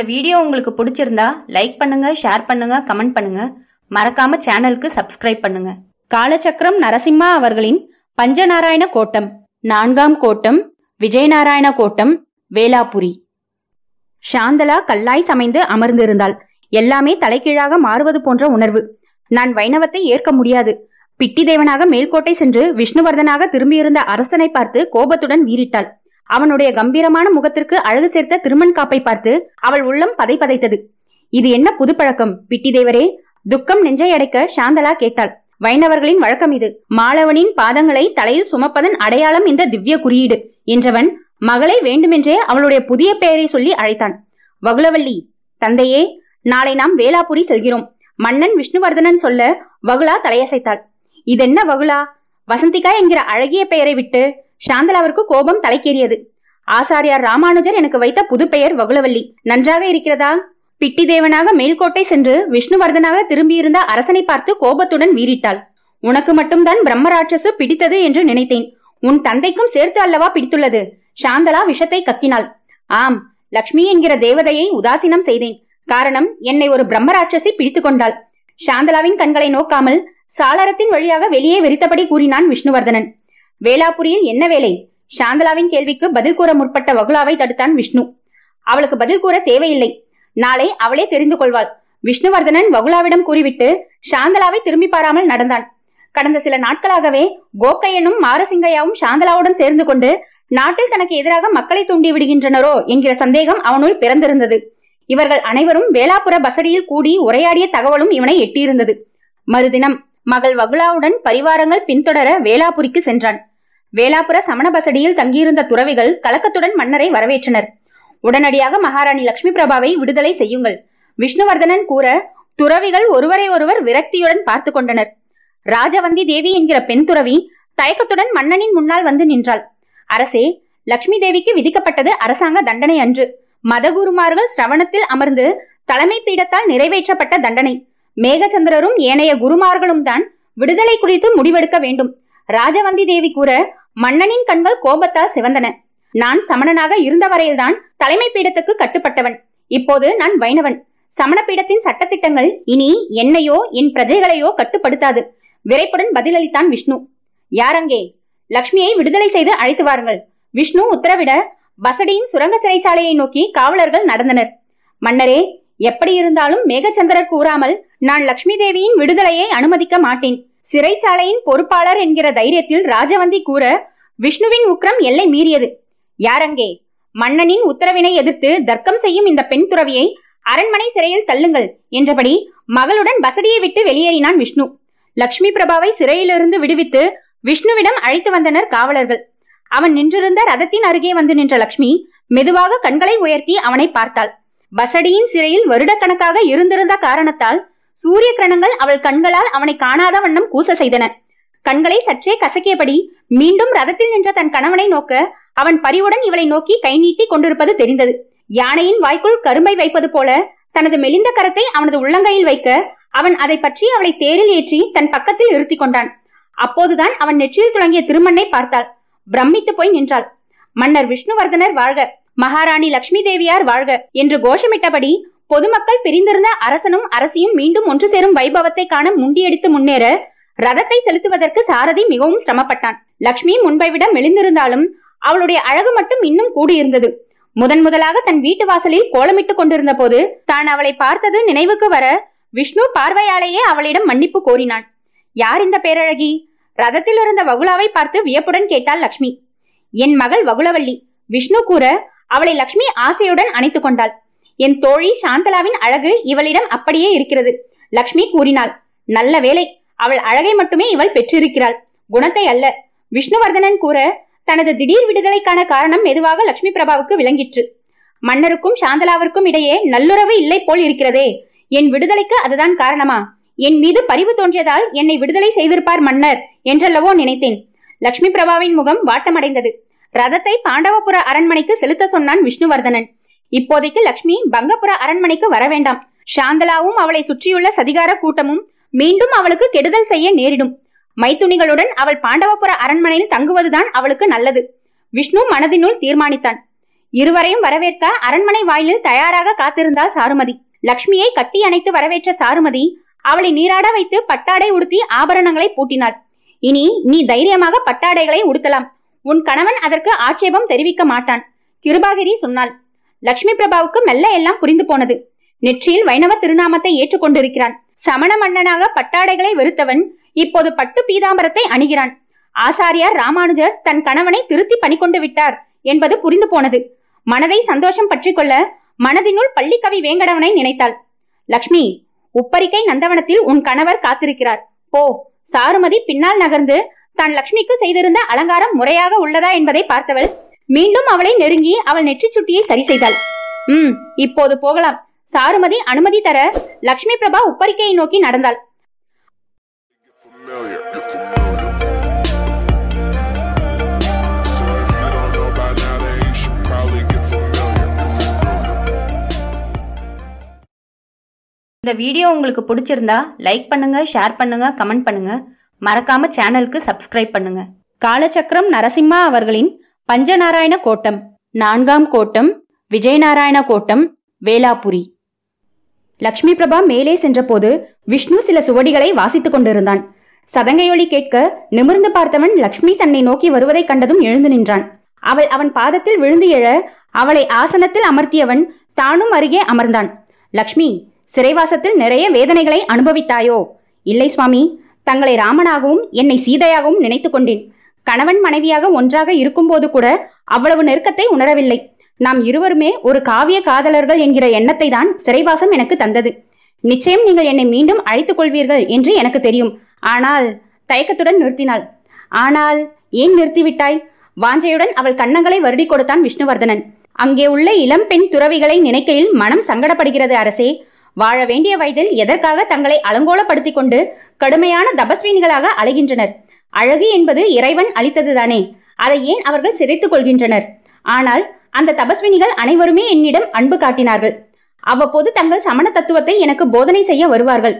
இந்த வீடியோ உங்களுக்கு பிடிச்சிருந்தா லைக் பண்ணுங்க, ஷேர் பண்ணுங்க, கமெண்ட் பண்ணுங்க. மறக்காம சேனலுக்கு சப்ஸ்கிரைப் பண்ணுங்க. காலச்சக்கரம் நரசிம்மா அவர்களின் பஞ்சநாராயண கோட்டம், 4ஆம் கோட்டம் விஜயநாராயண கோட்டம், வேலாபுரி. சாந்தலா கல்லாய் சமைந்து அமர்ந்திருந்தாள். எல்லாமே தலைகீழாக மாறுவது போன்ற உணர்வு. நான் வைணவத்தை ஏற்க முடியாது. பிட்டி தேவனாக மேல்கோட்டை சென்று விஷ்ணுவர்தனாக திரும்பியிருந்த அரசனை பார்த்து கோபத்துடன் வீறிட்டாள். அவனுடைய கம்பீரமான முகத்திற்கு அழகு சேர்த்த திருமண் காப்பை பார்த்து அவள் உள்ளம் பதை பதைத்தது. இது என்ன புதுப்பழக்கம் பிட்டி தேவரே? துக்கம் நெஞ்சை அடைக்க சாந்தலா கேட்டாள். வைணவர்களின் வழக்கம் இது. மாலவனின் பாதங்களை தலையில் சுமப்பதன் அடையாளம் இந்த திவ்ய குறியீடு என்றவன் மகளை வேண்டுமென்றே அவளுடைய புதிய பெயரை சொல்லி அழைத்தான். வகுளவல்லி, தந்தையே, நாளை நாம் வேலாபுரி செல்கிறோம், மன்னன் விஷ்ணுவர்தனன் சொல்ல வகுளா தலையசைத்தாள். இதென்ன வகுளா? வசந்திகா என்கிற அழகிய பெயரை விட்டு சாந்தலாவிற்கு கோபம் தலைக்கேறியது. ஆசாரியார் ராமானுஜர் எனக்கு வைத்த புது பெயர் வகுளவல்லி, நன்றாக இருக்கிறதா? பிட்டி தேவனாக மேல்கோட்டை சென்று விஷ்ணுவர்தனாக திரும்பியிருந்த அரசனை பார்த்து கோபத்துடன் வீறிட்டாள். உனக்கு மட்டும்தான் பிரம்மராட்சசு பிடித்தது என்று நினைத்தேன், உன் தந்தைக்கும் சேர்த்து அல்லவா பிடித்துள்ளது? சாந்தலா விஷத்தை கக்கினாள். ஆம், லக்ஷ்மி என்கிற தேவதையை உதாசீனம் செய்தேன். காரணம், என்னை ஒரு பிரம்மராட்சசி பிடித்து கொண்டாள். சாந்தலாவின் கண்களை நோக்காமல் சாளரத்தின் வழியாக வெளியே வெறித்தபடி கூறினான் விஷ்ணுவர்தனன். வேலாபுரியில் என்ன வேலை? சாந்தலாவின் கேள்விக்கு பதில் கூற முற்பட்ட வகுலாவை தடுத்தான் விஷ்ணு. அவளுக்கு பதில் கூற தேவையில்லை, நாளை அவளே தெரிந்து கொள்வாள். விஷ்ணுவர்தனன் வகுலாவிடம் கூறிவிட்டு சாந்தலாவை திரும்பி பாராமல் நடந்தான். கடந்த சில நாட்களாகவே கோக்கையனும் மாரசிங்கையாவும் சாந்தலாவுடன் சேர்ந்து கொண்டு நாட்டில் தனக்கு எதிராக மக்களை தூண்டி விடுகின்றனரோ என்கிற சந்தேகம் அவனுள் பிறந்திருந்தது. இவர்கள் அனைவரும் வேலாபுர பசடியில் கூடி உரையாடிய தகவலும் இவனை எட்டியிருந்தது. மறுதினம் மகள் வகுலாவுடன் பரிவாரங்கள் பின்தொடர வேலாபுரிக்கு சென்றான். வேலாபுர சமண பசடியில் தங்கியிருந்த துறவிகள் கலக்கத்துடன் மன்னரை வரவேற்றனர். உடனடியாக மகாராணி லட்சுமி பிரபாவை விடுதலை செய்யுங்கள் விஷ்ணுவர்தனன் கூற துறவிகள் ஒருவரை ஒருவர் விரக்தியுடன் பார்த்து கொண்டனர். ராஜவந்தி தேவி என்கிற பெண் துறவி தயக்கத்துடன் மன்னனின் முன்னால் வந்து நின்றாள். அரசே, லட்சுமி தேவிக்கு விதிக்கப்பட்டது அரசாங்க தண்டனை அன்று. மதகுருமார்கள் சிரவணத்தில் அமர்ந்து தலைமை பீடத்தால் நிறைவேற்றப்பட்ட தண்டனை. மேகச்சந்திரரும் ஏனைய குருமார்களும் தான் விடுதலை குறித்து முடிவெடுக்க வேண்டும். ராஜவந்தி தேவி கூற மன்னனின் கண்கள் கோபத்தால் சிவந்தன. நான் சமணனாக இருந்த வரையில்தான் தலைமை பீடத்துக்கு கட்டுப்பட்டவன். இப்போது நான் வைணவன். சமண பீடத்தின் சட்டத்திட்டங்கள் இனி என்னையோ என் பிரஜைகளையோ கட்டுப்படுத்தாது. விரைப்புடன் பதிலளித்தான் விஷ்ணு. யாரங்கே? லக்ஷ்மியை விடுதலை செய்து அழைத்து வாருங்கள் விஷ்ணு உத்தரவிட பசடியின் சுரங்க சிறைச்சாலையை நோக்கி காவலர்கள் நடந்தனர். மன்னரே, எப்படி இருந்தாலும் மேகச்சந்திரர் கூறாமல் நான் லட்சுமி தேவியின் விடுதலையை அனுமதிக்க மாட்டேன். சிறைச்சாலையின் பொறுப்பாளர் என்கிற தைரியத்தில் ராஜவந்தி கூற விஷ்ணுவின் உக்கிரம் எல்லை மீறியது. யாரங்கே? மன்னனின் உத்தரவினை எதிர்த்து தர்க்கம் செய்யும் இந்த பெண் துறவியை அரண்மனை சிறையில் தள்ளுங்கள் என்றபடி மகளுடன் பசடியை விட்டு வெளியேறினான் விஷ்ணு. லக்ஷ்மி பிரபாவை சிறையிலிருந்து விடுவித்து விஷ்ணுவிடம் அழைத்து வந்தனர் காவலர்கள். அவன் நின்றிருந்த ரதத்தின் அருகே வந்து நின்ற லக்ஷ்மி மெதுவாக கண்களை உயர்த்தி அவனை பார்த்தாள். பசடியின் சிறையில் வருடக்கணக்காக இருந்திருந்த காரணத்தால் சூரிய கிரணங்கள் அவள் கண்களால் அவனை காணாத வண்ணம் கூச செய்தன. கண்களை சற்றே கசக்கியபடி மீண்டும் ரதத்தில் நின்ற தன் கணவனை நோக்க அவன் பரிவுடன் இவளை நோக்கி கை நீட்டி கொண்டிருப்பது தெரிந்தது. யானையின் வாய்க்குள் கரும்பை வைப்பது போல தனது மெலிந்த கரத்தை அவனது உள்ளங்கையில் வைக்க அவன் அதை பற்றி அவளை தேரில் ஏற்றி தன் பக்கத்தில் நிறுத்தி கொண்டான். அப்போதுதான் அவன் நெற்றியில் துளங்கிய திருமண்ணை பார்த்தாள். பிரமித்து போய் நின்றாள். மன்னர் விஷ்ணுவர்தனர் வாழ்க, மகாராணி லட்சுமி தேவியார் வாழ்க என்று கோஷமிட்டபடி பொதுமக்கள் பிரிந்திருந்த அரசனும் அரசியும் மீண்டும் ஒன்று சேரும் வைபவத்தை காண முண்டியடித்து முன்னேற ரதத்தை செலுத்துவதற்கு சாரதி மிகவும் சிரமப்பட்டான். லக்ஷ்மி முன்பை விட மெலிந்திருந்தாலும் அவளுடைய அழகு மட்டும் இன்னும் கூடியிருந்தது. முதன் முதலாக தன் வீட்டு வாசலில் கோலமிட்டு கொண்டிருந்த போது தான் அவளை பார்த்தது நினைவுக்கு வர விஷ்ணு பார்வையாலேயே அவளிடம் மன்னிப்பு கோரினான். யார் இந்த பேரழகி? ரதத்தில் இருந்த வகுலாவை பார்த்து வியப்புடன் கேட்டாள் லக்ஷ்மி. என் மகள் வகுளவல்லி, விஷ்ணு கூற அவளை லக்ஷ்மி ஆசையுடன் அணைத்து கொண்டாள். என் தோழி சாந்தலாவின் அழகு இவளிடம் அப்படியே இருக்கிறது லக்ஷ்மி கூறினாள். நல்ல வேலை, அவள் அழகை மட்டுமே இவள் பெற்றிருக்கிறாள், குணத்தை அல்ல விஷ்ணுவர்தனன் கூற தனது திடீர் விடுதலைக்கான காரணம் மெதுவாக லட்சுமி பிரபாவுக்கு விளங்கிற்று. மன்னருக்கும் சாந்தலாவிற்கும் இடையே நல்லுறவு இல்லை போல் இருக்கிறதே, என் விடுதலைக்கு அதுதான் காரணமா? என் மீது பரிவு தோன்றியதால் என்னை விடுதலை செய்திருப்பார் மன்னர் என்றல்லவோ நினைத்தேன். லட்சுமி பிரபாவின் முகம் வாட்டமடைந்தது. ரதத்தை பாண்டவபுர அரண்மனைக்கு செலுத்த சொன்னான் விஷ்ணுவர்தனன். இப்போதைக்கு லக்ஷ்மி பங்கபுர அரண்மனைக்கு வர வேண்டாம். சாந்தலாவும் அவளை சுற்றியுள்ள சதிகார கூட்டமும் மீண்டும் அவளுக்கு கெடுதல் செய்ய நேரிடும். மைத்துணிகளுடன் அவள் பாண்டவபுர அரண்மனையில் தங்குவதுதான் அவளுக்கு நல்லது. விஷ்ணு மனதினுள் தீர்மானித்தான். இருவரையும் வரவேற்க அரண்மனை வாயிலில் தயாராக காத்திருந்தாள் சாருமதி. லட்சுமியை கட்டி அணைத்து வரவேற்ற சாருமதி அவளை நீராட வைத்து பட்டாடை உடுத்தி ஆபரணங்களை பூட்டினாள். இனி நீ தைரியமாக பட்டாடைகளை உடுத்தலாம், உன் கணவன் அதற்கு ஆட்சேபம் தெரிவிக்க மாட்டான், கிருபாகிரி சொன்னாள். லட்சுமி பிரபாவுக்கு மெல்ல எல்லாம் புரிந்து போனது. நெற்றியில் வைணவ திருநாமத்தை ஏற்றுக்கொண்டிருக்கிறான். சமண மன்னனாக பட்டாடைகளை வெறுத்தவன் இப்போது பட்டு பீதாம்பரத்தை அணுகிறான். ஆசாரியார் ராமானுஜர் தன் கணவனை திருத்தி பணிகொண்டு விட்டார் என்பது புரிந்து போனது. மனதை சந்தோஷம் பற்றி கொள்ள மனதினுள் பள்ளிக்கவி வேங்கடவனை நினைத்தாள். லட்சுமி, உப்பரிக்கை நந்தவனத்தில் உன் கணவர் காத்திருக்கிறார், போ. சாருமதி பின்னால் நகர்ந்து தான் லட்சுமிக்கு செய்திருந்த அலங்காரம் முறையாக உள்ளதா என்பதை பார்த்தவள் மீண்டும் அவளை நெருங்கி அவள் நெற்றி சுட்டியை சரி செய்தாள். இப்போது போகலாம். சாருமதி அனுமதி தர லட்சுமி பிரபா உப்பரிக்கையை நோக்கி நடந்தாள். இந்த வீடியோ உங்களுக்கு பிடிச்சிருந்தா லைக் பண்ணுங்க, ஷேர் பண்ணுங்க, கமெண்ட் பண்ணுங்க. மறக்காம சேனலுக்கு சப்ஸ்கிரைப் பண்ணுங்க. காலச்சக்கரம் நரசிம்மா அவர்களின் பஞ்சநாராயண கோட்டம், 4ஆம் கோட்டம், விஜயநாராயண கோட்டம், வேலாபுரி. லட்சுமி பிரபா மேலே சென்றபோது விஷ்ணு சில சுவடிகளை வாசித்துக் கொண்டிருந்தான். சதங்கையொலி கேட்க நிமிர்ந்து பார்த்தவன் லட்சுமி தன்னை நோக்கி வருவதை கண்டதும் எழுந்து நின்றான். அவள் அவன் பாதத்தில் விழுந்து எழ அவளை ஆசனத்தில் அமர்த்தியவன் தானும் அருகே அமர்ந்தான். லட்சுமி, சிறைவாசத்தில் நிறைய வேதனைகளை அனுபவித்தாயோ? இல்லை சுவாமி, தங்களை ராமனாகவும் என்னை சீதையாகவும் நினைத்து கொண்டேன். கணவன் மனைவியாக ஒன்றாக இருக்கும்போது கூட அவ்வளவு நெருக்கத்தை உணரவில்லை. நாம் இருவருமே ஒரு காவிய காதலர்கள் என்கிற எண்ணத்தை தான் சிறைவாசம் எனக்கு தந்தது. நிச்சயம் நீங்கள் என்னை மீண்டும் அழைத்துக் கொள்வீர்கள் என்று எனக்கு தெரியும். ஆனால் தயக்கத்துடன் நிறுத்தினாள். ஆனால் ஏன் நிறுத்திவிட்டாய்? வாஞ்சையுடன் அவள் கன்னங்களை வருடி கொடுத்தான் விஷ்ணுவர்தனன். அங்கே உள்ள இளம் பெண் துறவிகளை நினைக்கையில் மனம் சங்கடப்படுகிறது அரசே. வாழ வேண்டிய வயதில் எதற்காக தங்களை அலங்கோலப்படுத்திக் கொண்டு கடுமையான தபஸ்வீனிகளாக அலைகின்றனர்? அழகு என்பது இறைவன் அளித்ததுதானே, அதை ஏன் அவர்கள் சிதைத்துக் கொள்கின்றனர்? ஆனால் அந்த தபஸ்வினிகள் அனைவருமே என்னிடம் அன்பு காட்டினார்கள். அவ்வப்போது தங்கள் சமண தத்துவத்தை எனக்கு போதனை செய்ய வருவார்கள்.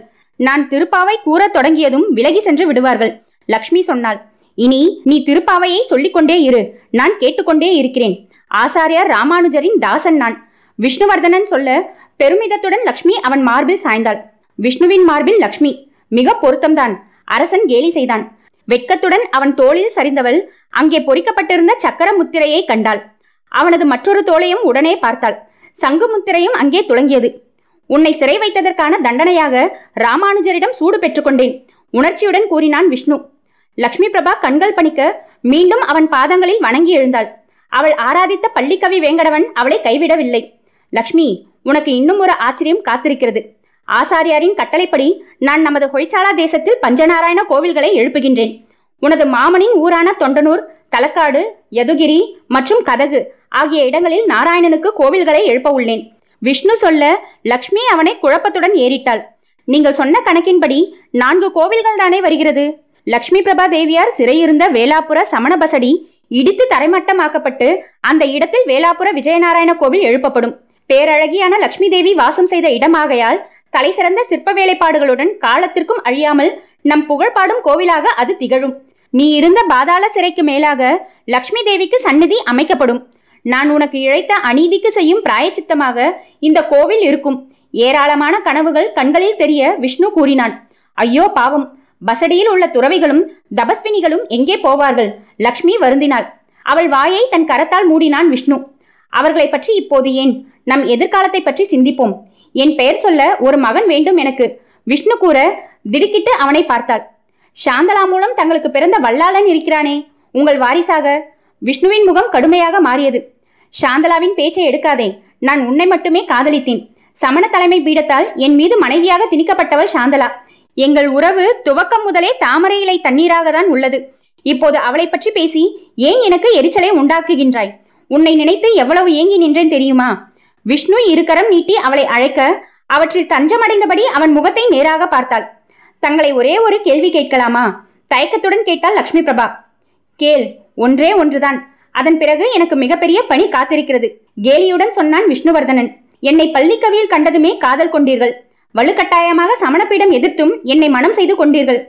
நான் திருப்பாவை கூற தொடங்கியதும் விலகி சென்று விடுவார்கள். லட்சுமி சொன்னாள், இனி நீ திருப்பாவையை சொல்லிக்கொண்டே இரு, நான் கேட்டுக்கொண்டே இருக்கிறேன். ஆசாரியார் ராமானுஜரின் தாசன் நான். விஷ்ணுவர்தனன் சொல்ல பெருமிதத்துடன் லட்சுமி அவன் மார்பில் சாய்ந்தாள். விஷ்ணுவின் மார்பில் லட்சுமி மிக பொருத்தம்தான். அரசன் கேலி செய்தான். வெட்கத்துடன் அவன் தோளில் சரிந்தவள் அங்கே பொறிக்கப்பட்டிருந்த சக்கர முத்திரையை கண்டாள். அவனது மற்றொரு தோளையும் உடனே பார்த்தாள். சங்கு முத்திரையும் அங்கே துளங்கியது. உன்னை சிறை வைத்ததற்கான தண்டனையாக ராமானுஜரிடம் சூடு பெற்றுக்கொண்டேன், உணர்ச்சியுடன் கூறினான் விஷ்ணு. லட்சுமி பிரபா கண்கள் பணிக்க மீண்டும் அவன் பாதங்களில் வணங்கி எழுந்தாள். அவள் ஆராதித்த பள்ளிக்கவி வேங்கடவன் அவளை கைவிடவில்லை. லட்சுமி, உனக்கு இன்னும் ஒரு ஆச்சரியம் காத்திருக்கிறது. ஆசாரியாரின் கட்டளைப்படி நான் நமது ஹொய்சாலா தேசத்தில் பஞ்சநாராயண கோவில்களை எழுப்புகின்றேன். உனது மாமனின் ஊரான தொண்டனூர், தலக்காடு, யதுகிரி மற்றும் கதகு ஆகிய இடங்களில் நாராயணனுக்கு கோவில்களை எழுப்ப உள்ளேன். விஷ்ணு சொல்ல லட்சுமி அவனை குழப்பத்துடன் ஏறிட்டாள். நீங்கள் சொன்ன கணக்கின்படி 4 கோவில்கள் தானே வருகிறது? லட்சுமி பிரபா தேவியார் சிறையிருந்த வேலாபுர சமண பசடி இடித்து தரைமட்டமாக்கப்பட்டு அந்த இடத்தில் வேலாபுர விஜயநாராயண கோவில் எழுப்பப்படும். பேரழகியான லட்சுமி தேவி வாசம் செய்த இடமாகையால் தலை சிறந்த சிற்ப வேலைப்பாடுகளுடன் காலத்திற்கும் அழியாமல் நம் புகழ்பாடும் கோவிலாக அது திகழும். நீ இருந்த பாதாள சிறைக்கு மேலாக லட்சுமி தேவிக்கு சந்நிதி அமைக்கப்படும். நான் உனக்கு இழைத்த அநீதிக்கு செய்யும் பிராயச்சித்தமாக இந்த கோவில் இருக்கும். ஏராளமான கனவுகள் கண்களில் தெரிய விஷ்ணு கூறினான். ஐயோ பாவம், பசடியில் உள்ள துறவிகளும் தபஸ்வினிகளும் எங்கே போவார்கள்? லட்சுமி வருந்தினாள். அவள் வாயை தன் கரத்தால் மூடினான் விஷ்ணு. அவர்களை பற்றி இப்போது ஏன், நம் எதிர்காலத்தை பற்றி சிந்திப்போம். என் பெயர் சொல்ல ஒரு மகன் வேண்டும் எனக்கு, விஷ்ணு கூற திடுக்கிட்டு அவனை பார்த்தாள். சாந்தலா மூலம் தங்களுக்கு பிறந்த வல்லாளன் இருக்கிறானே, உங்கள் வாரிசாக. விஷ்ணுவின் முகம் கடுமையாக மாறியது. சாந்தலாவின் பேச்சை எடுக்காதே, நான் உன்னை மட்டுமே காதலித்தேன். சமண தலைமை பீடத்தால் என் மீது மனைவியாக திணிக்கப்பட்டவள் சாந்தலா. எங்கள் உறவு துவக்கம் முதலே தாமரை இலை தண்ணீராக தான் உள்ளது. இப்போது அவளை பற்றி பேசி ஏன் எனக்கு எரிச்சலை உண்டாக்குகின்றாய்? உன்னை நினைத்து எவ்வளவு ஏங்கி நின்றேன் தெரியுமா? விஷ்ணு இருக்கரம் நீட்டி அவளை அழைக்க அவற்றில் தஞ்சமடைந்தபடி அவன் முகத்தை நேராக பார்த்தாள். தங்களை ஒரே ஒரு கேள்வி கேட்கலாமா? தயக்கத்துடன் கேட்டாள் லட்சுமி பிரபா. கேள், ஒன்றே ஒன்றுதான், அதன் பிறகு எனக்கு மிகப்பெரிய பணி காத்திருக்கிறது, கேலியுடன் சொன்னான் விஷ்ணுவர்தனன். என்னை பள்ளிக்கவியில் கண்டதுமே காதல் கொண்டீர்கள். வலுக்கட்டாயமாக சமணப்பீடம் எதிர்த்தும் என்னை மனம் செய்து கொண்டீர்கள்.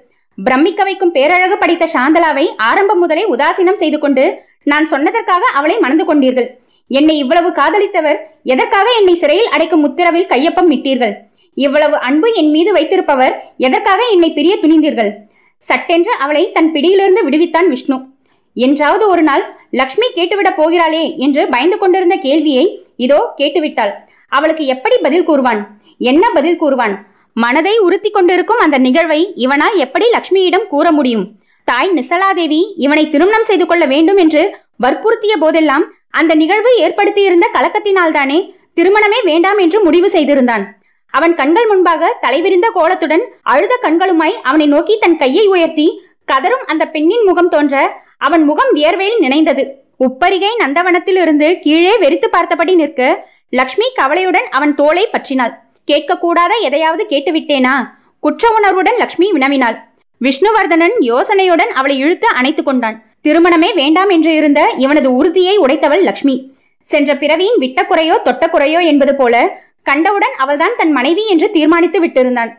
பிரமிக்க வைக்கும் பேரழகு படைத்த சாந்தலாவை ஆரம்பம் முதலே உதாசீனம் செய்து கொண்டு நான் சொன்னதற்காக அவளை மணந்து கொண்டீர்கள். என்னை இவ்வளவு காதலித்தவர் எதற்காக என்னை சிறையில் அடைக்கும் உத்தரவில் கையொப்பம் இட்டீர்கள்? இவ்வளவு அன்பு என் மீது வைத்திருப்பவர் எதற்காக என்னை பிரிய துணிந்தீர்கள்? சட்டென்று அவளை தன் பிடியிலிருந்து விடுவித்தான் விஷ்ணு. என்றாவது ஒரு நாள் லக்ஷ்மி கேட்டுவிட போகிறாளே என்று பயந்து கொண்டிருந்த கேள்வியை இதோ கேட்டுவிட்டாள். அவளுக்கு எப்படி பதில் கூறுவான்? என்ன பதில் கூறுவான்? மனதை உறுத்தி கொண்டிருக்கும் அந்த நிகழ்வை இவனால் எப்படி லக்ஷ்மியிடம் கூற முடியும்? தாய் நிசலாதேவி இவனை திருமணம் செய்து கொள்ள வேண்டும் என்று வற்புறுத்திய போதெல்லாம் அந்த நிகழ்வு ஏற்படுத்தியிருந்த கலக்கத்தினால்தானே திருமணமே வேண்டாம் என்று முடிவு செய்திருந்தான். அவன் கண்கள் முன்பாக தலைவிரிந்த கோலத்துடன் அழுத கண்களுமாய் அவனை நோக்கி தன் கையை உயர்த்தி கதறும் அந்த பெண்ணின் முகம் தோன்ற அவன் முகம் வியர்வையில் நினைந்தது. உப்பரிகை நந்தவனத்தில் இருந்து கீழே வெறித்து பார்த்தபடி நிற்க லக்ஷ்மி கவலையுடன் அவன் தோளை பற்றினாள். கேட்கக்கூடாத எதையாவது கேட்டுவிட்டேனா? குற்ற உணர்வுடன் லக்ஷ்மி வினவினாள். விஷ்ணுவர்தனன் யோசனையுடன் அவளை இழுத்து அணைத்து கொண்டான். திருமணமே வேண்டாம் என்று இருந்த இவனது உறுதியை உடைத்தவள் லக்ஷ்மி. சென்ற பிறவியின் விட்டக்குறையோ தொட்டக்குறையோ என்பது போல கண்டவுடன் அவள்தான் தன் மனைவி என்று தீர்மானித்து விட்டிருந்தான்.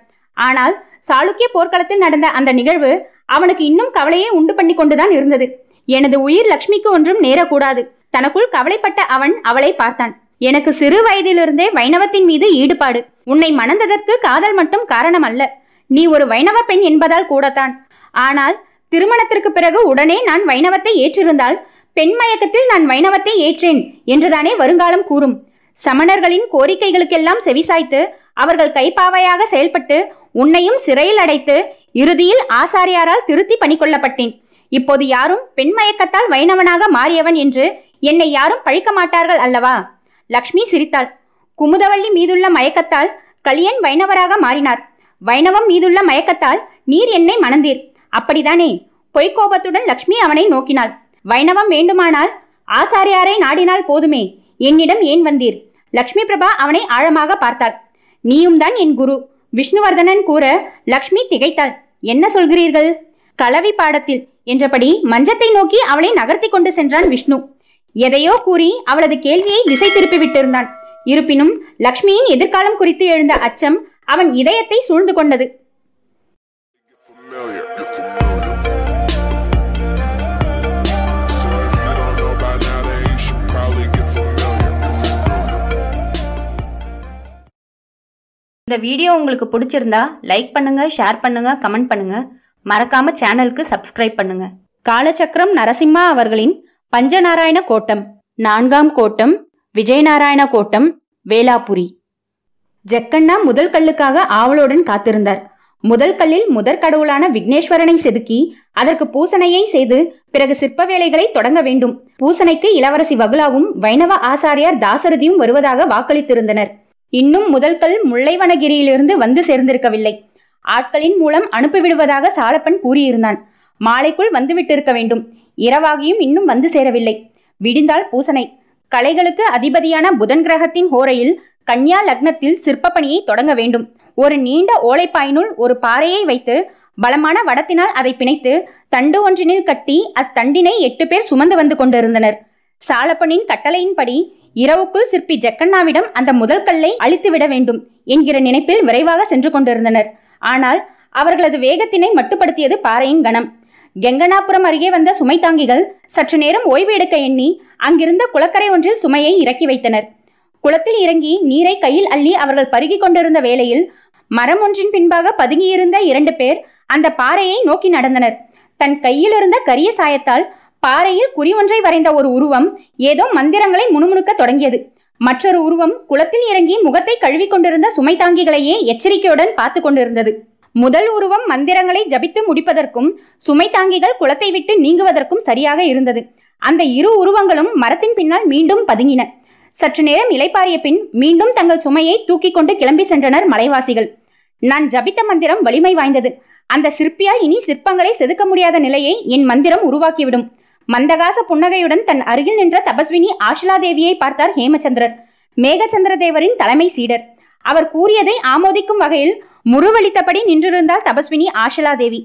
ஆனால் சாளுக்கிய போர்க்களத்தில் நடந்த அந்த நிகழ்வு அவனுக்கு இன்னும் கவலையை உண்டு பண்ணி கொண்டுதான் இருந்தது. எனது உயிர் லக்ஷ்மிக்கு ஒன்றும் நேரக்கூடாது. தனக்குள் கவலைப்பட்ட அவன் அவளை பார்த்தான். எனக்கு சிறு வயதிலிருந்தே வைணவத்தின் மீது ஈடுபாடு. உன்னை மணந்ததற்கு காதல் மட்டும் காரணம் அல்ல. நீ ஒரு வைணவ பெண் என்பதால் கூடத்தான். ஆனால் திருமணத்திற்கு பிறகு உடனே நான் வைணவத்தை ஏற்றிருந்தால் பெண் மயக்கத்தில் நான் வைணவத்தை ஏற்றேன் என்றுதானே வருங்காலம் கூறும். சமணர்களின் கோரிக்கைகளுக்கெல்லாம் செவிசாய்த்து அவர்கள் கைப்பாவையாக செயல்பட்டு உன்னையும் சிறையில் அடைத்து இறுதியில் ஆசாரியாரால் திருத்தி பணி கொள்ளப்பட்டேன். இப்போது யாரும் பெண் மயக்கத்தால் வைணவனாக மாறியவன் என்று என்னை யாரும் பழிக்க மாட்டார்கள் அல்லவா? லக்ஷ்மி சிரித்தாள். குமுதவள்ளி மீதுள்ள மயக்கத்தால் கலியன் வைணவராக மாறினார். வைணவம் மீதுள்ள மயக்கத்தால் நீர் என்னை மணந்தீர், அப்படிதானே? பொய்கோபத்துடன் லக்ஷ்மி அவனை நோக்கினாள். வைணவம் வேண்டுமானால் ஆசாரியாரை நாடினால் போதுமே, என்னிடம் ஏன் வந்தீர்? லக்ஷ்மி பிரபா அவனை ஆழமாக பார்த்தாள். நீயும் தான் என் குரு, விஷ்ணுவர்தனன் கூற லக்ஷ்மி திகைத்தாள். என்ன சொல்கிறீர்கள்? கலவி பாடத்தில் என்றபடி மஞ்சத்தை நோக்கி அவளை நகர்த்தி கொண்டு சென்றான் விஷ்ணு. எதையோ கூறி அவளது கேள்வியை திசை திருப்பி விட்டிருந்தான். இருப்பினும் லக்ஷ்மியின் எதிர்காலம் குறித்து எழுந்த அச்சம் அவன் இதயத்தை சூழ்ந்து கொண்டது. இந்த வீடியோ உங்களுக்கு பிடிச்சிருந்தா லைக் பண்ணுங்க, ஷேர் பண்ணுங்க, கமெண்ட் பண்ணுங்க. மறக்காம சேனலுக்கு சப்ஸ்கிரைப் பண்ணுங்க. காலச்சக்கரம் நரசிம்மா அவர்களின் பஞ்சநாராயண கோட்டம், 4ஆம் கோட்டம், விஜயநாராயண கோட்டம், வேலாபுரி. ஜக்கண்ணா முதல் கல்லுக்காக ஆவலுடன் காத்திருந்தார். முதல் கல்லில் முதற் கடவுளான விக்னேஸ்வரனை செதுக்கி அதற்கு பூசணையை செய்து பிறகு சிற்ப வேலைகளை தொடங்க வேண்டும். பூசணைக்கு இளவரசி வகுலாவும் வைணவ ஆசாரியார் தாசரதியும் வருவதாக வாக்களித்திருந்தனர். இன்னும் முதல் கல் முல்லைவனகிரியிலிருந்து வந்து சேர்ந்திருக்கவில்லை. ஆட்களின் மூலம் அனுப்பிவிடுவதாக சாலப்பன் கூறியிருந்தான். மாலைக்குள் வந்துவிட்டிருக்க வேண்டும். இரவாகியும் இன்னும் வந்து சேரவில்லை. விடிந்தால் பூசனை. கலைகளுக்கு அதிபதியான புதன் கிரகத்தின் ஹோரையில் கன்யா லக்னத்தில் சிற்ப பணியை தொடங்க வேண்டும். ஒரு நீண்ட ஓலைப்பாயினுள் ஒரு பாறையை வைத்து பலமான வடத்தினால் அதை பிணைத்து தண்டு ஒன்றினில் கட்டி அத்தண்டினை 8 பேர் சுமந்து வந்து கொண்டிருந்தனர். சாலப்பனின் கட்டளையின்படி இரவுக்குள் சிற்பி ஜக்கண்ணாவிடம் அந்த முதல் கல்லை அழித்துவிட வேண்டும் என்கிற நினைப்பில் விரைவாக சென்று கொண்டிருந்தனர். ஆனால் அவர்களது வேகத்தினை மட்டுப்படுத்தியது பாறையின் கணம். கெங்கனாபுரம் அருகே வந்த சுமை தாங்கிகள் சற்று நேரம் ஓய்வு எடுக்க எண்ணி அங்கிருந்த குளக்கரை ஒன்றில் சுமையை இறக்கி வைத்தனர். குளத்தில் இறங்கி நீரை கையில் அள்ளி அவர்கள் பருகி கொண்டிருந்த வேளையில் மரம் ஒன்றின் பின்பாக பதுங்கியிருந்த 2 பேர் அந்த பாறையை நோக்கி நடந்தனர். தன் கையில் இருந்த கரிய சாயத்தால் பாறையில் குறி ஒன்றை வரைந்த ஒரு உருவம் ஏதோ மந்திரங்களை முணுமுணுக்க தொடங்கியது. மற்றொரு உருவம் குளத்தில் இறங்கி முகத்தை கழுவி கொண்டிருந்த சுமை தாங்கிகளையே எச்சரிக்கையுடன் பார்த்து கொண்டிருந்தது. முதல் உருவம் மந்திரங்களை ஜபித்து முடிப்பதற்கும் சுமை தாங்கிகள் குளத்தை விட்டு நீங்குவதற்கும் சரியாக இருந்தது. அந்த இரு உருவங்களும் மரத்தின் பின்னால் மீண்டும் பதுங்கின. சற்று நேரம் இளைப்பாறிய பின் மீண்டும் தங்கள் சுமையை தூக்கி கொண்டு கிளம்பி சென்றனர் மலைவாசிகள். நான் ஜபித்த மந்திரம் வலிமை வாய்ந்தது. அந்த சிற்பியால் இனி சிற்பங்களை செதுக்க முடியாத நிலையை என் மந்திரம் உருவாக்கிவிடும். மந்தகாச புன்னகையுடன் தன் அருகில் நின்ற தபஸ்வினி ஆஷிலாதேவியை பார்த்தார் ஹேமச்சந்திரர், மேகச்சந்திர தேவரின் தலைமை சீடர். அவர் கூறியதை ஆமோதிக்கும் வகையில் முருவளித்தபடி நின்றிருந்தார் தபஸ்வினி ஆஷிலாதேவி.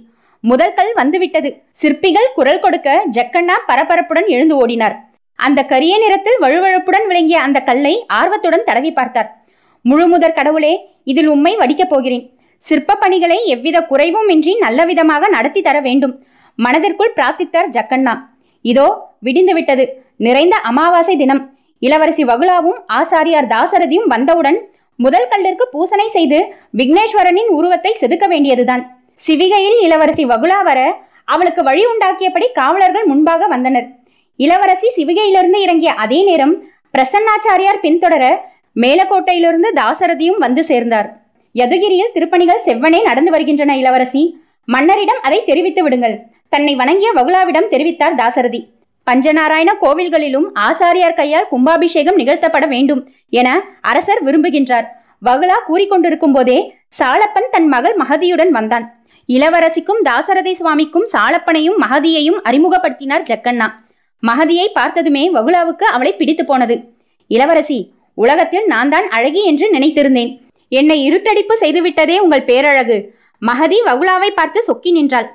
முதல் கல் வந்துவிட்டது. சிற்பிகள் குரல் கொடுக்க ஜக்கண்ணா பரபரப்புடன் எழுந்து ஓடினார். அந்த கரிய நிறத்தில் வழுவழுப்புடன் விளங்கிய அந்த கல்லை ஆர்வத்துடன் தடவி பார்த்தார். முழு முதற் கடவுளே, இதில் உம்மை வடிக்கப் போகிறேன். சிற்ப பணிகளை எவ்வித குறைவும் இன்றி நல்ல விதமாக நடத்தி தர வேண்டும் மனதிற்குள் பிரார்த்தித்தார் ஜக்கண்ணா. இதோ விடிந்து விட்டது. நிறைந்த அமாவாசை தினம். இளவரசி வகுலாவும் ஆசாரியார் தாசரதியும் வந்தவுடன் முதல் கல்லிற்கு பூசனை செய்து விக்னேஸ்வரனின் உருவத்தை செதுக்க வேண்டியதுதான். சிவிகையில் இளவரசி வகுலா வர அவளுக்கு வழி உண்டாக்கியபடி காவலர்கள் முன்பாக வந்தனர். இளவரசி சிவிகையிலிருந்து இறங்கிய அதே நேரம் பிரசன்னாச்சாரியார் பின்தொடர மேலக்கோட்டையிலிருந்து தாசரதியும் வந்து சேர்ந்தார். யதுகிரியில் திருப்பணிகள் செவ்வனே நடந்து வருகின்றன. இளவரசி, மன்னரிடம் அதை தெரிவித்து விடுங்கள். தன்னை வணங்கிய வகுலாவிடம் தெரிவித்தார் தாசரதி. பஞ்சநாராயண கோவில்களிலும் ஆசாரியார் கையால் கும்பாபிஷேகம் நிகழ்த்தப்பட வேண்டும் என அரசர் விரும்புகின்றார். வகுலா கூறிக்கொண்டிருக்கும் போதே சாலப்பன் தன் மகள் மகதியுடன் வந்தான். இளவரசிக்கும் தாசரதி சுவாமிக்கும் சாலப்பனையும் மகதியையும் அறிமுகப்படுத்தினார் ஜக்கண்ணா. மகதியை பார்த்ததுமே வகுலாவுக்கு அவளை பிடித்து போனது. இளவரசி, உலகத்தில் நான் தான் அழகி என்று நினைத்திருந்தேன். என்னை இருட்டடிப்பு செய்துவிட்டதே உங்கள் பேரழகு. மகதி வகுலாவை பார்த்து சொக்கி நின்றாள்.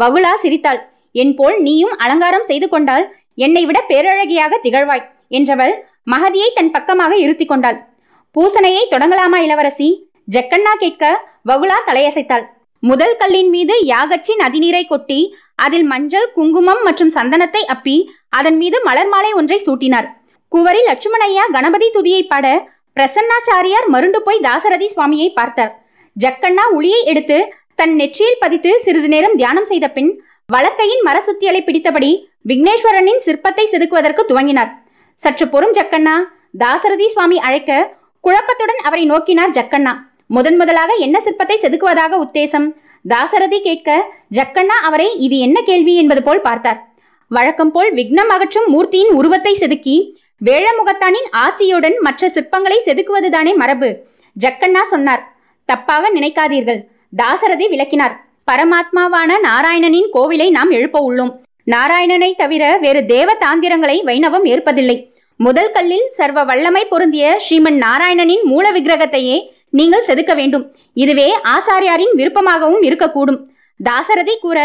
வகுலா சிரித்தாள். என் போல் நீயும் அலங்காரம் செய்து கொண்டால் என்னை விட பேரழகியாக திகழ்வாய் என்றவள் மகதியை தன் பக்கமாக இருத்தி கொண்டாள். பூசணையை தொடங்கலாமா இளவரசி? ஜக்கண்ணா கேட்க வகுலா தலையசைத்தாள். முதல் கல்லின் மீது யாகச்சி நதிநீரை கொட்டி அதில் மஞ்சள் குங்குமம் மற்றும் சந்தனத்தை அப்பி அதன் மீது மலர் மாலை ஒன்றை சூட்டினார். குவரி லட்சுமணையா கணபதி துதியை பாட பிரசன்னாச்சாரியார் மருண்டு போய் தாசரதி சுவாமியை பார்த்தார். ஜக்கண்ணா உளியை எடுத்து தன் நெற்றியில் பதித்து சிறிது நேரம் தியானம் செய்த பின் வலக்கையின் மர சுத்தியலை பிடித்தபடி விக்னேஸ்வரனின் சிற்பத்தை செதுக்குவதற்கு துவங்கினார். சற்று பொறும் ஜக்கண்ணா, தாசரதி சுவாமி அழைக்க குழப்பத்துடன் அவரை நோக்கினார் ஜக்கண்ணா. முதன் முதலாக என்ன சிற்பத்தை செதுக்குவதாக உத்தேசம்? தாசரதி கேட்க ஜக்கண்ணா அவரை இது என்ன கேள்வி என்பது போல் பார்த்தார். வழக்கம் போல் விக்னம் அகற்றும் மூர்த்தியின் உருவத்தை செதுக்கி வேழமுகத்தானின் ஆசியுடன் மற்ற சிற்பங்களை செதுக்குவதுதானே மரபு, ஜக்கண்ணா சொன்னார். தப்பாக நினைக்காதீர்கள், தாசரதி விளக்கினார். பரமாத்மாவான நாராயணனின் கோவிலை நாம் எழுப்ப உள்ளோம். நாராயணனை தவிர வேறு தேவ தாந்திரங்களை வைணவம் ஏற்பதில்லை. முதல் கல்லில் சர்வ வல்லமை பொருந்திய ஸ்ரீமன் நாராயணனின் மூல விக்கிரகத்தையே நீங்கள் செதுக்க வேண்டும். இதுவே ஆசாரியாரின் விருப்பமாகவும் இருக்கக்கூடும், தாசரதி கூற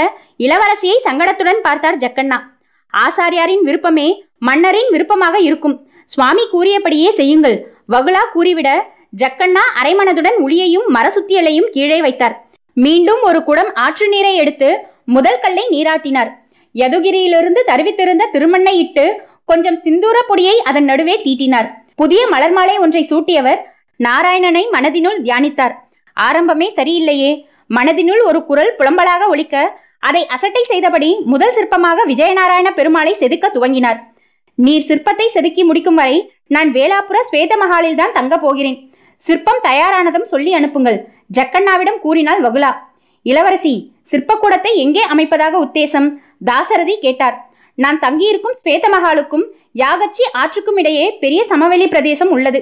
இளவரசியை சங்கடத்துடன் பார்த்தார் ஜக்கண்ணா. ஆசாரியாரின் விருப்பமே மன்னரின் விருப்பமாக இருக்கும். சுவாமி கூறியபடியே செய்யுங்கள், வகுலா கூறிவிட ஜக்கண்ணா அரைமனதுடன் உளியையும் மரசுத்தியலையும் கீழே வைத்தார். மீண்டும் ஒரு குடம் ஆற்று நீரை எடுத்து முதல் கல்லை நீராட்டினார். யதுகிரியிலிருந்து தருவித்திருந்த திருமண்ணை இட்டு கொஞ்சம் சிந்தூர பொடியை அதன் நடுவே தீட்டினார். புதிய மலர் மாலை ஒன்றை சூட்டியவர் நாராயணனை மனதினுள் தியானித்தார். ஆரம்பமே சரியில்லையே. மனதினுள் ஒரு குரல் புலம்பலாக ஒலிக்க அதை அசட்டை செய்தபடி முதல் சிற்பமாக விஜயநாராயண பெருமாளை செதுக்க துவங்கினார். நீர் சிற்பத்தை செதுக்கி முடிக்கும் வரை நான் வேளாப்புற ஸ்வேத மகாலில் தான் தங்க போகிறேன். சிற்பம் தயாரானதும் சொல்லி அனுப்புங்கள், ஜக்கண்ணாவிடம் கூறினாள் வகுலா. இளவரசி, சிற்பக்கூடத்தை எங்கே அமைப்பதாக உத்தேசம்? தாசரதி கேட்டார். நான் தங்கியிருக்கும் ஸ்வேத மகாலுக்கும் யாகச்சி ஆற்றுக்கும் இடையே பெரிய சமவெளி பிரதேசம் உள்ளது.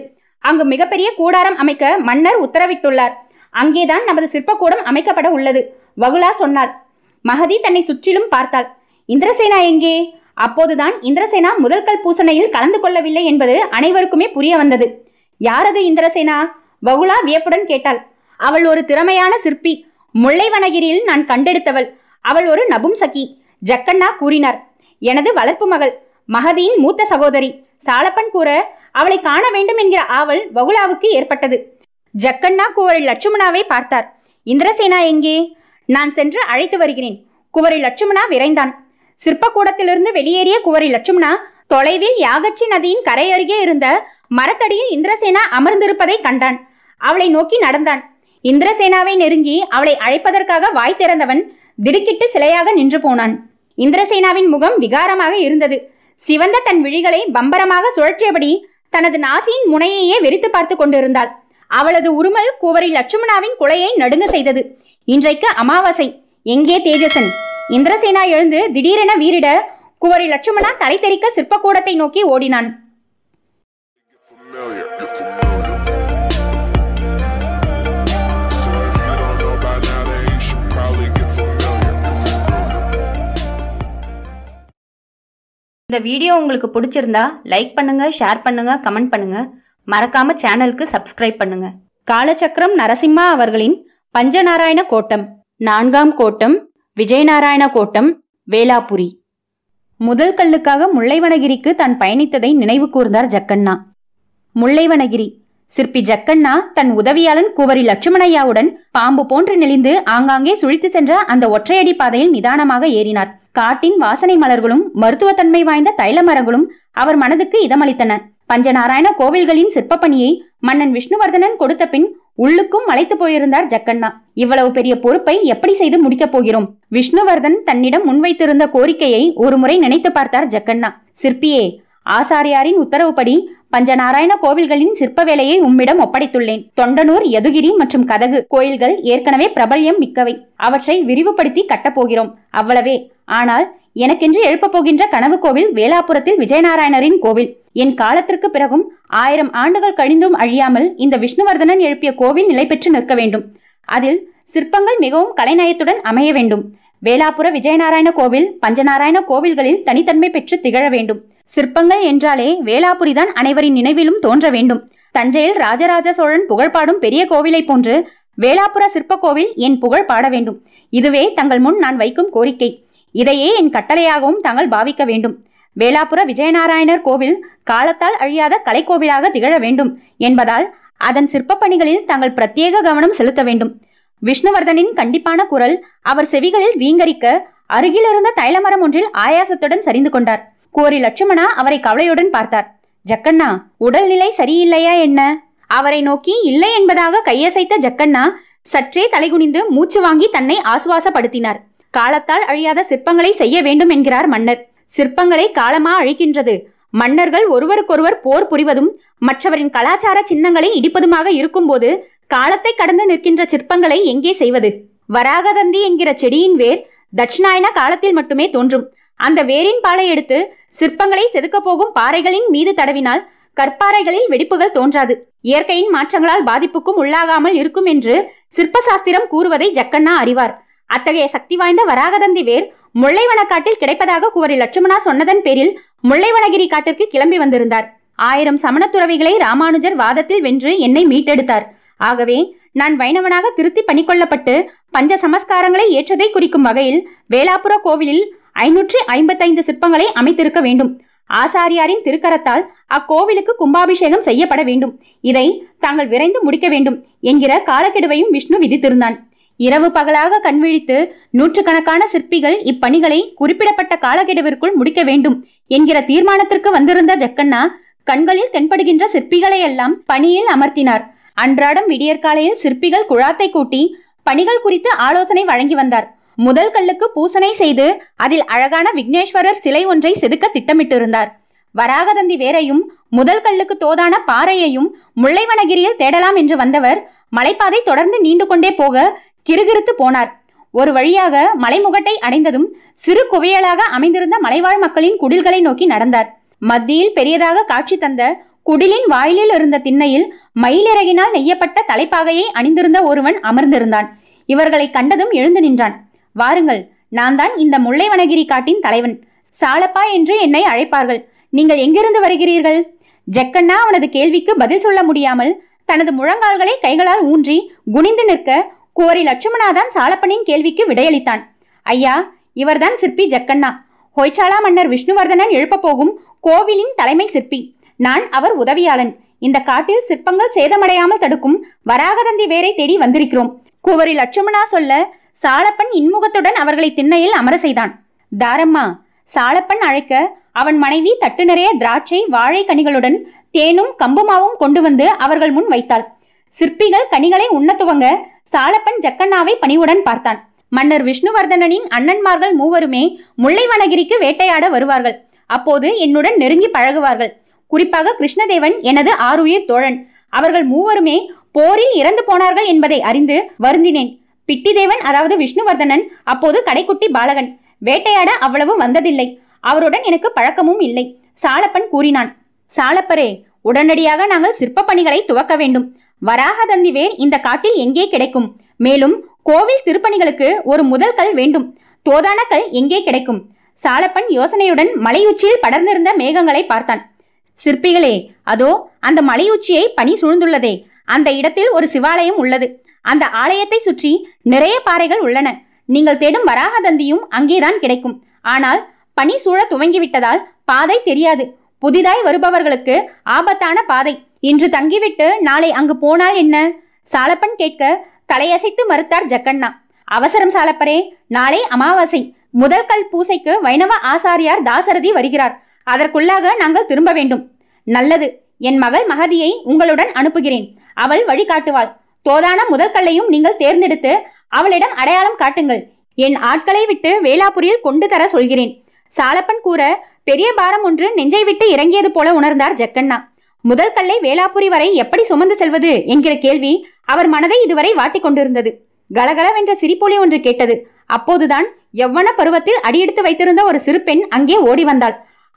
அங்கு மிகப்பெரிய கூடாரம் அமைக்க மன்னர் உத்தரவிட்டுள்ளார். அங்கேதான் நமது சிற்பக்கூடம் அமைக்கப்பட உள்ளது, வகுலா சொன்னாள். மகதி தன்னை சுற்றிலும் பார்த்தாள். இந்திரசேனா எங்கே? அப்போதுதான் இந்திரசேனா முதல்கல் பூசணையில் கலந்து கொள்ளவில்லை என்பது அனைவருக்குமே புரிய வந்தது. யாரது இந்திரசேனா? வகுலா வியப்புடன் கேட்டாள். அவள் ஒரு திறமையான சிற்பி. முல்லைவனகிரியில் நான் கண்டெடுத்தவள். அவள் ஒரு நபும்சகி, ஜக்கண்ணா கூறினார். எனது வளர்ப்பு மகள், மகதியின் மூத்த சகோதரி. சாலப்பன் கூற அவளை காண வேண்டும் என்கிற ஆவல் வகுலாவுக்கு ஏற்பட்டது. ஜக்கண்ணா குவரி லட்சுமணாவை பார்த்தார். இந்திரசேனா எங்கே? நான் சென்று அழைத்து வருகிறேன், குவரி லட்சுமணா விரைந்தான். சிற்பக்கூடத்திலிருந்து வெளியேறிய குவரி லட்சுமணா தொலைவில் யாகச்சி நதியின் கரையருகே இருந்த மரத்தடியில் இந்திரசேனா அமர்ந்திருப்பதை கண்டான். அவளை நோக்கி நடந்தான். இந்திரசேனாவை நெருங்கி அவளை அழைப்பதற்காக வாய் திறந்தவன் திடுக்கிட்டு சிலையாக நின்று போனான். இந்திரசேனாவின் முகம் விகாரமாக இருந்தது. சிவந்த தன் விழிகளை பம்பரமாக சுழற்றியபடி தனது நாசியின் முனையையே வெறித்து பார்த்து கொண்டிருந்தாள். அவளது உருமல் குவரி லட்சுமணாவின் குலையை நடுங்க செய்தது. இன்றைக்கு அமாவாசை, எங்கே தேஜசன்? இந்திரசேனா எழுந்து திடீரென வீறிட குவரி லட்சுமணா தலை தெறிக்க சிற்பக்கூடத்தை நோக்கி ஓடினான். இந்த வீடியோ உங்களுக்கு பிடிச்சிருந்தா லைக் பண்ணுங்க, ஷேர் பண்ணுங்க, கமெண்ட் பண்ணுங்க. மறக்காம சேனலுக்கு சப்ஸ்கிரைப் பண்ணுங்க. காலச்சக்கரம் நரசிம்மா அவர்களின் பஞ்சநாராயண கோட்டம், 4ஆம் கோட்டம், விஜயநாராயண கோட்டம், வேளாபுரி. முதல் கல்லுக்காக முல்லைவனகிரிக்கு தான் பயணித்ததை நினைவு கூர்ந்தார் ஜக்கண்ணா. முல்லைவனகிரி சிற்பி ஜக்கண்ணா தன் உதவியாளன் குவரி லட்சுமணையாவுடன் பாம்பு போன்று நெளிந்து ஆங்காங்கே சுழித்து சென்ற அந்த ஒற்றையடி பாதையில் நிதானமாக ஏறினார். காட்டின் வாசனை மலர்களும் மருத்துவத்தன்மை வாய்ந்த தைல மரங்களும் அவர் மனதுக்கு இதமளித்தன. பஞ்சநாராயண கோவில்களின் சிற்பப்பணியை மன்னன் விஷ்ணுவர்தனன் கொடுத்த பின் உள்ளுக்கும் மலைத்து போயிருந்தார் ஜக்கண்ணா. இவ்வளவு பெரிய பொறுப்பை எப்படி செய்து முடிக்கப் போகிறோம்? விஷ்ணுவர்தன் தன்னிடம் முன்வைத்திருந்த கோரிக்கையை ஒருமுறை நினைத்து பார்த்தார் ஜக்கண்ணா. சிற்பியே, ஆசாரியாரின் உத்தரவுப்படி பஞ்சநாராயண கோவில்களின் சிற்ப வேலையை உம்மிடம் ஒப்படைத்துள்ளேன். தொண்டனூர், யதுகிரி மற்றும் கதகு கோயில்கள் ஏற்கனவே பிரபல்யம் மிக்கவை. அவற்றை விரிவுபடுத்தி கட்டப்போகிறோம், அவ்வளவே. ஆனால் எனக்கென்று எழுப்பப் போகின்ற கனவு கோவில் வேலாபுரத்தில் விஜயநாராயணரின் கோவில். என் காலத்திற்கு பிறகும் 1000 ஆண்டுகள் கழிந்தும் அழியாமல் இந்த விஷ்ணுவர்தனன் எழுப்பிய கோவில் நிலை பெற்று நிற்க வேண்டும். அதில் சிற்பங்கள் மிகவும் கலைநயத்துடன் அமைய வேண்டும். வேலாபுர விஜயநாராயண கோவில் பஞ்சநாராயண கோவில்களில் தனித்தன்மை பெற்று திகழ வேண்டும். சிற்பங்கள் என்றாலே வேலாபுரிதான் அனைவரின் நினைவிலும் தோன்ற வேண்டும். தஞ்சையில் ராஜராஜ சோழன் புகழ்பாடும் பெரிய கோவிலை போன்று வேலாபுர சிற்ப கோவில் என் புகழ் பாட வேண்டும். இதுவே தங்கள் முன் நான் வைக்கும் கோரிக்கை. இதையே என் கட்டளையாகவும் தாங்கள் பாவிக்க வேண்டும். வேலாபுர விஜயநாராயணர் கோவில் காலத்தால் அழியாத கலைக்கோவிலாக திகழ வேண்டும் என்பதால் அதன் சிற்ப பணிகளில் தாங்கள் பிரத்யேக கவனம் செலுத்த வேண்டும். விஷ்ணுவர்தனின் கண்டிப்பான குரல் அவர் செவிகளில் வீங்கரிக்க அருகிலிருந்த தைலமரம் ஒன்றில் ஆயாசத்துடன் சரிந்து கொண்டார். கோரி லட்சுமணா அவரை கவலையுடன் பார்த்தார். ஜக்கண்ணா, உடல்நிலை சரியில்லையா என்ன? அவரை நோக்கி இல்லை என்பதாக கையசைத்த ஜக்கண்ணா சற்றே தலைகுனிந்து மூச்சு வாங்கி தன்னை ஆசுவாசப்படுத்தினார். காலத்தால் அழியாத சிற்பங்களை செய்ய வேண்டும் என்கிறார் மன்னர். சிற்பங்களை காலமா அழிக்கின்றது? மன்னர்கள் ஒருவருக்கொருவர் போர் புரிவதும் மற்றவரின் கலாச்சார சின்னங்களை இடிப்பதுமாக இருக்கும் போது காலத்தை கடந்து நிற்கின்ற சிற்பங்களை எங்கே செய்வது? வராகதந்தி என்கிற செடியின் வேர் தட்சிணாயன காலத்தில் மட்டுமே தோன்றும். அந்த வேரின் பாலை எடுத்து சிற்பங்களை செதுக்க போகும் பாறைகளின் மீது தடவினால் கற்பாறைகளில் வெடிப்புகள் தோன்றாது. இயற்கையின் மாற்றங்களால் பாதிப்புக்கும் உள்ளாகாமல் இருக்கும் என்று சிற்ப சாஸ்திரம் கூறுவதை ஜக்கண்ணா அறிவார். அத்தகைய சக்தி வாய்ந்த வராகதந்தி வேர் முல்லைவனக்காட்டில் கிடைப்பதாக குவரி லட்சுமணா சொன்னதன் பேரில் முல்லைவனகிரி காட்டிற்கு கிளம்பி வந்திருந்தார். 1000 சமணத்துறவிகளை ராமானுஜர் வாதத்தில் வென்று என்னை மீட்டெடுத்தார். ஆகவே நான் வைணவனாக திருத்தி பணிக்கொள்ளப்பட்டு பஞ்ச சமஸ்காரங்களை ஏற்றதை குறிக்கும் வகையில் வேலாபுர கோவிலில் 555 சிற்பங்களை அமைத்திருக்க வேண்டும். ஆசாரியாரின் திருக்கரத்தால் அக்கோவிலுக்கு கும்பாபிஷேகம் செய்யப்பட வேண்டும். இதை தாங்கள் விரைந்து முடிக்க வேண்டும் என்கிற காலக்கெடுவையும் விஷ்ணு விதித்திருந்தான். இரவு பகலாக கண்விழித்து 100கணக்கான சிற்பிகள் இப்பணிகளை குறிப்பிடப்பட்ட காலக்கெடுவிற்குள் முடிக்க வேண்டும் என்கிற தீர்மானத்திற்கு வந்திருந்த ஜக்கண்ணா கண்களில் தென்படுகின்ற சிற்பிகளை எல்லாம் பணியில் அமர்த்தினார். அன்றாடம் விடியற்காலையில் சிற்பிகள் குழாத்தை கூட்டி பணிகள் குறித்து ஆலோசனை வழங்கி வந்தார். முதல் கல்லுக்கு பூசனை செய்து அதில் அழகான விக்னேஸ்வரர் சிலை ஒன்றை செதுக்க திட்டமிட்டிருந்தார். வராகதந்தி வேரையும் முதல் கல்லுக்கு தோதான பாறையையும் முல்லைவனகிரியில் தேடலாம் என்று வந்தவர் மலைப்பாதை தொடர்ந்து நீண்டு கொண்டே போக கிறுகிறுத்து போனார். ஒரு வழியாக மலைமுகட்டை அடைந்ததும் சிறு குவியலாக அமைந்திருந்த மலைவாழ் மக்களின் குடில்களை நோக்கி நடந்தார். மத்தியில் பெரியதாக காட்சி தந்த குடிலின் வாயிலில் இருந்த திண்ணையில் மயிலிறகினால் நெய்யப்பட்ட தலைப்பாகையை அணிந்திருந்த ஒருவன் அமர்ந்திருந்தான். இவர்களை கண்டதும் எழுந்து நின்றான். வாருங்கள், நான் தான் இந்த முல்லைவனகிரி காட்டின் தலைவன். சாலப்பா என்று என்னை அழைப்பார்கள். நீங்கள் எங்கிருந்து வருகிறீர்கள்? ஜக்கண்ணா அவனது கேள்விக்கு பதில் சொல்ல முடியாமல் தனது முழங்கால்களை கைகளால் ஊன்றி குனிந்து நிற்க கோரி லட்சுமணாதான் சாலப்பனின் கேள்விக்கு விடையளித்தான். ஐயா, இவர்தான் சிற்பி ஜக்கண்ணா. ஹொய்சாலா மன்னர் விஷ்ணுவர்தனன் எழுப்ப போகும் கோவிலின் தலைமை சிற்பி. நான் அவர் உதவியாளன். இந்த காட்டில் சிற்பங்கள் சேதமடையாமல் தடுக்கும் வராகதந்தி வேரை தேடி வந்திருக்கிறோம். கோரி லட்சுமணா சொல்ல சாலப்பன் இன்முகத்துடன் அவர்களை திண்ணையில் அமர செய்தான். தாரம்மா, சாலப்பன் அழைக்க அவன் மனைவி தட்டு நிறைய திராட்சை வாழை கனிகளுடன் தேனும் கம்புமாவும் கொண்டு வந்து அவர்கள் முன் வைத்தாள். சிற்பிகள் கனிகளை உண்ண துவங்க சாலப்பன் ஜக்கண்ணாவை பணிவுடன் பார்த்தான். மன்னர் விஷ்ணுவர்தனனின் அண்ணன்மார்கள் மூவருமே முல்லைவனகிரிக்கு வேட்டையாட வருவார்கள். அப்போது என்னுடன் நெருங்கி பழகுவார்கள். குறிப்பாக கிருஷ்ணதேவன் எனது 6 உயிர் தோழன். அவர்கள் மூவருமே போரில் இறந்து போனார்கள் என்பதை அறிந்து வருந்தினேன். பிட்டிதேவன் அதாவது விஷ்ணுவர்தனன் அப்போது கடைக்குட்டி பாலகன். வேட்டையாட அவ்வளவு வந்ததில்லை. அவருடன் எனக்கு பழக்கமும் இல்லை. சாலப்பன் கூறினான். சாலப்பரே, உடனடியாக நாங்கள் சிற்ப பணிகளை துவக்க வேண்டும். வராகதந்தி வேர் இந்த காட்டில் எங்கே கிடைக்கும்? மேலும் கோவில் திருப்பணிகளுக்கு ஒரு முதல் கல் வேண்டும். தோதான கல் எங்கே கிடைக்கும்? சாலப்பன் யோசனையுடன் மலையுச்சியில் படர்ந்திருந்த மேகங்களை பார்த்தான். சிற்பிகளே, அதோ அந்த மலையுச்சியை பனி சூழ்ந்துள்ளதே. அந்த இடத்தில் ஒரு சிவாலயம் உள்ளது. அந்த ஆலயத்தை சுற்றி நிறைய பாறைகள் உள்ளன. நீங்கள் தேடும் வராகதந்தியும் அங்கேதான் கிடைக்கும். ஆனால் பனி சூழ துவங்கிவிட்டதால் பாதை தெரியாது. புதிதாய் வருபவர்களுக்கு ஆபத்தான பாதை. இன்று தங்கிவிட்டு நாளை அங்கு போனால் என்ன? சாலப்பன் கேட்க தலையசைத்து மறுத்தார் ஜக்கண்ணா. அவசரம் சாலப்பரே, நாளை அமாவாசை. முதல் கல் பூசைக்கு வைணவ ஆசாரியார் தாசரதி வருகிறார். அதற்குள்ளாக நாங்கள் திரும்ப வேண்டும். நல்லது, என் மகள் மகதியை உங்களுடன் அனுப்புகிறேன். அவள் வழிகாட்டுவாள். தோதான முதற்கல்லையும் நீங்கள் தேர்ந்தெடுத்து அவளிடம் அடையாளம் காட்டுங்கள். என் ஆட்களை விட்டு வேளாபுரியில் கொண்டு தர சொல்கிறேன். சாலப்பன் கூற பெரிய பாரம் ஒன்று நெஞ்சை விட்டு இறங்கியது போல உணர்ந்தார் ஜக்கண்ணா. முதல் கல்லை வேளாபுரி வரை எப்படி சுமந்து செல்வது என்கிற கேள்வி அவர் மனதை இதுவரை வாட்டி கொண்டிருந்தது. கலகலவென்ற சிரிப்பொலி ஒன்று கேட்டது. அப்போதுதான் எவ்வன பருவத்தில் அடியெடுத்து வைத்திருந்த ஒரு சிறு பெண் அங்கே ஓடி வந்தாள்.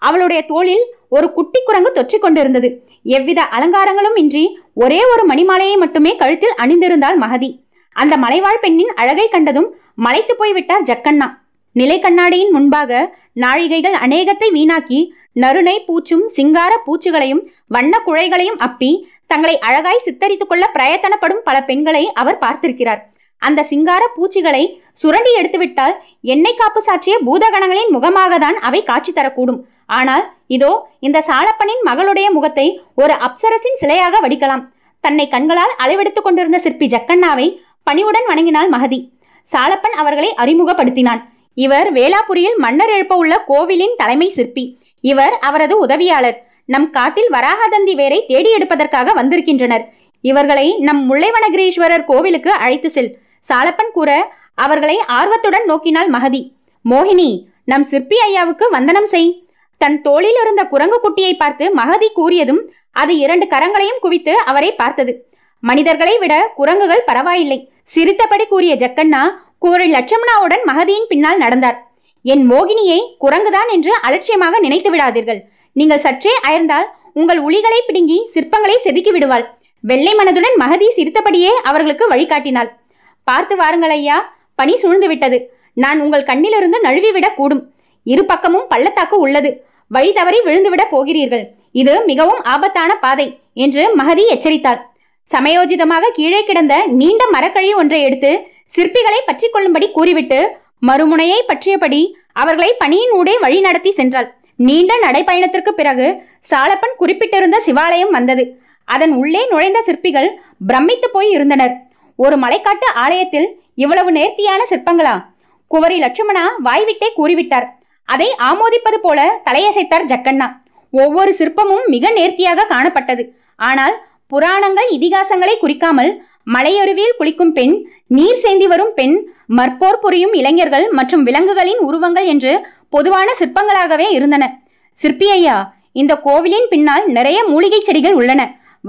அவளுடைய தோளில் ஒரு குட்டி குரங்கு தொற்றிக் கொண்டிருந்தது. எவ்வித அலங்காரங்களும் இன்றி ஒரே ஒரு மணிமாலையை மட்டுமே கழுத்தில் அணிந்திருந்தாள் மகதி. அந்த மலைவாழ் பெண்ணின் அழகை கண்டதும் மலைத்து போய்விட்டார் ஜக்கண்ணா. நிலை கண்ணாடியின் முன்பாக நாழிகைகள் அநேகத்தை வீணாக்கி நறுணை பூச்சும் சிங்கார பூச்சுகளையும் வண்ண குழைகளையும் அப்பி தங்களை அழகாய் சித்தரித்துக் கொள்ள பிரயத்தனப்படும் பல பெண்களை அவர் பார்த்திருக்கிறார். அந்த சிங்கார பூச்சிகளை சுரண்டி எடுத்துவிட்டால் எண்ணெய் காப்பு சாற்றிய பூதகணங்களின் முகமாகத்தான் அவை காட்சி தரக்கூடும். ஆனால் இதோ இந்த சாலப்பனின் மகளுடைய முகத்தை ஒரு அப்சரசின் சிலையாக வடிக்கலாம். தன்னை கண்களால் அளவெடுத்துக் கொண்டிருந்த சிற்பி ஜக்கண்ணாவை பணிவுடன் வணங்கினாள் மகதி. சாலப்பன் அவர்களை அறிமுகப்படுத்தினான். இவர் வேளாபுரியில் மன்னர் எழுப்ப உள்ள கோவிலின் தலைமை சிற்பி. இவர் அவரது உதவியாளர். நம் காட்டில் வராகதந்தி வேரை தேடி எடுப்பதற்காக வந்திருக்கின்றனர். இவர்களை நம் முல்லைவனகிரீஸ்வரர் கோவிலுக்கு அழைத்து செல், சாலப்பன் கூற அவர்களை ஆர்வத்துடன் நோக்கினாள் மகதி. மோகினி, நம் சிற்பி ஐயாவுக்கு வந்தனம் செய், தன் தோளில் இருந்த குரங்கு குட்டியை பார்த்து மகதி கூறியதும் அது இரண்டு கரங்களையும் குவித்து அவரை பார்த்தது. மனிதர்களை விட குரங்குகள் பரவாயில்லை, சிரித்தபடி கூறிய ஜக்கண்ணா குரல் லட்சுமணாவுடன் மகதியின் பின்னால் நடந்தார். என் மோகினியை குரங்குதான் என்று அலட்சியமாக நினைத்து விடாதீர்கள். நீங்கள் சற்றே அயர்ந்தால் உங்கள் உளிகளை பிடுங்கி சிற்பங்களை செதுக்கி விடுவாள். வெள்ளை மனதுடன் மகதி சிரித்தபடியே அவர்களுக்கு வழிகாட்டினாள். பார்த்து வாருங்கள் ஐயா, பனி சூழ்ந்து விட்டது. நான் உங்கள் கண்ணிலிருந்து நழுவிவிடக் கூடும். இரு பக்கமும் பள்ளத்தாக்கு உள்ளது. வழி தவறி விழுந்துவிட போகிறீர்கள். இது மிகவும் ஆபத்தான பாதை என்று மகதி எச்சரித்தாள். சமயோஜிதமாக கீழே கிடந்த நீண்ட மரக்கழி ஒன்றை எடுத்து சிற்பிகளை பற்றி கொள்ளும்படி கூறிவிட்டு மறுமுனையை பற்றியபடி அவர்களை பணியின் ஊடே வழி நடத்தி சென்றாள். நீண்ட நடைப்பயணத்திற்கு பிறகு சாலப்பன் குறிப்பிட்டிருந்த சிவாலயம் வந்தது. அதன் உள்ளே நுழைந்த சிற்பிகள் பிரமித்து போய் இருந்தனர். ஒரு மலைக்காட்டு ஆலயத்தில் இவ்வளவு நேர்த்தியான சிற்பங்களா? குவரி லட்சுமணா வாய்விட்டே கூறிவிட்டார். அதை ஆமோதிப்பது போல தலையசைத்தார் ஜக்கண்ணா. ஒவ்வொரு சிற்பமும் மிக நேர்த்தியாக காணப்பட்டது. ஆனால் புராணங்கள் இதிகாசங்களை குறிக்காமல் மலையருவியில் குளிக்கும் பெண், நீர் சேந்தி வரும் பெண், மற்போர் புரியும் இளைஞர்கள் மற்றும் விலங்குகளின் உருவங்கள் என்று பொதுவான சிற்பங்களாகவே இருந்தன. சிற்பியா, இந்த கோவிலின் பின்னால் நிறைய மூலிகை செடிகள் உள்ளன.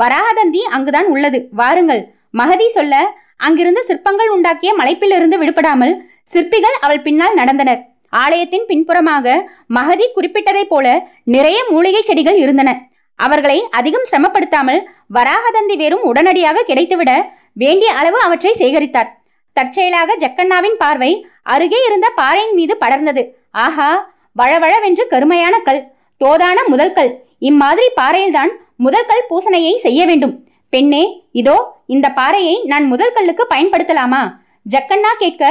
வராகதந்தி அங்குதான் உள்ளது, வாருங்கள், மகதி சொல்ல அங்கிருந்து சிற்பங்கள் உண்டாக்கிய மலைப்பிலிருந்து விடுபடாமல் சிற்பிகள் அவள் பின்னால் நடந்தனர். ஆலயத்தின் பின்புறமாக மகதி குறிப்பிட்டதை போல நிறைய மூலிகை செடிகள் இருந்தன. அவர்களை அதிகம் சிரமப்படுத்தாமல் வராகதந்தி வேரும் உடனடியாக கிடைத்துவிட வேண்டிய அளவு அவற்றை சேகரித்தார். தற்செயலாக ஜக்கண்ணாவின் பார்வை அருகே இருந்த பாறையின் மீது படர்ந்தது. ஆஹா, வழவழவென்று கருமையான கல், தோதான முதல் கல். இம்மாதிரி பாறையில்தான் முதல் கல் பூசணையை செய்ய வேண்டும். பெண்ணே, இதோ இந்த பாறையை நான் முதல் கல்லுக்கு பயன்படுத்தலாமா? ஜக்கண்ணா கேட்க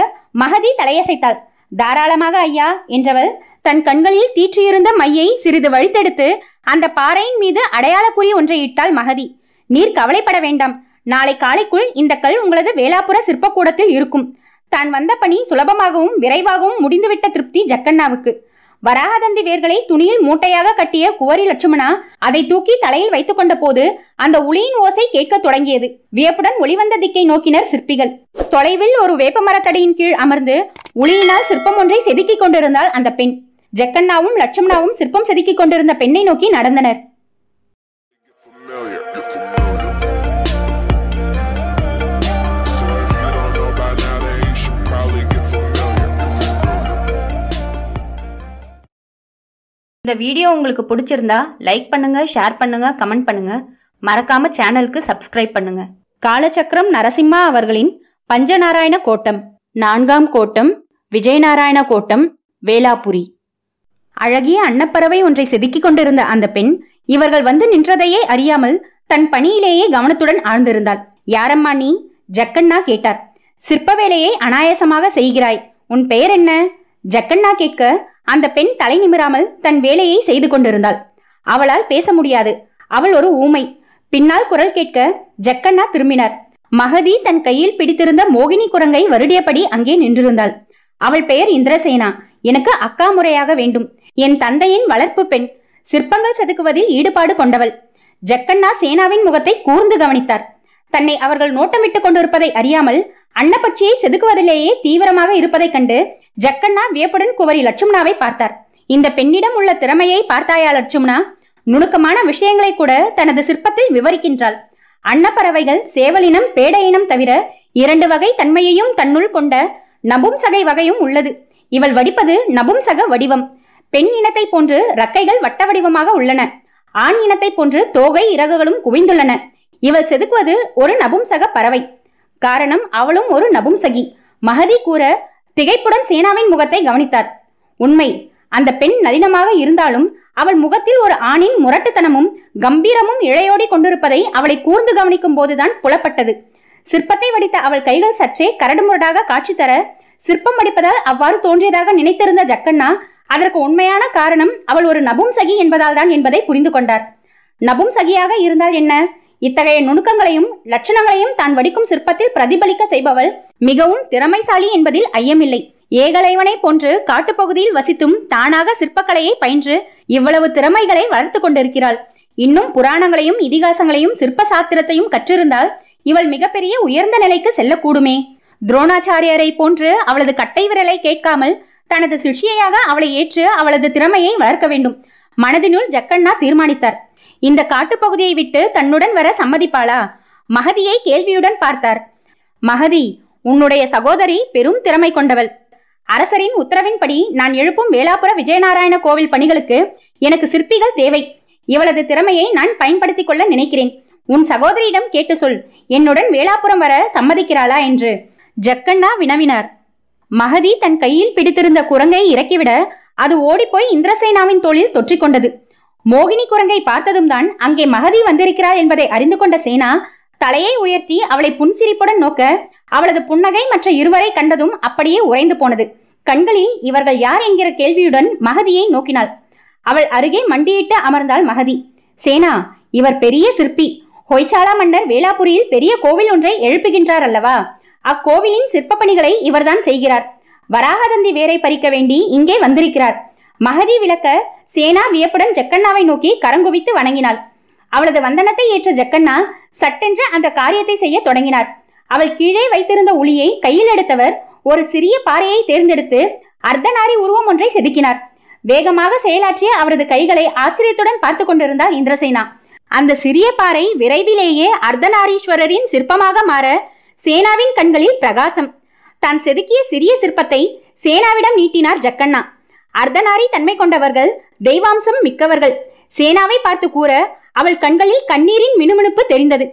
மகதி தலையசைத்தாள். தாராளமாக ஐயா என்றவள் தன் கண்களில் தீற்றியிருந்த மையை சிறிது வழித்தெடுத்து அந்த பாறையின் மீது அடையாள குறி ஒன்றை இட்டாள் மகதி. நீர் கவலைப்பட வேண்டாம், நாளை காலைக்குள் இந்த கல் உங்களது வேளாபுர சிற்பக்கூடத்தில் இருக்கும். தான் வந்த பணி சுலபமாகவும் விரைவாகவும் முடிந்துவிட்ட திருப்தி ஜக்கண்ணாவுக்கு. வராகதந்தி வேர்களை துணியில் மூட்டையாக கட்டிய குவரி லட்சுமணா அதை தூக்கி தலையில் வைத்துக் கொண்ட போது அந்த உளியின் ஓசை கேட்க தொடங்கியது. வியப்புடன் ஒளிவந்த திக்கை நோக்கினர் சிற்பிகள். தொலைவில் ஒரு வேப்ப மரத்தடியின் கீழ் அமர்ந்து உளியினால் சிற்பம் ஒன்றை செதுக்கிக் கொண்டிருந்தாள் அந்த பெண். ஜக்கண்ணாவும் லட்சுமணாவும் சிற்பம் செதுக்கிக் கொண்டிருந்த பெண்ணை நோக்கி நடந்தனர். இந்த வீடியோ உங்களுக்கு பிடிச்சிருந்தா லைக் பண்ணுங்க, ஷேர் பண்ணுங்க, கமெண்ட் பண்ணுங்க. மறக்காம சேனலுக்கு சப்ஸ்கிரைப் பண்ணுங்க. காலச்சக்கரம் நரசிம்மா அவர்களின் பஞ்சநாராயண கோட்டம், 4ஆம் கோட்டம், விஜயநாராயண கோட்டம், வேளாபுரி. அழகிய அன்னப்பறவை ஒன்றை செதுக்கிக் கொண்டிருந்த அந்த பெண் இவர்கள் வந்து நின்றதையே அறியாமல் தன் பணியிலேயே கவனத்துடன் ஆழ்ந்திருந்தாள். யாரம்மா நீ? ஜக்கண்ணா கேட்டார். சிற்ப வேலையை அனாயசமாக செய்கிறாய், உன் பெயர் என்ன? ஜக்கண்ணா கேட்க அந்த பெண் தலை நிமிராமல் தன் வேலையை செய்து கொண்டிருந்தாள். அவளால் பேச முடியாது, அவள் ஒரு ஊமை. பின்னால் குரல் கேட்க ஜக்கண்ணா திரும்பினார். மகதி தன் கையில் பிடித்திருந்த மோகினி குரங்கை வருடியபடி அங்கே நின்றிருந்தாள். அவள் பெயர் இந்திரசேனா, எனக்கு அக்கா முறையாக வேண்டும், என் தந்தையின் வளர்ப்பு பெண். சிற்பங்கள் செதுக்குவதில் ஈடுபாடு கொண்டவள். ஜக்கண்ணா சேனாவின் முகத்தை கூர்ந்து கவனித்தார். தன்னை அவர்கள் நோட்டமிட்டுக் கொண்டிருப்பதை அறியாமல் அன்னப்பட்சியை செதுக்குவதிலேயே தீவிரமாக இருப்பதை கண்டு ஜக்கண்ணா வியப்புடன் குவரி லட்சுமணாவை பார்த்தார். இந்த பெண்ணிடம் உள்ள திறமையை பார்த்தாயா லட்சுமணா? நுணுக்கமான விஷயங்களை கூட தனது சிற்பத்தில் விவரிக்கின்றாள். அன்னப்பறவைகள் சேவலினம் பேடையினம் தவிர 2 வகை தன்மையையும் தன்னுள் கொண்ட நபும்சகை வகையும் உள்ளது. இவள் வடிப்பது நபும்சக வடிவம். பெண் இனத்தை போன்று ரக்கைகள் வட்ட வடிவமாக உள்ளன. ஆண் இனத்தை போன்று தோகை இறகுகளும் குவிந்துள்ளன. இவள் செதுக்குவது ஒரு நபும்சக பறவை. காரணம், அவளும் ஒரு நபும்சகி. மகதி கூற திகைப்புடன் சேனாவின் முகத்தை கவனித்தார். உண்மை, அந்த பெண் நளினமாக இருந்தாலும் அவள் முகத்தில் ஒரு ஆணின் முரட்டுத்தனமும் கம்பீரமும் இழையோடி கொண்டிருப்பதை அவளை கூர்ந்து கவனிக்கும் போதுதான் புலப்பட்டது. சிற்பத்தை வடித்த அவள் கைகள் சற்றே கரடுமுரடாக காட்சி தர சிற்பம் வடிப்பதால் அவ்வாறு தோன்றியதாக நினைத்திருந்த ஜக்கண்ணா அதற்கு உண்மையான காரணம் அவள் ஒரு நபும்சகி என்பதால் தான் என்பதை புரிந்து கொண்டார். நபும்சகியாக இருந்தால் என்ன, இத்தகைய நுணுக்கங்களையும் லட்சணங்களையும் தான் வடிக்கும் சிற்பத்தில் பிரதிபலிக்க செய்பவள் மிகவும் திறமைசாலி என்பதில் ஐயமில்லை. ஏகலைவனை போன்று காட்டுப்பகுதியில் வசித்தும் தானாக சிற்பக்கலையை பயின்று இவ்வளவு திறமைகளை வளர்த்து கொண்டிருக்கிறாள். இன்னும் புராணங்களையும் இதிகாசங்களையும் சிற்ப சாத்திரத்தையும் கற்றிருந்தால் இவள் மிகப்பெரிய உயர்ந்த நிலைக்கு செல்லக்கூடுமே. துரோணாச்சாரியரை போன்று அவளது கட்டை விரலை கேட்காமல் தனது சிஷியையாக அவளை ஏற்று அவளது திறமையை வளர்க்க வேண்டும். மனதினுள் ஜக்கண்ணா தீர்மானித்தார். இந்த காட்டுப்பகுதியை விட்டு தன்னுடன் வர சம்மதிப்பாளா? மகதியை கேள்வியுடன் பார்த்தார். மகதி, உன்னுடைய சகோதரி பெரும் திறமை கொண்டவள். அரசரின் உத்தரவின்படி நான் எழுப்பும் வேளாபுர விஜயநாராயண கோவில் பணிகளுக்கு எனக்கு சிற்பிகள் தேவை. இவளது திறமையை நான் பயன்படுத்திக் கொள்ள நினைக்கிறேன். உன் சகோதரியிடம் கேட்டு சொல், என்னுடன் வேளாபுரம் வர சம்மதிக்கிறாளா என்று ஜக்கண்ணா வினவினார். மகதி தன் கையில் பிடித்திருந்த குரங்கை இறக்கிவிட அது ஓடிப்போய் இந்திரசேனாவின் தோளில் தொற்றிக்கொண்டது. மோகினி குரங்கை பார்த்ததும் தான் அங்கே மகதி வந்திருக்கிறாள் என்பதை அறிந்து கொண்ட சேனா தலையை உயர்த்தி அவளை புன்சிரிப்புடன் நோக்க அவளது புன்னகை மற்ற இருவரை கண்டதும் அப்படியே உறைந்து போனது. கண்களில் இவர்கள் யார் என்கிற கேள்வியுடன் மகதியை நோக்கினாள். அவள் அருகே மண்டியிட்டு அமர்ந்தாள் மகதி. சேனா, இவர் பெரிய சிற்பி. ஹொய்சாலா மன்னர் வேளாபுரியில் பெரிய கோவில் ஒன்றை எழுப்புகின்றார் அல்லவா? அக்கோவிலின் சிற்ப பணிகளை இவர்தான் செய்கிறார். வராகதந்தி வேரை பறிக்க வேண்டி இங்கே வந்திருக்கிறார். மகதி விளக்க சேனா வியப்புடன் ஜக்கண்ணாவை நோக்கி கரங்குவித்து வணங்கினாள். அவளது வந்தனத்தை ஏற்ற ஜக்கண்ணா சட்டென்று அந்த காரியத்தை செய்ய தொடங்கினார். அவள் கீழே வைத்திருந்த உளியை கையில் எடுத்தவர் ஒரு சிறிய பாறையை தேர்ந்தெடுத்து அர்த்தநாரி உருவம் ஒன்றை செதுக்கினார். வேகமாக செயலாற்றிய அவரது கைகளை ஆச்சரியத்துடன் பார்த்து கொண்டிருந்தார் இந்திரசேனா. அந்த சிறிய பாறை விரைவிலேயே அர்த்தநாரீஸ்வரரின் சிற்பமாக மாற சேனாவின் கண்களில் பிரகாசம். தான் செதுக்கிய சிறிய சிற்பத்தை சேனாவிடம் நீட்டினார் ஜக்கண்ணா. அர்த்தநாரி தன்மை கொண்டவர்கள், தெய்வாம்சம் மிக்கவர்கள். சேனாவை பார்த்து கூற அவள் கண்களில் கண்ணீரின் மினுமினுப்பு தெரிந்தது.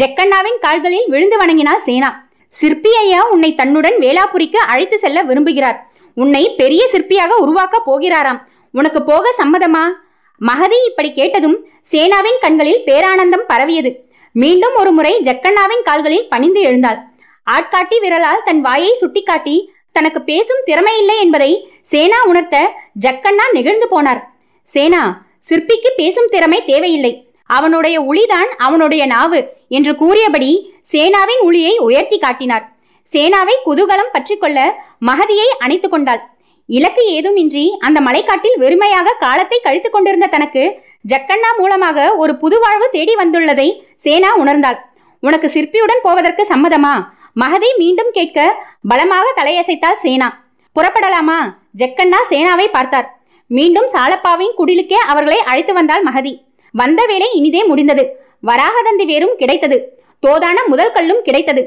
ஜக்கண்ணாவின் கால்களில் விழுந்து வணங்கினாள் சேனா. சிற்பி ஐயா உன்னை தன்னுடன் வேளாபுரிக்கு அழைத்து செல்ல விரும்புகிறார். உன்னை பெரிய சிற்பியாக உருவாக்க போகிறாராம். உனக்கு போக சம்மதமா? மகதி இப்படி கேட்டதும் சேனாவின் கண்களில் பேரானந்தம் பரவியது. மீண்டும் ஒரு முறை ஜக்கண்ணாவின் கால்களில் பணிந்து எழுந்தாள். ஆட்காட்டி விரலால் தன் வாயை சுட்டிக்காட்டி தனக்கு பேசும் திறமையில்லை என்பதை சேனா உணர்த்த ஜக்கண்ணா நெகிழ்ந்து போனார். சேனா, சிற்பிக்கு பேசும் திறமை தேவையில்லை, அவனுடைய உளிதான் அவனுடைய நாவு என்று கூறியபடி சேனாவின் உளியை உயர்த்தி காட்டினார். சேனாவை குதூகலம் பற்றி கொள்ள மகதியை அணைத்து கொண்டாள். இலக்கு ஏதுமின்றி அந்த மலைக்காட்டில் வெறுமையாக காலத்தை கழித்து கொண்டிருந்த தனக்கு ஜக்கண்ணா மூலமாக ஒரு புது வாழ்வு தேடி வந்துள்ளதை சேனா உணர்ந்தாள். உனக்கு சிற்பியுடன் போவதற்கு சம்மதமா? மகதி மீண்டும் கேட்க பலமாக தலையசைத்தாள் சேனா. புறப்படலாமா? ஜக்கண்ணா சேனாவை பார்த்தார். மீண்டும் சாலப்பாவின் குடிலுக்கே அவர்களை அழைத்து வந்தாள் மகதி. வந்த வேலை இனிதே முடிந்தது. வராகதந்தி வேரும் கிடைத்தது, தோதான முதல் கல்லும் கிடைத்தது,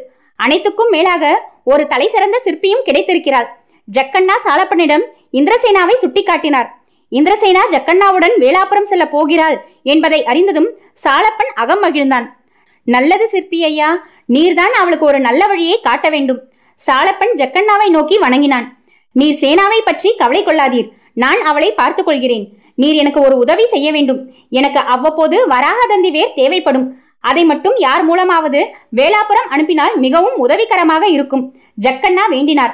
அனைத்துக்கும் மேலாக ஒரு தலை சிறந்த சிற்பியும் கிடைத்திருக்கிறாள். ஜக்கண்ணா சாலப்பனிடம் இந்திரசேனாவை சுட்டிக்காட்டினார். இந்திரசேனா ஜக்கண்ணாவுடன் வேளாபுரம் செல்ல போகிறாள் என்பதை அறிந்ததும் சாலப்பன் அகம் மகிழ்ந்தான். நல்லது சிற்பி ஐயா, நீர்தான் அவளுக்கு ஒரு நல்ல வழியை காட்ட வேண்டும். சாலப்பன் ஜக்கண்ணாவை நோக்கி வணங்கினான். நீர் சேனாவை பற்றி கவலை கொள்ளாதீர், நான் அவளை பார்த்துக் கொள்கிறேன். நீர் எனக்கு ஒரு உதவி செய்ய வேண்டும். எனக்கு அவ்வப்போது வராகதந்தி வேர் தேவைப்படும். அதை மட்டும் யார் மூலமாவது வேளாபுரம் அனுப்பினால் மிகவும் உதவிகரமாக இருக்கும். ஜக்கண்ணா வேண்டினார்.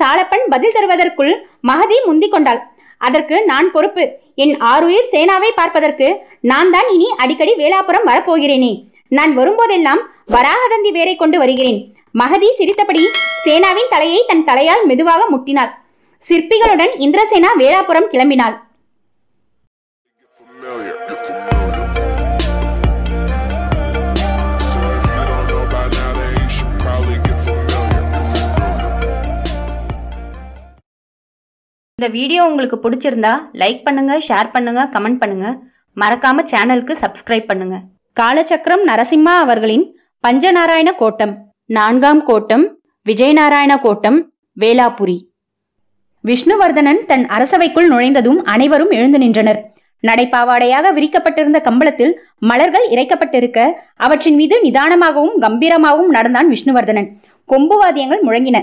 சாலப்பன் பதில் தருவதற்குள் மகதி முந்தி கொண்டாள். அதற்கு நான் பொறுப்பு. என் ஆருயிர் சேனாவை பார்ப்பதற்கு நான் தான் இனி அடிக்கடி வேளாபுரம் வரப்போகிறேனே. நான் வரும்போதெல்லாம் வராகதந்தி வேரை கொண்டு வருகிறேன். மகதி சிரித்தபடி சேனாவின் தலையை தன் தலையால் மெதுவாக முட்டினாள். சிற்பிகளுடன் இந்திரசேனா வேளாபுரம் கிளம்பினாள். இந்த வீடியோ உங்களுக்கு பிடிச்சிருந்தா லைக் பண்ணுங்க, ஷேர் பண்ணுங்க, கமெண்ட் பண்ணுங்க. மறக்காம சேனலுக்கு சப்ஸ்கிரைப் பண்ணுங்க. காலச்சக்கரம் நரசிம்மா அவர்களின் பஞ்சநாராயண கோட்டம், 4ஆம் கோட்டம் விஜயநாராயண கோட்டம், வேலாபுரி. விஷ்ணுவர்தனன் தன் அரசவைக்குள் நுழைந்ததும் அனைவரும் எழுந்து நின்றனர். நடைபாவாடையாக விரிக்கப்பட்டிருந்த கம்பளத்தில் மலர்கள் இறைக்கப்பட்டிருக்க அவற்றின் மீது நிதானமாகவும் கம்பீரமாகவும் நடந்தான் விஷ்ணுவர்தனன். கொம்பு வாத்தியங்கள் முழங்கின.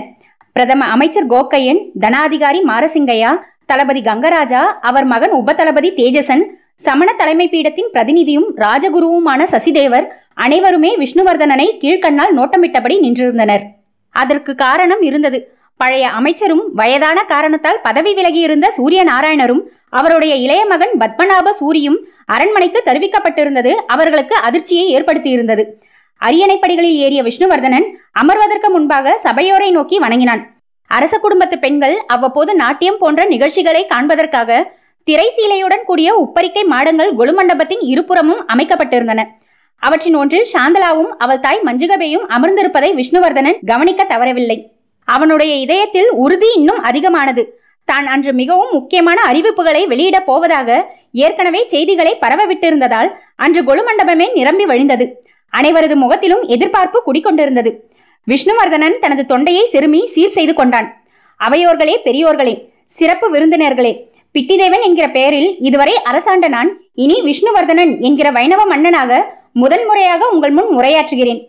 பிரதம அமைச்சர் கோக்கையன், தனாதிகாரி மாரசிங்கையா, தளபதி கங்கராஜா, அவர் மகன் உபதளபதி தேஜசன், சமண தலைமை பீடத்தின் பிரதிநிதியும் ராஜகுருவுமான சசிதேவர் அனைவருமே விஷ்ணுவர்தனனை கீழ்கண்ணால் நோட்டமிட்டபடி நின்றிருந்தனர். அதற்கு காரணம் இருந்தது. பழைய அமைச்சரும் வயதான காரணத்தால் பதவி விலகியிருந்த சூரிய நாராயணரும் அவருடைய இளைய மகன் பத்மநாப சூரியும் அரண்மனைக்கு தெரிவிக்கப்பட்டிருந்தது அவர்களுக்கு அதிர்ச்சியை ஏற்படுத்தியிருந்தது. அரியணைப்படிகளில் ஏறிய விஷ்ணுவர்தனன் அமர்வதற்கு முன்பாக சபையோரை நோக்கி வணங்கினான். அரச குடும்பத்து பெண்கள் அவ்வப்போது நாட்டியம் போன்ற நிகழ்ச்சிகளை காண்பதற்காக திரை சீலையுடன் கூடிய உப்பரிக்கை மாடங்கள் கொலுமண்டபத்தின் இருபுறமும் அமைக்கப்பட்டிருந்தன. அவற்றின் ஒன்றில் சாந்தலாவும் அவள் தாய் மஞ்சுகபேயும் அமர்ந்திருப்பதை விஷ்ணுவர்தனன் கவனிக்க தவறவில்லை. அவனுடைய இதயத்தில் உறுதி இன்னும் அதிகமானது. தான் அன்று மிகவும் முக்கியமான அறிவிப்புகளை வெளியிடப் போவதாக ஏற்கனவே செய்திகளை பரவவிட்டிருந்ததால் அன்று கொலுமண்டபமே நிரம்பி வழிந்தது. அனைவரது முகத்திலும் எதிர்பார்ப்பு குடிக்கொண்டிருந்தது. விஷ்ணுவர்தனன் தனது தொண்டையை சிறுமி சீர் செய்து கொண்டான். அவையோர்களே, பெரியோர்களே, சிறப்பு விருந்தினர்களே, பிட்டிதேவன் என்கிற பெயரில் இதுவரை அரசாண்ட நான் இனி விஷ்ணுவர்தனன் என்கிற வைணவ மன்னனாக முதன்முறையாக உங்கள் முன் உரையாற்றுகிறேன்.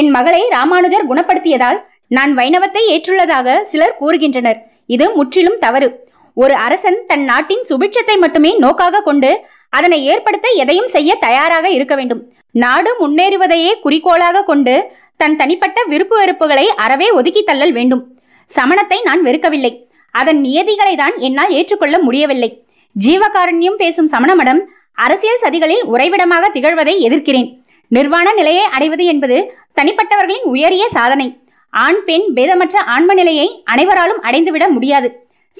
என் மகளை ராமானுஜர் குணப்படுத்தியதால் நான் வைணவத்தை ஏற்றுள்ளதாக சிலர் கூறுகின்றனர். இது முற்றிலும் தவறு. ஒரு அரசன் தன் நாட்டின் சுபிட்சத்தை மட்டுமே நோக்காக கொண்டு அதனை ஏற்படுத்த எதையும் செய்ய தயாராக இருக்க வேண்டும். நாடு முன்னேறுவதையே குறிக்கோளாக கொண்டு தன் தனிப்பட்ட விருப்பு வெறுப்புகளை அறவே ஒதுக்கி தள்ளல் வேண்டும். சமணத்தை நான் வெறுக்கவில்லை, அதன் நியதிகளை தான் என்னால் ஏற்றுக்கொள்ள முடியவில்லை. ஜீவகாரண்யம் பேசும் சமண மடம் அரசியல் சதிகளில் உறைவிடமாக திகழ்வதை எதிர்க்கிறேன். நிர்வாண நிலையை அடைவது என்பது தனிப்பட்டவர்களின் உயரிய சாதனை. ஆண் பெண் பேதமற்ற ஆன்ம நிலையை அனைவராலும் அடைந்துவிட முடியாது.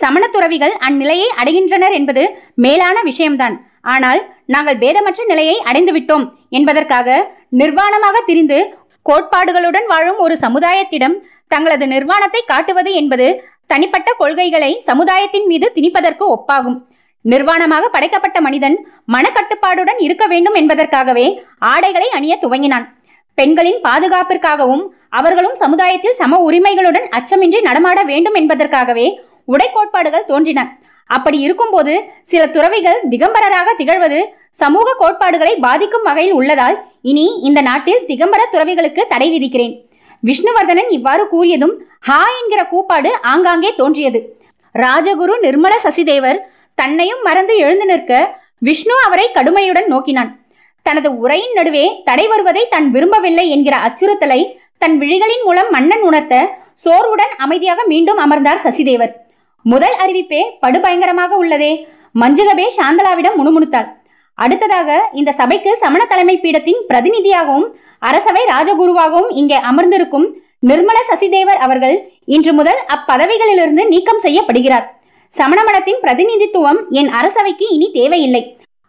சமண துறவிகள் அந்நிலையை அடைகின்றனர் என்பது மேலான விஷயம்தான். ஆனால் நாங்கள் பேதமற்ற நிலையை அடைந்துவிட்டோம் என்பதற்காக நிர்வாணமாக திரிந்து கோட்பாடுகளுடன் வாழும் ஒரு சமுதாயத்திடம் தங்களது நிர்வாணத்தை காட்டுவது என்பது தனிப்பட்ட கொள்கைகளை சமுதாயத்தின் மீது திணிப்பதற்கு ஒப்பாகும். நிர்வாணமாக படைக்கப்பட்ட மனிதன் மனக்கட்டுப்பாடுடன் இருக்க வேண்டும் என்பதற்காகவே ஆடைகளை அணிய துவங்கினான். பெண்களின் பாதுகாப்பிற்காகவும் அவர்களும் சமுதாயத்தில் சம உரிமைகளுடன் அச்சமின்றி நடமாட வேண்டும் என்பதற்காகவே உடை கோட்பாடுகள் தோன்றின. அப்படி இருக்கும்போது சில துறவிகள் திகம்பரராக திகழ்வது சமூக கோட்பாடுகளை பாதிக்கும் வகையில் உள்ளதால் இனி இந்த நாட்டில் திகம்பர துறவிகளுக்கு தடை விதிக்கிறேன். விஷ்ணுவர்தனன் இவ்வாறு கூறியதும் ஹா என்கிற கூப்பாடு ஆங்காங்கே தோன்றியது. ராஜகுரு நிர்மல சசிதேவர் தன்னையும் மறந்து எழுந்து நிற்க விஷ்ணு அவரை கடுமையுடன் நோக்கினான். தனது உரையின் நடுவே தடை வருவதை தான் விரும்பவில்லை என்கிற அச்சுறுத்தலை தன் விழிகளின் மூலம் மன்னன் உணர்த்த சோர்வுடன் அமைதியாக மீண்டும் அமர்ந்தார் சசிதேவர். முதல் அறிவிப்பே படுபயங்கரமாக உள்ளதே, மஞ்சுகபே சாந்தலாவிடம் முணுமுணுத்தாள். அடுத்ததாக இந்த சபைக்கு சமண தலைமை பீடத்தின் பிரதிநிதியாகவும் அரசவை ராஜகுருவாகவும் இங்கே அமர்ந்திருக்கும் நிர்மல சசிதேவர் அவர்கள் இன்று முதல் அப்பதவிகளிலிருந்து நீக்கம் செய்யப்படுகிறார். சமண மடத்தின் பிரதிநிதித்துவம் என் அரசவைக்கு இனி தேவையில்லை.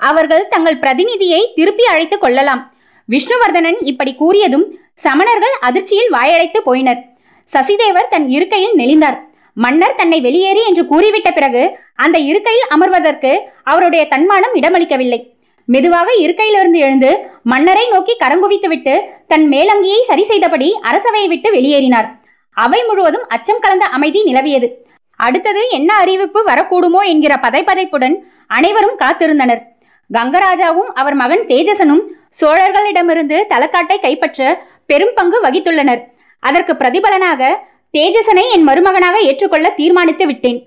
அவர்கள் தங்கள் பிரதிநிதியை திருப்பி அழைத்துக் கொள்ளலாம். விஷ்ணுவர்தனன் இப்படி கூறியதும் சமணர்கள் அதிர்ச்சியில் வாயடைத்து போயினர். சசிதேவர் தன் இருக்கையில் நெளிந்தார். மன்னர் தன்னை வெளியேறு என்று கூறிவிட்ட பிறகு அந்த இருக்கையில் அமர்வதற்கு அவருடைய தன்மானம் இடமளிக்கவில்லை. மெதுவாக இருக்கையிலிருந்து எழுந்து மன்னரை நோக்கி கரங்குவித்துவிட்டு தன் மேலங்கியை சரி செய்தபடி அரசவையை விட்டு வெளியேறினார். அவை முழுவதும் அச்சம் கலந்த அமைதி நிலவியது. அடுத்தது என்ன அறிவிப்பு வரக்கூடுமோ என்கிற பதைப்பதைப்புடன் அனைவரும் காத்திருந்தனர். கங்கராஜாவும் அவர் மகன் தேஜசனும் சோழர்களிடமிருந்து தலக்காட்டை கைப்பற்ற பெரும் பங்கு வகித்துள்ளனர். அதற்கு பிரதிபலனாக தேஜசனை என் மருமகனாக ஏற்றுக்கொள்ள தீர்மானித்து விட்டேன்.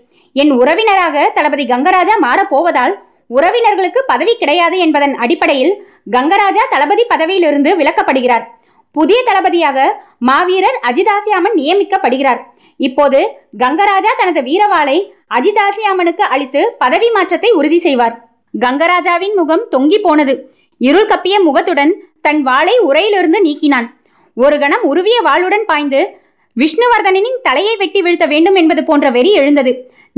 என் உறவினராக தளபதி கங்கராஜா மாறப்போவதால் உறவினர்களுக்கு பதவி கிடையாது என்பதன் அடிப்படையில் கங்கராஜா தளபதி பதவியிலிருந்து விலக்கப்படுகிறார். புதிய தளபதியாக மாவீரர் அஜிதாசியாமன் நியமிக்கப்படுகிறார். இப்போது கங்கராஜா தனது வீரவாளை அஜிதாசியாமனுக்கு அளித்து பதவி மாற்றத்தை உறுதி செய்வார். கங்கராஜாவின் முகம் தொங்கி போனது. இருள் கப்பிய முகத்துடன் தன் வாளை உரையிலிருந்து நீக்கினான். ஒரு கணம் உருவிய வாளுடன் பாய்ந்து விஷ்ணுவர்தனின் தலையை வெட்டி வீழ்த்த வேண்டும் என்பது போன்ற வெறி எழுந்தது.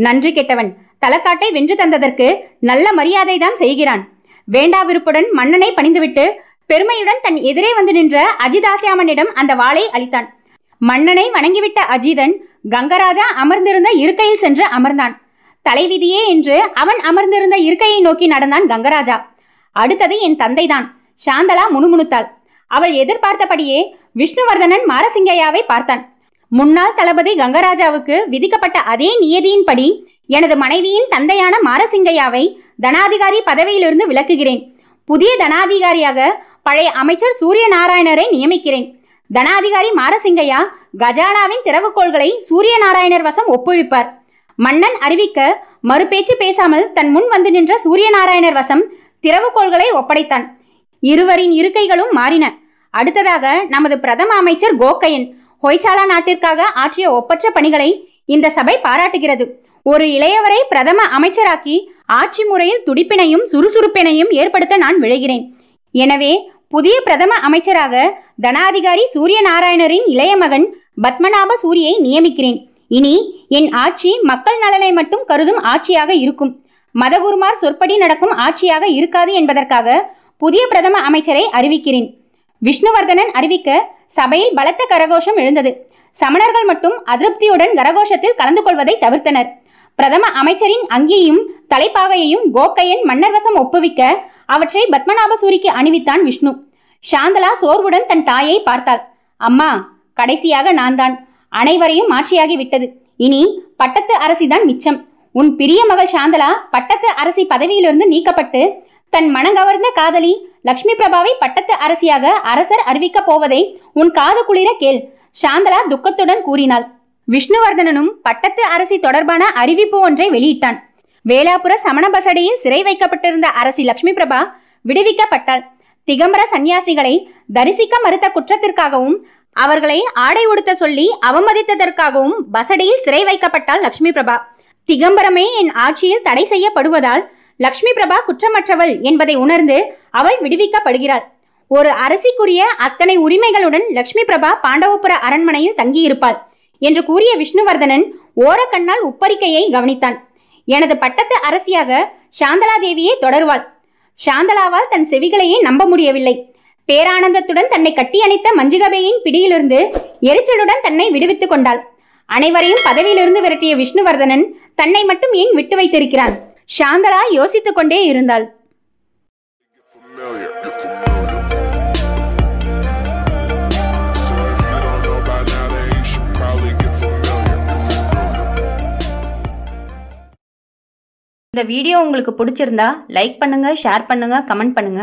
நன்றி கெட்டவன், தலக்காட்டை வென்று தந்ததற்கு நல்ல மரியாதை தான் செய்கிறான். வேண்டாவிருப்புடன் மன்னனை பணிந்துவிட்டு பெருமையுடன் தன் எதிரே வந்து நின்ற அஜிதாசியாமனிடம் அந்த வாளை அளித்தான். மன்னனை வணங்கிவிட்ட அஜிதன் கங்கராஜா அமர்ந்திருந்த இருக்கையில் சென்று அமர்ந்தான். தலைவிதியே என்று அவன் அமர்ந்திருந்த இருக்கையை நோக்கி நடந்தான் கங்கராஜா. அடுத்தது என் தந்தைதான், சாந்தலா முணுமுணுத்தாள். அவள் எதிர்பார்த்தபடியே விஷ்ணுவர்தனன் மாரசிங்கையாவை பார்த்தான். முன்னாள் தளபதி கங்கராஜாவுக்கு விதிக்கப்பட்ட அதே நியதியின்படி எனது மனைவியின் தந்தையான மாரசிங்கையாவை தனாதிகாரி பதவியிலிருந்து விலக்குகிறேன். புதிய தனாதிகாரியாக பழைய அமைச்சர் சூரிய நாராயணரை நியமிக்கிறேன். தனாதிகாரி மாரசிங்கையா கஜானாவின் திறவுகோள்களை சூரிய நாராயணர் வசம் ஒப்புவிப்பார். மன்னன் அறிவிக்க மறுபேச்சு பேசாமல் தன் முன் வந்து நின்ற சூரிய நாராயணர் வசம் திறவுகோள்களை ஒப்படைத்தான். இருவரின் இருக்கைகளும் மாறின. அடுத்ததாக நமது பிரதம அமைச்சர் கோக்கையன் ஹொய்சாலா நாட்டிற்காக ஆற்றிய ஒப்பற்ற பணிகளை இந்த சபை பாராட்டுகிறது. ஒரு இளையவரை பிரதம அமைச்சராக்கி ஆட்சி முறையில் துடிப்பினையும் சுறுசுறுப்பினையும் ஏற்படுத்த நான் விளைகிறேன். எனவே புதிய பிரதம அமைச்சராக தனாதிகாரி சூரிய நாராயணரின் இளைய மகன் பத்மநாப சூரியை நியமிக்கிறேன். இனி என் ஆட்சி மக்கள் நலனை மட்டும் கருதும் ஆட்சியாக இருக்கும், மதகுருமார் சொற்படி நடக்கும் ஆட்சியாக இருக்காது என்பதற்காக புதிய பிரதம அமைச்சரை அறிவிக்கிறேன். விஷ்ணுவர்தனன் அறிவிக்க சபையில் பலத்த கரகோஷம் எழுந்தது. சமணர்கள் மட்டும் அதிருப்தியுடன் கரகோஷத்தில் கலந்து கொள்வதை தவிர்த்தனர். பிரதம அமைச்சரின் அங்கியையும் தலைப்பாகையையும் கோக்கையன் மன்னர் வசம் ஒப்புவிக்க அவற்றை பத்மநாபசூரிக்கு அணிவித்தான் விஷ்ணு. சாந்தலா சோர்வுடன் தன் தாயை பார்த்தாள். அம்மா, கடைசியாக நான் தான். அனைவரையும் மாற்றியாகி விட்டது. இனி பட்டத்து அரசிதான் மிச்சம். உன் பிரிய மகள் சாந்தலா பட்டத்து அரசி பதவியிலிருந்து நீக்கப்பட்டு தன் மனங்கவர்ந்த காதலி லக்ஷ்மி பிரபாவை பட்டத்து அரசியாக அரசர் அறிவிக்க போவதை உன் காது குளிர கேள், சாந்தலா துக்கத்துடன் கூறினாள். விஷ்ணுவர்தனனும் பட்டத்து அரசி தொடர்பான அறிவிப்பு ஒன்றை வெளியிட்டான். வேலாபுர சமணபசடையில் சிறை வைக்கப்பட்டிருந்த அரசி லக்ஷ்மி பிரபா விடுவிக்கப்பட்டாள். திகம்பர சன்னியாசிகளை தரிசிக்க மறுத்த குற்றத்திற்காகவும் அவர்களை ஆடை உடுத்த சொல்லி அவமதித்ததற்காகவும் பசடையில் சிறை வைக்கப்பட்டாள் லக்ஷ்மி பிரபா. திகம்பரமே என் ஆட்சியில் தடை செய்யப்படுவதால் லக்ஷ்மி பிரபா குற்றமற்றவள் என்பதை உணர்ந்து அவள் விடுவிக்கப்படுகிறாள். ஒரு அரசிக்குரிய அத்தனை உரிமைகளுடன் லக்ஷ்மி பிரபா பாண்டவபுர அரண்மனையில் தங்கியிருப்பாள் என்று கூறிய விஷ்ணுவர்தனன் ஓரக்கண்ணால் உப்பரிக்கையை கவனித்தான். எனது பட்டத்து அரசியாக சாந்தலா தேவியே தொடர்வாள். சாந்தலாவால் தன் செவிகளையே நம்ப முடியவில்லை. பேரானந்தத்துடன் தன்னை கட்டியணைத்த மஞ்சிகபேயின் பிடியிலிருந்து எரிச்சலுடன் தன்னை விடுவித்துக் கொண்டாள். அனைவரையும் பதவியிலிருந்து விரட்டிய விஷ்ணுவர்தனன் தன்னை மட்டும் ஏன் விட்டு வைத்திருக்கிறான்? சாந்தலா யோசித்துக் கொண்டே இருந்தாள். இந்த வீடியோ உங்களுக்கு பிடிச்சிருந்தா லைக் பண்ணுங்க, ஷேர் பண்ணுங்க, கமெண்ட் பண்ணுங்க.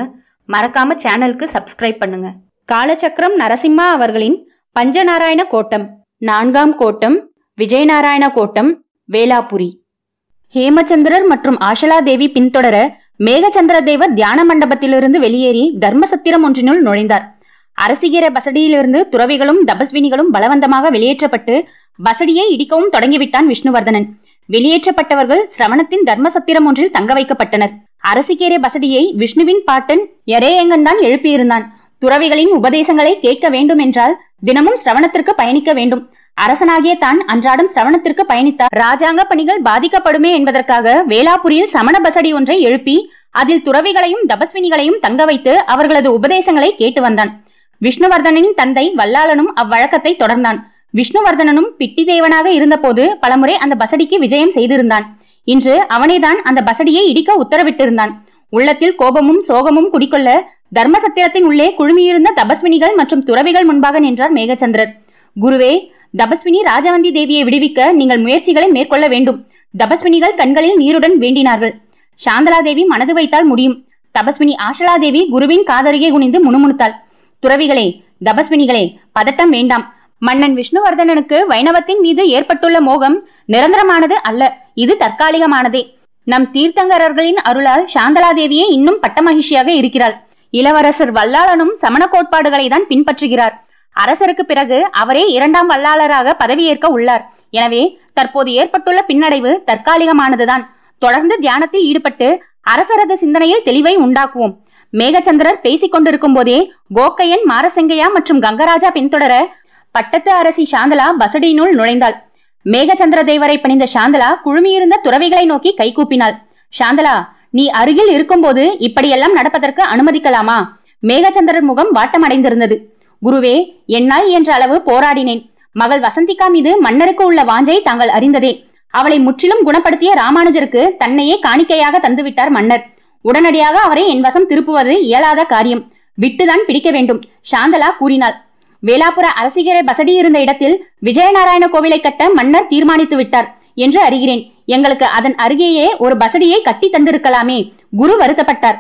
மறக்காம சேனலுக்கு சப்ஸ்கிரைப் பண்ணுங்க. காலச்சக்கரம் நரசிம்மா அவர்களின் பஞ்சநாராயண கோட்டம், 4ஆம் கோட்டம் விஜயநாராயண கோட்டம், வேலாபுரி. ஹேமச்சந்திரர் மற்றும் ஆஷலா தேவி பின்தொடர மேகச்சந்திர தேவர் தியான மண்டபத்திலிருந்து வெளியேறி தர்மசத்திரம் ஒன்றினுள் நுழைந்தார். அரசிகர பசடியிலிருந்து துறவிகளும் தபஸ்வினிகளும் பலவந்தமாக வெளியேற்றப்பட்டு பசடியை இடிக்கவும் தொடங்கிவிட்டான் விஷ்ணுவர்தனன். வெளியேற்றப்பட்டவர்கள் சிரவணத்தின் தர்மசத்திரம் ஒன்றில் தங்க வைக்கப்பட்டனர். அரசிகேரே பசடியை விஷ்ணுவின் பாட்டன் எரேயங்கன் தான் எழுப்பியிருந்தான். துறவிகளின் உபதேசங்களை கேட்க வேண்டும் என்றால் தினமும் சிரவணத்திற்கு பயணிக்க வேண்டும். அரசனாகிய தான் அன்றாடம் சிரவணத்திற்கு பயணித்தால் ராஜாங்க பணிகள் பாதிக்கப்படுமே என்பதற்காக வேலாபுரியில் சமண பசடி ஒன்றை எழுப்பி அதில் துறவிகளையும் தபஸ்வினிகளையும் தங்க வைத்து அவர்களது உபதேசங்களை கேட்டு வந்தான். விஷ்ணுவர்தனின் தந்தை வல்லாளனும் அவ்வழக்கத்தை தொடர்ந்தான். விஷ்ணுவர்தனனும் பிட்டி தேவனாக இருந்த போது பலமுறை அந்த பசடிக்கு விஜயம் செய்திருந்தான். இன்று அவனேதான் அந்த பசடியை இடிக்க உத்தரவிட்டிருந்தான். உள்ளத்தில் கோபமும் சோகமும் குடிக்கொள்ள தர்மசத்திரத்தின் உள்ளே குழுமியிருந்த தபஸ்வினிகள் மற்றும் துறவிகள் முன்பாக நின்றார் மேகச்சந்திரர். குருவே, தபஸ்வினி ராஜவந்தி தேவியை விடுவிக்க நீங்கள் முயற்சிகளை மேற்கொள்ள வேண்டும். தபஸ்வினிகள் கண்களில் நீருடன் வேண்டினார்கள். சாந்தலா தேவி மனது வைத்தால் முடியும். தபஸ்வினி ஆஷலா தேவி குருவின் காதருகே குனிந்து முணுமுணுத்தாள். துறவிகளே, தபஸ்வினிகளே, பதட்டம் வேண்டாம். மன்னன் விஷ்ணுவர்தனனுக்கு வைணவத்தின் மீது ஏற்பட்டுள்ள மோகம் நிரந்தரமானது அல்ல, இது தற்காலிகமானதே. நம் தீர்த்தங்கரர்களின் அருளால் சாந்தலா தேவியே இன்னும் பட்ட மகிழ்ச்சியாக இருக்கிறாள். இளவரசர் வல்லாளனும் சமண கோட்பாடுகளை தான் பின்பற்றுகிறார். அரசருக்கு பிறகு அவரே 2ஆம் வல்லாளராக பதவியேற்க உள்ளார். எனவே தற்போது ஏற்பட்டுள்ள பின்னடைவு தற்காலிகமானதுதான். தொடர்ந்து தியானத்தில் ஈடுபட்டு அரசரது சிந்தனையில் தெளிவை உண்டாக்குவோம். மேகச்சந்திரர் பேசிக் கொண்டிருக்கும் போதே கோக்கையன், மாரசிங்கையா மற்றும் கங்கராஜா பின்தொடர பட்டத்து அரசி சாந்தலா பசடியினுள் நுழைந்தாள். மேகச்சந்திர தேவரை பணிந்த சாந்தலா குழுமியிருந்த துறவிகளை நோக்கி கைகூப்பினாள். சாந்தலா, நீ அருகில் இருக்கும்போது இப்படியெல்லாம் நடப்பதற்கு அனுமதிக்கலாமா? மேகச்சந்திரர் முகம் வாட்டமடைந்திருந்தது. குருவே, என்னால் இயன்ற அளவு போராடினேன். மகள் வசந்திகா மீது மன்னருக்கு உள்ள வாஞ்சை தாங்கள் அறிந்ததே. அவளை முற்றிலும் குணப்படுத்திய ராமானுஜருக்கு தன்னையே காணிக்கையாக தந்துவிட்டார் மன்னர். உடனடியாக அவரை என் வசம் திருப்புவது இயலாத காரியம், விட்டுதான் பிடிக்க வேண்டும் சாந்தலா கூறினாள். வேலாபுர அரசிகரை வசதி இருந்த இடத்தில் விஜயநாராயண கோவிலை கட்ட மன்னர் தீர்மானித்து விட்டார் என்று அறிகிறேன். எங்களுக்கு அதன் அருகேயே ஒரு வசதியை கட்டி தந்திருக்கலாமே. குரு வருத்தப்பட்டார்.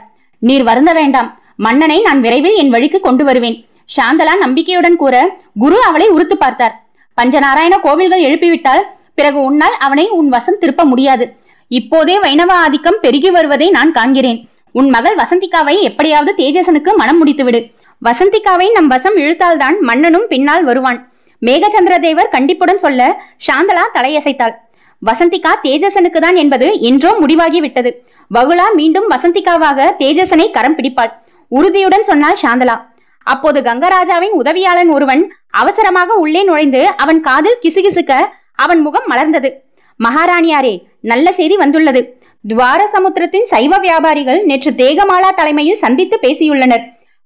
நீர் வருந்த வேண்டாம், மன்னனை நான் விரைவில் என் வழிக்கு கொண்டு வருவேன் சாந்தலா நம்பிக்கையுடன் கூற குரு அவளை உறுத்து பார்த்தார். பஞ்சநாராயண கோவில்கள் எழுப்பிவிட்டால் பிறகு உன்னால் அவனை உன் வசம் திருப்ப முடியாது. இப்போதே வைணவ ஆதிக்கம் பெருகி வருவதை நான் காண்கிறேன். உன் மகள் வசந்திகாவை எப்படியாவது தேஜசனுக்கு மனம் முடித்துவிடு. வசந்திகாவை நம் வசம் இழுத்தால்தான் மன்னனும் பின்னால் வருவான். மேகச்சந்திர தேவர் கண்டிப்புடன் சொல்ல சாந்தலா தலையசைத்தாள். வசந்திகா தேஜசனுக்கு தான் என்பது என்றோ முடிவாகிவிட்டது. வகுலா மீண்டும் வசந்திகாவாக தேஜசனை கரம் பிடிப்பாள் உறுதியுடன் சொன்னாள் சாந்தலா. அப்போது கங்கராஜாவின் உதவியாளன் ஒருவன் அவசரமாக உள்ளே நுழைந்து அவன் காதில் கிசுகிசுக்க அவன் முகம் மலர்ந்தது. மகாராணியாரே, நல்ல செய்தி வந்துள்ளது. துவார சமுத்திரத்தின் சைவ வியாபாரிகள் நேற்று தேகமாலா தலைமையில் சந்தித்து பேசியுள்ளனர்.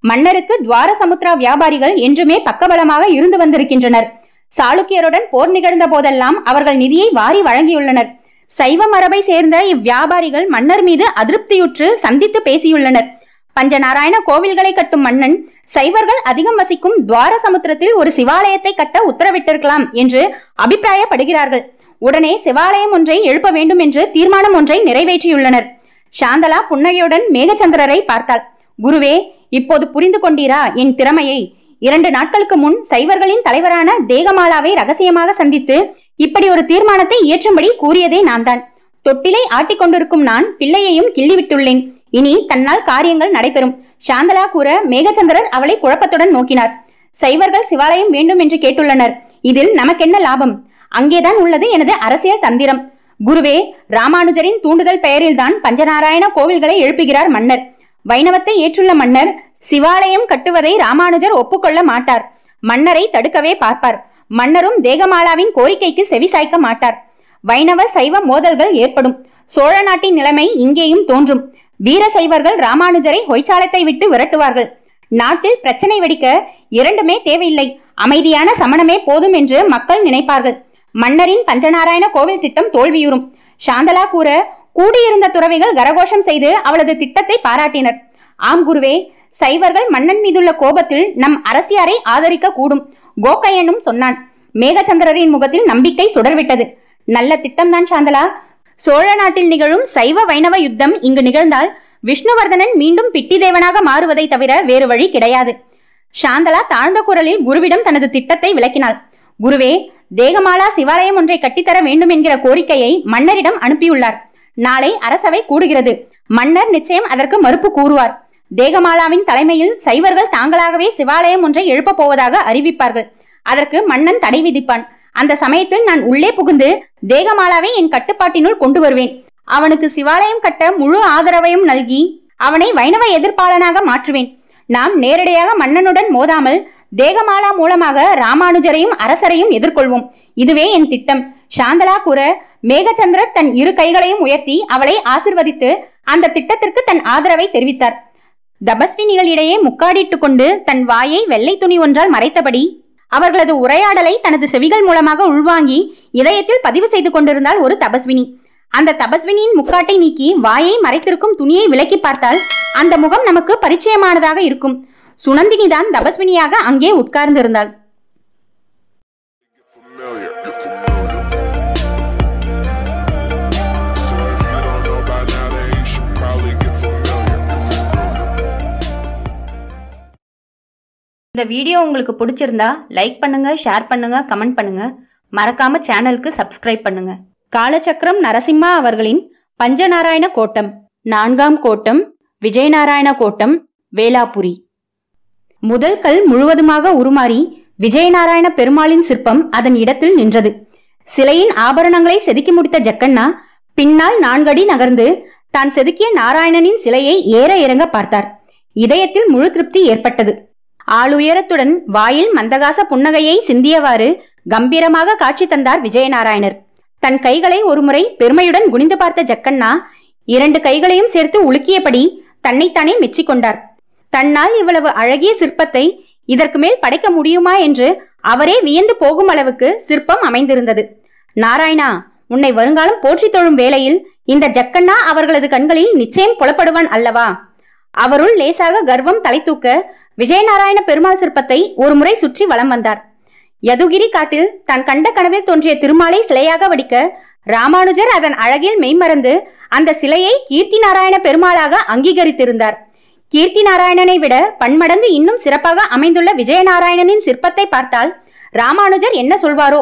மன்னருக்கு துவார சமுத்திரா வியாபாரிகள் என்றுமே பக்கபலமாக இருந்து வந்திருக்கின்றனர். சாளுக்கியருடன் போர் நிகழ்ந்த போதெல்லாம் அவர்கள் நிதியை வாரி வழங்கியுள்ளனர். சைவ மரபை சேர்ந்த இவ்வியாபாரிகள் மன்னர் மீது அதிருப்தியுற்று சந்தித்து பேசியுள்ளனர். பஞ்சநாராயண கோவில்களை கட்டும் மன்னன் சைவர்கள் அதிகம் வசிக்கும் துவார சமுத்திரத்தில் ஒரு சிவாலயத்தை கட்ட உத்தரவிட்டிருக்கலாம் என்று அபிப்பிராயப்படுகிறார்கள். உடனே சிவாலயம் ஒன்றை எழுப்ப வேண்டும் என்று தீர்மானம் ஒன்றை நிறைவேற்றியுள்ளனர். சாந்தலா புன்னகையுடன் மேகச்சந்திரரை பார்த்தாள். குருவே, இப்போது புரிந்து கொண்டீரா என் திறமையை? 2 நாட்களுக்கு முன் சைவர்களின் தலைவரான தேகமாலாவை ரகசியமாக சந்தித்து இப்படி ஒரு தீர்மானத்தை இயற்றும்படி கூறியதே நான் தான். தொட்டிலை ஆட்டி கொண்டிருக்கும் நான் பிள்ளையையும் கிள்ளிவிட்டுள்ளேன். இனி தன்னால் காரியங்கள் நடைபெறும் சாந்தலா கூற மேகச்சந்திரர் அவளை குழப்பத்துடன் நோக்கினார். சைவர்கள் சிவாலயம் வேண்டும் என்று கேட்டுள்ளனர். இதில் நமக்கென்ன லாபம்? அங்கேதான் உள்ளது எனது அரசியல் தந்திரம். குருவே, ராமானுஜரின் தூண்டுதல் பெயரில்தான் பஞ்சநாராயண கோவில்களை எழுப்புகிறார் மன்னர். வைணவத்தை ஏற்றுள்ள மன்னர் சிவாலயம் கட்டுவதை ராமானுஜர் ஒப்புக்கொள்ள மாட்டார். மன்னரை தடுக்கவே பார்ப்பார். மன்னரும் தேகமாலாவின் கோரிக்கைக்கு செவி சாய்க்க மாட்டார். வைணவ சைவ மோதல்கள் ஏற்படும். சோழ நாட்டின் நிலைமை இங்கேயும் தோன்றும். வீர சைவர்கள் ராமானுஜரை ஹொய்சாலத்தை விட்டு விரட்டுவார்கள். நாட்டில் பிரச்சனை வெடிக்க இரண்டுமே தேவையில்லை, அமைதியான சமணமே போதும் என்று மக்கள் நினைப்பார்கள். மன்னரின் பஞ்சநாராயண கோவில் திட்டம் தோல்வியுறும் சாந்தலா கூற கூடியிருந்த துறவிகள் கரகோஷம் செய்து அவளது திட்டத்தை பாராட்டினர். ஆம் குருவே, சைவர்கள் மன்னன் மீதுள்ள கோபத்தில் நம் அரசியாரை ஆதரிக்க கூடும் கோகையனும் சொன்னான். மேகச்சந்திரரின் முகத்தில் நம்பிக்கை சுடர்விட்டது. நல்ல திட்டம்தான் சாந்தலா. சோழ நாட்டில் நிகழும் சைவ வைணவ யுத்தம் இங்கு நிகழ்ந்தால் விஷ்ணுவர்தனன் மீண்டும் பிட்டி தேவனாக மாறுவதை தவிர வேறு வழி கிடையாது. சாந்தலா தாழ்ந்த குரலில் குருவிடம் தனது திட்டத்தை விளக்கினாள். குருவே, தேகமாலா சிவாலயம் ஒன்றை கட்டித்தர வேண்டும் என்கிற கோரிக்கையை மன்னரிடம் அனுப்பியுள்ளார். நாளை அரசவை கூடுகிறது. மன்னர் நிச்சயம் அதற்கு மறுப்பு கூறுவார். தேகமாலாவின் தலைமையில் சைவர்கள் தாங்களாகவே சிவாலயம் ஒன்றை எழுப்பப் போவதாக அறிவிப்பார்கள். அதற்கு மன்னன் தடை விதிப்பான். அந்த சமயத்தில் நான் உள்ளே புகுந்து தேகமாலாவை என் கட்டுப்பாட்டினுள் கொண்டு வருவேன். அவனுக்கு சிவாலயம் கட்ட முழு ஆதரவையும் நல்கி அவனை வைணவ எதிர்ப்பாளனாக மாற்றுவேன். நாம் நேரடியாக மன்னனுடன் மோதாமல் தேகமாலா மூலமாக ராமானுஜரையும் அரசரையும் எதிர்கொள்வோம். இதுவே என் திட்டம் சாந்தலா கூற மேகச்சந்திரர் தன் 2 கைகளையும் உயர்த்தி அவளை ஆசிர்வதித்து அந்த திட்டத்திற்கு தன் ஆதரவை தெரிவித்தார். தபஸ்வினிகளிடையே முக்காடிட்டு கொண்டு தன் வாயை வெள்ளை துணி ஒன்றால் மறைத்தபடி அவர்களது உரையாடலை தனது செவிகள் மூலமாக உள்வாங்கி இதயத்தில் பதிவு செய்து கொண்டிருந்தால் ஒரு தபஸ்வினி. அந்த தபஸ்வினியின் முக்காட்டை நீக்கி வாயை மறைத்திருக்கும் துணியை விலக்கி பார்த்தால் அந்த முகம் நமக்கு பரிச்சயமானதாக இருக்கும். சுனந்தினி தான் தபஸ்வினியாக அங்கே உட்கார்ந்திருந்தாள். இந்த வீடியோ உங்களுக்கு பிடிச்சிருந்தா லைக் பண்ணுங்க, ஷேர் பண்ணுங்க, கமெண்ட் பண்ணுங்க. மறக்காம சேனலுக்கு சப்ஸ்கிரைப் பண்ணுங்க. காலச்சக்கரம் நரசிம்மா அவர்களின் பஞ்சநாராயண கோட்டம் 4ஆம் கோட்டம் விஜயநாராயண கோட்டம் வேலாபுரி. முதல் கல் முழுவதுமாக உருமாறி விஜயநாராயண பெருமாளின் சிற்பம் அதன் இடத்தில் நின்றது. சிலையின் ஆபரணங்களை செதுக்கி முடித்த ஜக்கண்ணா பின்னால் 4 அடி நகர்ந்து தான் செதுக்கிய நாராயணனின் சிலையை ஏற இறங்க பார்த்தார். இதயத்தில் முழு திருப்தி ஏற்பட்டது. ஆளுயரத்துடன் வாயில் மந்தகாச புன்னகையை சிந்தியவாறு கம்பீரமாக காட்சி தந்தார் விஜயநாராயணர். தன் கைகளை ஒருமுறை பெருமையுடன் குனிந்து பார்த்த ஜக்கண்ணா 2 கைகளையும் சேர்த்து உலுக்கியபடி தன்னைத்தானே மெச்சிக்கொண்டார். தன்னால் இவ்வளவு அழகிய சிற்பத்தை இதற்கு மேல் படைக்க முடியுமா என்று அவரே வியந்து போகும் அளவுக்கு சிற்பம் அமைந்திருந்தது. நாராயணா, உன்னை வருங்காலம் போற்றி தொழும் வேளையில் இந்த ஜக்கண்ணா அவர்களது கண்களில் நிச்சயம் புலப்படுவான் அல்லவா? அவருள் லேசாக கர்வம் தலை தூக்க விஜயநாராயண பெருமாள் சிற்பத்தை ஒரு முறை சுற்றி வலம் வந்தார். யதுகிரி காட்டில் தான் கண்ட கனவில் தோன்றிய திருமாலை சிலையாக வடிக்க ராமானுஜர் அதன் அழகில் மெய்மறந்து அந்த சிலையை கீர்த்தி நாராயண பெருமாளாக அங்கீகரித்திருந்தார். கீர்த்தி நாராயணனை விட பன்மடங்கு இன்னும் சிறப்பாக அமைந்துள்ள விஜயநாராயணனின் சிற்பத்தை பார்த்தால் ராமானுஜர் என்ன சொல்வாரோ?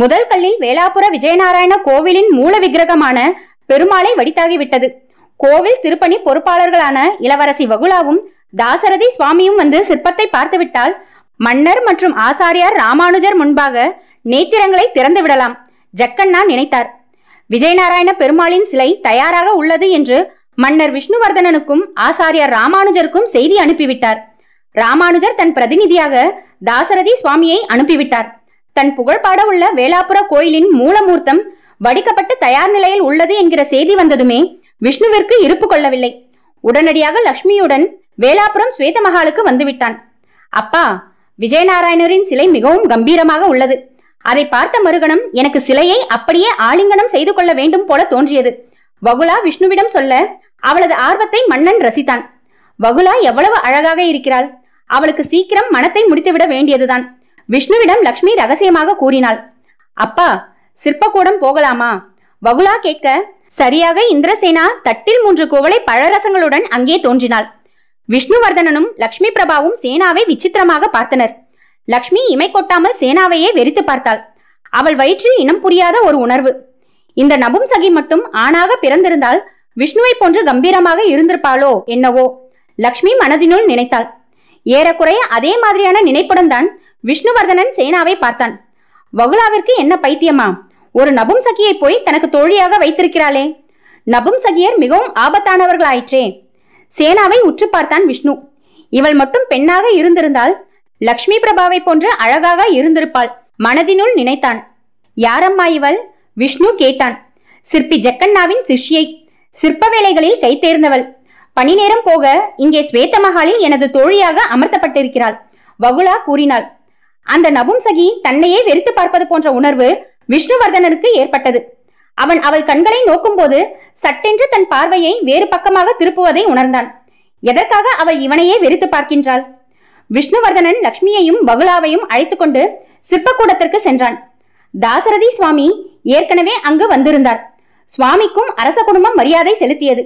முதல் கல்லில் வேளாபுர விஜயநாராயண கோவிலின் மூல விக்கிரகமான பெருமாளை வடித்தாகிவிட்டது. கோவில் திருப்பணி பொறுப்பாளர்களான இளவரசி வகுலாவும் தாசரதி சுவாமியும் வந்து சிற்பத்தை பார்த்துவிட்டால் மன்னர் மற்றும் ஆசாரியார் ராமானுஜர் முன்பாக நேத்திரங்களை திறந்து விடலாம், ஜக்கண்ணா நினைத்தார். விஜயநாராயண பெருமாளின் சிலை தயாராக உள்ளது என்று மன்னர் விஷ்ணுவர்தனனுக்கும் ஆசாரியார் ராமானுஜருக்கும் செய்தி அனுப்பிவிட்டார். ராமானுஜர் தன் பிரதிநிதியாக தாசரதி சுவாமியை அனுப்பிவிட்டார். தன் புகழ்பாட உள்ள வேளாபுர கோயிலின் மூலமூர்த்தம் வடிக்கப்பட்டு தயார் நிலையில் உள்ளது என்கிற செய்தி வந்ததுமே விஷ்ணுவிற்கு இருப்பு கொள்ளவில்லை. உடனடியாக லட்சுமியுடன் வேளாபுரம் ஸ்வேத மகாலுக்கு வந்துவிட்டான். அப்பா, விஜயநாராயணரின் சிலை மிகவும் கம்பீரமாக உள்ளது. அதை பார்த்த மறுகணம் எனக்கு சிலையை அப்படியே ஆலிங்கனம் செய்து கொள்ள வேண்டும் போல தோன்றியது. வகுலா விஷ்ணுவிடம் சொல்ல அவளது ஆர்வத்தை மன்னன் ரசித்தான். வகுலா எவ்வளவு அழகாக இருக்கிறாள், அவளுக்கு சீக்கிரம் மனத்தை முடித்துவிட வேண்டியதுதான். விஷ்ணுவிடம் லட்சுமி ரகசியமாக கூறினாள். அப்பா, சிற்பக்கூடம் போகலாமா? வகுலா கேட்க சரியாக இந்திரசேனா தட்டில் 3 குவளை பழரசங்களுடன் அங்கே தோன்றினாள். விஷ்ணுவர்தனனும் லட்சுமி பிரபாவும் சேனாவை விசித்திரமாக பார்த்தனர். லட்சுமி இமை கொட்டாமல் சேனாவையே வெறித்து பார்த்தாள். அவள் வயிற்றில் இனம் புரியாத ஒரு உணர்வு. இந்த நபும்சகி மட்டும் ஆணாக பிறந்திருந்தால் விஷ்ணுவை போன்று கம்பீரமாக இருந்திருப்பாளோ என்னவோ, லட்சுமி மனதினுள் நினைத்தாள். ஏறக்குறைய அதே மாதிரியான நினைப்புடன் தான் விஷ்ணுவர்தனன் சேனாவை பார்த்தான். வகுலாவிற்கு என்ன பைத்தியமா, ஒரு நபும்சகியை போய் தனக்கு தோழியாக வைத்திருக்கிறாளே, நபும்சகியர் மிகவும் ஆபத்தானவர்களாயிற்றே. சேனாவை உற்று பார்த்தான் விஷ்ணு. இவள் மட்டும் பெண்ணாக இருந்திருந்தால் லட்சுமி பிரபாவை போன்று அழகாக இருந்திருப்பாள், மனதினுள் நினைத்தான். யாரம்மா இவள்? விஷ்ணு கேட்டான். சிற்பி ஜக்கண்ணாவின் சிஷ்யை, சிற்ப வேலைகளில் கைத்தேர்ந்தவள். பணி நேரம் போக இங்கே ஸ்வேத மகாலில் எனது தோழியாக அமர்த்தப்பட்டிருக்கிறாள், வகுலா கூறினாள். அந்த நபும்சகி தன்னையே வெறுத்து பார்ப்பது போன்ற உணர்வு விஷ்ணுவர்தனனுக்கு ஏற்பட்டது. அவன் அவள் கண்களை நோக்கும் போது சட்டென்று தன் பார்வையை வேறு பக்கமாக திருப்புவதை உணர்ந்தான். எதற்காக அவள் இவனையே வெறுத்து பார்க்கின்றாள்? விஷ்ணுவர்தனன் லட்சுமியையும் வகுலாவையும் அழைத்து கொண்டு சிற்பக்கூடத்திற்கு சென்றான். தாசரதி சுவாமி ஏற்கனவே அங்கு வந்திருந்தார். சுவாமிக்கும் அரச குடும்பம் மரியாதை செலுத்தியது.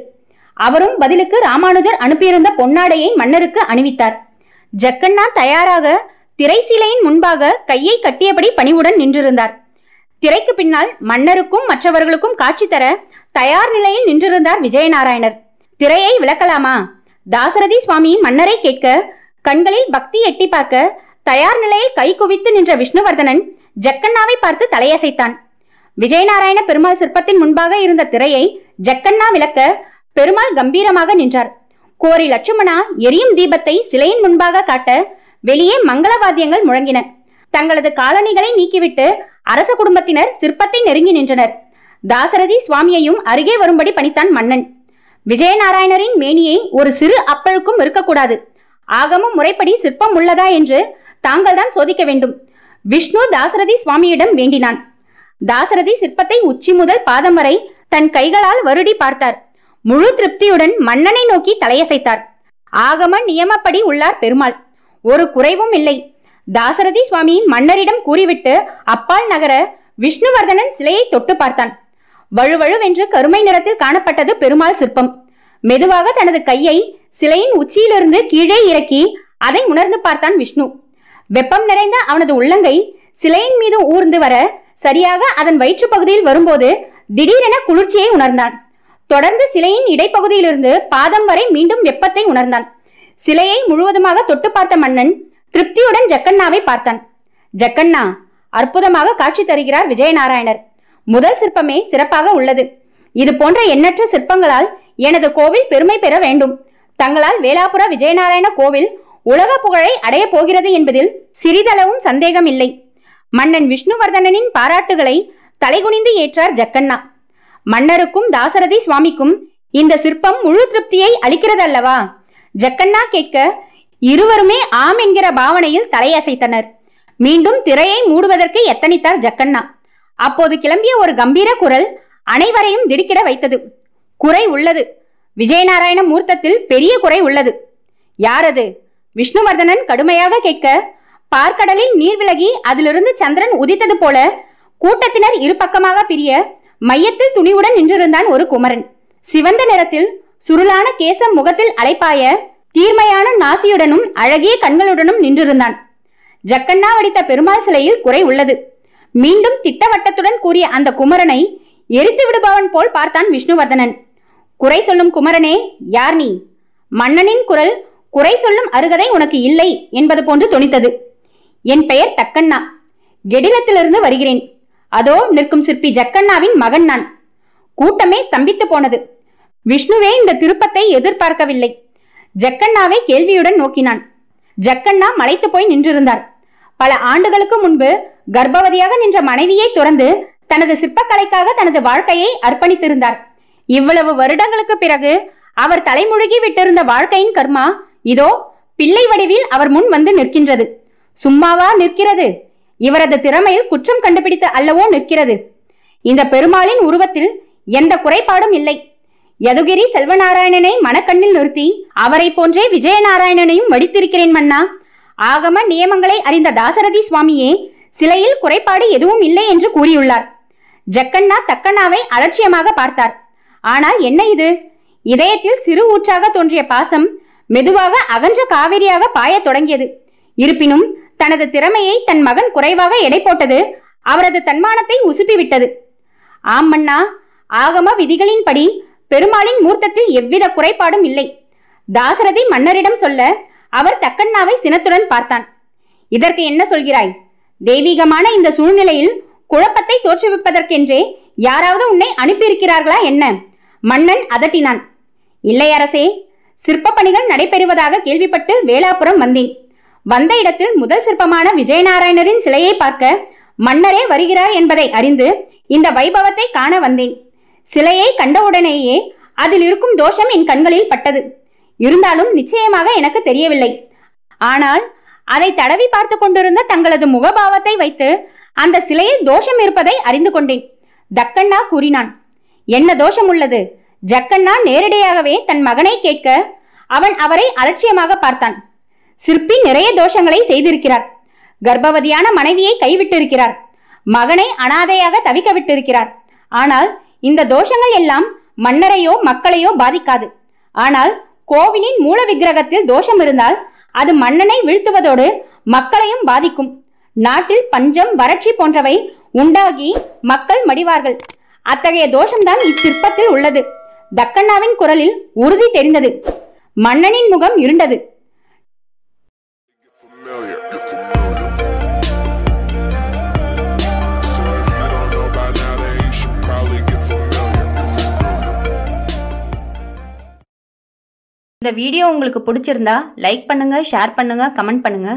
அவரும் பதிலுக்கு ராமானுஜர் அனுப்பியிருந்த பொன்னாடையை மன்னருக்கு அணிவித்தார். ஜக்கண்ணா தயாராக திரைசீலையின் முன்பாக கையை கட்டியபடி பணிவுடன் நின்றிருந்தார். திரைக்கு பின்னால் மன்னருக்கும் மற்றவர்களுக்கும் காட்சி தர தயார் நிலையில் நின்றிருந்தார் விஜயநாராயணர். திரையை விளக்கலாமா? தாசரதி சுவாமி மன்னரை கேட்க கண்களில் பக்தி எட்டி பார்க்க தயார் நிலையில் கை குவித்து நின்ற விஷ்ணுவர்தனன் ஜக்கண்ணாவை பார்த்து தலையசைத்தான். விஜயநாராயண பெருமாள் சிற்பத்தின் முன்பாக இருந்த திரையை ஜக்கண்ணா விளக்க பெருமாள் கம்பீரமாக நின்றார். கோரி லட்சுமணா எரியும் தீபத்தை சிலையின் முன்பாக காட்ட வெளியே மங்கள வாத்தியங்கள் முழங்கின. தங்களது காலணிகளை நீக்கிவிட்டு அரச குடும்பத்தினர் சிற்பத்தை நெருங்கி நின்றனர். தாசரதி சுவாமியையும் அருகே வரும்படி பணித்தான் மன்னன். விஜயநாராயணரின் மேனியை ஒரு சிறு அப்பழுக்கும் இருக்கக்கூடாது. ஆகமும் முறைப்படி சிற்பம் உள்ளதா என்று தாங்கள்தான் சோதிக்க வேண்டும். விஷ்ணு தாசரதி சுவாமியிடம் வேண்டினான். தாசரதி சிற்பத்தை உச்சி முதல் பாதம் வரை தன் கைகளால் வருடி பார்த்தார். முழு திருப்தியுடன் மன்னனை நோக்கி தலையசைத்தார். ஆகம நியமப்படி உள்ளார் பெருமாள், ஒரு குறைவும் இல்லை. தாசரதி சுவாமி மன்னரிடம் கூறிவிட்டு அப்பால் நகர விஷ்ணுவர்தனன் சிலையை தொட்டு பார்த்தான். வழுவழுவென்று கருமை நிறத்தில் காணப்பட்டது பெருமாள் சிற்பம். மெதுவாக தனது கையை சிலையின் உச்சியிலிருந்து கீழே இறக்கி அதை உணர்ந்து பார்த்தான் விஷ்ணு. வெப்பம் நிறைந்த அவனது உள்ளங்கை சிலையின் மீது ஊர்ந்து வர சரியாக அதன் வயிற்று பகுதியில் வரும்போது திடீரென குளிர்ச்சியை உணர்ந்தான். தொடர்ந்து சிலையின் இடைப்பகுதியிலிருந்து பாதம் வரை மீண்டும் வெப்பத்தை உணர்ந்தான். சிலையை முழுவதுமாக தொட்டு பார்த்த மன்னன் திருப்தியுடன் ஜக்கண்ணாவை பார்த்தான். ஜக்கண்ணா, அற்புதமாக காட்சி தருகிறார் விஜயநாராயணர். முதல் சிற்பமே சிறப்பாக உள்ளது. இது போன்ற எண்ணற்ற சிற்பங்களால் எனது கோவில் பெருமை பெற வேண்டும். தங்களால் வேளாபுர விஜயநாராயண கோவில் உலக புகழை அடைய போகிறது என்பதில் சிறிதளவும் சந்தேகம் இல்லை. மன்னன் விஷ்ணுவர்தனனின் பாராட்டுகளை தலைகுனிந்து ஏற்றார் ஜக்கண்ணா. மன்னருக்கும் தாசரதி சுவாமிக்கும் இந்த சிற்பம் முழு திருப்தியை அளிக்கிறதல்லவா? ஜக்கண்ணா கேட்க இருவருமே ஆம் என்கிற பாவனையில் தலையசைத்தனர். மீண்டும் திரையை மூடுவதற்கு எத்தனித்தார் ஜக்கண்ணா. அப்போது கிளம்பிய ஒரு கம்பீர குரல் அனைவரையும் திடுக்கிட வைத்தது. குறை உள்ளது, விஜயநாராயண மூர்த்தத்தில் பெரிய குறை உள்ளது. யாரது? விஷ்ணுவர்தனன் கடுமையாக கேட்க, பார்க்கடலில் நீர் விலகி அதிலிருந்து சந்திரன் உதித்தது போல கூட்டத்தினர் இரு பக்கமாக பிரிய மையத்தில் துணிவுடன் நின்றிருந்தான் ஒரு குமரன். சிவந்த நிறத்தில் சுருளான கேசம் முகத்தில் அலைப்பாய தீர்மையான நாசியுடனும் அழகிய கண்களுடனும் நின்றிருந்தான். ஜக்கண்ணா வடித்த பெருமாள் சிலையில் குறை உள்ளது. மீண்டும் திட்டவட்டத்துடன் கூறிய அந்த குமரனை எரித்து விடுபவன் போல் பார்த்தான் விஷ்ணுவர்தனன். குறை சொல்லும் குமரனே, யார் நீ? மன்னனின் குரல் குறை சொல்லும் அருகதை உனக்கு இல்லை என்பது போன்று தொனித்தது. என் பெயர் தக்கண்ணா, கெடிலத்திலிருந்து வருகிறேன். அதோ நிற்கும் சிற்பி ஜக்கண்ணாவின் மகன் நான். கூட்டமே ஸ்தம்பித்து போனது. விஷ்ணுவே இந்த திருப்பத்தை எதிர்பார்க்கவில்லை. ஜக்கண்ணாவை கேள்வியுடன் நோக்கினான். ஜக்கண்ணா மலைத்து போய் நின்றிருந்தார். பல ஆண்டுகளுக்கு முன்பு கர்ப்பவதியாக நின்ற மனைவியை துறந்து தனது சிற்பக்கலைக்காக தனது வாழ்க்கையை அர்ப்பணித்திருந்தார். இவ்வளவு வருடங்களுக்கு பிறகு அவர் தலைமுழுகி விட்டிருந்த வாழ்க்கையின் கர்மா இதோ பிள்ளை வடிவில் அவர் முன் வந்து நிற்கின்றது. சும்மாவா நிற்கிறது? இவரது திறமையில் குற்றம் கண்டுபிடித்து அல்லவோ நிற்கிறது. இந்த பெருமாளின் உருவத்தில் எந்த குறைபாடும் இல்லை. யதுகிரி செல்வநாராயணனை மனக்கண்ணில் நிறுத்தி அவரை போன்றே விஜயநாராயணனையும் வடித்திருக்கிறேன் மன்னா. ஆகம நியமங்களை அறிந்த தாசரதி சுவாமியே சிலையில் குறைபாடு எதுவும் இல்லை என்று கூறியுள்ளார். ஜக்கண்ணா தக்கண்ணாவை அலட்சியமாக பார்த்தார். ஆனால் என்ன இது? இதயத்தில் சிறு ஊற்றாக தோன்றிய பாசம் மெதுவாக அகன்ற காவிரியாக பாய தொடங்கியது. இருப்பினும் தனது திறமையை தன் மகன் குறைவாக எடை போட்டது அவரது தன்மானத்தை உசுப்பிவிட்டது. ஆம் மன்னா, ஆகம விதிகளின்படி பெருமாளின் மூர்த்தத்தில் எவ்வித குறைபாடும் இல்லை. தாசரதி மன்னரிடம் சொல்ல அவர் தக்கண்ணாவை சினத்துடன் பார்த்தான். இதற்கு என்ன சொல்கிறாய்? தெய்வீகமான இந்த சூழ்நிலையில் குழப்பத்தை தோற்றுவிப்பதற்கென்றே யாராவது உன்னை அனுப்பியிருக்கிறார்களா என்ன? மன்னன் அதட்டினான். இல்லை அரசே, சிற்ப பணிகள் நடைபெறுவதாக கேள்விப்பட்டு வேளாபுரம் வந்தேன். வந்த இடத்தில் முதல் சிற்பமான விஜயநாராயணரின் சிலையை பார்க்க மன்னரே வருகிறார் என்பதை அறிந்து இந்த வைபவத்தை காண வந்தேன். சிலையை கண்டவுடனேயே அதில் இருக்கும் தோஷம் என் கண்களில் பட்டது. இருந்தாலும் நிச்சயமாக எனக்கு தெரியவில்லை. ஆனால் அதை தடவி பார்த்து கொண்டிருந்த தங்களது முகபாவத்தை வைத்து அந்த சிலையில் தோஷம் இருப்பதை அறிந்து கொண்டேன். தக்கண்ணா கூறினான். என்ன தோஷம் உள்ளது? ஜக்கண்ணா நேரடியாகவே தன் மகனை கேட்க அவன் அவரை அலட்சியமாக பார்த்தான். சிற்பி நிறைய தோஷங்களை செய்திருக்கிறார். கர்ப்பவதியான மனைவியை கைவிட்டிருக்கிறார். மகனை அனாதையாக தவிக்க விட்டிருக்கிறார். ஆனால் இந்த தோஷங்கள் எல்லாம் மன்னரையோ மக்களையோ பாதிக்காது. ஆனால் கோவிலின் மூல விக்கிரகத்தில் தோஷம் இருந்தால் அது மன்னனை வீழ்த்துவதோடு மக்களையும் பாதிக்கும். நாட்டில் பஞ்சம் வறட்சி போன்றவை உண்டாகி மக்கள் மடிவார்கள். அத்தகைய தோஷம்தான் இச்சிற்பத்தில் உள்ளது. தக்கண்ணாவின் குரலில் உறுதி தெரிந்தது. மன்னனின் முகம் இருண்டது. இந்த வீடியோ உங்களுக்கு பிடிச்சிருந்தா லைக் பண்ணுங்க, ஷேர் பண்ணுங்க, கமெண்ட் பண்ணுங்க.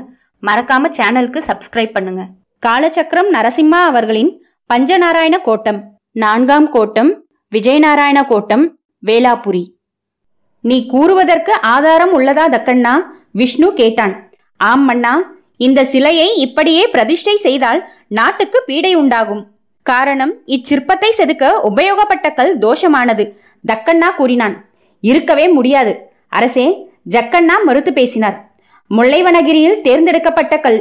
மறக்காம சேனலுக்கு சப்ஸ்கிரைப் பண்ணுங்க. காலச்சக்கரம் நரசிம்மா அவர்களின் பஞ்சநாராயண கோட்டம் 4ஆம் கோட்டம் விஜயநாராயண கோட்டம் வேளாபுரி. நீ கூறுவதற்கு ஆதாரம் உள்ளதா தக்கண்ணா? விஷ்ணு கேட்டான். ஆம் மன்னா, இந்த சிலையை இப்படியே பிரதிஷ்டை செய்தால் நாட்டுக்கு பீடை உண்டாகும். காரணம், இச்சிற்பத்தை செதுக்க உபயோகப்பட்ட கல் தோஷமானது. தக்கண்ணா கூறினான். இருக்கவே முடியாது அரசே, ஜக்கண்ணா மறுத்து பேசினார். முல்லைவனகிரியில் தேர்ந்தெடுக்கப்பட்ட கல்,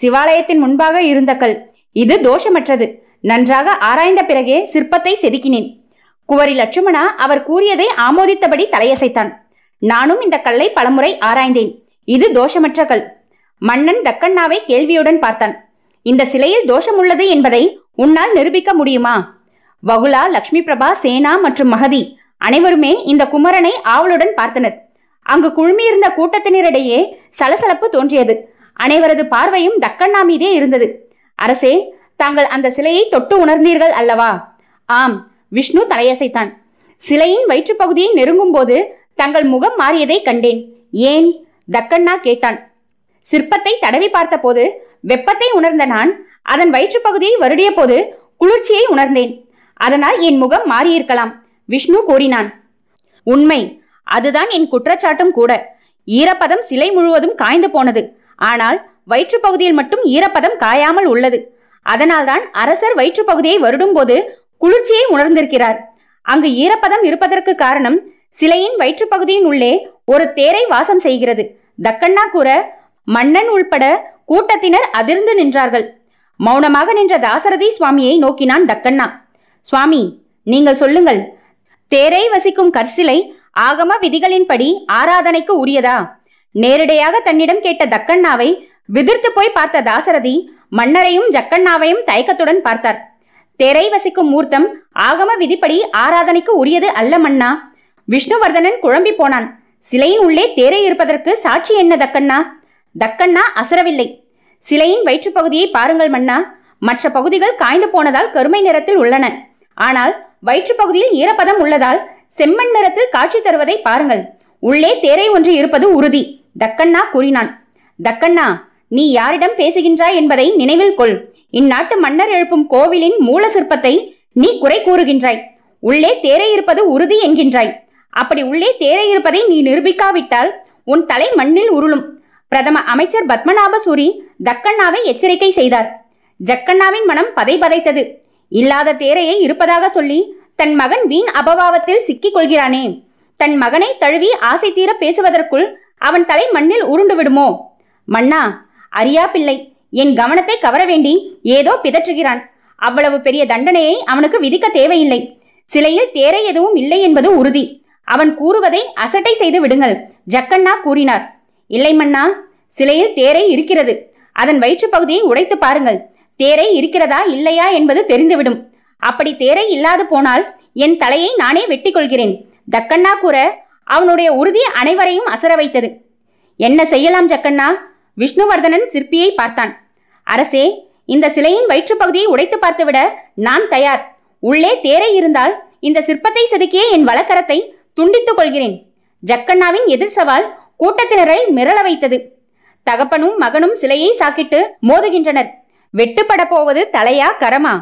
சிவாலயத்தின் முன்பாக இருந்த கல். இது தோஷமற்றது. நன்றாக ஆராய்ந்த பிறகே சிற்பத்தை செதுக்கினேன். குவரி லட்சுமணா அவர் கூறியதை ஆமோதித்தபடி தலையசைத்தான். நானும் இந்த கல்லை பலமுறை ஆராய்ந்தேன். இது தோஷமற்ற கல். மன்னன் தக்கண்ணாவை கேள்வியுடன் பார்த்தான். இந்த சிலையில் தோஷம் உள்ளது என்பதை உன்னால் நிரூபிக்க முடியுமா? வகுலா, லக்ஷ்மி பிரபா, சேனா மற்றும் மகதி அனைவருமே இந்த குமரனை ஆவலுடன் பார்த்தனர். அங்கு குழுமியிருந்த கூட்டத்தினரிடையே சலசலப்பு தோன்றியது. அனைவரது பார்வையும் தக்கண்ணா மீதே இருந்தது. அரசே, தாங்கள் அந்த சிலையை தொட்டு உணர்ந்தீர்கள் அல்லவா? ஆம், விஷ்ணு தலையசைத்தான். சிலையின் வயிற்றுப்பகுதியை நெருங்கும் போது தங்கள் முகம் மாறியதை கண்டேன். ஏன்? தக்கண்ணா கேட்டான். சிற்பத்தை தடவி பார்த்த போது வெப்பத்தை உணர்ந்த நான் அதன் வயிற்றுப்பகுதியை வருடிய போது குளிர்ச்சியை உணர்ந்தேன். அதனால் என் முகம் மாறியிருக்கலாம் விஷ்ணு கூறினான். உண்மை, அதுதான் என் குற்றச்சாட்டும் கூட. ஈரப்பதம் சிலை முழுவதும் காய்ந்து போனது. ஆனால் வயிற்றுப்பகுதியில் மட்டும் ஈரப்பதம் காயாமல் உள்ளது. அதனால்தான் அரசர் வயிற்று பகுதியை வருடும் போது குளிர்ச்சியை உணர்ந்திருக்கிறார். அங்கு ஈரப்பதம் இருப்பதற்கு காரணம் சிலையின் வயிற்று பகுதியின் உள்ளே ஒரு தேரை வாசம் செய்கிறது. தக்கண்ணா கூற மன்னன் உள்பட கூட்டத்தினர் அதிர்ந்து நின்றார்கள். மௌனமாக நின்ற தாசரதி சுவாமியை நோக்கினான் தக்கண்ணா. சுவாமி, நீங்கள் சொல்லுங்கள், தேரை வசிக்கும் கற்சிலை ஆகம விதிகளின்படி ஆராதனைக்கு உரியதா? நேரடியாக தன்னிடம் கேட்ட தக்கண்ணாவை விதிர்த்து போய் பார்த்த தாசரதி மன்னரையும் ஜக்கண்ணாவையும் தயக்கத்துடன் பார்த்தார். தேரை வசிக்கும் மூர்த்தம் ஆகம விதிப்படி ஆராதனைக்கு உரியது அல்ல மன்னா. விஷ்ணுவர்தனன் குழம்பி போனான். சிலையின் உள்ளே தேரை இருப்பதற்கு சாட்சி என்ன தக்கண்ணா? தக்கண்ணா அசரவில்லை. சிலையின் வயிற்று பகுதியை பாருங்கள் மன்னா. மற்ற பகுதிகள் காய்ந்து போனதால் கருமை நிறத்தில் உள்ளன. ஆனால் வயிற்று பகுதியில் ஈரப்பதம் உள்ளதால் செம்மண் நிறத்தில் காட்சி தருவதை பாருங்கள். உள்ளே தேரை ஒன்று இருப்பது உறுதி, தக்கண்ணா கூறினான். தக்கண்ணா, நீ யாரிடம் பேசுகின்றாய் என்பதை நினைவில் கொள். இந்நாட்டு மன்னர் எழுப்பும் கோவிலின் மூல சிற்பத்தை நீ குறை கூறுகின்றாய். உள்ளே தேரை இருப்பது உறுதி என்கின்றாய். அப்படி உள்ளே தேரை இருப்பதை நீ நிரூபிக்காவிட்டால் உன் தலை மண்ணில் உருளும். பிரதம அமைச்சர் பத்மநாபசூரி தக்கண்ணாவை எச்சரிக்கை செய்தார். ஜக்கண்ணாவின் மனம் பதைபதைத்தது. இல்லாத தேரையை இருப்பதாக சொல்லி தன் மகன் வீண் அபவாவத்தில் சிக்கிக் கொள்கிறானே, தன் மகனை தழுவி ஆசை தீர பேசுவதற்குள் அவன் தலை மண்ணில் உருண்டு விடுமோ? மன்னா, அறியா பிள்ளை என் கவனத்தை கவர வேண்டி ஏதோ பிதற்றுகிறான். அவ்வளவு பெரிய தண்டனையை அவனுக்கு விதிக்க தேவையில்லை. சிலையில் தேரை எதுவும் இல்லை என்பது உறுதி. அவன் கூறுவதை அசட்டை செய்து விடுங்கள், ஜக்கண்ணா கூறினார். இல்லை மன்னா, சிலையில் தேரை இருக்கிறது. அதன் வயிற்று பகுதியை உடைத்து பாருங்கள். தேரை இருக்கிறதா இல்லையா என்பது தெரிந்துவிடும். அப்படி தேரை இல்லாது போனால் என் தலையை நானே வெட்டி கொள்கிறேன், தக்கண்ணா கூற அவனுடைய உறுதி அனைவரையும் அசர வைத்தது. என்ன செய்யலாம் ஜக்கண்ணா? விஷ்ணுவர்தனன் சிற்பியை பார்த்தான். அரசே, இந்த சிலையின் வயிற்று பகுதியை உடைத்து பார்த்துவிட நான் தயார். உள்ளே தேரை இருந்தால் இந்த சிற்பத்தை செதுக்கிய என் வலக்கரத்தை துண்டித்துக் கொள்கிறேன். ஜக்கண்ணாவின் எதிர் சவால் கூட்டத்தினரை மிரள வைத்தது. தகப்பனும் மகனும் சிலையை சாக்கிட்டு மோதுகின்றனர். வெட்டுப்பட போவது தலையா கரமா?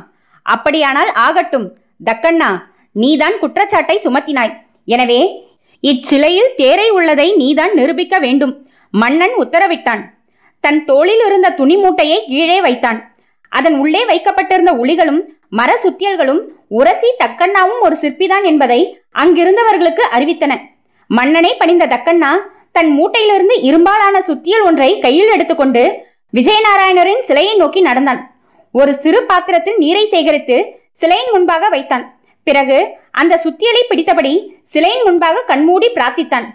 அப்படியானால் ஆகட்டும், தக்கண்ணா, நீதான் குற்றச்சாட்டை சுமத்தினாய். எனவே இச்சிலையில் தேரை உள்ளதை நீதான் நிரூபிக்க வேண்டும், மன்னன் உத்தரவிட்டான். தன் தோளில் இருந்த துணி மூட்டையை கீழே வைத்தான். அதன் உள்ளே வைக்கப்பட்டிருந்த உளிகளும் மர சுத்தியல்களும் உரசி தக்கண்ணாவும் ஒரு சிற்பிதான் என்பதை அங்கிருந்தவர்களுக்கு அறிவித்தன. மன்னனை பணிந்த தக்கண்ணா தன் மூட்டையிலிருந்து இரும்பாலான சுத்தியல் ஒன்றை கையில் எடுத்துக்கொண்டு விஜயநாராயணரின் சிலையை நோக்கி நடந்தான். ஒரு சிறு பாத்திரத்தில் நீரை சேகரித்து சிலையின் முன்பாக வைத்தான். பிறகு அந்த சுத்தியலை பிடித்தபடி சிலையின் முன்பாக கண்மூடி பிரார்த்தித்தான்.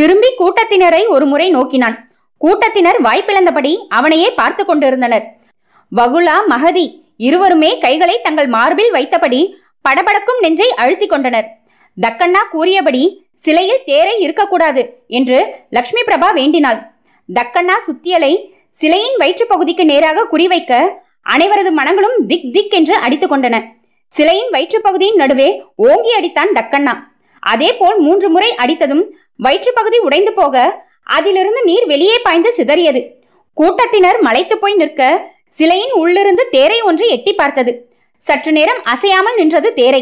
திரும்பி கூட்டத்தினரை ஒரு முறை நோக்கினான். கூட்டத்தினர் வாய்ப்பிழந்தபடி அவனையே பார்த்து கொண்டிருந்தனர். வகுலா, மகதி இருவருமே கைகளை தங்கள் மார்பில் வைத்தபடி படபடக்கும் நெஞ்சை அழுத்தி கொண்டனர். தக்கண்ணா கூறியபடி சிலையில் தேரை இருக்கக்கூடாது என்று லக்ஷ்மி பிரபா வேண்டினாள். தக்கண்ணா சுத்தியலை சிலையின் வயிற்று பகுதிக்கு நேராக குறிவைக்க அனைவரது மனங்களும் திக் திக் என்று அடித்து கொண்டன. சிலையின் வயிற்று பகுதியின் நடுவே ஓங்கி அடித்தான் தக்கண்ணா. அதே போல் 3 முறை அடித்ததும் வயிற்று பகுதி உடைந்து போக அதிலிருந்து நீர் வெளியே பாய்ந்து சிதறியது. கூட்டத்தினர் மலைத்து போய் நிற்க சிலையின் உள்ளிருந்து தேரை ஒன்று எட்டி பார்த்தது. சற்று நேரம் அசையாமல் நின்றது தேரை.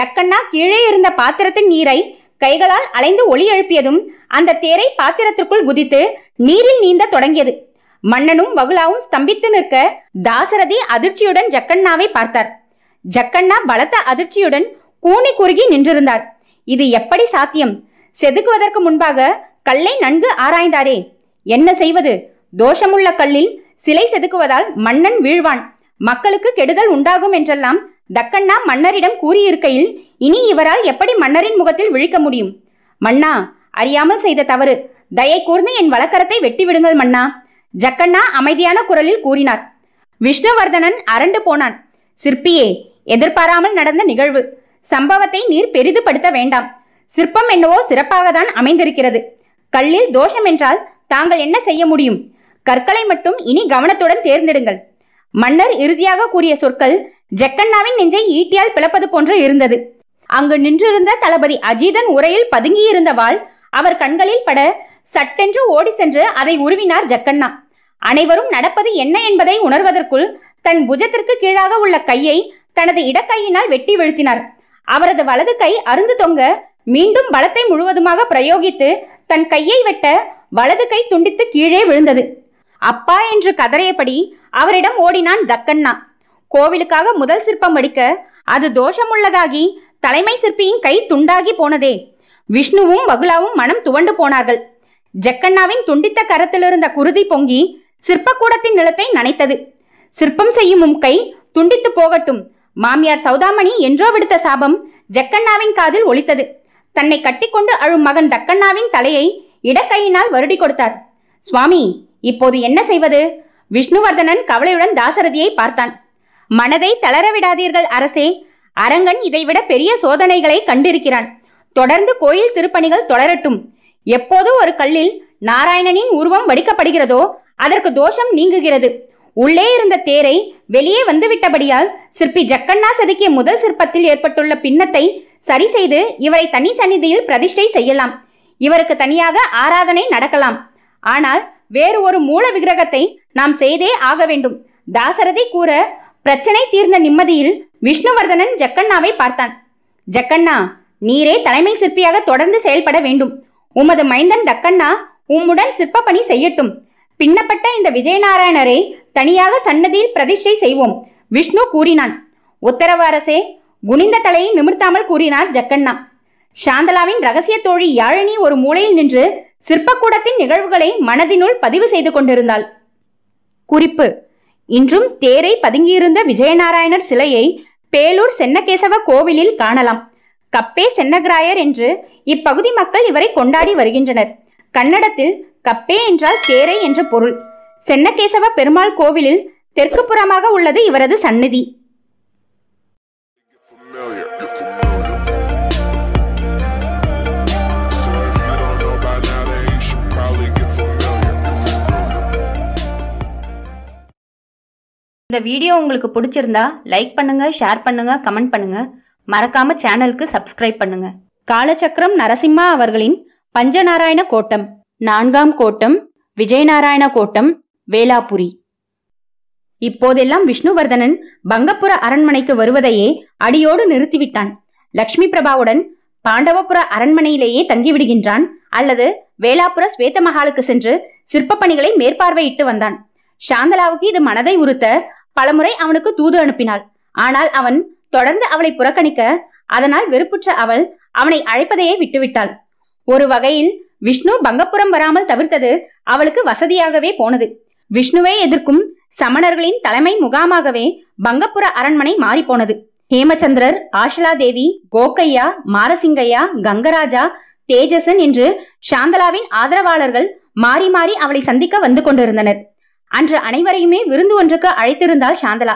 தக்கண்ணா கீழே இருந்த பாத்திரத்தின் நீரை கைகளால் அலைந்து ஒளி எழுப்பியதும் அந்த தேரை பாத்திரத்திற்குள் குதித்து நீரில் நீந்த தொடங்கியது. மன்னனும் வகுலாவும் ஸ்தம்பித்து நிற்க தாசரதி அதிர்ச்சியுடன் ஜக்கண்ணாவை பார்த்தார். ஜக்கண்ணா பலத்த அதிர்ச்சியுடன் கூனி குறுகி நின்றிருந்தார். இது எப்படி சாத்தியம்? செதுக்குவதற்கு முன்பாக கல்லை நன்கு ஆராய்ந்தாரே. என்ன செய்வது? தோஷமுள்ள கல்லில் சிலை செதுக்குவதால் மன்னன் வீழ்வான், மக்களுக்கு கெடுதல் உண்டாகும் என்றெல்லாம் தக்கண்ணா மன்னரிடம் கூறியிருக்கையில் இனி இவரால் எப்படி மன்னரின் முகத்தில் விழிக்க முடியும்? மன்னா, அறியாமல் செய்த தவறு. தயை கூர்ந்து என் வலக்கரத்தை வெட்டிவிடுங்கள் மன்னா, ஜக்கண்ணா அமைதியான குரலில் கூறினார். விஷ்ணுவர்தனன் அரண்டு போனான். சிற்பியே, எதிர்பாராமல் நடந்த நிகழ்வு. சம்பவத்தை நீர் பெரிதுபடுத்த வேண்டாம். சிற்பம் என்னவோ சிறப்பாகத்தான் அமைந்திருக்கிறது. கல்லில் தோஷம் என்றால் தாங்கள் என்ன செய்ய முடியும்? கற்களை மட்டும் இனி கவனத்துடன் தேர்ந்தெடுங்கள். மன்னர் இறுதியாக கூறிய சொற்கள் ஜக்கண்ணாவின் நெஞ்சை ஈட்டியால் பிளப்பது போன்று இருந்தது. அங்கு நின்றிருந்த தளபதி அஜிதன் உரையில் பதுங்கியிருந்த வாள் அவர் கண்களில் பட சட்டென்று ஓடி சென்று அதை உருவினார் ஜக்கண்ணா. அனைவரும் நடப்பது என்ன என்பதை உணர்வதற்குள் தன் புஜத்திற்கு கீழாக உள்ள கையை தனது இடக்கையினால் வெட்டி வீழ்த்தினார். அவரது வலது கை அருந்து தொங்க மீண்டும் பலத்தை முழுவதுமாக பிரயோகித்து தன் கையை வெட்ட வலது கை துண்டித்து கீழே விழுந்தது. அப்பா என்று கதறியபடி அவரிடம் ஓடினான் தக்கண்ணா. கோவிலுக்காக முதல் சிற்பம் வடிக்க அது தோஷமுள்ளதாகி தலைமை சிற்பியின் கை துண்டாகி போனதே. விஷ்ணுவும் வகுலாவும் மனம் துவண்டு போனார்கள். ஜக்கண்ணாவின் துண்டித்த கரத்திலிருந்த குருதி பொங்கி சிற்பக்கூடத்தின் நிலத்தை நனைத்தது. சிற்பம் செய்யும் கை துண்டித்து போகட்டும், மாமியார் சௌதாமணி என்றோ விடுத்த சாபம் ஜக்கண்ணாவின் காதில் ஒலித்தது. தன்னை கட்டிக்கொண்டு அழும் மகன் தக்கண்ணாவின் தலையை இடக்கையினால் வருடி கொடுத்தார். சுவாமி, இப்போது என்ன செய்வது? விஷ்ணுவர்தனன் கவலையுடன் தாசரதியை பார்த்தான். மனதை தளரவிடாதீர்கள் அரசே, அரங்கன் இதைவிட பெரிய சோதனைகளை கண்டிருக்கிறான். தொடர்ந்து கோயில் திருப்பணிகள் தொடரட்டும். எப்போது ஒரு கல்லில் நாராயணனின் உருவம் வடிக்கப்படுகிறதோ அதற்கு தோஷம் நீங்குகிறது. உள்ளே இருந்த தேரை வெளியே வந்துவிட்டபடியால் சிற்பி ஜக்கண்ணா செதுக்கிய முதல் சிற்பத்தில் ஏற்பட்டுள்ள பின்னத்தை சரி செய்து இவரை தனி சந்நிதியில் பிரதிஷ்டை செய்யலாம். இவருக்கு தனியாக ஆராதனை நடக்கலாம். ஆனால் வேறு ஒரு மூல விக்கிரகத்தை நாம் செய்தே ஆக வேண்டும். தாசரதி கூற பிரச்சனை தீர்ந்த நிம்மதியில் விஷ்ணுவர்தனன் ஜக்கண்ணாவை பார்த்தான். ஜக்கண்ணா, நீரே தலைமை சிற்பியாக தொடர்ந்து செயல்பட வேண்டும். உமது மைந்தன் தக்கண்ணா உம்முடன் சிற்ப பணி செய்யட்டும். பின்னப்பட்ட இந்த விஜயநாராயணரை தனியாக சன்னதியில் பிரதிஷ்டை செய்வோம் விஷ்ணு கூறினான். உத்தரவு அரசே, குனிந்த தலையை நிமிர்த்தாமல் கூறினார் ஜக்கண்ணா. சாந்தலாவின் ரகசிய தோழி யாழினி ஒரு மூலையில் நின்று சிற்பக்கூடத்தின் நிகழ்வுகளை மனதினுள் பதிவு செய்து கொண்டிருந்தாள். குறிப்பு: இன்றும் தேரை பதுங்கியிருந்த விஜயநாராயணர் சிலையை பேலூர் சென்னகேசவ கோவிலில் காணலாம். கப்பே சென்னகிராயர் என்று இப்பகுதி மக்கள் இவரை கொண்டாடி வருகின்றனர். கன்னடத்தில் கப்பே என்றால் தேரை என்ற பொருள். சென்னகேசவ பெருமாள் கோவிலில் தெற்கு புறமாக உள்ளது இவரது சந்நிதி. இந்த வீடியோ உங்களுக்கு பிடிச்சிருந்தா லைக் பண்ணுங்க, ஷேர் பண்ணுங்க, கமெண்ட் பண்ணுங்க. மறக்காம சேனலுக்கு சப்ஸ்கிரைப் பண்ணுங்க. காலச்சக்கரம் நரசிம்மா அவர்களின் பஞ்சநாராயண கோட்டம், 4ஆம் கோட்டம் விஜயநாராயண கோட்டம், வேலாபுரி. இப்போதெல்லாம் விஷ்ணுவர்தனன் பங்கப்புற அரண்மனைக்கு வருவதையே அடியோடு நிறுத்திவிட்டான். லக்ஷ்மி பிரபாவுடன் பாண்டவபுர அரண்மனையிலேயே தங்கிவிடுகின்றான் அல்லது வேலாபுர ஸ்வேத மகாலுக்கு சென்று சிற்ப பணிகளை மேற்பார்வையிட்டு வந்தான். சாந்தலாவுக்கு இது மனதை உறுத்த பலமுறை அவனுக்கு தூது அனுப்பினாள். ஆனால் அவன் தொடர்ந்து அவளை புறக்கணிக்க, அதனால் வெறுப்புற்ற அவள் அவனை அழைப்பதையே விட்டுவிட்டாள். ஒரு வகையில் விஷ்ணு பங்கப்புறம் வராமல் தவிர்த்தது அவளுக்கு வசதியாகவே போனது. விஷ்ணுவை எதிர்க்கும் சமணர்களின் தலைமை முகாமாகவே பங்கப்புற அரண்மனை மாறி போனது. ஹேமச்சந்திரர், ஆஷலாதேவி, கோக்கையா, மாரசிங்கையா, கங்கராஜா, தேஜசன் என்று சாந்தலாவின் ஆதரவாளர்கள் மாறி மாறி அவளை சந்திக்க வந்து கொண்டிருந்தனர். அன்று அனைவரையுமே விருந்து ஒன்றுக்கு அழைத்திருந்தாள் சாந்தலா.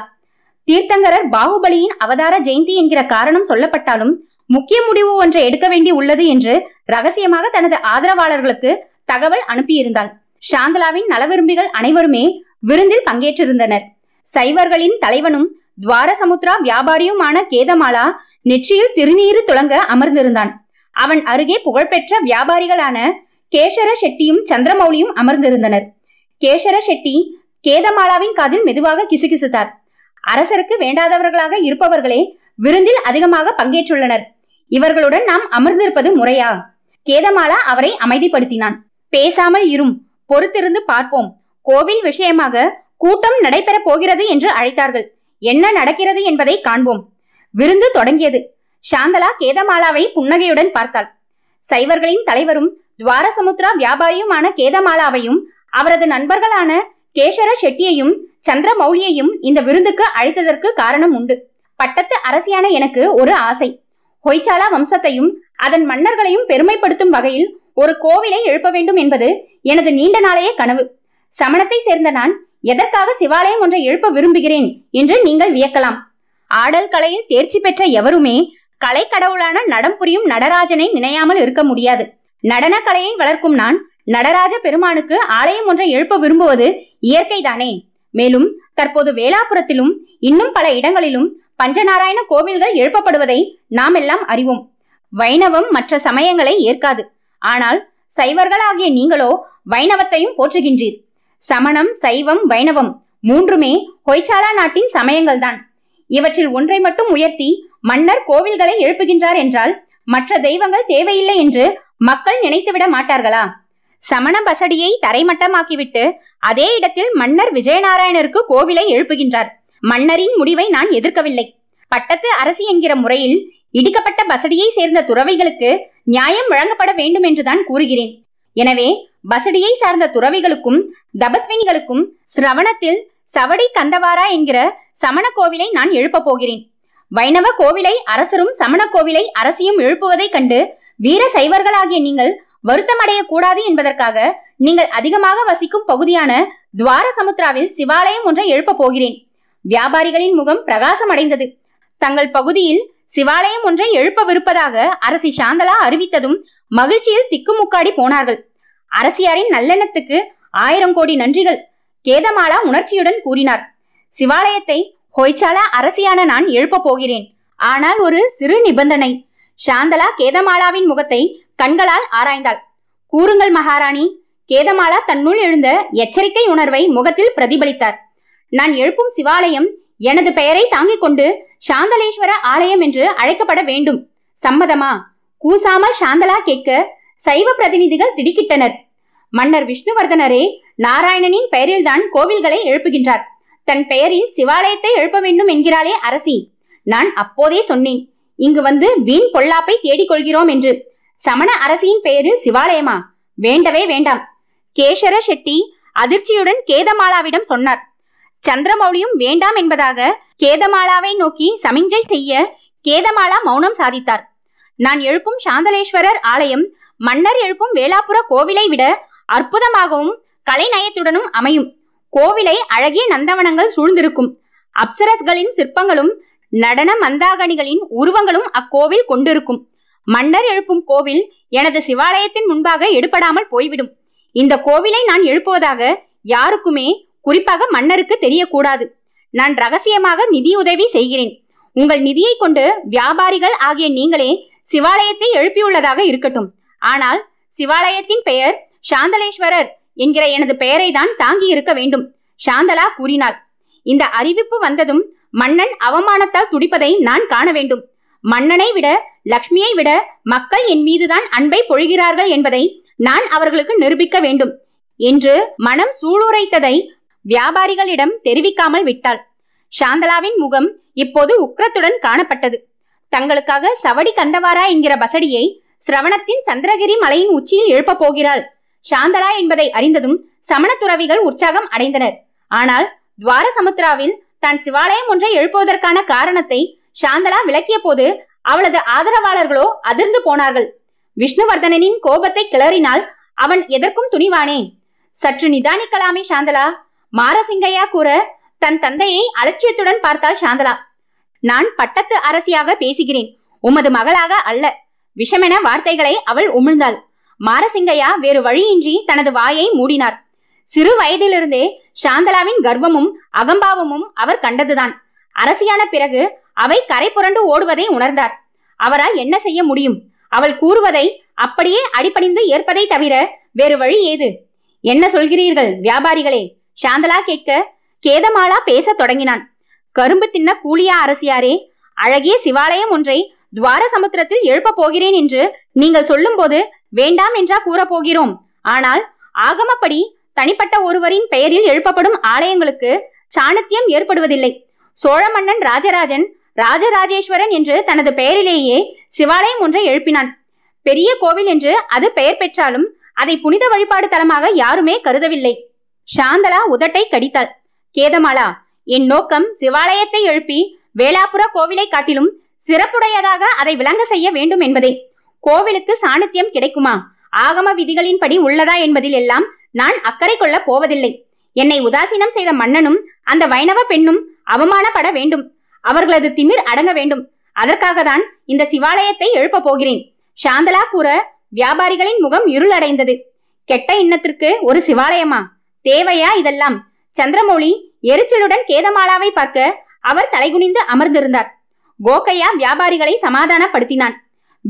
தீர்த்தங்கரர் பாகுபலியின் அவதார ஜெயந்தி என்கிற காரணம் சொல்லப்பட்டாலும் முக்கிய முடிவு ஒன்றை எடுக்க வேண்டி உள்ளது என்று ரகசியமாக தனது ஆதரவாளர்களுக்கு தகவல் அனுப்பியிருந்தாள். சாந்தலாவின் நலவிரும்பிகள் அனைவருமே விருந்தில் பங்கேற்றிருந்தனர். சைவர்களின் தலைவனும் துவார சமுத்ரா வியாபாரியுமான கேதமாலா நெற்றியில் திருநீறு துளங்க அமர்ந்திருந்தான். அவன் அருகே புகழ்பெற்ற வியாபாரிகளான கேசர ஷெட்டியும் சந்திரமௌலியும் அமர்ந்திருந்தனர். கேசர ஷெட்டி கேதமாலாவின் காதில் மெதுவாக கிசுகிசுத்தார். அரசருக்கு வேண்டாதவர்களாக இருப்பவர்களே விருந்தில் அதிகமாக பங்கேற்றுள்ளனர். இவர்களுடன் நாம் அமர்ந்திருப்பது முறையா? கேதமாலா அவரை அமைதிப்படுத்தினான். பேசாமல் இரும், பொறுத்திருந்து பார்ப்போம். கோவில் விஷயமாக கூட்டம் நடைபெற போகிறது என்று அழைத்தார்கள். என்ன நடக்கிறது என்பதை காண்போம். விருந்து தொடங்கியது. சாந்தலா கேதமாலாவை புன்னகையுடன் பார்த்தாள். சைவர்களின் தலைவரும் துவார சமுத்ரா வியாபாரியுமான கேதமாலாவையும் அவரது நண்பர்களான கேசர ஷெட்டியையும் சந்திரமௌலியையும் இந்த விருந்துக்கு அழைத்ததற்கு காரணம் உண்டு. பட்டத்து அரசியான எனக்கு ஒரு ஆசை. ஹொய்சாலா வம்சத்தையும் அதன் மன்னர்களையும் பெருமைப்படுத்தும் வகையில் ஒரு கோவிலை எழுப்ப வேண்டும் என்பது எனது நீண்ட நாளைய கனவு. சமணத்தை சேர்ந்த நான் எதற்காக சிவாலயம் ஒன்றை எழுப்ப விரும்புகிறேன் என்று நீங்கள் வியக்கலாம். ஆடல் கலையில் தேர்ச்சி பெற்ற எவருமே கலை கடவுளான நடம் புரியும் நடராஜனை நினையாமல் இருக்க முடியாது. நடன கலையை வளர்க்கும் நான் நடராஜ பெருமானுக்கு ஆலயம் ஒன்றை எழுப்ப விரும்புவது இயற்கைதானே. மேலும் தற்போது வேலாபுரத்திலும் இன்னும் பல இடங்களிலும் பஞ்சநாராயண கோவில்கள் எழுப்பப்படுவதை நாம் எல்லாம் அறிவோம். வைணவம் மற்ற சமயங்களை ஏற்காது. ஆனால் சைவர்களாகிய நீங்களோ வைணவத்தையும் போற்றுகின்றீர். சமணம், சைவம், வைணவம் மூன்றுமே ஹொய்சாலா நாட்டின் சமயங்கள் தான். இவற்றில் ஒன்றை மட்டும் உயர்த்தி மன்னர் கோவில்களை எழுப்புகின்றார் என்றால் மற்ற தெய்வங்கள் தேவையில்லை என்று மக்கள் நினைத்துவிட மாட்டார்களா? சமண பசடியை தரைமட்டமாக்கிவிட்டு அதே இடத்தில் மன்னர் விஜயநாராயணருக்கு கோவிலை எழுப்புகின்றார். மன்னரின் முடிவை நான் எதிர்க்கவில்லை. பட்டத்து அரசி என்கிற முறையில் இடிக்கப்பட்ட பசடியை சேர்ந்த துறவைகளுக்கு நியாயம் வழங்கப்பட வேண்டும் என்றுதான் கூறுகிறேன். எனவே பசடியை சார்ந்த துறவிகளுக்கும் தபஸ்வினிகளுக்கும் சிரவணத்தில் சவடி கந்தவாரா என்கிற சமண கோவிலை நான் எழுப்பப் போகிறேன். வைணவ கோவிலை அரசரும் சமண கோவிலை அரசியும் எழுப்புவதை கண்டு வீர சைவர்களாகிய நீங்கள் வருத்தமடைய கூடாது என்பதற்காக நீங்கள் அதிகமாக வசிக்கும் பகுதியான துவார சமுத்திராவில் சிவாலயம் ஒன்றை எழுப்பப் போகிறேன். வியாபாரிகளின் முகம் பிரகாசமடைந்தது. தங்கள் பகுதியில் சிவாலயம் ஒன்றை எழுப்பவிருப்பதாக அரசி சாந்தலா அறிவித்ததும் மகிழ்ச்சியில் திக்குமுக்காடி போனார்கள். அரசியாரின் நல்லெண்ணத்துக்கு 1000 கோடி நன்றிகள், கேதமாலா உணர்ச்சியுடன் கூறினார். சிவாலயத்தை ஹொய்சாலா அரசியான நான் எழுப்பப் போகிறேன். ஆனால் ஒரு சிறு நிபந்தனை. சாந்தலா கேதமாலாவின் முகத்தை கண்களால் ஆராய்ந்தாள். கூறுங்கள் மகாராணி. கேதமாலா தன்னுள் எழுந்த எச்சரிக்கை உணர்வை முகத்தில் பிரதிபலித்தார். நான் எழுப்பும் சிவாலயம் எனது பெயரை தாங்கிக் கொண்டு சாந்தலேஸ்வர ஆலயம் என்று அழைக்கப்பட வேண்டும். சம்மதமா? கூசாமல் சாந்தலா கேட்க சைவ பிரதிநிதிகள் திடுக்கிட்டனர். மன்னர் விஷ்ணுவர்தனரே, நாராயணனின் பெயரில்தான் கோவில்களை எழுப்புகின்றார். தன் பெயரில் சிவாலயத்தை எழுப்ப வேண்டும் என்கிறாளே அரசி. நான் அப்போதே சொன்னேன், இங்கு வந்து வீண் பொல்லாப்பை தேடிக்கொள்கிறோம் என்று. சமண அரசியின் பெயரில் சிவாலயமா? வேண்டவே வேண்டாம். கேசர ஷெட்டி அதிர்ச்சியுடன் கேதமாலாவிடம் சொன்னார். சந்திரமௌலியும் வேண்டாம் என்பதாக கேதமாலாவை நோக்கி சமிஞ்சை செய்ய கேதமாலா மௌனம் சாதித்தார். நான் எழுப்பும் சாந்தலேஸ்வரர் ஆலயம் மன்னர் எழுப்பும் வேளாபுர கோவிலை விட அற்புதமாகவும் கலைநயத்துடனும் அமையும். கோவிலை அழகிய நந்தவனங்கள் சூழ்ந்திருக்கும். அப்சரஸ்களின் சிற்பங்களும் நடன மந்தாகணிகளின் உருவங்களும் அக்கோவில் கொண்டிருக்கும். மன்னர் எழுப்பும் கோவில் எனது சிவாலயத்தின் முன்பாக எடுபடாமல் போய்விடும். இந்த கோவிலை நான் எழுப்புவதாக யாருக்குமே, குறிப்பாக மன்னருக்கு தெரியக்கூடாது. நான் ரகசியமாக நிதியுதவி செய்கிறேன். உங்கள் நிதியை கொண்டு வியாபாரிகள் ஆகிய நீங்களே சிவாலயத்தை எழுப்பியுள்ளதாக இருக்கட்டும். ஆனால் சிவாலயத்தின் பெயர் சாந்தலேஸ்வரர் என்கிற எனது பெயரை தான் தாங்கி இருக்க வேண்டும், சாந்தலா கூறினாள். இந்த அறிவிப்பு வந்ததும் மன்னன் அவமானத்தால் துடிப்பதை நான் காண வேண்டும். மன்னனை விட, லக்ஷ்மியை விட மக்கள் என் மீதுதான் அன்பை பொழிகிறார்கள் என்பதை நான் அவர்களுக்கு நிரூபிக்க வேண்டும் என்று மனம் சூளுரைத்ததை வியாபாரிகளிடம் தெரிவிக்காமல் விட்டாள். சாந்தலாவின் முகம் இப்போது உக்கிரத்துடன் காணப்பட்டது. தங்களுக்காக சவடி கந்தவாரா என்கிற பசடியை சிரவணத்தின் சந்திரகிரி மலையின் உச்சியில் எழுப்பப் போகிறாள் சாந்தலா என்பதை அறிந்ததும் சமண துறவிகள் உற்சாகம் அடைந்தனர். ஆனால் துவார சமுத்திராவில் தான் சிவாலயம் ஒன்றை எழுப்புவதற்கான காரணத்தை சாந்தலா விளக்கிய போது அவளது ஆதரவாளர்களோ அதிர்ந்து போனார்கள். விஷ்ணுவர்தனின் கோபத்தை கிளறினால் அவன் எதற்கும் துணிவானே. சற்று நிதானிக்கலாமே சாந்தலா, மாரசிங்கையா கூற தன் தந்தையை அலட்சியத்துடன் பார்த்தாள் சாந்தலா. நான் பட்டத்து அரசியாக பேசுகிறேன், உமது மகளாக அல்ல, விஷமென வார்த்தைகளை அவள் உமிழ்ந்தாள். மாரசிங்கையா வேறு வழியின்றி தனது வாயை மூடினார். சிறு வயதிலிருந்தே சாந்தலாவின் கர்வமும் அகம்பாவமும் அவர் கண்டதுதான். அரசியான பிறகு அவை கரை புரண்டு ஓடுவதை உணர்ந்தார். அவரால் என்ன செய்ய முடியும்? அவள் கூறுவதை அப்படியே அடிபணிந்து ஏற்பதை தவிர வேறு வழி ஏது? என்ன சொல்கிறீர்கள் வியாபாரிகளே? சாந்தலா கேட்க கேதமாலா பேச தொடங்கினான். கரும்பு தின்ன கூலியா அரசியாரே, அழகிய சிவாலயம் ஒன்றை துவார சமுத்திரத்தில் எழுப்பப் போகிறேன் என்று நீங்கள் சொல்லும் போது வேண்டாம் என்றா கூற போகிறோம்? ஆனால் ஆகமப்படி தனிப்பட்ட ஒருவரின் பெயரில் எழுப்பப்படும் ஆலயங்களுக்கு சாணத்தியம் ஏற்படுவதில்லை. சோழ மன்னன் ராஜராஜன் ராஜராஜேஸ்வரன் என்று தனது பெயரிலேயே சிவாலயம் ஒன்றை எழுப்பினான். பெரிய கோவில் என்று அது பெயர் பெற்றாலும் அதை புனித வழிபாடு தலமாக யாருமே கருதவில்லை. சாந்தலா உதட்டை கடித்தாள். கேதமாலா, என் நோக்கம் சிவாலயத்தை எழுப்பி வேளாபுர கோவிலை காட்டிலும் சிறப்புடையதாக அதை விளங்க செய்ய வேண்டும் என்பதே. கோவிலுக்கு சாணத்தியம் கிடைக்குமா, ஆகம விதிகளின்படி உள்ளதா என்பதில் எல்லாம் நான் அக்கறை கொள்ள போவதில்லை. என்னை உதாசீனம் செய்த மன்னனும் அந்த வைணவ பெண்ணும் அவமானப்பட வேண்டும். அவர்களது திமிர் அடங்க வேண்டும். அதற்காக தான் இந்த சிவாலயத்தை எழுப்ப போகிறேன், சாந்தலா கூற வியாபாரிகளின் முகம் இருளடைந்தது. கெட்ட எண்ணத்திற்கு ஒரு சிவாலயமா? தேவையா இதெல்லாம்? சந்திரமௌலி எரிச்சலுடன் கேதமாலாவை பார்க்க அவர் தலைகுனிந்து அமர்ந்திருந்தார். கோகையா வியாபாரிகளை சமாதானப்படுத்தினான்.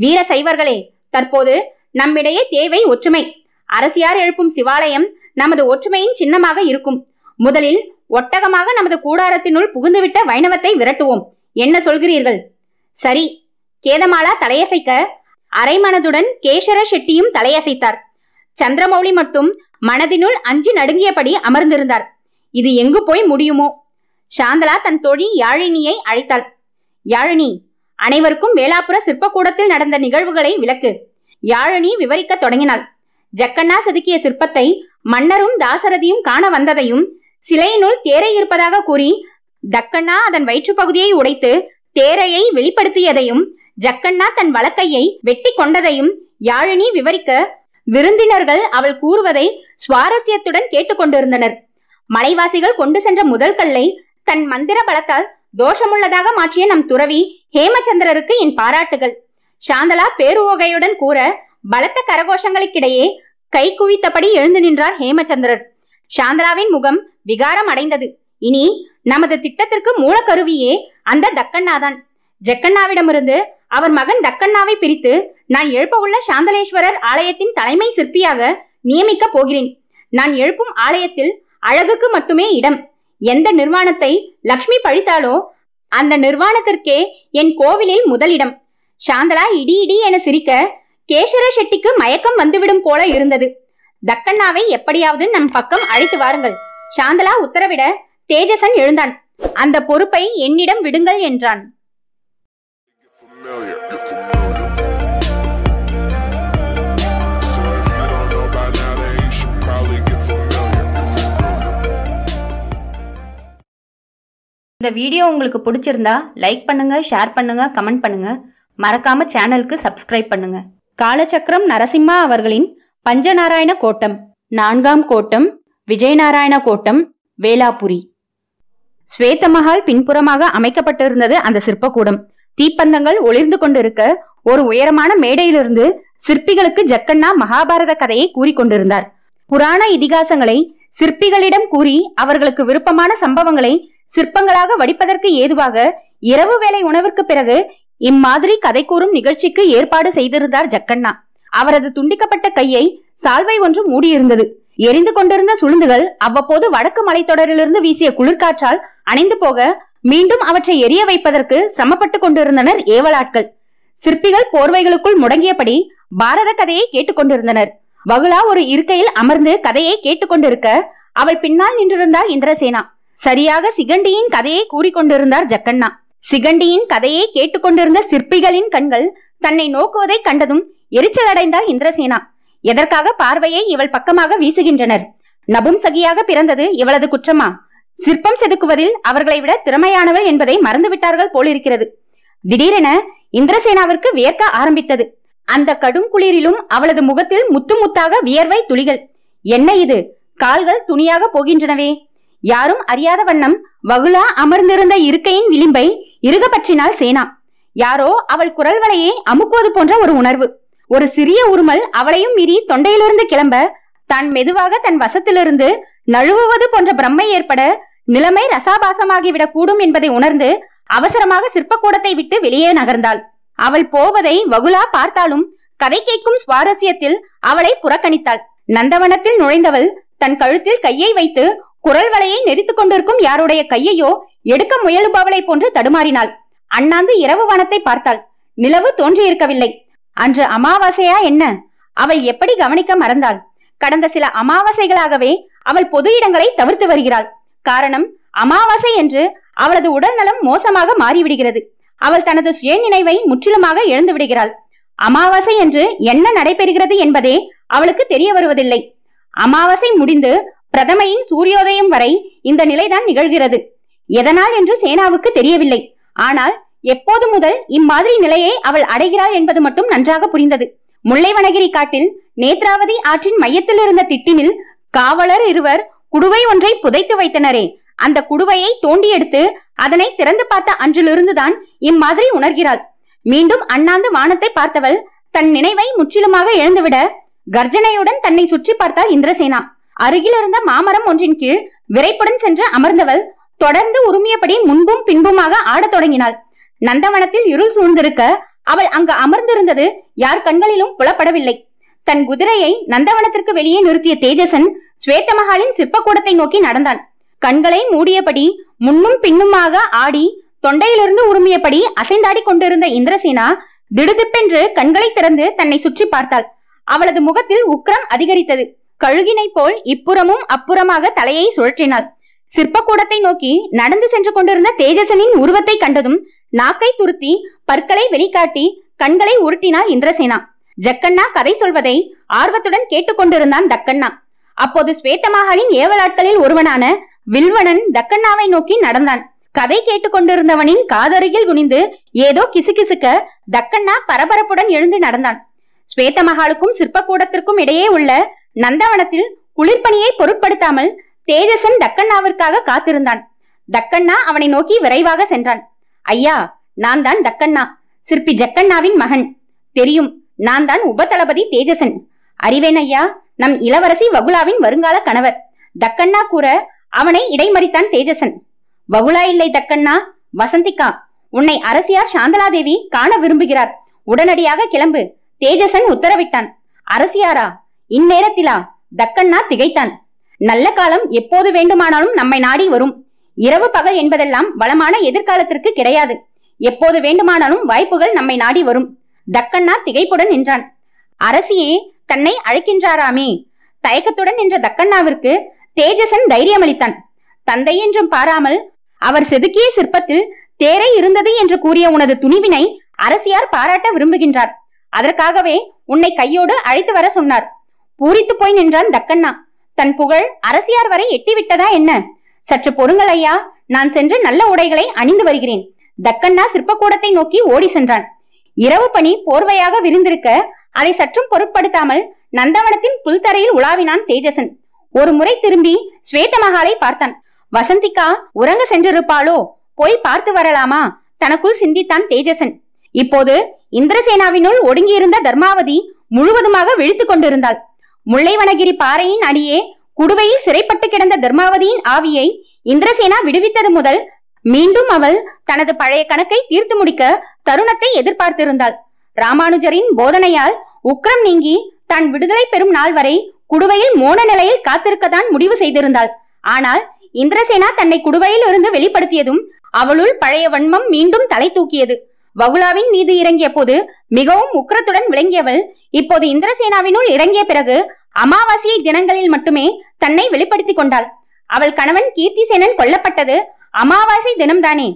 வீர சைவர்களே, தற்போது நம்மிடையே தேவை ஒற்றுமை. அரசியார் எழுப்பும் சிவாலயம் நமது ஒற்றுமையின் சின்னமாக இருக்கும். முதலில் ஒட்டகமாக நமது கூடாரத்தினுள் புகுந்துவிட்ட வைணவத்தை விரட்டுவோம். என்ன சொல்கிறீர்கள்? சரி, கேதமாலா தலையசைக்க அரைமனதுடன் கேசர ஷெட்டியும் தலையசைத்தார். சந்திரமௌலி மட்டும் மனதினுள் அஞ்சி நடுங்கியபடி அமர்ந்திருந்தார். இது எங்கு போய் முடியுமோ? சாந்தலா தன் தோழி யாழினியை அழைத்தாள். யாழினி, அனைவருக்கும் வேளாப்புற சிற்பக்கூடத்தில் நடந்த நிகழ்வுகளை விளக்கு. யாழினி விவரிக்க தொடங்கினாள். ஜக்கண்ணா செதுக்கிய சிற்பத்தை மன்னரும் தாசரதியும் காண வந்ததையும் சிலையினுள் தேரை இருப்பதாக கூறி தக்கண்ணா அதன் வயிற்று பகுதியை உடைத்து தேரையை வெளிப்படுத்தியதையும் ஜக்கண்ணா தன் வலக்கையை வெட்டி கொண்டதையும் யாழினி விவரிக்க விருந்தினர்கள் அவள் கூறுவதை சுவாரஸ்யத்துடன் கேட்டுக்கொண்டிருந்தனர். மலைவாசிகள் கொண்டு சென்ற முதல் கல்லை தன் மந்திர பலத்தால் தோஷமுள்ளதாக மாற்றிய நம் துறவி ஹேமச்சந்திரருக்கு என் பாராட்டுகள். சாந்தலா பேருவகையுடன் கூற பலத்த கரகோஷங்களுக்கிடையே கை குவித்தபடி எழுந்து நின்றார் ஹேமச்சந்திரர். சாந்தலாவின் முகம் விகாரம் அடைந்தது. இனி நமது திட்டத்திற்கு மூலக்கருவியே அந்த தக்கண்ணாதான். ஜக்கண்ணாவிடமிருந்து அவர் மகன் தக்கண்ணாவை பிரித்து நான் எழுப்ப உள்ள சாந்தலேஸ்வரர் ஆலயத்தின் தலைமை சிற்பியாக நியமிக்க போகிறேன். நான் எழுப்பும் ஆலயத்தில் அழகுக்கு மட்டுமே இடம். எந்த நிர்வாணத்தை லக்ஷ்மி பழித்தாலோ அந்த நிர்வாணத்திற்கே என் கோவிலில் முதலிடம். சாந்தலா இடி இடி என சிரிக்க கேசர ஷெட்டிக்கு மயக்கம் வந்துவிடும் போல இருந்தது. தக்கண்ணாவை எப்படியாவது நம் பக்கம் அழைத்து வாருங்கள் சாந்தலா உத்தரவிட தேஜசன் எழுந்தான். அந்த பொறுப்பை என்னிடம் விடுங்கள் என்றான். இந்த வீடியோ உங்களுக்கு பிடிச்சிருந்தா லைக் பண்ணுங்க, ஷேர் பண்ணுங்க, கமெண்ட் பண்ணுங்க. மறக்காம சேனலுக்கு சப்ஸ்கிரைப் பண்ணுங்க. காலச்சக்கரம் நரசிம்மா அவர்களின் பஞ்சநாராயண கோட்டம், 4ஆம் கோட்டம், விஜயநாராயண கோட்டம், வேளாபுரி. ஸ்வேதமஹால் பின்புறமாக அமைக்கப்பட்டிருந்தது அந்த சிற்பக்கூடம். தீப்பந்தங்கள் ஒளிர்ந்து கொண்டிருக்க ஒரு உயரமான மேடையிலிருந்து சிற்பிகளுக்கு ஜக்கண்ணா மகாபாரத கதையை கூறி கொண்டிருந்தார். புராண இதிகாசங்களை சிற்பிகளிடம் கூறி அவர்களுக்கு விருப்பமான சம்பவங்களை சிற்பங்களாக வடிப்பதற்கு ஏதுவாக இரவு வேளை உணவிற்கு பிறகு இம்மாதிரி கதை கூறும் நிகழ்ச்சிக்கு ஏற்பாடு செய்திருந்தார் ஜக்கண்ணா. அவரது துண்டிக்கப்பட்ட கையை சால்வை ஒன்று மூடியிருந்தது. எரிந்து கொண்டிருந்த சுளுந்துகள் அவ்வப்போது வடக்கு மலைத்தொடரிலிருந்து வீசிய குளிர்காற்றால் அணைந்து போக மீண்டும் அவற்றை எரிய வைப்பதற்கு சிரமப்பட்டு கொண்டிருந்தனர் ஏவலாட்கள். சிற்பிகள் போர்வைகளுக்குள் முடங்கியபடி பாரத கதையை கேட்டுக்கொண்டிருந்தனர். வகுலா ஒரு இருக்கையில் அமர்ந்து கதையை கேட்டுக்கொண்டிருக்க அவள் பின்னால் நின்றிருந்தார் இந்திரசேனா. சரியாக சிகண்டியின் கதையை கூறிக்கொண்டிருந்தார் ஜக்கண்ணா. சிகண்டியின் கதையை கேட்டுக்கொண்டிருந்த சிற்பிகளின் கண்கள் தன்னை நோக்குவதை கண்டதும் எரிச்சலடைந்தார் இந்திரசேனா. எதற்காக பார்வையை இவள் பக்கமாக வீசுகின்றனர்? நபும்சகியாக பிறந்தது இவளது குற்றமா? சிற்பம் செதுக்குவதில் அவர்களை விட திறமையானவள் என்பதை மறந்துவிட்டார்கள் போலிருக்கிறது. திடீரென இந்திரசேனாவிற்கு வியர்க்க ஆரம்பித்தது. அந்த கடும் குளிரிலும் அவளது முகத்தில் முத்து முத்தாக வியர்வை துளிகள். என்ன இது? கால்கள் துணியாக போகின்றனவே. யாரும் அறியாத வண்ணம் வகுலா அமர்ந்திருந்த இருக்கையின் விளிம்பை இறுக பற்றினாள் சேனா. யாரோ அவள் குரல் வலையை அமுக்குவது போன்ற ஒரு உணர்வு. ஒரு சிறிய உருமல் அவளையும் மீறி தொண்டையிலிருந்து கிளம்ப தான் மெதுவாக தன் வசத்திலிருந்து நழுவுவது போன்ற பிரம்மை ஏற்பட நிலைமை ரசாபாசமாகிவிடக் கூடும் என்பதை உணர்ந்து அவசரமாக சிற்பக்கூடத்தை விட்டு வெளியே நகர்ந்தாள். அவள் போவதை வகுலா பார்த்தாலும் கதை கேட்கும் சுவாரஸ்யத்தில் அவளை புறக்கணித்தாள். நந்தவனத்தில் நுழைந்தவள் தன் கழுத்தில் கையை வைத்து குரல் வலையை நெறித்துக் கொண்டிருக்கும் யாருடைய கையையோ எடுக்க முயலுபவளை போன்று தடுமாறினாள். அண்ணாந்து இரவு வனத்தை பார்த்தாள். நிலவு தோன்றியிருக்கவில்லை. அன்று அமாவாசையா என்ன? அவள் எப்படி கவனிக்க மறந்தாள்? கடந்த சில அமாவாசைகளாகவே அவள் பொது இடங்களை தவிர்த்து வருகிறாள். காரணம், அமாவாசை என்று அவளது உடல் நலம் மோசமாக மாறிவிடுகிறது. அவள் தனது சுய நினைவை முற்றிலுமாக இழந்து விடுகிறாள். அமாவாசை என்று என்ன நடைபெறுகிறது என்பதே அவளுக்கு தெரிய வருவதில்லை. அமாவாசை முடிந்து பிரதமையின் சூரியோதயம் வரை இந்த நிலைதான் நிகழ்கிறது. எதனால் என்று சேனாவுக்கு தெரியவில்லை. ஆனால் எப்போது முதல் இம்மாதிரி நிலையை அவள் அடைகிறாள் என்பது மட்டும் நன்றாக புரிந்தது. முல்லைவனகிரி காட்டில் நேத்ராவதி ஆற்றின் மையத்தில் இருந்த திட்டினில் காவலர் இருவர் குடுவை ஒன்றை புதைத்து வைத்தனரே, அந்த குடுவையை தோண்டி எடுத்து அதனை திறந்து பார்த்த அன்றிலிருந்துதான் இம்மாதிரி உணர்கிறாள். மீண்டும் அண்ணாந்து வானத்தை பார்த்தவள் தன் நினைவை முற்றிலுமாக இழந்துவிட கர்ஜனையுடன் தன்னை சுற்றி பார்த்தாள் இந்திரசேனா. அருகில் இருந்த மாமரம் ஒன்றின் கீழ் விரைப்புடன் சென்று அமர்ந்தவள் தொடர்ந்து உரிமையபடி முன்பும் பின்புமாக ஆடத் தொடங்கினாள். நந்தவனத்தில் இருள் சூழ்ந்திருக்க அவள் அங்கு அமர்ந்திருந்தது யார் கண்களிலும் புலப்படவில்லை. தன் குதிரையை நந்தவனத்திற்கு வெளியே நிறுத்திய தேஜசன் ஸ்வேதமஹாலின் சிற்பக்கூடத்தை நோக்கி நடந்தான். கண்களை மூடியபடி முன்னும் பின்னுமாக ஆடி தொண்டையிலிருந்து உரிமையபடி அசைந்தாடி கொண்டிருந்த இந்திரசேனா திடுதிப்பென்று கண்களை திறந்து தன்னை சுற்றி பார்த்தாள். அவளது முகத்தில் உக்கிரம் அதிகரித்தது. கழுகினை போல் இப்புறமும் அப்புறமாக தலையை சுழற்றினாள். சிற்பக்கூடத்தை நோக்கி நடந்து சென்று கொண்டிருந்த தேஜசனின் உருவத்தை கண்டதும் நாக்கை துருத்தி பற்களை வெளிக்காட்டி கண்களை உருட்டினார் இந்திரசேனா. ஜக்கண்ணா கதை சொல்வதை ஆர்வத்துடன் கேட்டுக்கொண்டிருந்தான் தக்கண்ணா. அப்போது ஸ்வேத்தமாகளின் ஏவலாட்களில் ஒருவனான வில்வனன் தக்கண்ணாவை நோக்கி நடந்தான். கதை கேட்டுக்கொண்டிருந்தவனின் காதருகில் குனிந்து ஏதோ கிசுகிசுக்க தக்கண்ணா பரபரப்புடன் எழுந்து நடந்தான். ஸ்வேத்தமகாலுக்கும் சிற்பக்கூடத்திற்கும் இடையே உள்ள நந்தவனத்தில் குளிர்பனியை பொருட்படுத்தாமல் தேஜசன் தக்கண்ணாவிற்காக காத்திருந்தான். தக்கண்ணா அவனை நோக்கி விரைவாக சென்றான். ஐயா, நான் தான் தக்கண்ணா, சிற்பி ஜக்கண்ணாவின் மகன். தெரியும், நான் தான் உபதளபதி தேஜசன். அறிவேன் ஐயா, நம் இளவரசி வகுலாவின் வருங்கால கணவர் தக்கண்ணா கூற அவனை இடைமறித்தான் தேஜசன். வகுலா இல்லை தக்கண்ணா, வசந்திகா. உன்னை அரசியார் சாந்தலாதேவி காண விரும்புகிறார். உடனடியாக கிளம்பு, தேஜசன் உத்தரவிட்டான். அரசியாரா? இந்நேரத்திலா? தக்கண்ணா திகைத்தான். நல்ல காலம் எப்போது வேண்டுமானாலும் நம்மை நாடி வரும். இரவு பகல் என்பதெல்லாம் வளமான எதிர்காலத்திற்கு கிடையாது. எப்போது வேண்டுமானாலும் வாய்ப்புகள் நம்மை நாடி வரும். தக்கண்ணா திகைப்புடன் நின்றான். அரசியே தன்னை அழைக்கின்றாராமே. தயக்கத்துடன் நின்ற தக்கண்ணாவிற்கு தேஜசன் தைரியமளித்தான். தந்தை என்றும் பாராமல் அவர் செதுக்கிய சிற்பத்தில் தேரை இருந்தது என்று கூறிய உனது துணிவினை அரசியார் பாராட்ட விரும்புகின்றார். அதற்காகவே உன்னை கையோடு அழைத்து வர சொன்னார். பூரித்து போய் நின்றான் தக்கண்ணா. தன் புகழ் அரசியார் வரை எட்டிவிட்டதா என்ன? சற்று பொறுங்கள் ஐயா, நான் சென்று நல்ல உடைகளை அணிந்து வருகிறேன். தக்கண்ணா சிற்பக்கூடத்தை நோக்கி ஓடி சென்றான். இரவு பணி போர்வையாக விரிந்திருக்க அதை சற்றும் பொருட்படுத்தாமல் நந்தவனத்தின் புல்தரையில் உலாவினான் தேஜசன். ஒரு முறை திரும்பி ஸ்வேதமகாலை பார்த்தான். வசந்திகா உறங்க சென்றிருப்பாளோ, போய் பார்த்து வரலாமா? தனக்குள் சிந்தித்தான் தேஜசன். இப்போது இந்திரசேனாவினுள் ஒடுங்கியிருந்த தர்மாவதி முழுவதுமாக விழித்து கொண்டிருந்தாள். முல்லைவனகிரி பாறையின் அடியே குடுவையில் சிறைப்பட்டு கிடந்த தர்மாவதியின் ஆவியை இந்திரசேனா விடுவித்தது முதல் மீண்டும் அவள் தனது பழைய கணக்கை தீர்த்து முடிக்க தருணத்தை எதிர்பார்த்திருந்தாள். ராமானுஜரின் போதனையால் உக்கிரம் நீங்கி தான் விடுதலை பெறும் நாள் வரை குடுவையில் மோன நிலையில் காத்திருக்கத்தான் முடிவு செய்திருந்தாள். ஆனால் இந்திரசேனா தன்னை குடுவையில் இருந்து வெளிப்படுத்தியதும் அவளுள் பழைய வன்மம் மீண்டும் தலை தூக்கியது. வகுலாவின் மீது இறங்கிய போது மிகவும் உக்கிரத்துடன் விளங்கியவள் இப்போது இந்திரசேனாவினுள் இறங்கிய பிறகு அமாவாசை தினங்களில் மட்டுமே தன்னை வெளிப்படுத்தி கொண்டாள். அவள் கணவன் கீர்த்திசேனன் கொல்லப்பட்டது அமாவாசை தினம்தானே.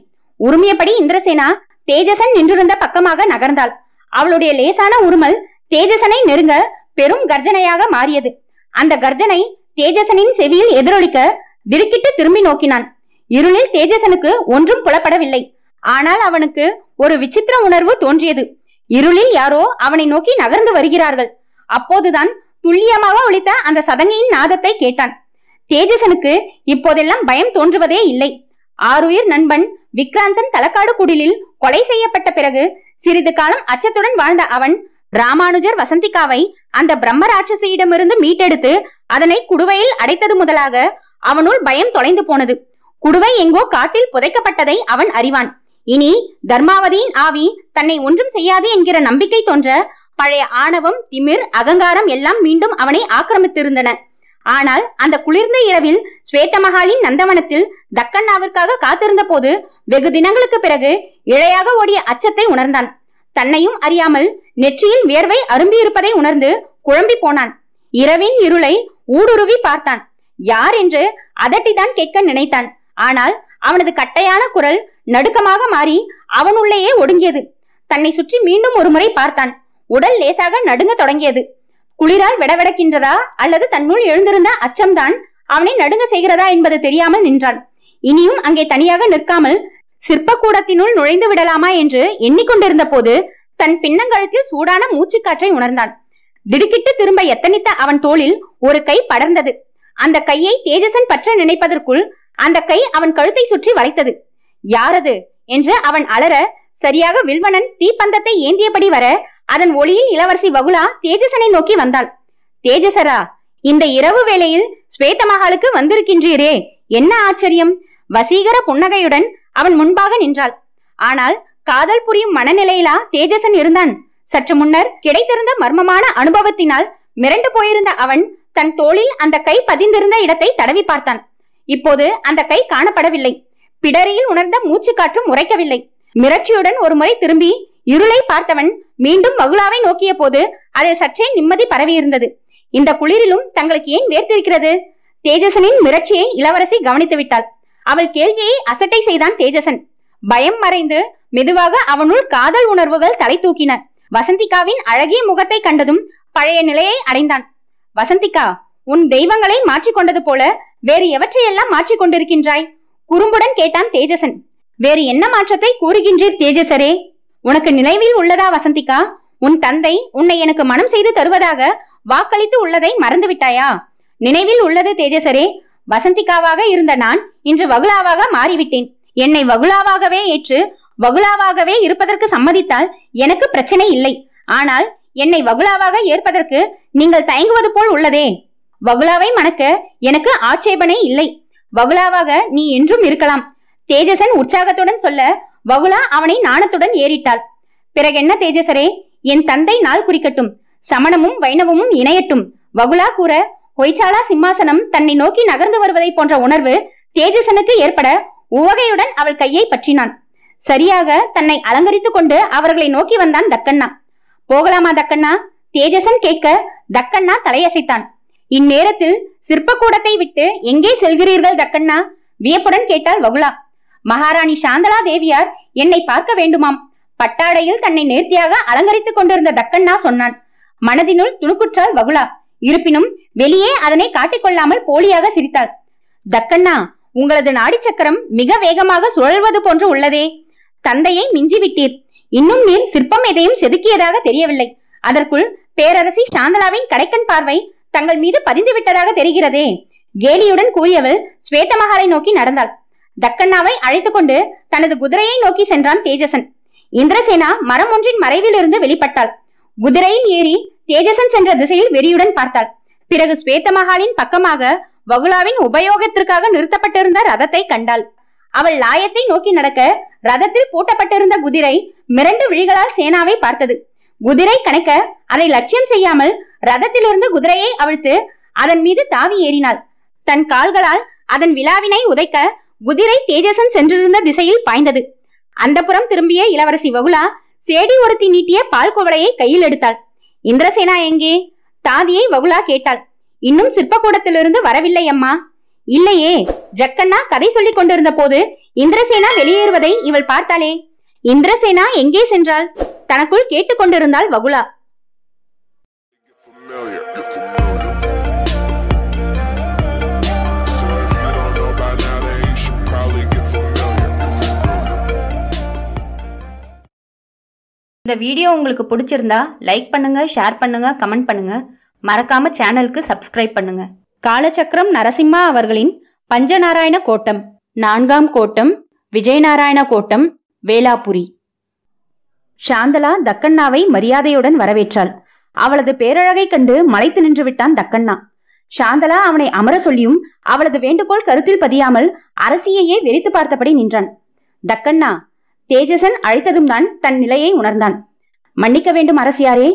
உரிமையபடி இந்திரசேனா தேஜசன் நின்றிருந்த பக்கமாக நகர்ந்தாள். அவளுடைய லேசான உருமல் தேஜசனை நெருங்க பெரும் கர்ஜனையாக மாறியது. அந்த கர்ஜனை தேஜசனின் செவியில் எதிரொலிக்க திடுக்கிட்டு திரும்பி நோக்கினான். இருளில் தேஜசனுக்கு ஒன்றும் புலப்படவில்லை. ஆனால் அவனுக்கு ஒரு விசித்திர உணர்வு தோன்றியது. இருளில் யாரோ அவனை நோக்கி நகர்ந்து வருகிறார்கள். அப்போதுதான் துல்லியமாக ஒலித்த அந்த சதங்கையின் நாதத்தை கேட்டான். தேஜசனுக்கு இப்போதெல்லாம் பயம் தோன்றுவதே இல்லை. ஆறுயிர் நண்பன் விக்ராந்தன் தலக்காடு குடிலில் கொலை செய்யப்பட்ட பிறகு சிறிது காலம் அச்சத்துடன் வாழ்ந்த அவன் ராமானுஜர் வசந்திகாவை அந்த பிரம்ம ராட்சசியிடமிருந்து மீட்டெடுத்து அதனை குடுவையில் அடைத்தது முதலாக அவனுள் பயம் தொலைந்து போனது. குடுவை எங்கோ காட்டில் புதைக்கப்பட்டதை அவன் அறிவான். இனி தர்மாவதியின் ஆவி தன்னை ஒன்றும் செய்யாது என்கிற நம்பிக்கை தோன்ற பழைய ஆணவம், திமிர், அகங்காரம் எல்லாம் மீண்டும் அவனை ஆக்கிரமித்திருந்தன. ஆனால் அந்த குளிர்ந்த இரவில் ஸ்வேதமகாலின் நந்தவனத்தில் தக்கண்ணாவிற்காக காத்திருந்த போது வெகு தினங்களுக்கு பிறகு இழையாக ஓடிய அச்சத்தை உணர்ந்தான். தன்னையும் அறியாமல் நெற்றியில் வியர்வை அரும்பியிருப்பதை உணர்ந்து குழம்பி போனான். இரவின் இருளை ஊடுருவி பார்த்தான். யார் என்று அதட்டிதான் கேட்க நினைத்தான். ஆனால் அவனது கட்டையான குரல் நடுக்கமாக மாறி அவனுள்ளேயே ஒடுங்கியது. தன்னை சுற்றி மீண்டும் ஒரு முறை பார்த்தான். உடல் லேசாக நடுங்க தொடங்கியது. குளிரால் விடவிடக்கின்றதா அல்லது தன்னுள் எழுந்திருந்த அச்சம்தான் அவனை நடுங்க செய்கிறதா என்பது தெரியாமல் நின்றான். இனியும் அங்கே தனியாக நிற்காமல் சிற்பக்கூடத்தினுள் நுழைந்து விடலாமா என்று எண்ணிக்கொண்டிருந்த போது தன் பின்னங்கழுத்தில் சூடான மூச்சுக்காற்றை உணர்ந்தான். திடுக்கிட்டு திரும்ப எத்தனித்த அவன் தோளில் ஒரு கை படர்ந்தது. அந்த கையை தேஜசன் பற்ற நினைப்பதற்குள் அந்த கை அவன் கழுத்தை சுற்றி வளைத்தது. யாரது என்று அவன் அலற சரியாக வில்வனன் தீப்பந்தத்தை ஏந்தியபடி வர அதன் ஒளியில் இளவரசி வகுலா தேஜசனை நோக்கி வந்தாள். தேஜசரா, இந்த இரவு வேளையில் ஸ்வேதமகாலுக்கு வந்திருக்கின்றீரே, என்ன ஆச்சரியம்! வசீகர புன்னகையுடன் அவன் முன்பாக நின்றாள். ஆனால் காதல் புரியும் மனநிலையிலா தேஜசன் இருந்தான்? சற்று முன்னர் கிடைத்திருந்த மர்மமான அனுபவத்தினால் மிரண்டு போயிருந்த அவன் தன் தோளில் அந்த கை பதிந்திருந்த இடத்தை தடவி பார்த்தான். இப்போது அந்த கை காணப்படவில்லை. பிடரியில் உணர்ந்த மூச்சு காற்றும் உரைக்கவில்லை. மிரட்சியுடன் ஒரு முறை திரும்பி இருளை பார்த்தவன் மீண்டும் வகுலாவை நோக்கிய போது அதில் சற்றே நிம்மதி பரவியிருந்தது. இந்த குளிரிலும் தங்களுக்கு ஏன் வேர்த்திருக்கிறது? தேஜசனின் மிரட்சியை இளவரசி கவனித்து விட்டாள். அவள் கேள்வியை அசட்டை செய்தான் தேஜசன். பயம் மறைந்து மெதுவாக அவனுள் காதல் உணர்வுகள் தலை தூக்கின. வசந்திகாவின் அழகிய முகத்தை கண்டதும் பழைய நிலையை அடைந்தான். வசந்திகா, உன் தெய்வங்களை மாற்றிக்கொண்டது போல வேறு எவற்றையெல்லாம் மாற்றிக் கொண்டிருக்கின்றாய்? குறும்புடன் கேட்டான் தேஜசன். வேறு என்ன மாற்றத்தை கூறுகின்றீர் தேஜசரே? உனக்கு நினைவில் உள்ளதா வசந்திகா, உன் தந்தை உன்னை எனக்கு மனம் செய்து தருவதாக வாக்களித்து உள்ளதை மறந்துவிட்டாயா? நினைவில் உள்ளது தேஜசரே. வசந்திகாவாக இருந்த நான் இன்று வகுலாவாக மாறிவிட்டேன். என்னை வகுலாவாகவே ஏற்று வகுலாவாகவே இருப்பதற்கு சம்மதித்தால் எனக்கு பிரச்சனை இல்லை. ஆனால் என்னை வகுலாவாக ஏற்பதற்கு நீங்கள் தயங்குவது போல் உள்ளதே. வகுலாவை மணக்க எனக்கு ஆட்சேபனை இல்லை. வகுலாவாக நீ என்றும் இருக்கலாம் தேஜசன் உற்சாகத்துடன் சொல்ல, வகுலா அவனை நாணத்துடன் ஏறிட்டாள். பிறகென்ன தேஜசரே, என் தந்தை நாள் குறிக்கட்டும், சமணமும் வைணவமும் இணையட்டும். வகுலா கூற ஹொய்சாலா சிம்மாசனம் தன்னை நோக்கி நகர்ந்து வருவதை போன்ற உணர்வு தேஜசனுக்கு ஏற்பட உவகையுடன் அவள் கையை பற்றினான். சரியாக தன்னை அலங்கரித்துக் கொண்டு அவர்களை நோக்கி வந்தான் தக்கண்ணா. போகலாமா தக்கண்ணா? தேஜசன் கேட்க தக்கண்ணா தலையசைத்தான். இந்நேரத்தில் சிற்பக்கூடத்தை விட்டு எங்கே செல்கிறீர்கள் தக்கண்ணா? வியப்புடன் கேட்டாள் வகுலா. மகாராணி சாந்தலா தேவியார் என்னை பார்க்க வேண்டுமாம். பட்டாடையில் தன்னை நேர்த்தியாக அலங்கரித்துக் கொண்டிருந்த தக்கண்ணா சொன்னான். மனதினுள் துணுக்குற்றாள் வகுலா. இருப்பினும் வெளியே அதனை காட்டிக்கொள்ளாமல் போலியாக சிரித்தாள். தக்கண்ணா, உங்களது நாடி சக்கரம் மிக வேகமாக சுழல்வது போன்று உள்ளதே. தந்தையை மிஞ்சிவிட்டீர். இன்னும் நீர் சிற்பம் எதையும் செதுக்கியதாக தெரியவில்லை. அதற்குள் பேரரசி சாந்தலாவின் கடைக்கன் பார்வை தங்கள் மீது பதிந்து விட்டதாக தெரிகிறதே. கேலியுடன் கூறியவள் ஸ்வேத மகாலை நோக்கி நடந்தாள். தக்கண்ணாவை அழைத்துக் கொண்டு தனது குதிரையை நோக்கி சென்றான் தேஜசன். இந்திரசேனா மரம் ஒன்றின் மறைவில் இருந்து வெளிப்பட்டாள். குதிரையில் ஏறி தேஜசன் சென்ற திசையில் வெறியுடன் பார்த்தாள். பிறகு ஸ்வேத மகாலின் பக்கமாக வகுலாவின் உபயோகத்திற்காக நிறுத்தப்பட்டிருந்த ரதத்தை கண்டாள். அவள் லாயத்தை நோக்கி நடக்க ரதத்தில் பூட்டப்பட்டிருந்த குதிரை மிரண்டு விழிகளால் சேனாவை பார்த்தது. குதிரை கணக்க அதை லட்சியம் செய்யாமல் ரதத்திலிருந்து குதிரையை அவிழ்த்து அதன் மீது தாவி ஏறினாள். தன் கால்களால் அதன் விலாவினை உதைக்க குதிரை தேஜசன் சென்றிருந்த திசையில் பாய்ந்தது. அந்தப்புறம் திரும்பிய இளவரசி வகுலா சேடி ஒருத்தி நீட்டிய பால் குவளையை கையில் எடுத்தாள். இந்திரசேனா எங்கே? தாதியை வகுலா கேட்டாள். இன்னும் சிற்பக்கூடத்திலிருந்து வரவில்லை அம்மா. இல்லையே, ஜக்கண்ணா கதை சொல்லிக் கொண்டிருந்த போது இந்திரசேனா வெளியேறுவதை இவள் பார்த்தாளே. இந்திரசேனா எங்கே சென்றாள்? தனக்குள் கேட்டுக்கொண்டிருந்தாள் வகுலா. இந்த வீடியோ உங்களுக்கு பிடிச்சிருந்தா லைக் பண்ணுங்க, ஷேர் பண்ணுங்க, கமெண்ட் பண்ணுங்க. மறக்காம சேனலுக்கு சப்ஸ்கிரைப் பண்ணுங்க. காலச்சக்கரம் நரசிம்மா அவர்களின் பஞ்சநாராயண கோட்டம், 4ஆம் கோட்டம், விஜயநாராயண கோட்டம், வேலாபுரி. சாந்தலா தக்கண்ணாவை மரியாதையுடன் வரவேற்றாள். அவளது பேரழகை கண்டு மலைத்து நின்று விட்டான் தக்கண்ணா. சாந்தலா அவனை அமர சொல்லியும் அவளது வேண்டுகோள் கருத்தில் பதியாமல் அரசியையே வெறித்து பார்த்தபடி நின்றான் தக்கண்ணா. தேஜசன் அழைத்ததும் தான் தன் நிலையை உணர்ந்தான். மன்னிக்க வேண்டும் அரசியாரே,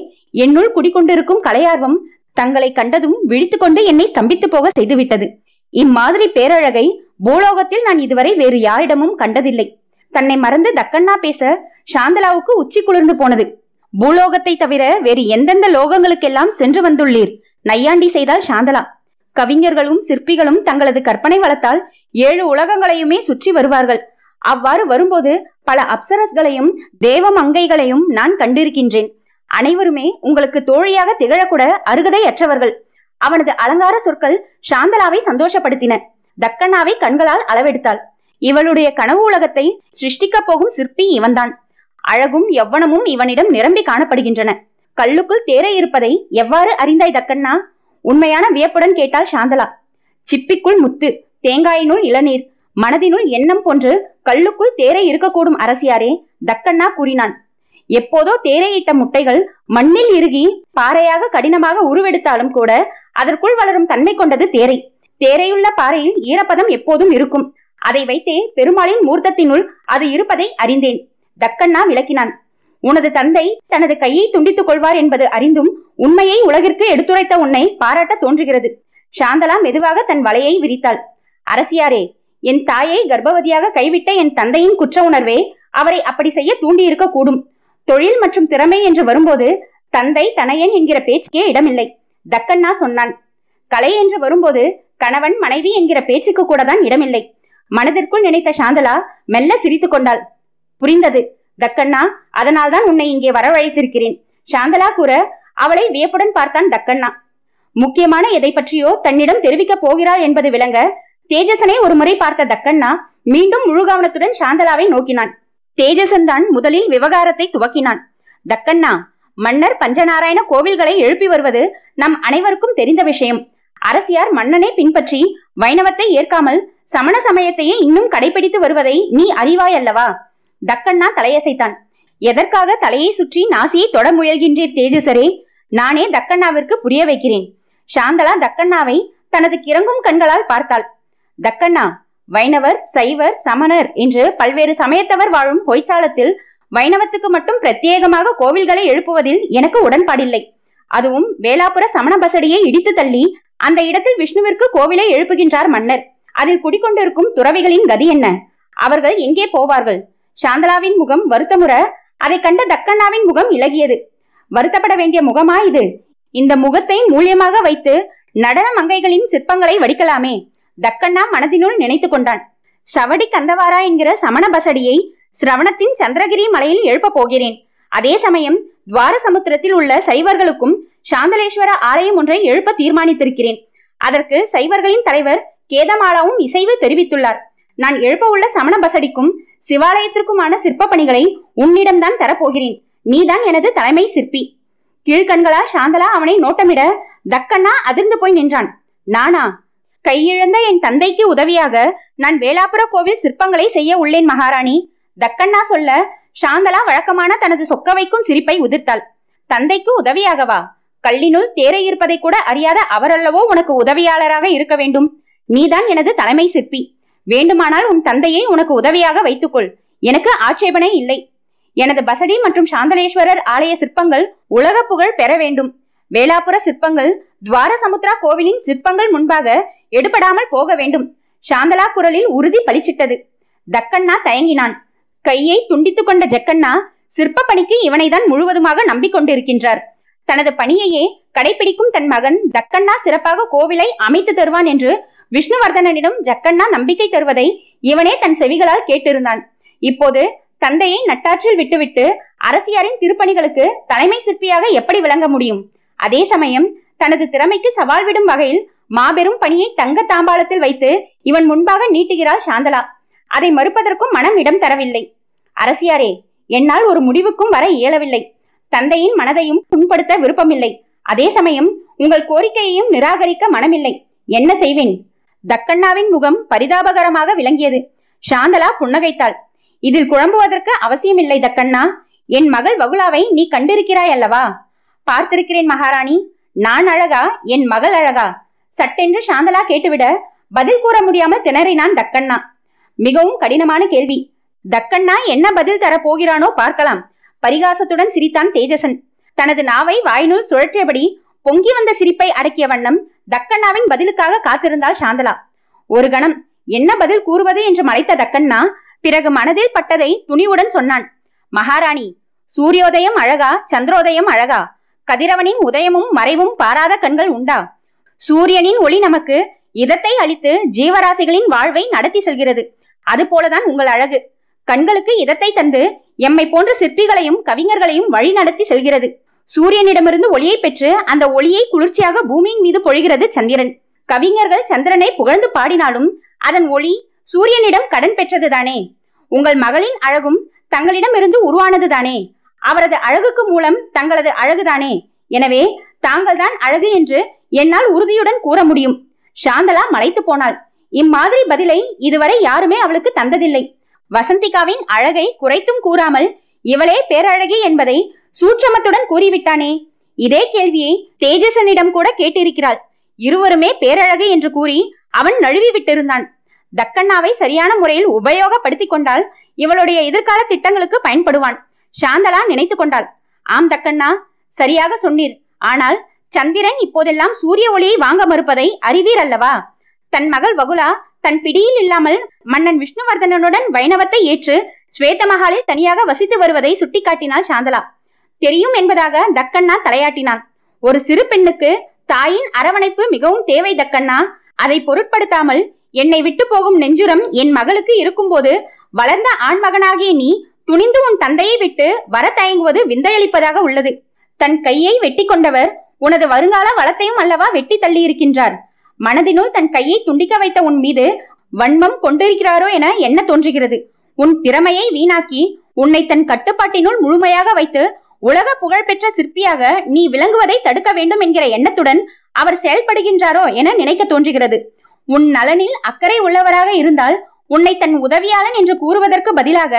என்னுள் குடிக்கொண்டிருக்கும் கலையார்வம் தங்களை கண்டதும் விழித்துக்கொண்டு என்னை ஸ்தம்பித்து போக செய்துவிட்டது. இம்மாதிரி பேரழகை பூலோகத்தில் நான் இதுவரை வேறு யாரிடமும் கண்டதில்லை. தன்னை மறந்து தக்கண்ணா பேச சாந்தலாவுக்கு உச்சி குளிர்ந்து போனது. பூலோகத்தை தவிர வேறு எந்தெந்த லோகங்களுக்கெல்லாம் சென்று வந்துள்ளீர் நையாண்டி செய்தால் சாந்தலா. கவிஞர்களும் சிற்பிகளும் தங்களது கற்பனை வளத்தால் 7 உலகங்களையுமே சுற்றி வருவார்கள். அவ்வாறு வரும்போது பல அப்சரஸ்களையும் தேவ மங்கைகளையும் நான் கண்டிருக்கின்றேன். அனைவருமே உங்களுக்கு தோழியாக திகழக்கூட அருகதை அற்றவர்கள். அவனது அலங்கார சொற்கள் சாந்தலாவை சந்தோஷப்படுத்தின. தக்கண்ணாவை கண்களால் அளவெடுத்தாள். இவளுடைய கனவு உலகத்தை சிருஷ்டிக்க போகும் சிற்பி இவன்தான். அழகும் எவ்வனமும் இவனிடம் நிரம்பி காணப்படுகின்றன. கல்லுக்குள் தேர இருப்பதை எவ்வாறு அறிந்தாய் தக்கண்ணா? உண்மையான வியப்புடன் கேட்டாள் சாந்தலா. சிப்பிக்குள் முத்து, தேங்காயினுள் இளநீர், மனதினுள் எண்ணம் போன்று கல்லுக்குள் தேரை இருக்கக்கூடும் அரசியாரே, தக்கண்ணா கூறினான். எப்போதோ தேரையிட்ட முட்டைகள் மண்ணில் இறுகி பாறையாக கடினமாக உருவெடுத்தாலும் கூட அதற்குள் வளரும் தன்மை கொண்டது தேரை. தேரையுள்ள பாறையில் ஈரப்பதம் எப்போதும் இருக்கும். அதை வைத்தே பெருமாளின் மூர்த்தத்தினுள் அது இருப்பதை அறிந்தேன் தக்கண்ணா விளக்கினான். உனது தந்தை தனது கையை துண்டித்துக் கொள்வார் என்பது அறிந்தும் உண்மையை உலகிற்கு எடுத்துரைத்த உன்னை பாராட்ட தோன்றுகிறது. சாந்தலா மெதுவாக தன் வலையை விரித்தாள். அரசியாரே, என் தாயை கர்ப்பவதியாக கைவிட்ட என் தந்தையின் குற்ற உணர்வே அவரை அப்படி செய்ய தூண்டி இருக்க கூடும். தொழில் மற்றும் திறமை என்று வரும்போது தந்தை தனையன் என்கிற பேச்சுக்கே இடமில்லை தக்கண்ணா சொன்னான். கலை என்று வரும்போது கணவன் மனைவி என்கிற பேச்சுக்கு கூட தான் இடமில்லை. மனதிற்குள் நினைத்த சாந்தலா மெல்ல சிரித்து கொண்டாள். புரிந்தது தக்கண்ணா, அதனால் தான் உன்னை இங்கே வரவழைத்திருக்கிறேன் சாந்தலா கூற அவளை வியப்புடன் பார்த்தான் தக்கண்ணா. முக்கியமான எதை பற்றியோ தன்னிடம் தெரிவிக்கப் போகிறாள் என்பது விளங்க தேஜசனை ஒரு முறை பார்த்த தக்கண்ணா மீண்டும் முழுகவனத்துடன் சாந்தலாவை நோக்கினான். தேஜசன் தான் முதலில் விவகாரத்தை துவக்கினான். தக்கண்ணா, மன்னர் பஞ்சநாராயண கோவில்களை எழுப்பி வருவது நம் அனைவருக்கும் தெரிந்த விஷயம். அரசியார் மன்னனை பின்பற்றி வைணவத்தை ஏற்காமல் சமண சமயத்தையே இன்னும் கடைபிடித்து வருவதை நீ அறிவாய் அல்லவா? தக்கண்ணா தலையசைத்தான். எதற்காக தலையை சுற்றி நாசியை தொட முயல்கின்றீர் தேஜசரே? நானே தக்கண்ணாவிற்கு புரிய வைக்கிறேன். சாந்தலா தக்கண்ணாவை தனது கிறங்கும் கண்களால் பார்த்தாள். தக்கண்ணா, வைணவர், சைவர், சமணர் என்று பல்வேறு சமயத்தவர் வாழும் பொய்ச்சாலத்தில் வைணவத்துக்கு மட்டும் பிரத்யேகமாக கோவில்களை எழுப்புவதில் எனக்கு உடன்பாடில்லை. அதுவும் வேளாபுர சமண பசடியை இடித்து தள்ளி அந்த இடத்தில் விஷ்ணுவிற்கு கோவிலை எழுப்புகின்றார் மன்னர். அதில் குடிக்கொண்டிருக்கும் துறவிகளின் கதி என்ன? அவர்கள் எங்கே போவார்கள்? சாந்தலாவின் முகம் வருத்தமுற அதை கண்ட தக்கண்ணாவின் முகம் இலகியது. வருத்தப்பட வேண்டிய முகமா இது? இந்த முகத்தை மூலியமாக வைத்து நடன மங்கைகளின் சிற்பங்களை வடிக்கலாமே. தக்கண்ணா மனதினுள் நினைத்து கொண்டான். சவடி கந்தவாரா என்கிற சமண பசடியை சிரவணத்தின் சந்திரகிரி மலையில் எழுப்ப போகிறேன். அதே சமயம் துவார சமுத்திரத்தில் உள்ள சைவர்களுக்கும் சாந்தலேஸ்வர ஆலயம் ஒன்றை எழுப்ப தீர்மானித்திருக்கிறேன். அதற்கு சைவர்களின் தலைவர் கேதமாலாவும் இசைவு தெரிவித்துள்ளார். நான் எழுப்ப உள்ள சமண பசடிக்கும் சிவாலயத்திற்குமான சிற்ப பணிகளை உன்னிடம்தான் தரப்போகிறேன். நீதான் எனது தலைமை சிற்பி. கீழ்கண்களா சாந்தலா அவனை நோட்டமிட தக்கண்ணா அதிர்ந்து போய் நின்றான். நானா? கையிழந்த என் தந்தைக்கு உதவியாக நான் வேளாபுர கோவில் சிற்பங்களை செய்ய உள்ளேன் மகாராணி, தக்கண்ணா சொல்ல சாந்தலா வழக்கமான தனது சொக்க வைக்கும் சிரிப்பை உதிர்த்தாள். தந்தைக்கு உதவியாகவா? கல்லினுள் தேரை இருப்பதை கூட அறியாத அவரல்லவோ உனக்கு உதவியாளராக இருக்க வேண்டும். நீதான் எனது தலைமை சிற்பி. வேண்டுமானால் உன் தந்தையை உனக்கு உதவியாக வைத்துக்கொள். எனக்கு ஆட்சேபனை இல்லை. எனது பசடி மற்றும் சாந்தலேஸ்வரர் ஆலய சிற்பங்கள் உலக புகழ் பெற வேண்டும். வேளாபுர சிற்பங்கள் துவார சமுத்திரா கோவிலின் சிற்பங்கள் முன்பாக எடுபடாமல் போக வேண்டும். சாந்தலா குரலில் உறுதி பளிச்சிட்டது. தக்கண்ணா தயங்கினான். கையை துண்டித்து கொண்ட ஜக்கண்ணா சிற்ப பணிக்கு இவனை தான் முழுவதுமாக நம்பிக்கொண்டிருக்கின்றார். தனது பணியையே கடைபிடிக்கும் தன் மகன் தக்கண்ணா சிறப்பாக கோவிலை அமைத்து தருவான் என்று விஷ்ணுவர்தனிடம் ஜக்கண்ணா நம்பிக்கை தருவதை இவனே தன் செவிகளால் கேட்டிருந்தான். இப்போது தந்தையை நட்டாற்றில் விட்டுவிட்டு அரசியாரின் திருப்பணிகளுக்கு தலைமை சிற்பியாக எப்படி விளங்க முடியும்? அதே சமயம் தனது திறமைக்கு சவால் விடும் வகையில் மாபெரும் பணியை தங்க தாம்பாளத்தில் வைத்து இவன் முன்பாக நீட்டுகிறாள் சாந்தலா. அதை மறுப்பதற்கும் மனம் இடம் தரவில்லை. அரசியாரே, என்னால் ஒரு முடிவுக்கும் வர இயலவில்லை. தந்தையின் மனதையும் புண்படுத்த விருப்பமில்லை. அதே சமயம் உங்கள் கோரிக்கையையும் நிராகரிக்க மனமில்லை. என்ன செய்வேன்? தக்கண்ணாவின் முகம் பரிதாபகரமாக விளங்கியது. சாந்தலா புன்னகைத்தாள். இதில் குழம்புவதற்கு அவசியமில்லை தக்கண்ணா. என் மகள் வகுலாவை நீ கண்டிருக்கிறாய் அல்லவா? பார்த்திருக்கிறேன் மகாராணி. நான் அழகா? என் மகள் அழகா? சட்டென்று சாந்தலா கேட்டுவிட பதில் கூற முடியாமல் திணறினான் தக்கண்ணா. மிகவும் கடினமான கேள்வி. தக்கண்ணா என்ன பதில் தரப்போகிறானோ பார்க்கலாம் பரிகாசத்துடன் சிரித்தான் தேஜசன். தனது நாவை வாயினுள் சுழற்றியபடி பொங்கி வந்த சிரிப்பை அடக்கிய வண்ணம் தக்கண்ணாவின் பதிலுக்காக காத்திருந்தாள் சாந்தலா. ஒரு கணம் என்ன பதில் கூறுவது என்று மலைத்த தக்கண்ணா பிறகு மனதில் பட்டதை துணிவுடன் சொன்னான். மகாராணி, சூரியோதயம் அழகா, சந்திரோதயம் அழகா? கதிரவனின் உதயமும் மறைவும் பாராத கண்கள் உண்டா? சூரியனின் ஒளி நமக்கு இதத்தை அளித்து ஜீவராசிகளின் வாழ்வை நடத்தி செல்கிறது. அதுபோலதான் உங்கள் அழகு கண்களுக்கு இதத்தை தந்து எம்மை போன்ற சிற்பிகளையும் கவிஞர்களையும் வழி நடத்தி செல்கிறது. சூரியனிடமிருந்து ஒளியை பெற்று அந்த ஒளியை குளிர்ச்சியாக பூமியின் மீது பொழிகிறது சந்திரன். கவிஞர்கள் சந்திரனை புகழ்ந்து பாடினாலும் அதன் ஒளி சூரியனிடம் கடன் பெற்றதுதானே. உங்கள் மகளின் அழகும் தங்களிடம் இருந்து உருவானதுதானே. அவரது அழகுக்கு மூலம் தங்களது அழகுதானே. எனவே தாங்கள் தான் அழகு என்று என்னால் உறுதியுடன் கூற முடியும். சாந்தலா மலைத்து போனாள். இம்மாதிரி பதிலை இதுவரை யாருமே அவளுக்கு தந்ததில்லை. வசந்திகாவின் அழகை குறைத்தும் கூறாமல் இவளே பேரழகி என்பதை சூட்சமத்துடன் கூறிவிட்டானே. இதே கேள்வியை தேஜசனிடம் கூட கேட்டிருக்கிறாள். இருவருமே பேரழகு என்று கூறி அவன் நழுவி விட்டிருந்தான். தக்கண்ணாவை சரியான முறையில் உபயோகப்படுத்திக் கொண்டால் இவளுடைய எதிர்கால திட்டங்களுக்கு பயன்படுவான் சாந்தலா நினைத்து கொண்டாள். ஆம் தக்கண்ணா, சரியாக சொன்னீர். ஆனால் சந்திரன் இப்போதெல்லாம் சூரிய ஒளியை வாங்க மறுப்பதை அறிவீர் அல்லவா? தன் மகள் வகுலா தன் பிடியில் இல்லாமல் மன்னன் விஷ்ணுவர்தனனுடன் வைணவத்தை ஏற்று ஸ்வேத மகாலில் தனியாக வசித்து வருவதை சுட்டிக்காட்டினாள் சாந்தலா. தெரியும் என்பதாக தக்கண்ணா தலையாட்டினான். ஒரு சிறு பெண்ணுக்கு தாயின் அரவணைப்பு மிகவும் தேவை தக்கண்ணா. அதை பொருட்படுத்தாமல் என்னை விட்டு போகும் நெஞ்சுரம் என் மகளுக்கு இருக்கும்போது வளர்ந்த ஆண்மகனாகிய நீ துணிந்து உன் தந்தையை விட்டு வர தயங்குவது விந்தையளிப்பதாக உள்ளது. தன் கையை வெட்டி கொண்டவர் உனது வருங்கால வளத்தையும் அல்லவா வெட்டி தள்ளி இருக்கின்றார். மனதினுள் தன் கையை துண்டிக்க வைத்த உன் மீது வன்மம் கொண்டிருக்கிறாரோ என என்ன தோன்றுகிறது. உன் திறமையை வீணாக்கி உன்னை தன் கட்டுப்பாட்டினுள் முழுமையாக வைத்து உலக புகழ்பெற்ற சிற்பியாக நீ விளங்குவதை தடுக்க வேண்டும் என்கிற எண்ணத்துடன் அவர் செயல்படுகின்றாரோ என நினைக்க தோன்றுகிறது. உன் நலனில் அக்கறை உள்ளவராக இருந்தால் உன்னை தன் உதவியாளன் என்று கூறுவதற்கு பதிலாக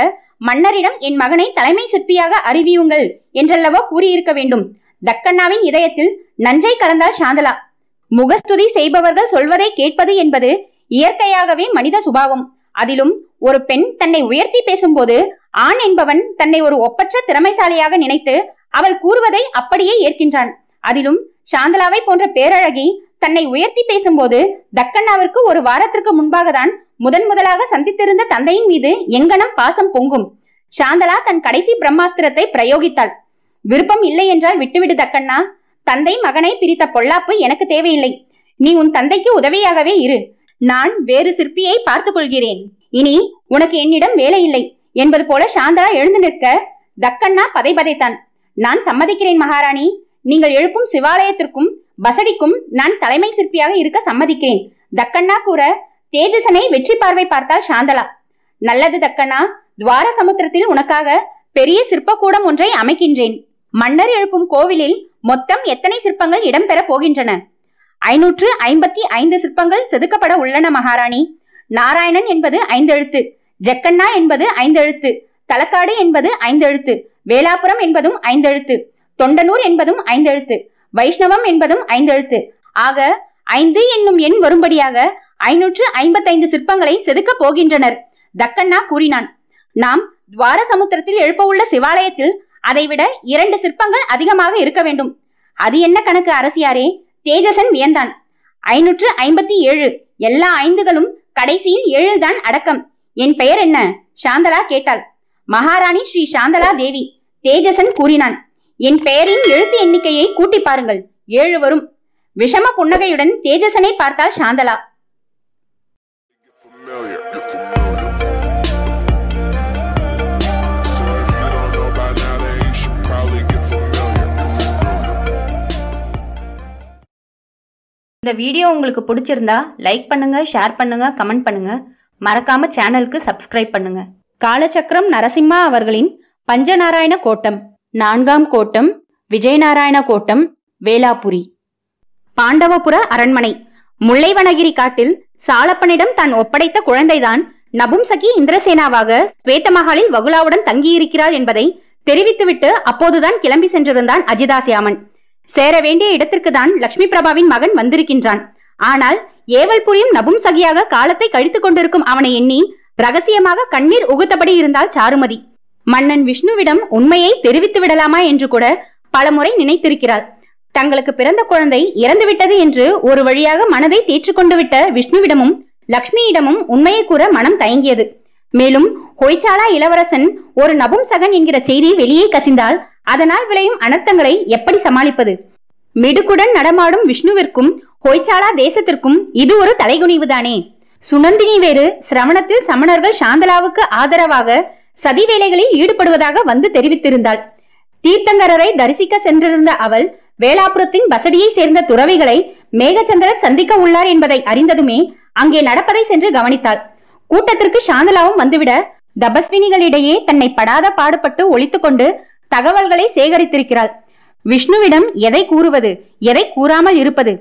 மன்னரிடம் என் மகனை தலைமை சிற்பியாக அறிவியுங்கள் என்றல்லவோ கூறியிருக்க வேண்டும். தக்கண்ணாவின் இதயத்தில் நஞ்சை கலந்தால் சாந்தலா. முகஸ்துதி செய்பவர்கள் சொல்வதை கேட்பது என்பது இயற்கையாகவே மனித சுபாவம். அதிலும் ஒரு பெண் தன்னை உயர்த்தி பேசும்போது ஆண் என்பவன் தன்னை ஒரு ஒப்பற்ற திறமைசாலியாக நினைத்து அவள் கூறுவதை அப்படியே ஏற்கின்றான். அதிலும் சாந்தலாவை போன்ற பேரழகி தன்னை உயர்த்தி பேசும்போது தக்கண்ணாவிற்கு ஒரு வாரத்திற்கு முன்பாகத்தான் முதன் முதலாக சந்தித்திருந்த தந்தையின் மீது எங்கனம் பாசம் பொங்கும். சாந்தலா தன் கடைசி பிரம்மாஸ்திரத்தை பிரயோகித்தாள். விருப்பம் இல்லை என்றால் விட்டுவிடு தக்கண்ணா. தந்தை மகனை பிரித்த பொல்லாப்பு எனக்கு தேவையில்லை. நீ உன் தந்தைக்கு உதவியாகவே இரு. நான் வேறு சிற்பியை பார்த்துக் கொள்கிறேன். இனி உனக்கு என்னிடம் வேலை இல்லை என்பது போல சாந்தலா எழுந்து நிற்க தக்கண்ணா பதைபதைத்தான். நான் சம்மதிக்கிறேன் மகாராணி. நீங்கள் எழுப்பும் சிவாலயத்திற்கும் பசடிக்கும் நான் தலைமை சிற்பியாக இருக்க சம்மதிக்கிறேன். தக்கண்ணா கூற தேஜசனை வெற்றி பார்வை பார்த்தாள் சாந்தலா. நல்லது தக்கண்ணா, துவார சமுத்திரத்தில் உனக்காக பெரிய சிற்பக்கூடம் ஒன்றை அமைக்கின்றேன். மன்னர் எழுப்பும் கோவிலில் மொத்தம் எத்தனை சிற்பங்கள் இடம்பெற போகின்றன? 555 சிற்பங்கள் செதுக்கப்பட உள்ளன மகாராணி. நாராயணன் என்பது 5 எழுத்து, ஜக்கண்ணா என்பது 5 எழுத்து, தலக்காடு என்பது 5 எழுத்து, வேளாபுரம் என்பதும் 5 எழுத்து, தொண்டனூர் என்பதும் 5 எழுத்து, வைஷ்ணவம் என்பதும் 5 எழுத்து. ஆக 5 என்னும் எண் வரும்படியாக 555 சிற்பங்களை செதுக்க போகின்றனர் தக்கண்ணா கூறினான். நாம் துவார சமுத்திரத்தில் எழுப்பவுள்ள சிவாலயத்தில் அதைவிட 2 சிற்பங்கள் அதிகமாக இருக்க வேண்டும். அது என்ன கணக்கு அரசியாரே? தேஜசன் வியந்தான். 557, எல்லா 5களும் கடைசியில் 7 தான் அடக்கம். என் பெயர் என்ன? சாந்தலா கேட்டாள். மகாராணி ஸ்ரீ சாந்தலா தேவி, தேஜசன் கூறினான். என் பெயரின் எழுத்து எண்ணிக்கையை கூட்டி பாருங்கள், 7 வரும். விஷம புன்னகையுடன் தேஜசனை பார்த்தாள் சாந்தலா. இந்த வீடியோ உங்களுக்கு பிடிச்சிருந்தா லைக் பண்ணுங்க, ஷேர் பண்ணுங்க, கமெண்ட் பண்ணுங்க. மறக்காம சேனலுக்கு சப்ஸ்கிரைப் பண்ணுங்க. காலச்சக்கரம் நரசிம்மா அவர்களின் பஞ்சநாராயண கோட்டம், 4ஆம் கோட்டம் விஜயநாராயண கோட்டம், வேளாபுரி. பாண்டவபுர அரண்மனை. முல்லைவனகிரி காட்டில் சாலப்பனிடம் தான் ஒப்படைத்த குழந்தைதான் நபும்சகி இந்திரசேனாவாக ஸ்வேத மகாலில் வகுலாவுடன் தங்கியிருக்கிறாள் என்பதை தெரிவித்துவிட்டு அப்போதுதான் கிளம்பி சென்றிருந்தான் அஜிதாசியாமன். சேர வேண்டிய இடத்திற்கு தான் லட்சுமி பிரபாவின் மகன் வந்திருக்கின்றான். ஆனால் ஏவல் புரியும் நபும்சகியாக காலத்தை கழித்துக் கொண்டிருக்கும் அவனை எண்ணி ரகசியமாக கண்ணீர் உகுத்தபடி இருந்தாள் சாருமதி. மன்னன் விஷ்ணுவிடம் உண்மையை தெரிவித்து விடலாமா என்று கூட பலமுறை நினைத்திருக்கிறாள். தங்களுக்கு பிறந்த குழந்தை இறந்துவிட்டது என்று ஒரு வழியாக மனதை தேற்றிக் கொண்டு விட்ட விஷ்ணுவிடமும் லக்ஷ்மியிடமும் உண்மையை கூற மனம் தயங்கியது. மேலும் ஹொய்சாலா இளவரசன் ஒரு நபும்சகன் என்கிற செய்தி வெளியே கசிந்தால் அதனால் விளையும் அனர்த்தங்களை எப்படி சமாளிப்பது? மிடுக்குடன் நடமாடும் விஷ்ணுவிற்கும் ஹொய்சாலா தேசத்திற்கும் இது ஒரு தலைகுனிவுதானே. சுனந்தினி வேறு சிரவணத்தில் சமணர்கள் சாந்தலாவுக்கு ஆதரவாக சதி வேலைகளில் ஈடுபடுவதாக வந்து தெரிவித்திருந்தாள். தீர்த்தங்கரரை தரிசிக்க சென்றிருந்த அவள் வேளாபுரத்தின் பசடியை சேர்ந்த துறவிகளை மேகச்சந்திரர் சந்திக்க உள்ளார் என்பதை அறிந்ததுமே அங்கே நடப்பதை சென்று கவனித்தாள். கூட்டத்திற்கு சாந்தலாவும் வந்துவிட தபஸ்வினிகளிடையே தன்னை படாத பாடுபட்டு ஒழித்துக் கொண்டு தகவல்களை சேகரித்திருக்கிறாள். விஷ்ணுவிடம் எதை கூறுவது, எதை கூறாமல் இருப்பது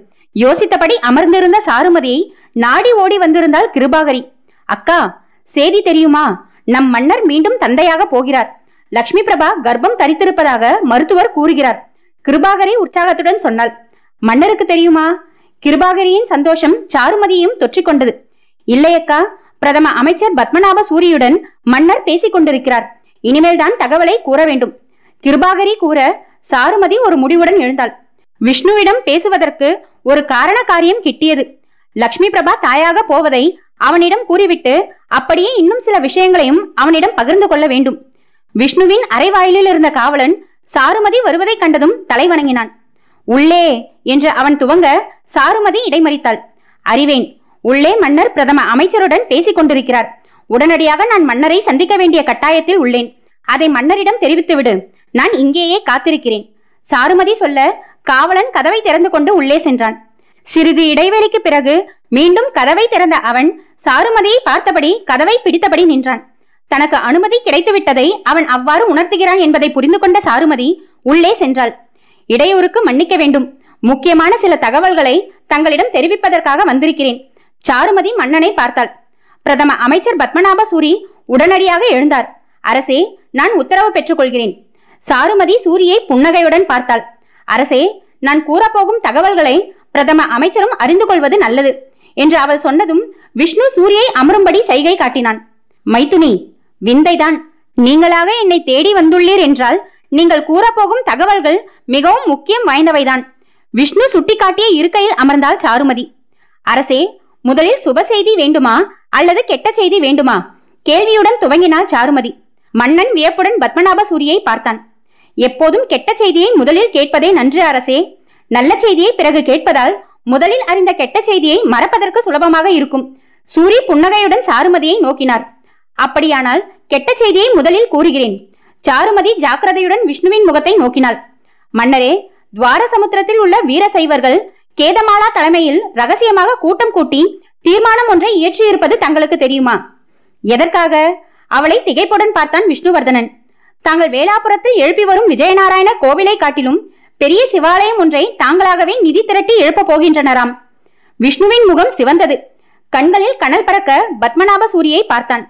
யோசித்தபடி அமர்ந்திருந்த சாருமதியை நாடி ஓடி வந்திருந்தாள் கிருபாகரி. அக்கா, செய்தி தெரியுமா? நம் மன்னர் மீண்டும் தந்தையாக போகிறார். லட்சுமி பிரபா கர்ப்பம் தரித்திருப்பதாக மருத்துவர் கூறுகிறார். கிருபாகரி உற்சாகத்துடன் சொன்னாள். மன்னருக்கு தெரியுமா? கிருபாகரியின் சந்தோஷம் சாருமதியையும் தொற்றிக் கொண்டது. இல்லையக்கா, பிரதம அமைச்சர் பத்மநாப சூரியுடன் மன்னர் பேசிக் கொண்டிருக்கிறார். இனிமேல் தான் தகவலை கூற வேண்டும். கிருபாகரி கூற சாருமதி ஒரு முடிவுடன் எழுந்தாள். விஷ்ணுவிடம் பேசுவதற்கு ஒரு காரண காரியம் கிட்டியது. லட்சுமி பிரபா தாயாக போவதை அவனிடம் கூறிவிட்டு அப்படியே இன்னும் சில விஷயங்களையும் அவனிடம் பகிர்ந்து கொள்ள வேண்டும். விஷ்ணுவின் அரைவாயிலில் இருந்த காவலன் சாருமதி வருவதை கண்டதும் தலை வணங்கினான். உள்ளே என்று அவன் துவங்க சாருமதி இடைமறித்தாள். அறிவேன். உள்ளே மன்னர் பிரதம அமைச்சருடன் பேசிக் கொண்டிருக்கிறார். உடனடியாக நான் மன்னரை சந்திக்க வேண்டிய கட்டாயத்தில் உள்ளேன். அதை மன்னரிடம் தெரிவித்துவிடு. நான் இங்கேயே காத்திருக்கிறேன். சாருமதி சொல்ல காவலன் கதவை திறந்து கொண்டு உள்ளே சென்றான். சிறிது இடைவெளிக்கு பிறகு மீண்டும் கதவை திறந்த அவன் சாருமதியை பார்த்தபடி கதவை பிடித்தபடி நின்றான். தனக்கு அனுமதி கிடைத்துவிட்டதை அவன் அவ்வாறு உணர்த்துகிறான் என்பதை புரிந்து கொண்ட சாருமதி உள்ளே சென்றாள். இடையூறுக்கு மன்னிக்க வேண்டும். முக்கியமான சில தகவல்களை தங்களிடம் தெரிவிப்பதற்காக வந்திருக்கிறேன். சாருமதி மன்னனை பார்த்தாள். பிரதம அமைச்சர் பத்மநாப சூரி உடனடியாக எழுந்தார். அரசே, நான் உத்தரவு பெற்றுக்கொள்கிறேன். சாருமதி சூரியை புன்னகையுடன் பார்த்தாள். அரசே, நான் கூறப்போகும் தகவல்களை பிரதம அமைச்சரும் அறிந்து கொள்வது நல்லது என்று அவள் சொன்னதும் விஷ்ணு சூரியை அமரும்படி சைகை காட்டினான். மைத்துனி, விந்தைதான். நீங்களாக என்னை தேடி வந்துள்ளீர் என்றால் நீங்கள் கூறப்போகும் தகவல்கள் மிகவும் முக்கியம் வாய்ந்தவைதான். விஷ்ணு சுட்டிக்காட்டிய இருக்கையில் அமர்ந்தாள் சாருமதி. அரசே, முதலில் சுப செய்தி வேண்டுமா அல்லது கெட்ட செய்தி வேண்டுமா? கேள்வியுடன் துவங்கினாள் சாருமதி. மன்னன் வியப்புடன் பத்மநாப சூரியை பார்த்தான். எப்போதும் கெட்ட செய்தியை முதலில் கேட்பதே நன்று அரசே. நல்ல செய்தியை பிறகு கேட்பதால் முதலில் அறிந்த கெட்ட செய்தியை மறப்பதற்கு சுலபமாக இருக்கும். சூரி புன்னகையுடன் சாருமதியை நோக்கினார். அப்படியானால் கெட்ட செய்தியை முதலில் கூறுகிறேன். சாருமதி ஜாக்கிரதையுடன் விஷ்ணுவின் முகத்தை நோக்கினாள். மன்னரே, துவார சமுத்திரத்தில் உள்ள வீரசைவர்கள் கேதமாலா தலைமையில் ரகசியமாக கூட்டம் கூட்டி தீர்மானம் ஒன்றை இயற்றியிருப்பது தங்களுக்கு தெரியுமா? எதற்காக? அவளை திகைப்புடன் பார்த்தான் விஷ்ணுவர்தனன். தாங்கள் வேளாபுரத்தில் எழுப்பி வரும் விஜயநாராயண கோவிலை காட்டிலும் பெரிய சிவாலயம் ஒன்றை தாங்களாகவே நிதி திரட்டி எழுப்பப் போகின்றனராம். விஷ்ணுவின் முகம் சிவந்தது. கண்களில் கனல் பறக்க பத்மநாப சூரியை பார்த்தான்.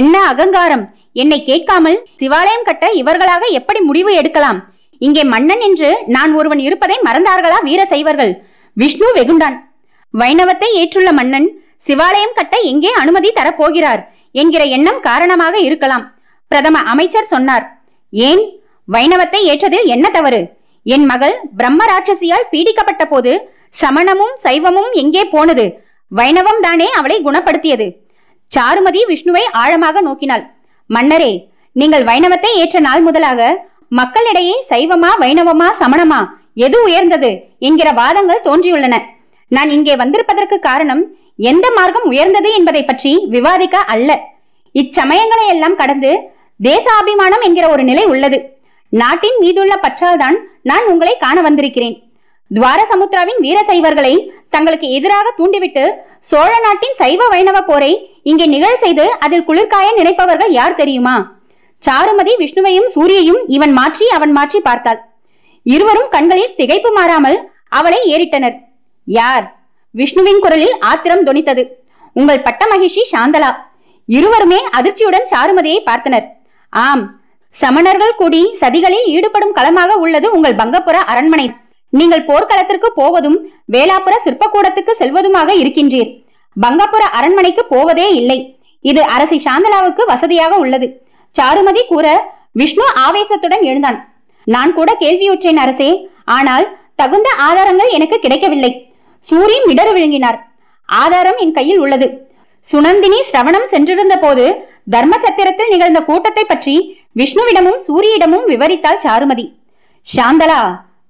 என்ன அகங்காரம்! என்னை கேட்காமல் சிவாலயம் கட்ட இவர்களாக எப்படி முடிவு எடுக்கலாம்? இங்கே மன்னன் என்று நான் ஒருவன் இருப்பதை மறந்தார்களா வீர சைவர்கள்? விஷ்ணு வெகுண்டான். வைணவத்தை ஏற்றுள்ள மன்னன் சிவாலயம் கட்ட எங்கே அனுமதி தரப்போகிறார் என்கிற எண்ணம் காரணமாக இருக்கலாம். பிரதம அமைச்சர் சொன்னார். ஏன்? வைணவத்தை ஏற்றதில் என்ன தவறு? என் மகள் பிரம்ம ராட்சசியால் பீடிக்கப்பட்ட போது சமணமும் சைவமும் எங்கே போனது? வைணவம் தானே அவளை குணப்படுத்தியது. சாருமதி விஷ்ணுவை ஆழமாக நோக்கினாள். மன்னரே, நீங்கள் வைணவத்தை ஏற்ற நாள் முதலாக மக்களிடையே சைவமா வைணவமா சமணமா எது உயர்ந்தது என்கிற வாதங்கள் தோன்றியுள்ளன. நான் இங்கே வந்திருப்பதற்கு காரணம் எந்த மார்க்கம் உயர்ந்தது என்பதை பற்றி விவாதிக்க அல்ல. இச்சமயங்களை எல்லாம் கடந்து தேசாபிமானம் என்கிற ஒரு நிலை உள்ளது. நாட்டின் மீதுள்ள பற்றால் தான் நான் உங்களை காண வந்திருக்கிறேன். துவார சமுத்திராவின் வீர சைவர்களை தங்களுக்கு எதிராக தூண்டிவிட்டு சோழ நாட்டின் சைவ வைணவ போரை இங்கே நிகழ் செய்து அதில் குளிர்காய நினைப்பவர்கள் யார் தெரியுமா? சாருமதி விஷ்ணுவையும் சூரியையும் அவன் மாற்றி பார்த்தாள். இருவரும் கண்களில் திகைப்பு மாறாமல் அவளை ஏறிட்டனர். யார்? விஷ்ணுவின் குரலில் ஆத்திரம் தொனித்தது. உங்கள் பட்ட மகிஷி சாந்தலா. இருவருமே அதிர்ச்சியுடன் சாருமதியை பார்த்தனர். ஆம், சமணர்கள் கூடி சதிகளில் ஈடுபடும் களமாக உள்ளது உங்கள் பங்கபுர அரண்மனை. நீங்கள் போர்க்களத்திற்கு போவதும் வேளாபுர சிற்பக்கூடத்துக்கு செல்வதுமாக இருக்கின்றீர். பங்கபுர அரண்மனைக்கு போவதே இல்லை. இது அரசி சாந்தலாவுக்கு வசதியாக உள்ளது. சாருமதி கூற விஷ்ணு ஆவேசத்துடன் எழுந்தான். நான் கூட கேள்வியுற்றேன் அரசே, ஆனால் தகுந்த ஆதாரங்கள் எனக்கு கிடைக்கவில்லை. சூரி மிடறு விழுங்கினார். ஆதாரம் என் கையில் உள்ளது. சுனந்தினி சிரவணம் சென்றிருந்த போது தர்ம சத்திரத்தில் நிகழ்ந்த கூட்டத்தை பற்றி விஷ்ணுவிடமும் சூரியிடமும் விவரித்தாள் சாருமதி. சாந்தலா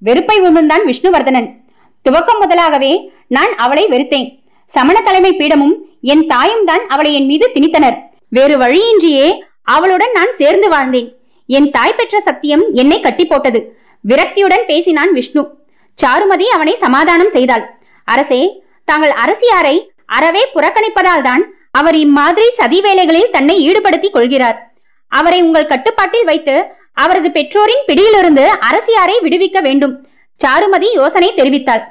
வெறுப்பை உமிழ்ந்தான் விஷ்ணுவர்தனன். துவக்கம் முதலாகவே நான் அவளை வெறுத்தேன். சமண தலைமை பீடமும் என் தாயும் தான் அவளை என் மீது திணித்தனர். வேறு வழியின்றியே அவளுடன் நான் சேர்ந்து வாழ்ந்தேன். என் தாய் பெற்ற சத்தியம் என்னை கட்டி போட்டது. விரக்தியுடன் பேசினான் விஷ்ணு. சாருமதி அவனை சமாதானம் செய்தாள். அரசே, தாங்கள் அரசியாரை அறவே புறக்கணிப்பதால் தான் அவர் இம்மாதிரி சதி வேலைகளில் தன்னை ஈடுபடுத்திக் கொள்கிறார். அவரை உங்கள் கட்டுப்பாட்டில் வைத்து அவரது பெற்றோரின் பிடியிலிருந்து அரசியாரை விடுவிக்க வேண்டும். சாருமதி யோசனை தெரிவித்தாள்.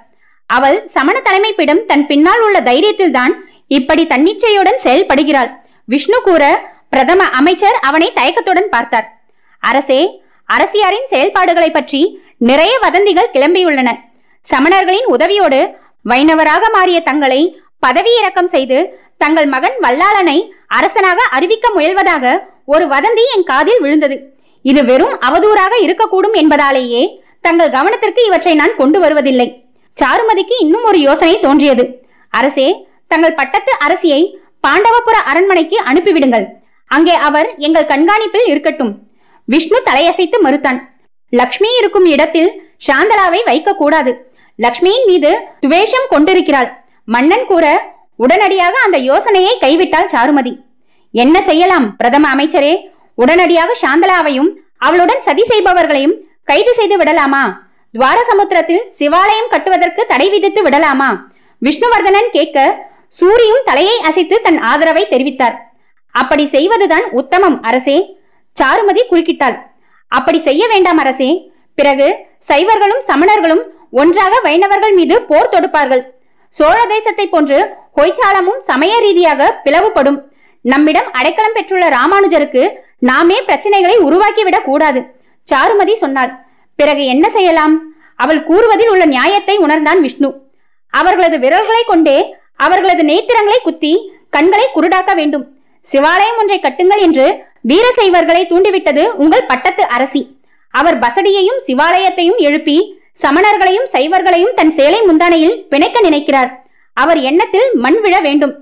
அவள் சமண தலைமைப்பிடம் தன் பின்னால் உள்ள தைரியத்தில் தான் இப்படி தன்னிச்சையுடன் செயல்படுகிறாள். விஷ்ணு கூற பிரதம அமைச்சர் அவனை தயக்கத்துடன் பார்த்தார். அரசே, அரசியாரின் செயல்பாடுகளை பற்றி நிறைய வதந்திகள் கிளம்பியுள்ளன. சமணர்களின் உதவியோடு வைணவராக மாறிய தங்களை பதவி இறக்கம் செய்து தங்கள் மகன் வல்லாளனை அரசனாக அறிவிக்க முயல்வதாக ஒரு வதந்தி என் காதில் விழுந்தது. இது வெறும் அவதூறாக இருக்கக்கூடும் என்பதாலேயே தங்கள் கவனத்திற்கு இவற்றை நான் கொண்டு வருவதில்லை. சாருமதிக்கு இன்னும் ஒரு யோசனை தோன்றியது. அரசே, தங்கள் பட்டத்து அரசியை பாண்டவபுர அரண்மனைக்கு அனுப்பிவிடுங்கள். அங்கே அவர் எங்கள் கண்காணிப்பில் இருக்கட்டும். விஷ்ணு தலையசைத்து மறுத்தான். லக்ஷ்மி இருக்கும் இடத்தில் சாந்தலாவை வைக்க கூடாது. லக்ஷ்மியின் மீது துவேஷம் கொண்டிருக்கிறாள். மன்னன் கூற உடனடியாக அந்த யோசனையை கைவிட்டாள் சாருமதி. என்ன செய்யலாம் பிரதம அமைச்சரே? உடனடியாக சாந்தலாவையும் அவளுடன் சதி செய்பவர்களையும் கைது செய்து விடலாமா? துவாரசமுத்திரத்தில் சிவாலயம் கட்டுவதற்கு தடை விதித்து விடலாமா? விஷ்ணுவர்தனன் கேட்க சூரியும் தலையை அசைத்து தன் ஆதரவை தெரிவித்தார். அப்படி செய்வதுதான் உத்தமம் அரசே. சாருமதி குறுக்கிட்டாள். அப்படி செய்ய வேண்டாம் அரசே. பிறகு சைவர்களும் சமணர்களும் ஒன்றாக வைணவர்கள் மீது போர் தொடுப்பார்கள். சோழ தேசத்தை போன்று கொய்சாலமும் சமய ரீதியாக பிளவுபடும். நம்மிடம் அடைக்கலம் பெற்றுள்ள ராமானுஜருக்கு நாமே பிரச்சனைகளை உருவாக்கிவிடக் கூடாது சாருமதி சொன்னாள். பிறகு என்ன செய்யலாம்? அவள் கூறுவதில் உள்ள நியாயத்தை உணர்ந்தான் விஷ்ணு. அவர்களது விரல்களை கொண்டே அவர்களது நேத்திரங்களை குத்தி கண்களை குருடாக்க வேண்டும். சிவாலயம் ஒன்றை கட்டுங்கள் என்று வீரசைவர்களை தூண்டிவிட்டது உங்கள் பட்டத்து அரசி. அவர் பசடியையும் சிவாலயத்தையும் எழுப்பி சமணர்களையும் சைவர்களையும் தன் சேலை முந்தானையில் பிணைக்க நினைக்கிறார். அவர் எண்ணத்தில் மண் விழ வேண்டும்.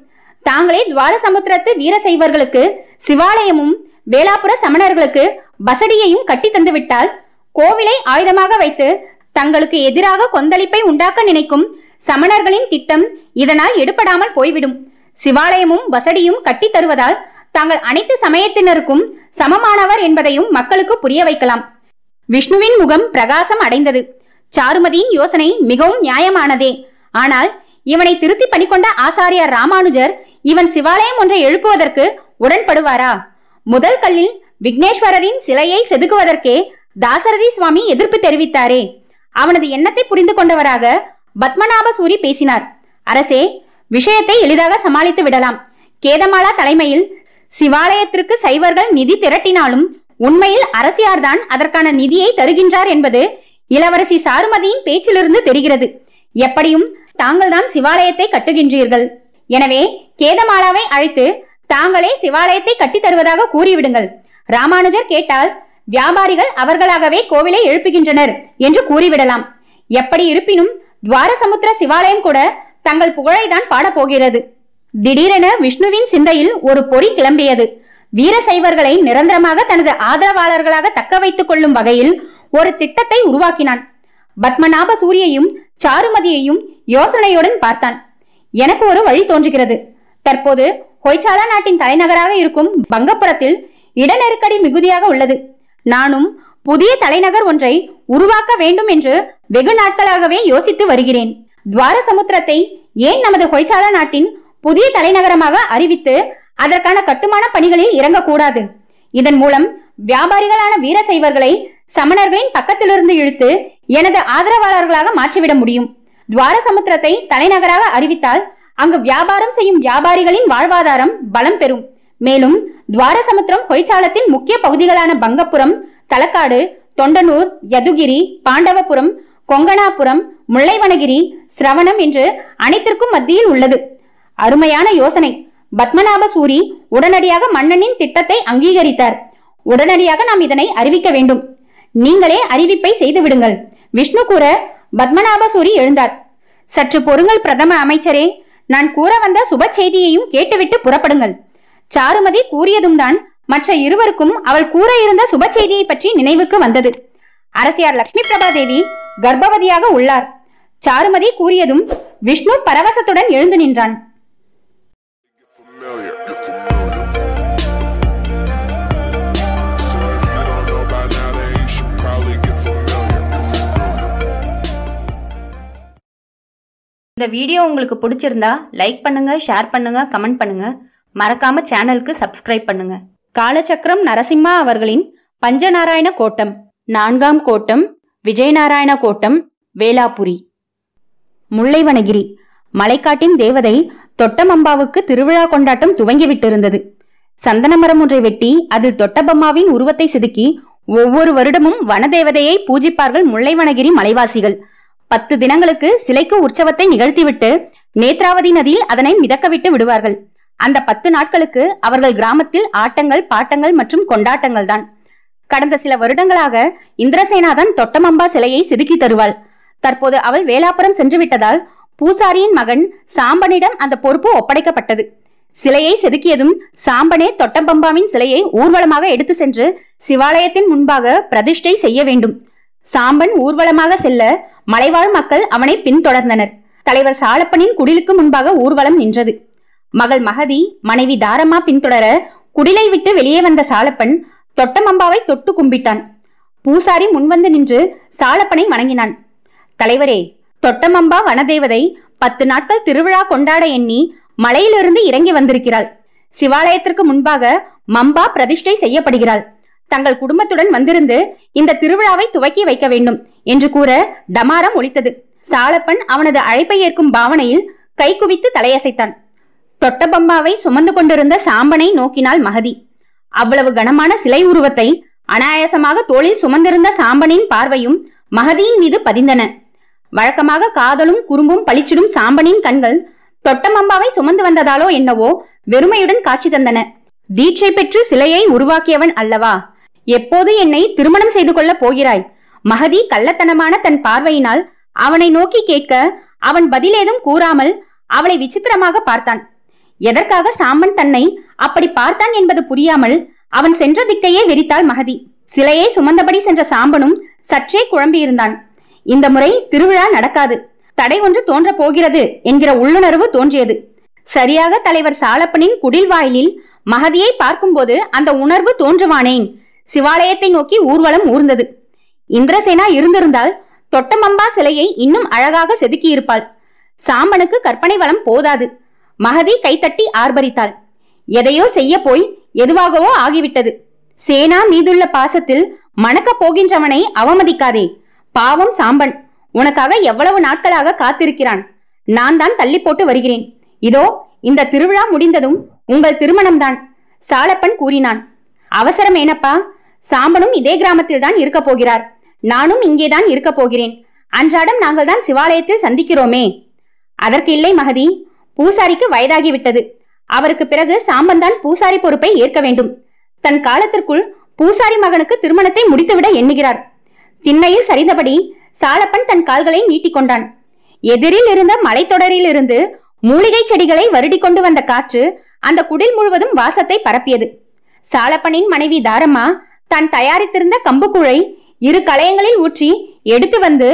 தாங்களே துவாரசமுத்திரத்து வீரசைவர்களுக்கு சிவாலயமும் வேளாபுர சமணர்களுக்கு பசடியையும் கட்டி தந்துவிட்டால் கோவிலை ஆயுதமாக வைத்து தங்களுக்கு எதிராக கொந்தளிப்பை உண்டாக்க நினைக்கும் சமணர்களின் திட்டம் இதனால் எடுபடாமல் போய்விடும். சிவாலயமும் பசடியும் கட்டி தருவதால் தாங்கள் அனைத்து சமயத்தினருக்கும் சமமானவர் என்பதையும் மக்களுக்கு புரிய வைக்கலாம். விஷ்ணுவின் முகம் பிரகாசம் அடைந்தது. சாருமதியின் யோசனை மிகவும் நியாயமானதே. ஆனால் இவனை திருத்தி பணிக்கொண்ட ஆசாரியார் ராமானுஜர் இவன் சிவாலயம் ஒன்றை எழுப்புவதற்கு உடன்படுவாரா? முதல் கல்லில் விக்னேஸ்வரரின் சிலையை செதுக்குவதற்கே தாசரதி சுவாமி எதிர்ப்பு தெரிவித்தாரே. அவனது எண்ணத்தை புரிந்து கொண்டவராக பத்மநாபசூரி பேசினார். அரசே, விஷயத்தை எளிதாக சமாளித்து விடலாம். கேதமாலா தலைமையில் சிவாலயத்திற்கு சைவர்கள் நிதி திரட்டினாலும் உண்மையில் அரசியார்தான் அதற்கான நிதியை தருகின்றார் என்பது இளவரசி சாருமதியின் பேச்சிலிருந்து தெரிகிறது. எப்படியும் தாங்கள் தான் சிவாலயத்தை கட்டுகின்றீர்கள். எனவே கேதமாலாவை அழைத்து தாங்களே சிவாலயத்தை கட்டி தருவதாக கூறிவிடுங்கள். ராமானுஜர் கேட்டால் வியாபாரிகள் அவர்களாகவே கோவிலை எழுப்புகின்றனர் என்று கூறிவிடலாம். எப்படி இருப்பினும் துவாரசமுத்திர சிவாலயம் கூட தங்கள் புகழைதான் பாடப்போகிறது. திடீரென விஷ்ணுவின் சிந்தையில் ஒரு பொறி கிளம்பியது. வீரசைவர்களை நிரந்தரமாக தனது ஆதரவாளர்களாக தக்க வைத்துக் கொள்ளும் வகையில் ஒரு திட்டத்தை உருவாக்கினான். பத்மநாப சூரியையும் சாருமதியையும் யோசனையுடன் பார்த்தான். எனக்கு ஒரு வழி தோன்றுகிறது. தற்போது ஹொய்சாலா நாட்டின் தலைநகராக இருக்கும் பங்கபுரத்தில் இட நெருக்கடி மிகுதியாக உள்ளது. நானும் புதிய தலைநகர் ஒன்றை உருவாக்க வேண்டும் என்று வெகு நாட்களாகவே யோசித்து வருகிறேன். துவாரசமுத்திரத்தை ஏன் நமது ஹொய்சாலா நாட்டின் புதிய தலைநகரமாக அறிவித்து அதற்கான கட்டுமான பணிகளில் இறங்கக்கூடாது? இதன் மூலம் வியாபாரிகளான வீரசைவர்களை சமணர்களின் பக்கத்திலிருந்து இழுத்து எனது ஆதரவாளர்களாக மாற்றிவிட முடியும். துவாரசமுத்திரத்தை தலைநகராக அறிவித்தால் அங்கு வியாபாரம் செய்யும் வியாபாரிகளின் வாழ்வாதாரம் பலம் பெறும். மேலும் துவாரசமுத்திரம் ஹொய்சாலத்தின் முக்கிய பகுதிகளான பங்கபுரம், தலக்காடு, தொண்டனூர், யதுகிரி, பாண்டவபுரம், கொங்கணாபுரம், முல்லைவனகிரி, சிரவணம் என்று அனைத்திற்கும் மத்தியில் உள்ளது. அருமையான யோசனை. பத்மநாப சூரி உடனடியாக மன்னனின் திட்டத்தை அங்கீகரித்தார். உடனடியாக நாம் இதனை அறிவிக்க வேண்டும். நீங்களே அறிவிப்பை செய்து விடுங்கள் விஷ்ணு கூற பத்மநாப சூரி எழுந்தார். சற்று பொறுங்கள் பிரதம அமைச்சரே. நான் கூற வந்த சுப செய்தியையும் கேட்டுவிட்டு புறப்படுங்கள். சாருமதி கூறியதும் தான் மற்ற இருவருக்கும் அவள் கூற இருந்த சுப செய்தியை பற்றி நினைவுக்கு வந்தது. அரசியார் லட்சுமி பிரபா தேவி கர்ப்பவதியாக உள்ளார். சாருமதி கூறியதும் விஷ்ணு பரவசத்துடன் எழுந்து நின்றான். இந்த வீடியோ உங்களுக்கு பிடிச்சிருந்தா லைக் பண்ணுங்க, ஷேர் பண்ணுங்க, கமெண்ட் பண்ணுங்க. மறக்காம சேனலுக்கு சப்ஸ்கிரைப் பண்ணுங்க. காலச்சக்கரம் நரசிம்மா அவர்களின் பஞ்சநாராயண கோட்டம், 4ஆம் கோட்டம், விஜயநாராயண கோட்டம், வேளாபுரி. முல்லைவனகிரி மலைக்காட்டின் தேவதை தொட்டமம்பாவுக்கு திருவிழா கொண்டாட்டம் துவங்கிவிட்டிருந்தது. சந்தனமரம் ஒன்றை வெட்டி அதில் தொட்டபம்மாவின் உருவத்தை செதுக்கி ஒவ்வொரு வருடமும் வனதேவதையை பூஜிப்பார்கள் முல்லைவனகிரி மலைவாசிகள். 10 தினங்களுக்கு சிலைக்கு உற்சவத்தை நிகழ்த்திவிட்டு நேத்ராவதி நதியில் அதனை மிதக்கவிட்டு விடுவார்கள். அந்த 10 நாட்களுக்கு அவர்கள் கிராமத்தில் ஆட்டங்கள், பாட்டங்கள் மற்றும் கொண்டாட்டங்கள் தான். கடந்த சில வருடங்களாக இந்திரசேனாதான் தொட்டமம்பா சிலையை செதுக்கி தருவாள். தற்போது அவள் வேளாபுரம் சென்று விட்டதால் பூசாரியின் மகன் சாம்பனிடம் அந்த பொறுப்பு ஒப்படைக்கப்பட்டது. சிலையை செதுக்கியதும் சாம்பனே தொட்டபம்பாவின் சிலையை ஊர்வலமாக எடுத்து சென்று சிவாலயத்தின் முன்பாக பிரதிஷ்டை செய்ய வேண்டும். சாம்பன் ஊர்வலமாக செல்ல மலைவாழ் மக்கள் அவனை பின்தொடர்ந்தனர். தலைவர் சாலப்பனின் குடிலுக்கு முன்பாக ஊர்வலம் நின்றது. மகள் மகதி, மனைவி தாரம்மா பின்தொடர குடிலை விட்டு வெளியே வந்த சாலப்பன் தொட்டமம்பாவை தொட்டு கும்பிட்டான். பூசாரி முன்வந்து நின்று சாலப்பனை வணங்கினான். தலைவரே, தொட்டமம்பா வனதேவதை 10 நாட்கள் திருவிழா கொண்டாட எண்ணி மலையிலிருந்து இறங்கி வந்திருக்கிறாள். சிவாலயத்திற்கு முன்பாக மம்பா பிரதிஷ்டை செய்யப்படுகிறாள். தங்கள் குடும்பத்துடன் வந்திருந்து இந்த திருவிழாவை துவக்கி வைக்க வேண்டும் என்று கூற டமாரம் ஒலித்தது. சாலப்பன் அவனது அழைப்பை ஏற்கும் பாவனையில் கை குவித்து தலையசைத்தான். தொட்டபம்பாவை சுமந்து கொண்டிருந்த சாம்பனை நோக்கினாள் மகதி. அவ்வளவு கனமான சிலை உருவத்தை அனாயாசமாக தோளில் சுமந்திருந்த சாம்பனின் பார்வையும் மகதியின் மீது பதிந்தன. வழக்கமாக காதலும் குறும்பும் பளிச்சிடும் சாம்பனின் கண்கள் தொட்டமம்பாவை சுமந்து வந்ததாலோ என்னவோ வெறுமையுடன் காட்சி தந்தன. தீட்சை பெற்று சிலையை உருவாக்கியவன் அல்லவா, எப்போது என்னை திருமணம் செய்து கொள்ள போகிறாய்? மகதி கள்ளத்தனமான தன் பார்வையினால் அவனை நோக்கி கேட்க அவன் பதிலேதும் கூறாமல் அவளை விசித்திரமாக பார்த்தான். எதற்காக சாம்பன் தன்னை அப்படி பார்த்தான் என்பது புரியாமல் அவன் சென்ற திக்கையே வெறித்தாள் மகதி. சிலையை சுமந்தபடி சென்ற சாம்பனும் சற்றே குழம்பியிருந்தான். இந்த முறை திருவிழா நடக்காது, தடை ஒன்று தோன்ற போகிறது என்கிற உள்ளுணர்வு தோன்றியது. சரியாக தலைவர் சாலப்பனின் குடில் வாயிலில் மகதியை பார்க்கும்போது அந்த உணர்வு தோன்றுவானேன். சிவாலயத்தை நோக்கி ஊர்வலம் ஊர்ந்தது. இந்திரசேனா இருந்திருந்தால் தொட்டமம்பா சிலையை இன்னும் அழகாக செதுக்கியிருப்பாள். சாம்பனுக்கு கற்பனை வளம் போதாது. மகதி கைத்தட்டி ஆர்ப்பரித்தாள். எதையோ செய்ய போய் எதுவாகவோ ஆகிவிட்டது. சேனா மீதுள்ள பாசத்தில் மணக்க போகின்றவனை அவமதிக்காதே. பாவம் சாம்பன், உனக்காக எவ்வளவு நாட்களாக காத்திருக்கிறான். நான் தான் தள்ளி போட்டு வருகிறேன். இதோ இந்த திருவிழா முடிந்ததும் உங்கள் திருமணம்தான், சாலப்பன் கூறினான். அவசரம் ஏனப்பா? சாம்பனும் இதே கிராமத்தில் தான் இருக்க போகிறார். நானும் இங்கேதான் இருக்க போகிறேன். அன்றாடம் நாங்கள் தான் சிவாலயத்தில் சந்திக்கிறோமே. அதற்கு இல்லை மகதி, பூசாரிக்கு வயதாகிவிட்டது. அவருக்கு பிறகு சாம்பன் தான் பூசாரி பொறுப்பை ஏற்க வேண்டும். தன் காலத்திற்குள் பூசாரி மகனுக்கு திருமணத்தை முடித்துவிட எண்ணுகிறார். திண்ணையில் சரிந்தபடி சாலப்பன் தன் கால்களை நீட்டிக்கொண்டான். எதிரில் இருந்த மலைத்தொடரில் இருந்து மூலிகை செடிகளை வருடி கொண்டு வந்த காற்று அந்த குடில் முழுவதும் வாசத்தை பரப்பியது. சாலப்பனின் மனைவி தாரம்மா தான் தயாரித்திருந்த கம்புக்குழை 2 கலயங்களில் ஊற்றி எடுத்து வந்து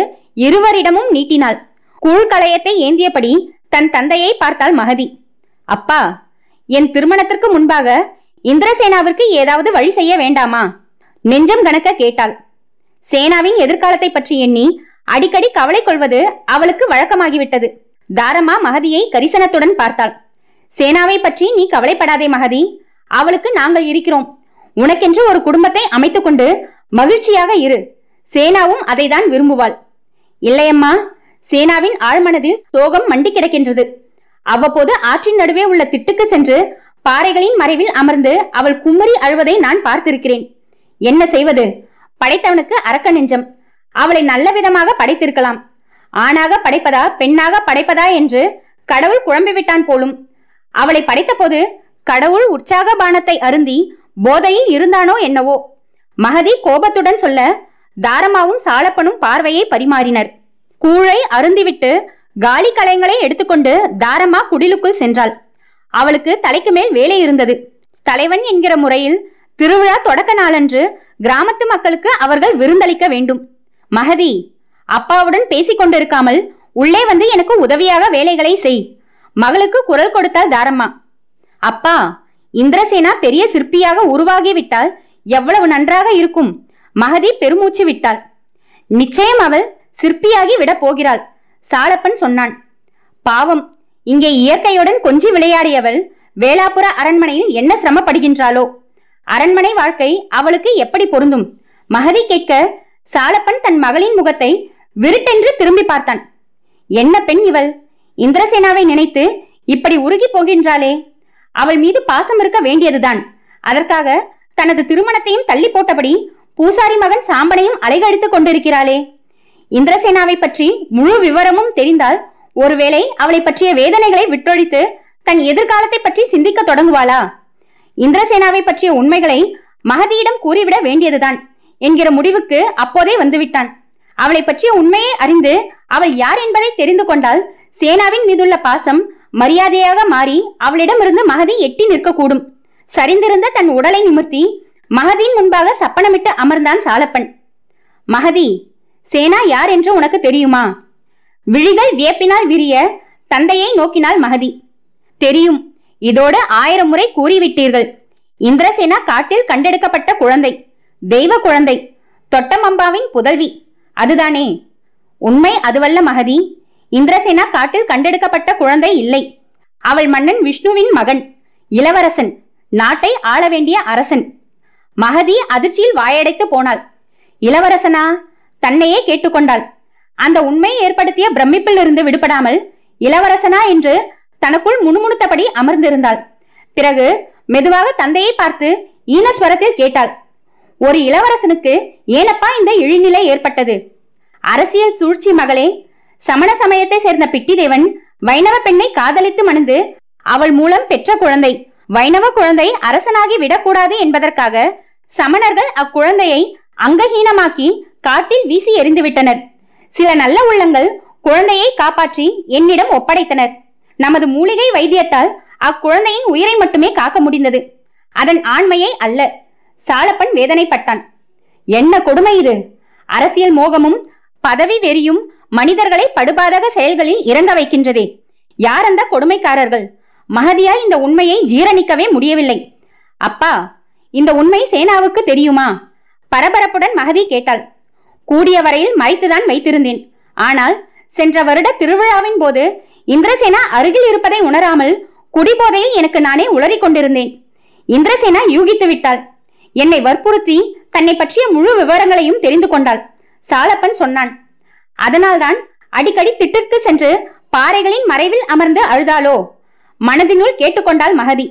இருவரிடமும் நீட்டினாள். கூழ் கலயத்தை ஏந்தியபடி தன் தந்தையை பார்த்தாள் மகதி. அப்பா, என் திருமணத்திற்கு முன்பாக இந்திரசேனாவிற்கு ஏதாவது வழி செய்ய வேண்டாமா? நெஞ்சம் கணக்க கேட்டாள். சேனாவின் எதிர்காலத்தை பற்றி எண்ணி அடிக்கடி கவலை கொள்வது அவளுக்கு வழக்கமாகிவிட்டது. தாரம்மா மகதியை கரிசனத்துடன் பார்த்தாள். சேனாவை பற்றி நீ கவலைப்படாதே மகதி, அவளுக்கு நாங்கள் இருக்கிறோம். உனக்கென்று ஒரு குடும்பத்தை அமைத்து கொண்டு மகிழ்ச்சியாக இரு. சேனாவும் அதைதான் விரும்புவாள். இல்லையம்மா, சேனாவின் ஆழ்மனதில் சோகம் மண்டி கிடக்கின்றது. அவ்வப்போது ஆற்றின் நடுவே உள்ள திட்டுக்கு சென்று பாறைகளின் மறைவில் அமர்ந்து அவள் குமரி அழுவதை நான் பார்த்திருக்கிறேன். என்ன செய்வது? படைத்தவனுக்கு அரக்க நெஞ்சம். அவளை நல்ல விதமாக படைத்திருக்கலாம். ஆணாக படைப்பதா பெண்ணாக படைப்பதா என்று கடவுள் குழம்பிவிட்டான் போலும். அவளை படைத்த போது கடவுள் உற்சாக பானத்தை அருந்தி போதையில் இருந்தானோ என்னவோ, மகதி கோபத்துடன் சொல்ல தாரமாவும் சாலப்பனும் பார்வையை பரிமாறினர். கூழை அருந்திவிட்டு காலி கலயங்களை எடுத்துக்கொண்டு தாரம்மா குடிலுக்குள் சென்றாள். அவளுக்கு தலைக்கு மேல் வேலை இருந்தது. தலைவன் என்கிற முறையில் திருவிழா தொடக்க நாளன்று கிராமத்து மக்களுக்கு அவர்கள் விருந்தளிக்க வேண்டும். மகதி, அப்பாவுடன் பேசிக் கொண்டிருக்காமல் உள்ளே வந்து எனக்கு உதவியாக வேலைகளை செய், மகளுக்கு குரல் கொடுத்தாள் தாரம்மா. அப்பா, இந்திரசேனா பெரிய சிற்பியாக உருவாகிவிட்டால் எவ்வளவு நன்றாக இருக்கும். மகதி பெருமூச்சு விட்டாள். நிச்சயம் அவள் சிற்பியாகி விட போகிறாள், சாலப்பன் சொன்னான். பாவம், இங்கே இயற்கையுடன் கொஞ்சி விளையாடியவள் வேளாபுர அரண்மனையில் என்ன சிரமப்படுகின்றாளோ. அரண்மனை வாழ்க்கை அவளுக்கு எப்படி பொருந்தும்? மகதி கேட்க சாலப்பன் தன் மகளின் முகத்தை விருட்டென்று திரும்பி பார்த்தான். என்ன பெண் இவள்? இந்திரசேனாவை நினைத்து இப்படி உருகி போகின்றாளே. அவள் மீது பாசம் இருக்க வேண்டியதுதான். அதற்காக தனது திருமணத்தையும் தள்ளி போட்டபடி பூசாரி மகன் சாம்பனையும் அலைகடித்துக் கொண்டிருக்கிறாளே. இந்திரசேனாவை பற்றி முழு விவரமும் தெரிந்தால் ஒருவேளை அவளை பற்றிய வேதனைகளை விட்டொழித்து தன் எதிர்காலத்தை பற்றி சிந்திக்க தொடங்குவாளா? இந்திரசேனாவை பற்றிய உண்மைகளை மகதியிடம் கூறிவிட வேண்டியதுதான் என்கிற முடிவுக்கு அப்போதே வந்துவிட்டான். அவளை பற்றிய உண்மையை அறிந்து அவள் யார் என்பதை தெரிந்து கொண்டால் சேனாவின் மீதுள்ள பாசம் மரியாதையாக மாறி அவளிடமிருந்து மகதி எட்டி நிற்கக்கூடும். சரிந்திருந்த தன் உடலை நிமிர்த்தி மகதியின் முன்பாக சப்பனமிட்டு அமர்ந்தான் சாலப்பன். மகதி, சேனா யார் என்று உனக்கு தெரியுமா? விழிகள் வியப்பினால் விரிய தந்தையை நோக்கினாள் மகதி. தெரியும், இதோடு 1000 முறை கூறிவிட்டீர்கள். இந்திரசேனா காட்டில் கண்டெடுக்கப்பட்ட குழந்தை, தெய்வ குழந்தை, தொட்டமம்பாவின் புதல்வி. அதுதானே உண்மை? அதுவல்ல மகதி, இந்திரசேனா காட்டில் கண்டெடுக்கப்பட்ட குழந்தை இல்லை. அவள் மன்னன் விஷ்ணுவின் மகன், இளவரசன், நாட்டை ஆள வேண்டிய அரசன். மகதி அதிர்ச்சியில் வாயடைத்து போனாள். இளவரசனா? தன்னையே கேட்டுக்கொண்டாள். அந்த உண்மை ஏற்படுத்திய பிரமிப்பில் இருந்து விடுபடாமல் இளவரசனா என்று தனக்குள் முணுமுணுத்தபடி அமர்ந்திருந்தாள். பிறகு மெதுவாக தந்தையை பார்த்து ஈனஸ்வரத்தில் கேட்டாள், ஒரு இளவரசனுக்கு ஏனப்பா இந்த இழிநிலை ஏற்பட்டது? அரசியல் சூழ்ச்சி மகளே, சமண சமயத்தை சேர்ந்த பிட்டிதேவன் வைணவ பெண்ணை காதலித்து மணந்து அவள் மூலம் பெற்ற குழந்தை. வைணவ குழந்தை அரசனாகி விடக்கூடாது என்பதற்காக சமணர்கள் அக்குழந்தையை அங்கஹீனமாக்கி காட்டில் வீசி எறிந்துவிட்டனர். சில நல்ல உள்ளங்கள் குழந்தையை காப்பாற்றி என்னிடம் ஒப்படைத்தனர். நமது மூலிகை வைத்தியத்தால் அக்குழந்தையின் உயிரை மட்டுமே காக்க முடிந்தது, அதன் ஆண்மையை அல்ல. சாலப்பன் வேதனைப்பட்டான். என்ன கொடுமை இது! அரசியல் மோகமும் பதவி வெறியும் மனிதர்களை படுபாதக செயல்களில் இறங்க வைக்கின்றதே. யார் அந்த கொடுமைக்காரர்கள்? மகதியால் இந்த உண்மையை ஜீரணிக்கவே முடியவில்லை. அப்பா, இந்த உண்மை சேனாவுக்கு தெரியுமா? பரபரப்புடன் மகதி கேட்டாள். கூடிய வரையில் மறைத்துதான் வைத்திருந்தேன். ஆனால் சென்ற வருட திருவிழாவின் போது இந்திரசேனா அருகில் இருப்பதை உணராமல் குடிபோதையில் எனக்கு நானே உளறிக் கொண்டிருந்தேன். இந்திரசேனா யூகித்து விட்டாள். என்னை வற்புறுத்தி தன்னை பற்றிய முழு விவரங்களையும் தெரிந்து கொண்டாள். சாலப்பன் சொன்னான், அதனால்தான் அடிக்கடி திட்டிற்கு சென்று பாறைகளின் மறைவில் அமர்ந்து அழுதாளோ? மனதினுள் கேட்டுக்கொண்டாள் மகதி.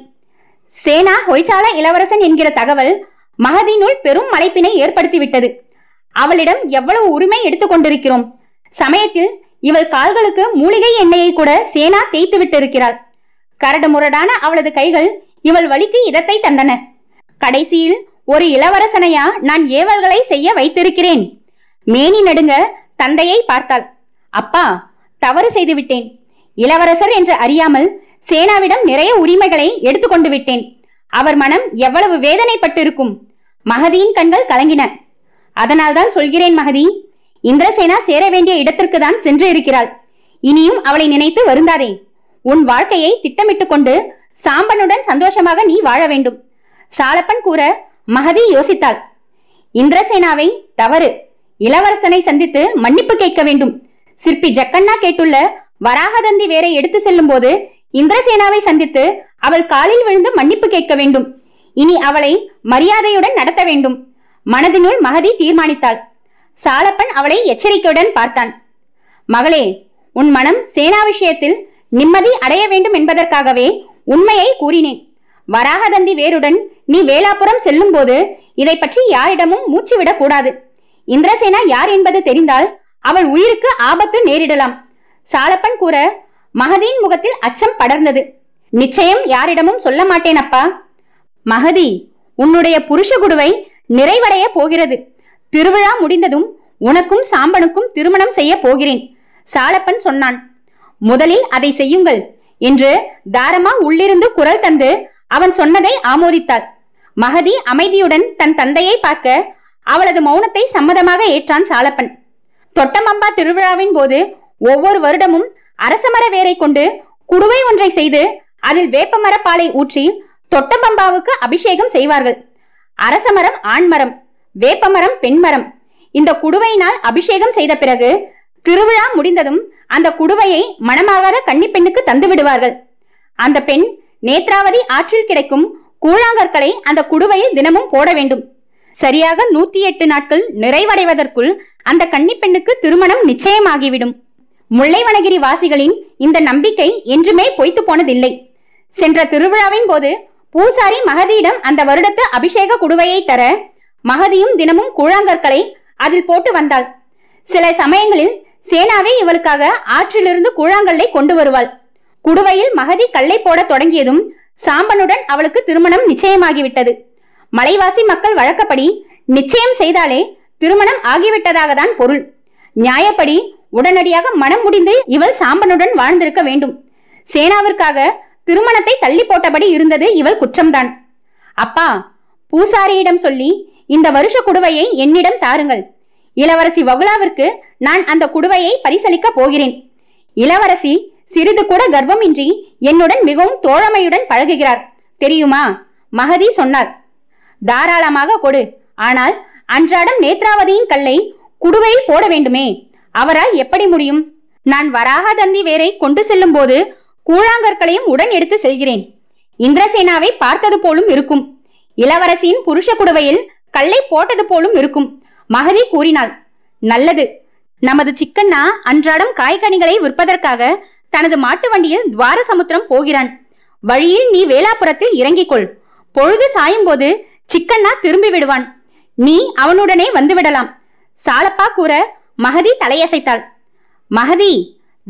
சேனா ஹொய்சால இளவரசன் என்கிற தகவல் மகதினுள் பெரும் மலைப்பினை ஏற்படுத்திவிட்டது. அவளிடம் எவ்வளவு உரிமை எடுத்துக்கொண்டிருக்கிறோம். சமயத்தில் இவள் கால்களுக்கு மூலிகை எண்ணெயை கூட சேனா தேய்த்து விட்டிருக்கிறாள். கரடுமுரடான அவளது கைகள் இவள் வலிக்கு இதத்தை தந்தன. கடைசியில் ஒரு இளவரசனையா நான் ஏவல்களை செய்ய வைத்திருக்கிறேன்? மேனி நடுங்க தந்தையை பார்த்தாள். அப்பா, தவறு செய்துவிட்டேன். இளவரசர் என்று அறியாமல் சேனாவிடம் நிறைய உரிமைகளை எடுத்துக்கொண்டு விட்டேன். அவர் மனம் எவ்வளவு வேதனைப்பட்டிருக்கும்! மகதியின் கண்கள் கலங்கின. அதனால்தான் சொல்கிறேன் மகதி, இந்திரசேனா சேர வேண்டிய இடத்திற்கு தான் சென்று இருக்கிறாள். இனியும் அவளை நினைத்து வருந்தாதே. உன் வாழ்க்கையை திட்டமிட்டு கொண்டு சாம்பனுடன் சந்தோஷமாக நீ வாழ வேண்டும். சாலப்பன் கூற மகதி யோசித்தாள். இந்திரசேனாவை தவறு, இளவரசனை சந்தித்து மன்னிப்பு கேட்க வேண்டும். சிற்பி ஜக்கண்ணா கேட்டுள்ள வராகதந்தி வேற எடுத்து செல்லும் போது இந்திரசேனாவை சந்தித்து அவள் காலில் விழுந்து மன்னிப்பு கேட்க வேண்டும். இனி அவளை மரியாதையுடன் நடத்த வேண்டும். மனதினுள் மகதி தீர்மானித்தாள். சாலப்பன் அவளை எச்சரிக்கையுடன் பார்த்தான். மகளே, உன் மனம் சேனா விஷயத்தில் நிம்மதி அடைய வேண்டும் என்பதற்காகவே உண்மையை கூறினேன். வராகதந்தி வேருடன் நீ வேளாபுரம் செல்லும் போது இதை பற்றி யாரிடமும் மூச்சு விடக்கூடாது. இந்திரசேனா யார் என்பது தெரிந்தால் அவள் உயிருக்கு ஆபத்து நேரிடலாம். சாலப்பன் கூற மகதியின் முகத்தில் அச்சம் படர்ந்தது. நிச்சயம் யாரிடமும் சொல்ல மாட்டேன் அப்பா. மகதி, உன்னுடைய புருஷ குடுவை நிறைவடைய போகிறது. திருவிழா முடிந்ததும் உனக்கும் சாம்பனுக்கும் திருமணம் செய்ய போகிறேன். சாலப்பன் சொன்னான். முதலில் அதை செய்யுங்கள் என்று தாரமா உள்ளிருந்து குரல் தந்து அவன் சொன்னதை ஆமோதித்தாள். மகதி அமைதியுடன் தன் தந்தையை பார்க்க அவளது மௌனத்தை சம்மதமாக ஏற்றான் சாலப்பன். தொட்டமம்பா திருவிழாவின் போது ஒவ்வொரு வருடமும் அரசமர வேரை கொண்டு குடுவை ஒன்றை செய்து அதில் வேப்பமர பாலை ஊற்றி தொட்டமம்பாவுக்கு அபிஷேகம் செய்வார்கள். அரசமரம் ஆண்மரம், வேப்பமரம் பெண்மரம். இந்த குடுவையினால் அபிஷேகம் செய்த பிறகு திருவிழா முடிந்ததும் அந்த குடுவையை மனமாகாத கன்னி பெண்ணுக்கு தந்து விடுவார்கள். அந்த பெண் நேத்ராவதி ஆற்றில் கிடைக்கும் கூழாங்கற்களை அந்த குடுவையில் தினமும் போட வேண்டும். சரியாக 108 நாட்கள் நிறைவடைவதற்குள் அந்த கன்னி பெண்ணுக்கு திருமணம் நிச்சயமாகிவிடும். முல்லைவனகிரி வாசிகளின் இந்த நம்பிக்கை என்றுமே பொய்த்து போனதில்லை. சென்ற திருவிழாவின் போது பூசாரி மகதியிடம் அந்த வருடத்து அபிஷேக குடுவையை தர மகதியும் தினமும் கூழாங்கற்களை அதில் போட்டு வந்தாள். சில சமயங்களில் சேனாவே இவளுக்காக ஆற்றிலிருந்து கூழாங்கல்லை கொண்டு வருவாள். குடுவையில் மகதி கல்லை போட தொடங்கியதும் சாம்பனுடன் அவளுக்கு திருமணம் நிச்சயமாகிவிட்டது. மலைவாசி மக்கள் வழக்கப்படி நிச்சயம் செய்தாலே திருமணம் ஆகிவிட்டதாகத்தான் பொருள். நியாயப்படி உடனடியாக மனம் முடிந்து இவள் சாம்பனுடன் வாழ்ந்திருக்க வேண்டும். சேனாவிற்காக திருமணத்தை தள்ளி போட்டபடி இருந்தது இவள் குற்றம்தான். அப்பா, பூசாரியிடம் சொல்லி இந்த வருஷ குடுவையை என்னிடம் தாருங்கள். இளவரசி வகுலாவிற்கு நான் அந்த குடுவையை பரிசளிக்க போகிறேன். இளவரசி சிறிது கூட கர்வமின்றி என்னுடன் மிகவும் தோழமையுடன் பழகுகிறார் தெரியுமா? மகதி சொன்னார். தாராளமாக கொடு, ஆனால் அன்றாடம் நேத்ராவதியின் கல்லை குடுவையில் போட வேண்டுமே, அவரால் எப்படி முடியும்? நான் வராக தந்தி வேரை கொண்டு செல்லும் போது கூழாங்கற்களையும் உடன் எடுத்து செல்கிறேன். இந்திரசேனாவை பார்த்தது போலும் இருக்கும், இளவரசியின் புருஷ குடுவையில் கல்லை போட்டது போலும் இருக்கும் மகதி கூறினாள். நல்லது, நமது சிக்கண்ணா அன்றாடம் காய்கனிகளை விற்பதற்காக தனது மாட்டு வண்டியில் துவார சமுத்திரம் போகிறான். வழியில் நீ வேளாபுரத்தில் இறங்கிக்கொள். பொழுது சாயும் போது சிக்கண்ணா திரும்பி விடுவான். நீ அவனுடனே வந்துவிடலாம். சாலப்பா கூற மகதி தலையசைத்தாள். மகதி,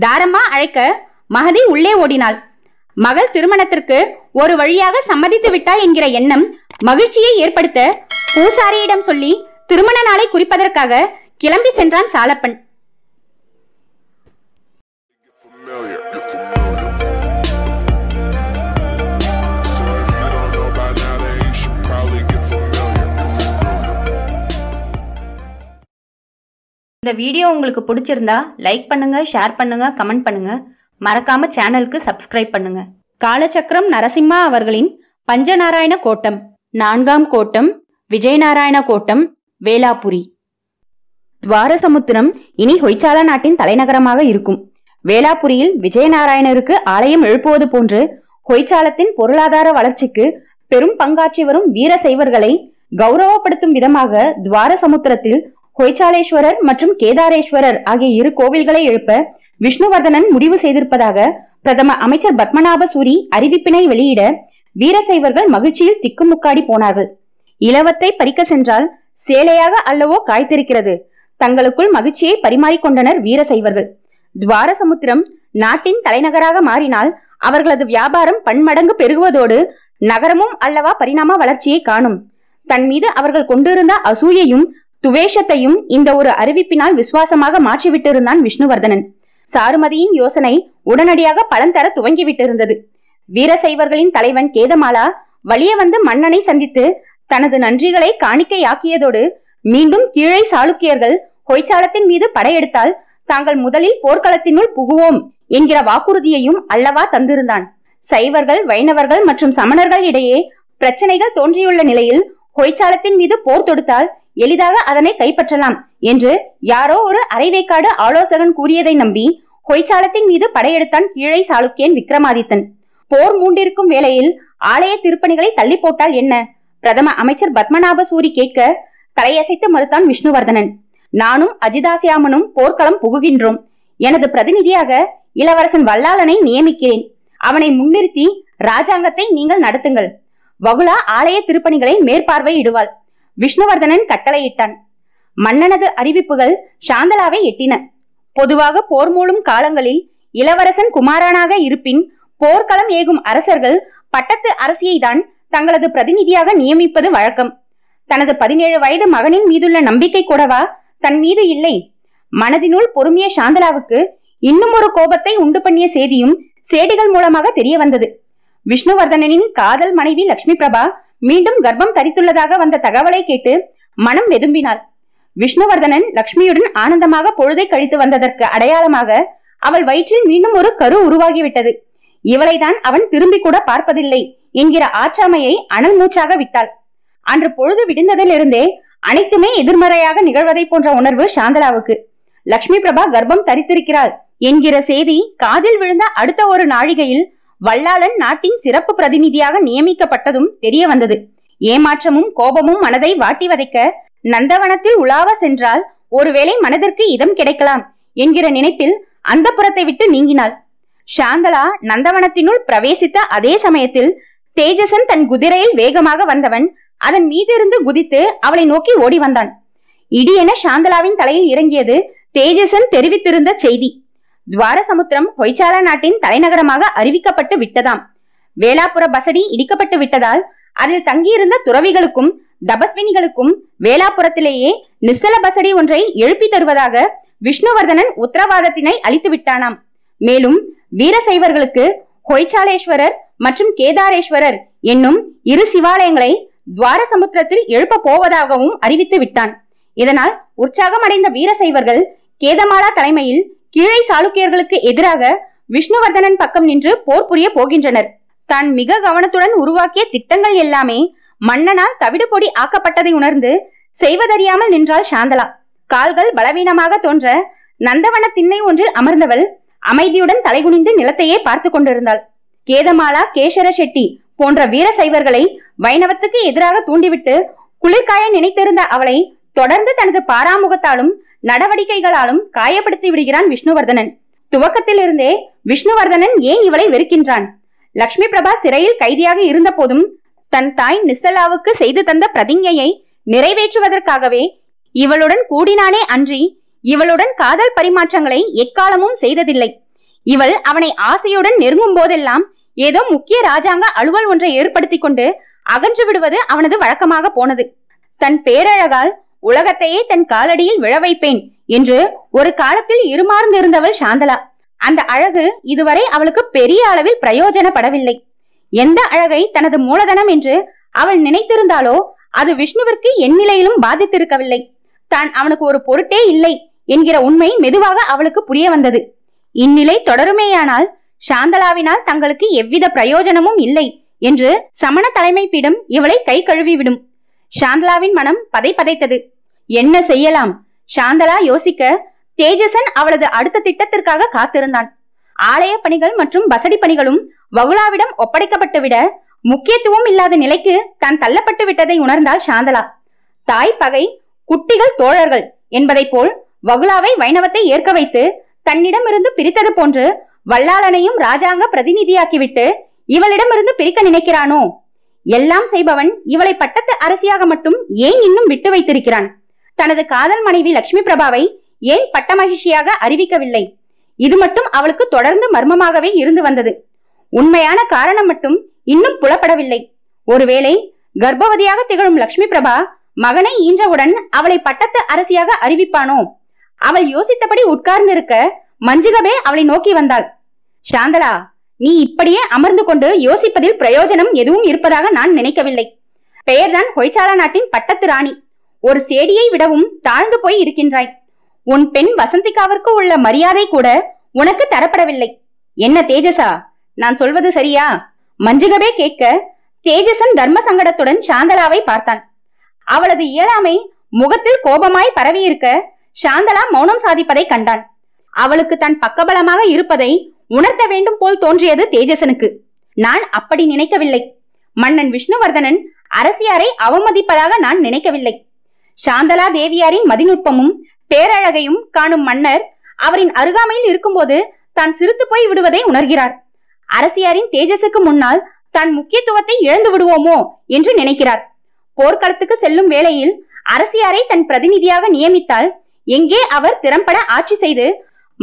தாரம்மா அழைக்க மகதி உள்ளே ஓடினாள். மகள் திருமணத்திற்கு ஒரு வழியாக சம்மதித்து விட்டாள் என்கிற எண்ணம் மகிழ்ச்சியை ஏற்படுத்த பூசாரியிடம் சொல்லி திருமண நாளை குறிப்பதற்காக கிளம்பி சென்றான் சாலப்பன். இந்த வீடியோ உங்களுக்கு பிடிச்சிருந்தா லைக் பண்ணுங்க, ஷேர் பண்ணுங்க, கமெண்ட் பண்ணுங்க. மறக்காம சேனலுக்கு சப்ஸ்கிரைப் பண்ணுங்க. காலச்சக்கரம் நரசிம்மா அவர்களின் பஞ்சநாராயண கோட்டம், 4ஆம் கோட்டம் விஜயநாராயண கோட்டம், வேளாபுரி. துவாரசமுத்திரம் இனி ஹொய்சாலா நாட்டின் தலைநகரமாக இருக்கும். வேளாபுரியில் விஜயநாராயணருக்கு ஆலயம் எழுப்புவது போன்று ஹொய்சாலத்தின் பொருளாதார வளர்ச்சிக்கு பெரும் பங்காற்றி வரும் வீர சைவர்களை கௌரவப்படுத்தும் விதமாக துவாரசமுத்திரத்தில் ஹொய்சாலேஸ்வரர் மற்றும் கேதாரேஸ்வரர் ஆகிய இரு கோவில்களை எழுப்ப விஷ்ணுவர்தனன் முடிவு செய்திருப்பதாக பிரதம அமைச்சர் பத்மநாப சூரி அறிவிப்பினை வெளியிட வீர சைவர்கள் மகிழ்ச்சியில் திக்குமுக்காடி போனார்கள். இலவத்தை பறிக்க சென்றால் சேலையாக அல்லவோ காய்த்திருக்கிறது. தங்களுக்குள் மகிழ்ச்சியை பரிமாறிக்கொண்டனர் வீர சைவர்கள். துவாரசமுத்திரம் நாட்டின் தலைநகராக மாறினால் அவர்களது வியாபாரம் பன்மடங்கு பெருகுவதோடு நகரமும் அல்லவா பரிணாம வளர்ச்சியை காணும். தன் மீது அவர்கள் கொண்டிருந்த அசூயையும் துவேஷத்தையும் இந்த ஒரு அறிவிப்பினால் விசுவாசமாக மாற்றிவிட்டிருந்தான் விஷ்ணுவர்தனன். சாருமதியின் யோசனை உடனடியாக பலன் தர துவங்கிவிட்டிருந்தது. வீரசைவர்களின் தலைவன் கேதமாலா வலிய வந்து மன்னனை சந்தித்து தனது நன்றிகளை காணிக்கையாக்கியதோடு மீண்டும் கீழே சாளுக்கியர்கள் ஹொய்சாலத்தின் மீது படையெடுத்தால் தாங்கள் முதலில் போர்க்களத்தினுள் புகுவோம் என்கிற வாக்குறுதியையும் அல்லவா தந்திருந்தான். சைவர்கள், வைணவர்கள் மற்றும் சமணர்கள் இடையே பிரச்சனைகள் தோன்றியுள்ள நிலையில் ஹொய்சாலத்தின் மீது போர் தொடுத்தால் எளிதாக அதனை கைப்பற்றலாம் என்று யாரோ ஒரு அரைவேக்காடு ஆலோசகன் கூறியதை நம்பி ஹொய்சாலத்தின் மீது படையெடுத்தான் கீழை சாளுக்கியன் விக்ரமாதித்தன். போர் மூண்டிருக்கும் வேளையில் ஆலய திருப்பணிகளை தள்ளி போட்டால் என்ன? பிரதம அமைச்சர் பத்மநாப சூரி கேட்க தலையசைத்து மறுத்தான் விஷ்ணுவர்தனன். நானும் அஜிதாசியாமனும் போர்க்களம் புகுகின்றோம். எனது பிரதிநிதியாக இளவரசன் வல்லாளனை நியமிக்கிறேன். அவனை முன்னிறுத்தி ராஜாங்கத்தை நீங்கள் நடத்துங்கள். வகுலா ஆலய திருப்பணிகளை மேற்பார்வையிடுவாள். விஷ்ணுவர்தனன் கட்டளையிட்டான். மன்னனது அறிவிப்புகள் சாந்தலாவை எட்டின. பொதுவாக போர் மூளும் காலங்களில் இளவரசன் குமாரனாக இருப்பின் போர்க்களம் ஏகும் அரசர்கள் பட்டத்து அரசியை தான் தங்களது பிரதிநிதியாக நியமிப்பது வழக்கம். தனது 17 வயது மகனின் மீதுள்ள நம்பிக்கை கூடவா தன் மீது இல்லை? மனதினுள் பொறுமிய சாந்தலாவுக்கு இன்னும் ஒரு கோபத்தை உண்டு பண்ணிய செய்தியும் சேடிகள் மூலமாக தெரிய வந்தது. விஷ்ணுவர்தனனின் காதல் மனைவி லட்சுமி பிரபா மீண்டும் கர்ப்பம் தரித்துள்ளதாக வந்த தகவலை கேட்டு மனம் வெதும்பினாள். விஷ்ணுவர்தனன் லட்சுமியுடன் ஆனந்தமாக பொழுதை கழித்து வந்ததற்கு அடையாளமாக அவள் வயிற்றில் மீண்டும் ஒரு கரு உருவாகிவிட்டது. இவளைதான் அவன் திரும்பி கூட பார்ப்பதில்லை என்கிற ஆற்றாமையை அனல் மூச்சாக விட்டாள். அன்று பொழுது விடிந்ததிலிருந்தே அனைத்துமே எதிர்மறையாக நிகழ்வதை போன்ற உணர்வு சாந்தலாவுக்கு. லட்சுமி பிரபா கர்ப்பம் தரித்திருக்கிறாள் என்கிற செய்தி காதில் விழுந்த அடுத்த ஒரு நாழிகையில் வல்லாளன் நாட்டின் சிறப்பு பிரதிநிதியாக நியமிக்கப்பட்டதும் தெரிய வந்தது. ஏமாற்றமும் கோபமும் மனதை வாட்டி வதைக்க நந்தவனத்தில் உலாவ சென்றால் ஒருவேளை மனதிற்கு இதம் கிடைக்கலாம் என்கிற நினைப்பில் அந்த புறத்தை விட்டு நீங்கினாள். சாந்தலா நந்தவனத்தினுள் பிரவேசித்த அதே சமயத்தில் தேஜசன் தன் குதிரையில் வேகமாக வந்தவன் அதன் மீதிருந்து குதித்து அவளை நோக்கி ஓடி வந்தான். இடி என சாந்தலாவின் தலையில் இறங்கியது தேஜசன் தெரிவித்திருந்த செய்தி. துவாரசமுத்திரம் ஹொய்சாலா நாட்டின் தலைநகரமாக அறிவிக்கப்பட்டு விட்டதாம். வேளாபுர பசடி இடிக்கப்பட்டு விட்டதால் அதில் தங்கியிருந்த துறவிகளுக்கும் தபஸ்வினிகளுக்கும் வேளாபுரத்திலேயே நிச்சல பசடி ஒன்றை எழுப்பி தருவதாக விஷ்ணுவர்தனன் உத்தரவாதத்தினை அளித்து விட்டானாம். மேலும் வீர சைவர்களுக்கு ஹொய்சாலேஸ்வரர் மற்றும் கேதாரேஸ்வரர் என்னும் இரு சிவாலயங்களை துவாரசமுத்திரத்தில் எழுப்ப போவதாகவும் அறிவித்து விட்டான். இதனால் உற்சாகம் அடைந்த வீர சைவர்கள் கேதமாலா தலைமையில் கீழை சாளுக்கியர்களுக்கு எதிராக விஷ்ணுவர்தனன் பக்கம் நின்று போர் புரிய போகின்றனர். தான் மிக கவனத்துடன் உருவாக்கிய திட்டங்கள் எல்லாமே மன்னனால் தவிடு பொடி ஆக்கப்பட்டதை உணர்ந்து செய்வதறியாமல் நின்றாள் சாந்தலா. கால்கள் பலவீனமாக தோன்ற நந்தவன திண்ணை ஒன்றில் அமர்ந்தவள் அமைதியுடன் தலைகுனிந்து நிலத்தையே பார்த்து கொண்டிருந்தாள். கேதமாலா, கேசர ஷெட்டி போன்ற வீர சைவர்களை வைணவத்துக்கு எதிராக தூண்டிவிட்டு குளிர்காய நினைத்திருந்த அவளை தொடர்ந்து தனது பாராமுகத்தாலும் நடவடிக்கைகளாலும் காயப்படுத்தி விடுகிறான் விஷ்ணுவர்தனன். துவக்கத்தில் இருந்தே விஷ்ணுவர்தனன் ஏன் இவளை வெறுக்கின்றான்? லட்சுமி பிரபா சிறையில் கைதியாக இருந்த போதும் தன் தாய் நிசலாவுக்கு செய்து தந்த பிரதிஞ்ஞையை நிறைவேற்றுவதற்காகவே இவளுடன் கூடினானே அன்றி இவளுடன் காதல் பரிமாற்றங்களை எக்காலமும் செய்ததில்லை. இவள் அவனை ஆசையுடன் நெருங்கும் போதெல்லாம் ஏதோ முக்கிய ராஜாங்க அலுவல் ஒன்றை ஏற்படுத்தி கொண்டு அகன்று விடுவது அவனது வழக்கமாக போனது. தன் பேரழகால் உலகத்தையே தன் காலடியில் விழ வைப்பேன் என்று ஒரு காலத்தில் இருமார்ந்திருந்தவள் சாந்தலா. அந்த அழகு இதுவரை அவளுக்கு பெரிய அளவில் பிரயோஜனப்படவில்லை. எந்த அழகை தனது மூலதனம் என்று அவள் நினைத்திருந்தாலோ அது விஷ்ணுவிற்கு எந்நிலையிலும் பாதித்திருக்கவில்லை. தான் அவனுக்கு ஒரு பொருட்டே இல்லை என்கிற உண்மை மெதுவாக அவளுக்கு புரிய வந்தது. இந்நிலை தொடருமேயானால் சாந்தலாவினால் தங்களுக்கு எவ்வித பிரயோஜனமும் இல்லை என்று சமண தலைமை பீடம் இவளை கை கழுவிவிடும். சாந்தலாவின் மனம் பதை பதைத்தது. என்ன செய்யலாம்? சாந்தலா யோசிக்க தேஜசன் அவளது அடுத்த திட்டத்திற்காக காத்திருந்தான். ஆலய பணிகள் மற்றும் வசதி பணிகளும் வகுலாவிடம் ஒப்படைக்கப்பட்டுவிட முக்கியத்துவம் இல்லாத நிலைக்கு தான் தள்ளப்பட்டு விட்டதை உணர்ந்தாள் சாந்தலா. தாய் பகை, குட்டிகள் தோழர்கள் என்பதை போல் வகுலாவை வைணவத்தை ஏற்க வைத்து தன்னிடமிருந்து பிரித்தது போன்று வல்லாளனையும் ராஜாங்க பிரதிநிதியாக்கிவிட்டு இவளிடமிருந்து பிரிக்க நினைக்கிறானோ? எல்லாம் செய்பவன் இவளை பட்டத்து அரசியாக மட்டும் ஏன் இன்னும் விட்டு வைத்திருக்கிறான்? தனது காதல் மனைவி லட்சுமி பிரபாவை ஏன் பட்ட மகிழ்ச்சியாக அறிவிக்கவில்லை? இது மட்டும் அவளுக்கு தொடர்ந்து மர்மமாகவே இருந்து வந்தது. உண்மையான காரணம் மட்டும் இன்னும் புலப்படவில்லை. ஒருவேளை கர்ப்பவதியாக திகழும் லட்சுமி பிரபா மகனை ஈன்றவுடன் அவளை பட்டத்து அரசியாக அறிவிப்பானோ? அவள் யோசித்தபடி உட்கார்ந்திருக்க மஞ்சுகவே அவளை நோக்கி வந்தாள். சாந்தலா, நீ இப்படியே அமர்ந்து கொண்டு யோசிப்பதில் பிரயோஜனம் எதுவும் இருப்பதாக நான் நினைக்கவில்லை. பெயர்தான் ஹொய்சாலா நாட்டின் பட்டத்து ராணி. ஒரு சேடியை விடவும் தாழ்ந்து போய் இருக்கின்றாய். உன் பெண் வசந்திகாவிற்கு உள்ள மரியாதை கூட உனக்கு தரப்படவில்லை. என்ன தேஜசா, நான் சொல்வது சரியா? மஞ்சுகவே கேட்க தேஜசன் தர்ம சங்கடத்துடன் சாந்தலாவை பார்த்தான். அவளது இயலாமை முகத்தில் கோபமாய் பரவியிருக்க சாந்தலா மௌனம் சாதிப்பதை கண்டான். அவளுக்கு தன் பக்கபலமாக இருப்பதை உணர்த்த வேண்டும் போல் தோன்றியது தேஜசனுக்கு. நான் அப்படி நினைக்கவில்லை. மன்னன் விஷ்ணுவர்தனன் அரசியாரை அவமதிப்பதாக நான் நினைக்கவில்லை. சாந்தலா தேவியாரின் மதிநுட்பமும் பேரழகையும் காணும் மன்னர் அவரின் அருகாமையில் இருக்கும்போது தான் சிரித்து போய் விடுவதை உணர்கிறார். அரசியாரின் தேஜஸுக்கு முன்னால் தான் முக்கியத்துவத்தை இழந்து விடுவோமோ என்று நினைக்கிறார். போர்க்களத்துக்கு செல்லும் வேளையில் அரசியாரை தன் பிரதிநிதியாக நியமித்தால் எங்கே அவர் திறம்பட ஆட்சி செய்து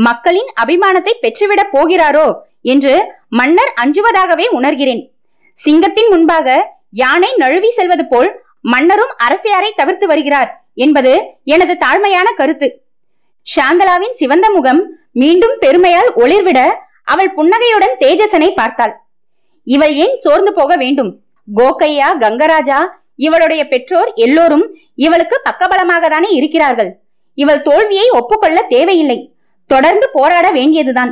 மக்களின் அபிமானத்தை பெற்றுவிட போகிறாரோ என்று மன்னர் அஞ்சுவதாகவே உணர்கிறேன். சிங்கத்தின் முன்பாக யானை நழுவி செல்வது போல் மன்னரும் அரசியாரை தவிர்த்து வருகிறார் என்பது எனது தாழ்மையான கருத்து. சாந்தலாவின் சிவந்த முகம் மீண்டும் பெருமையால் ஒளிர்விட அவள் புன்னகையுடன் தேஜசனை பார்த்தாள். இவள் ஏன் சோர்ந்து போக வேண்டும்? கோகையா, கங்கராஜா இவளுடைய பெற்றோர் எல்லோரும் இவளுக்கு பக்கபலமாக தானே இருக்கிறார்கள். இவள் தோல்வியை ஒப்புக்கொள்ள தேவையில்லை. தொடர்ந்து போராட வேண்டியதுதான்.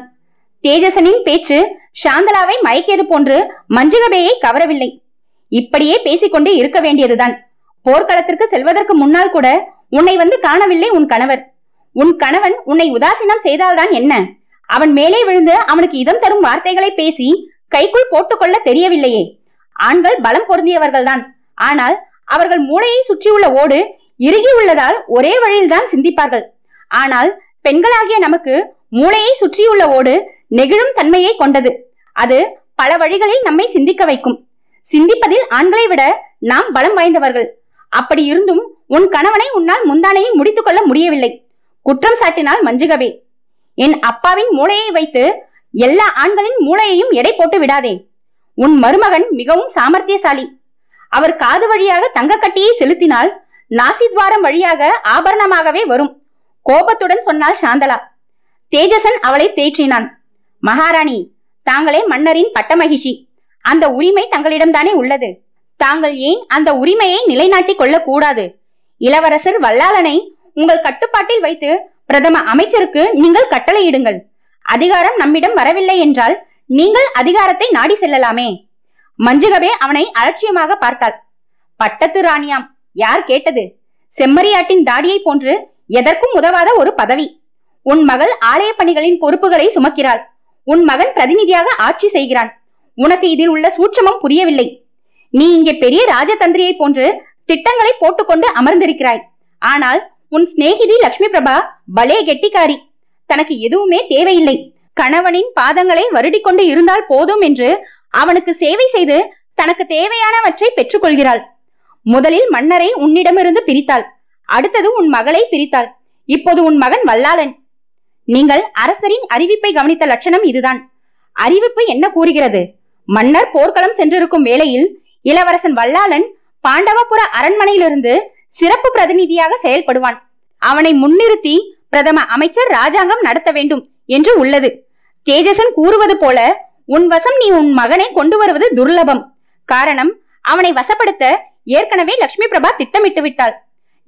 தேஜசனின் பேச்சு சாந்தலாவை மயக்கியது போன்று மஞ்சுகபேயை கவரவில்லை. இப்படியே பேசிக்கொண்டே இருக்க வேண்டியதுதான். போர்க்களத்திற்கு செல்வதற்கு முன்னால் கூட உன்னை வந்து காணவில்லை உன் கணவர். உன் கணவன் உன்னை உதாசீனம் செய்தால்தான் என்ன? அவன் மேலே விழுந்து அவனுக்கு இதம் தரும் வார்த்தைகளை பேசி கைக்குள் போட்டுக்கொள்ள தெரியவில்லையே. ஆண்கள் பலம் பொருந்தியவர்கள்தான். ஆனால் அவர்கள் மூளையை சுற்றியுள்ள ஓடு இறுகி உள்ளதால் ஒரே வழியில்தான் சிந்திப்பார்கள். ஆனால் பெண்களாகிய நமக்கு மூளையை சுற்றியுள்ள ஓடு நெகிழும் தன்மையை கொண்டது. அது பல வழிகளில் நம்மை சிந்திக்க வைக்கும். சிந்திப்பதில் ஆண்களை விட நாம் பலம் வாய்ந்தவர்கள். அப்படி இருந்தும் உன் கணவனை உன்னால் முந்தானையை முடித்துக் கொள்ள முடியவில்லை. குற்றம் சாட்டினால் மஞ்சுகவே. என் அப்பாவின் மூளையை வைத்து எல்லா ஆண்களின் மூளையையும் எடை போட்டு விடாதே. உன் மருமகன் மிகவும் சாமர்த்தியசாலி. அவர் காது வழியாக தங்க கட்டியை செலுத்தினால் நாசித்வாரம் வழியாக ஆபரணமாகவே வரும். கோபத்துடன் சொன்னாள் சாந்தலா. தேஜசன் அவளை தேற்றினான். மகாராணி, தாங்களே மன்னரின் பட்ட மகிழ்ச்சி. அந்த உரிமை தங்களிடம்தானே உள்ளது. தாங்கள் ஏன் அந்த உரிமையை நிலைநாட்டிக் கொள்ளக்கூடாது? இளவரசர் வல்லாளனை உங்கள் கட்டுப்பாட்டில் வைத்து பிரதம அமைச்சருக்கு நீங்கள் கட்டளையிடுங்கள். அதிகாரம் நம்மிடம் வரவில்லை என்றால் நீங்கள் அதிகாரத்தை நாடி செல்லலாமே. மஞ்சுகவே அவனை அலட்சியமாக பார்த்தாள். பட்டத்து ராணியாம், யார் கேட்டது? செம்மறியாட்டின் தாடியை போன்று எதற்கும் உதவாத ஒரு பதவி. உன் மகள் ஆலய பணிகளின் பொறுப்புகளை சுமக்கிறாள். உன் மகன் பிரதிநிதியாக ஆட்சி செய்கிறான். உனக்கு இதில் உள்ள சூட்சமும் புரியவில்லை. நீ இங்கே பெரிய ராஜதந்திரியை போன்று திட்டங்களை போட்டுக்கொண்டு அமர்ந்திருக்கிறாய். ஆனால் உன் சிநேகிதி லட்சுமி பிரபா பலே கெட்டிக்காரி. தனக்கு எதுவுமே தேவையில்லை. கணவனின் பாதங்களை வருடிக்கொண்டு இருந்தால் போதும் என்று அவனுக்கு சேவை செய்து தனக்கு தேவையானவற்றை பெற்றுக்கொள்கிறாள். முதலில் மன்னரை உன்னிடமிருந்து பிரித்தாள். அடுத்தது உன் மகளை பிரித்தாள். இப்போது உன் மகன் வல்லாளன். நீங்கள் அரசரின் அறிவிப்பை கவனித்த லட்சணம் இதுதான். அறிவிப்பு என்ன கூறுகிறது? மன்னர் போர்க்களம் சென்றிருக்கும் வேளையில் இளவரசன் வல்லாளன் பாண்டவபுர அரண்மனையிலிருந்து சிறப்பு பிரதிநிதியாக செயல்படுவான். அவனை முன்னிறுத்தி பிரதம அமைச்சர் ராஜாங்கம் நடத்த வேண்டும் என்று உள்ளது. தேஜசன் கூறுவது போல உன் வசம் நீ உன் மகனை கொண்டு வருவது துர்லபம். காரணம், அவனை வசப்படுத்த ஏற்கனவே லட்சுமி பிரபா திட்டமிட்டு விட்டாள்.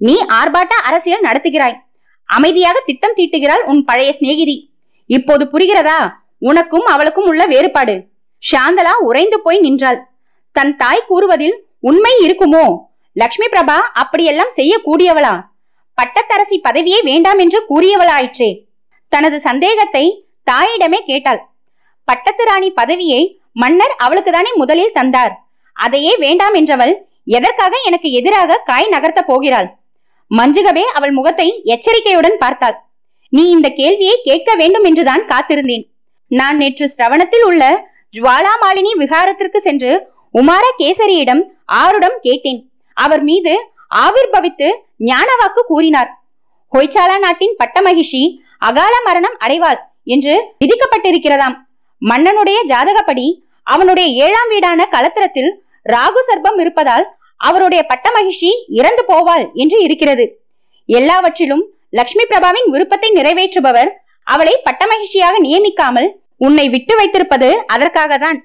நீ ஆர்ப்பாட்ட அரசியல் நடத்துகிறாய். அமைதியாக திட்டம் தீட்டுகிறாள் உன் பழைய சிநேகிதி. இப்போது புரிகிறதா உனக்கும் அவளுக்கும் உள்ள வேறுபாடு? சாந்தலா உறைந்து போய் நின்றாள். தன் தாய் கூறுவதில் உண்மை இருக்குமோ? லட்சுமி பிரபா அப்படியெல்லாம் செய்யக்கூடியவளா? பட்டத்தரசி பதவியே வேண்டாம் என்று கூறியவளாயிற்றே. தனது சந்தேகத்தை தாயிடமே கேட்டாள். பட்டத்து ராணி பதவியை மன்னர் அவளுக்குதானே முதலில் தந்தார். அதையே வேண்டாம் என்றவள் எதற்காக எனக்கு எதிராக காய் நகர்த்த போகிறாள்? மஞ்சுகவே அவள் முகத்தை எச்சரிக்கையுடன் பார்த்தாள். நீ இந்த கேள்வியை கேட்க வேண்டும் என்றுதான் காத்திருந்தேன். நான் நேற்று சிரவணத்தில் உள்ள ஜுவாலாமாலினி விகாரத்திற்கு சென்று உமார கேசரியிடம் ஆருடம் கேட்டேன். அவர் மீது ஆவிர்பவித்து ஞானவாக்கு கூறினார். ஹொய்சாலா நாட்டின் பட்ட மகிஷி அகால மரணம் அடைவாள் என்று விதிக்கப்பட்டிருக்கிறதாம். மன்னனுடைய ஜாதகப்படி அவனுடைய 7ஆம் வீடான கலத்திரத்தில் ராகு சர்பம் இருப்பதால் அவருடைய பட்ட மகிழ்ச்சி இறந்து போவாள் என்று இருக்கிறது. எல்லாவற்றிலும் லட்சுமி பிரபாவின் விருப்பத்தை நிறைவேற்றுபவர் அவளை பட்ட மகிழ்ச்சியாக நியமிக்காமல் உன்னை விட்டு வைத்திருப்பது அதற்காக தான்.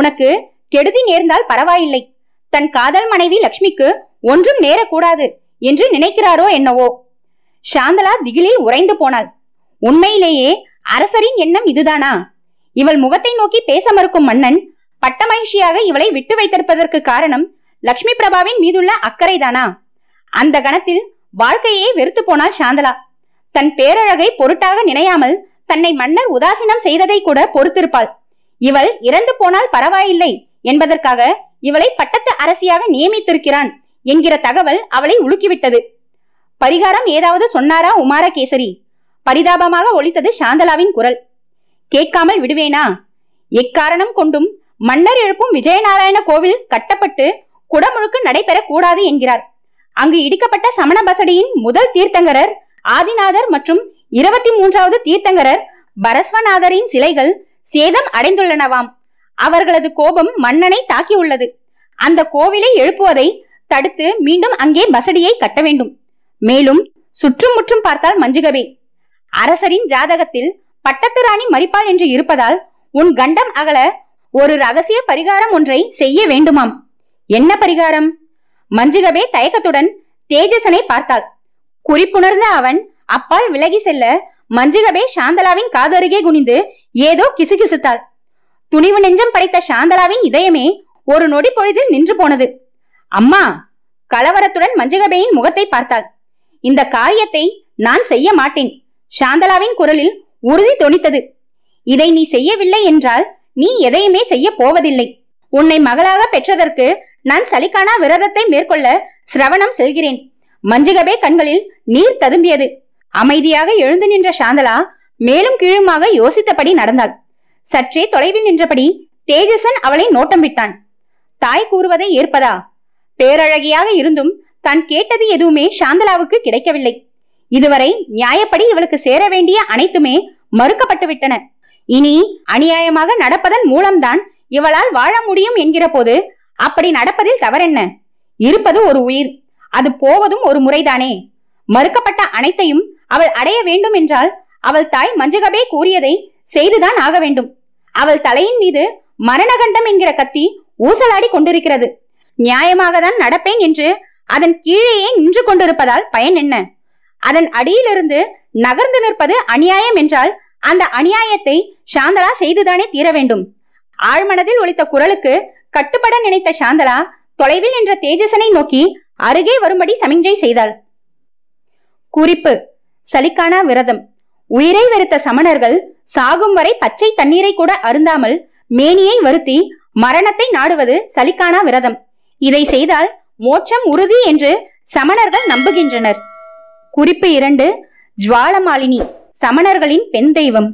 உனக்கு கெடுதி நேர்ந்தால் பரவாயில்லை. தன் காதல் மனைவி லட்சுமிக்கு ஒன்றும் நேரக்கூடாது என்று நினைக்கிறாரோ என்னவோ? சாந்தலா திகிலில் உறைந்து போனாள். உண்மையிலேயே அரசரின் எண்ணம் இதுதானா? இவள் முகத்தை நோக்கி பேச மறுக்கும் மன்னன் பட்ட மகிழ்ச்சியாக இவளை விட்டு வைத்திருப்பதற்கு காரணம் லட்சுமி பிரபாவின் மீதுள்ள அக்கறைதானா? அந்த கணத்தில் வாழ்க்கையே வெறுத்து போனாள் சாந்தலா. தன் பேரழகை பொருட்டாக நினையாமல் தன்னை மன்னர் உதாசீனம் செய்ததை கூட பொறுத்திருப்பாள். இவள் இறந்து போனால் பரவாயில்லை என்பதற்காக இவளை பட்டத்து அரசியாக நியமித்திருக்கிறான் என்கிற தகவல் அவளை உலுக்கிவிட்டது. பரிகாரம் ஏதாவது சொன்னாரா உமார கேசரி? பரிதாபமாக ஒலித்தது சாந்தலாவின் குரல். கேட்காமல் விடுவேனா? எக்காரணம் கொண்டும் மன்னர் எழுப்பும் விஜயநாராயண கோவில் கட்டப்பட்டு குடமுழுக்கு நடைபெறக்கூடாது என்கிறார். அங்கு இடிக்கப்பட்ட சமண பசடியின் முதல் தீர்த்தங்கரர் ஆதிநாதர் மற்றும் 23வது தீர்த்தங்கரர் பரஸ்வநாதரின் சிலைகள் சேதம் அடைந்துள்ளனவாம். அவர்களது கோபம் மன்னனை தாக்கியுள்ளது. அந்த கோவிலை எழுப்புவதை தடுத்து மீண்டும் அங்கே பசடியை கட்ட வேண்டும். மேலும் சுற்றும் முற்றும் பார்த்தால் மஞ்சுகவே, அரசரின் ஜாதகத்தில் பட்டத்து ராணி மரிப்பாள் என்று இருப்பதால் உன் கண்டம் அகல ஒரு ரகசிய பரிகாரம் ஒன்றை செய்ய வேண்டுமாம். என்ன பரிகாரம்? மஞ்சுகவே தயக்கத்துடன் தேஜசனை பார்த்தாள். குறிப்புணர்ந்த அவன் அப்பால் விலகி செல்ல மஞ்சுகவே சாந்தலாவின் காதருகே குனிந்து ஏதோ கிசுகிசுத்தாள். துணிவு நெஞ்சம் படைத்த சாந்தலாவின் இதயமே ஒரு நொடி பொழுதில் நின்று போனது. அம்மா! கலவரத்துடன் மஞ்சுகவேயின் முகத்தை பார்த்தாள். இந்த காரியத்தை நான் செய்ய மாட்டேன். சாந்தலாவின் குரலில் உறுதி தொனித்தது. இதை நீ செய்யவில்லை என்றால் நீ எதையுமே செய்ய போவதில்லை. உன்னை மகளாக பெற்றதற்கு நான் சலிக்கானா விரதத்தை மேற்கொள்ள சிரவணம் செல்கிறேன். மஞ்சுகவே கண்களில் நீர் ததும்பியது. அமைதியாக எழுந்து நின்ற சாந்தலா மேலும் கீழுமாக யோசித்தபடி நடந்தாள். சற்றே தொலைவில் நின்றபடி தேஜசன் அவளை நோட்டம் விட்டான். தாய் கூறுவதை ஏற்பதா? பேரழகியாக இருந்தும் தான் கேட்டது எதுவுமே சாந்தலாவுக்கு கிடைக்கவில்லை. இதுவரை நியாயப்படி இவளுக்கு சேர வேண்டிய அனைத்துமே மறுக்கப்பட்டுவிட்டன. இனி அநியாயமாக நடப்பதன் மூலம்தான் இவளால் வாழ முடியும் என்கிற போது அப்படி நடப்பதில் தவறென்ன? இருப்பது ஒரு உயிர், அது போவதும் ஒரு முறைதானே. மறுக்கப்பட்ட அனைத்தையும் அவள் அடைய வேண்டும் என்றால் அவள் தாய் மஞ்சுகவே கூறியதை செய்துதான் ஆக வேண்டும். அவள் தலையின் மீது மரணகண்டம் என்கிற கத்தி ஊசலாடி கொண்டிருக்கிறது. நியாயமாக தான் நடப்பேன் என்று அதன் கீழேயே நின்று கொண்டிருப்பதால் பயன் என்ன? அதன் அடியிலிருந்து நகர்ந்து நிற்பது அநியாயம் என்றால் அந்த அநியாயத்தை சாந்தலா செய்துதானே தீர வேண்டும். ஆழ்மனதில் ஒலித்த குரலுக்கு கட்டுப்பட நினைத்த சாந்தலா தொலைவில் நின்ற தேஜசனை நோக்கி அருகே வரும்படி சமிஞ்சை செய்தாள். குறிப்பு: சலிக்கானா விரதம். உயிரை வெறுத்த சமணர்கள் சாகும் வரை பச்சை தண்ணீரை கூட அருந்தாமல் மேனியை வருத்தி மரணத்தை நாடுவது சலிக்கானா விரதம். இதை செய்தால் மோட்சம் உறுதி என்று சமணர்கள் நம்புகின்றனர். குறிப்பு 2: ஜுவாலமாலினி, சமணர்களின் பெண் தெய்வம்.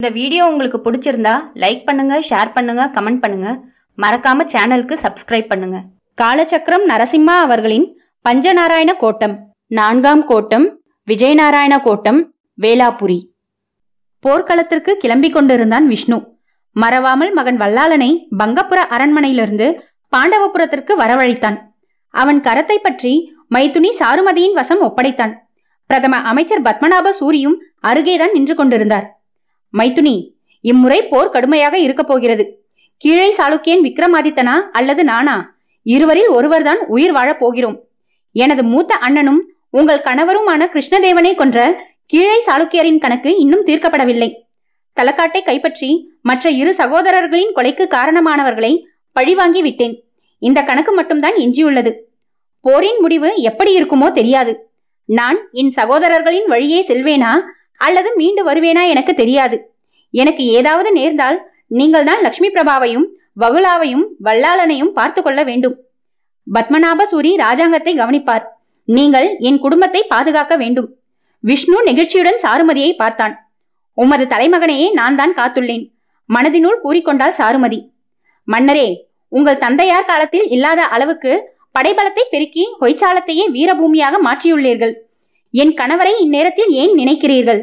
இந்த வீடியோ உங்களுக்கு பிடிச்சிருந்தா லைக் பண்ணுங்க, ஷேர் பண்ணுங்க, கமெண்ட் பண்ணுங்க. மறக்காம சேனலுக்கு சப்ஸ்கிரைப் பண்ணுங்க. காலச்சக்கரம் நரசிம்மா அவர்களின் பஞ்சநாராயண கோட்டம், 4ஆம் கோட்டம் விஜயநாராயண கோட்டம், வேளாபுரி. போர்க்களத்திற்கு கிளம்பிக் கொண்டிருந்தான் விஷ்ணு. மறவாமல் மகன் வல்லாளனை பங்கபுர அரண்மனையிலிருந்து பாண்டவபுரத்திற்கு வரவழைத்தான். அவன் கரத்தை பற்றி மைத்துனி சாருமதியின் வசம் ஒப்படைத்தான். பிரதம அமைச்சர் பத்மநாப சூரியும் அருகேதான் நின்று கொண்டிருந்தார். மைத்துனி, இம்முறை போர் கடுமையாக இருக்க போகிறது. கீழே சாளுக்கியன் விக்ரமாதித்தனா அல்லது நானா, இருவரில் ஒருவர்தான் உயிர் வாழப் போகிறோம். எனது மூத்த அண்ணனும் உங்கள் கணவருமான கிருஷ்ணதேவனை கொன்ற கீழே சாளுக்கியரின் கணக்கு இன்னும் தீர்க்கப்படவில்லை. தலக்காட்டை கைப்பற்றி மற்ற 2 சகோதரர்களின் கொலைக்கு காரணமானவர்களை பழிவாங்கி விட்டேன். இந்த கணக்கு மட்டும்தான் எஞ்சியுள்ளது. போரின் முடிவு எப்படி இருக்குமோ தெரியாது. நான் என் சகோதரர்களின் வழியே செல்வேனா அல்லது மீண்டு வருவேனா எனக்கு தெரியாது. எனக்கு ஏதாவது நேர்ந்தால் நீங்கள் தான் லட்சுமி பிரபாவையும் வகுலாவையும் வல்லாளனையும் பார்த்து கொள்ள வேண்டும். பத்மநாப சூரி ராஜாங்கத்தை கவனிப்பார். நீங்கள் என் குடும்பத்தை பாதுகாக்க வேண்டும். விஷ்ணு நெகிழ்ச்சியுடன் சாருமதியை பார்த்தான். உமது தலைமகனையே நான் தான் காத்துள்ளேன், மனதினுள் கூறிக்கொண்டாள் சாருமதி. மன்னரே, உங்கள் தந்தையார் காலத்தில் இல்லாத அளவுக்கு படைபலத்தை பெருக்கி ஹொய்சாலத்தையே வீரபூமியாக மாற்றியுள்ளீர்கள். என் கணவரை இந்நேரத்தில் ஏன் நினைக்கிறீர்கள்?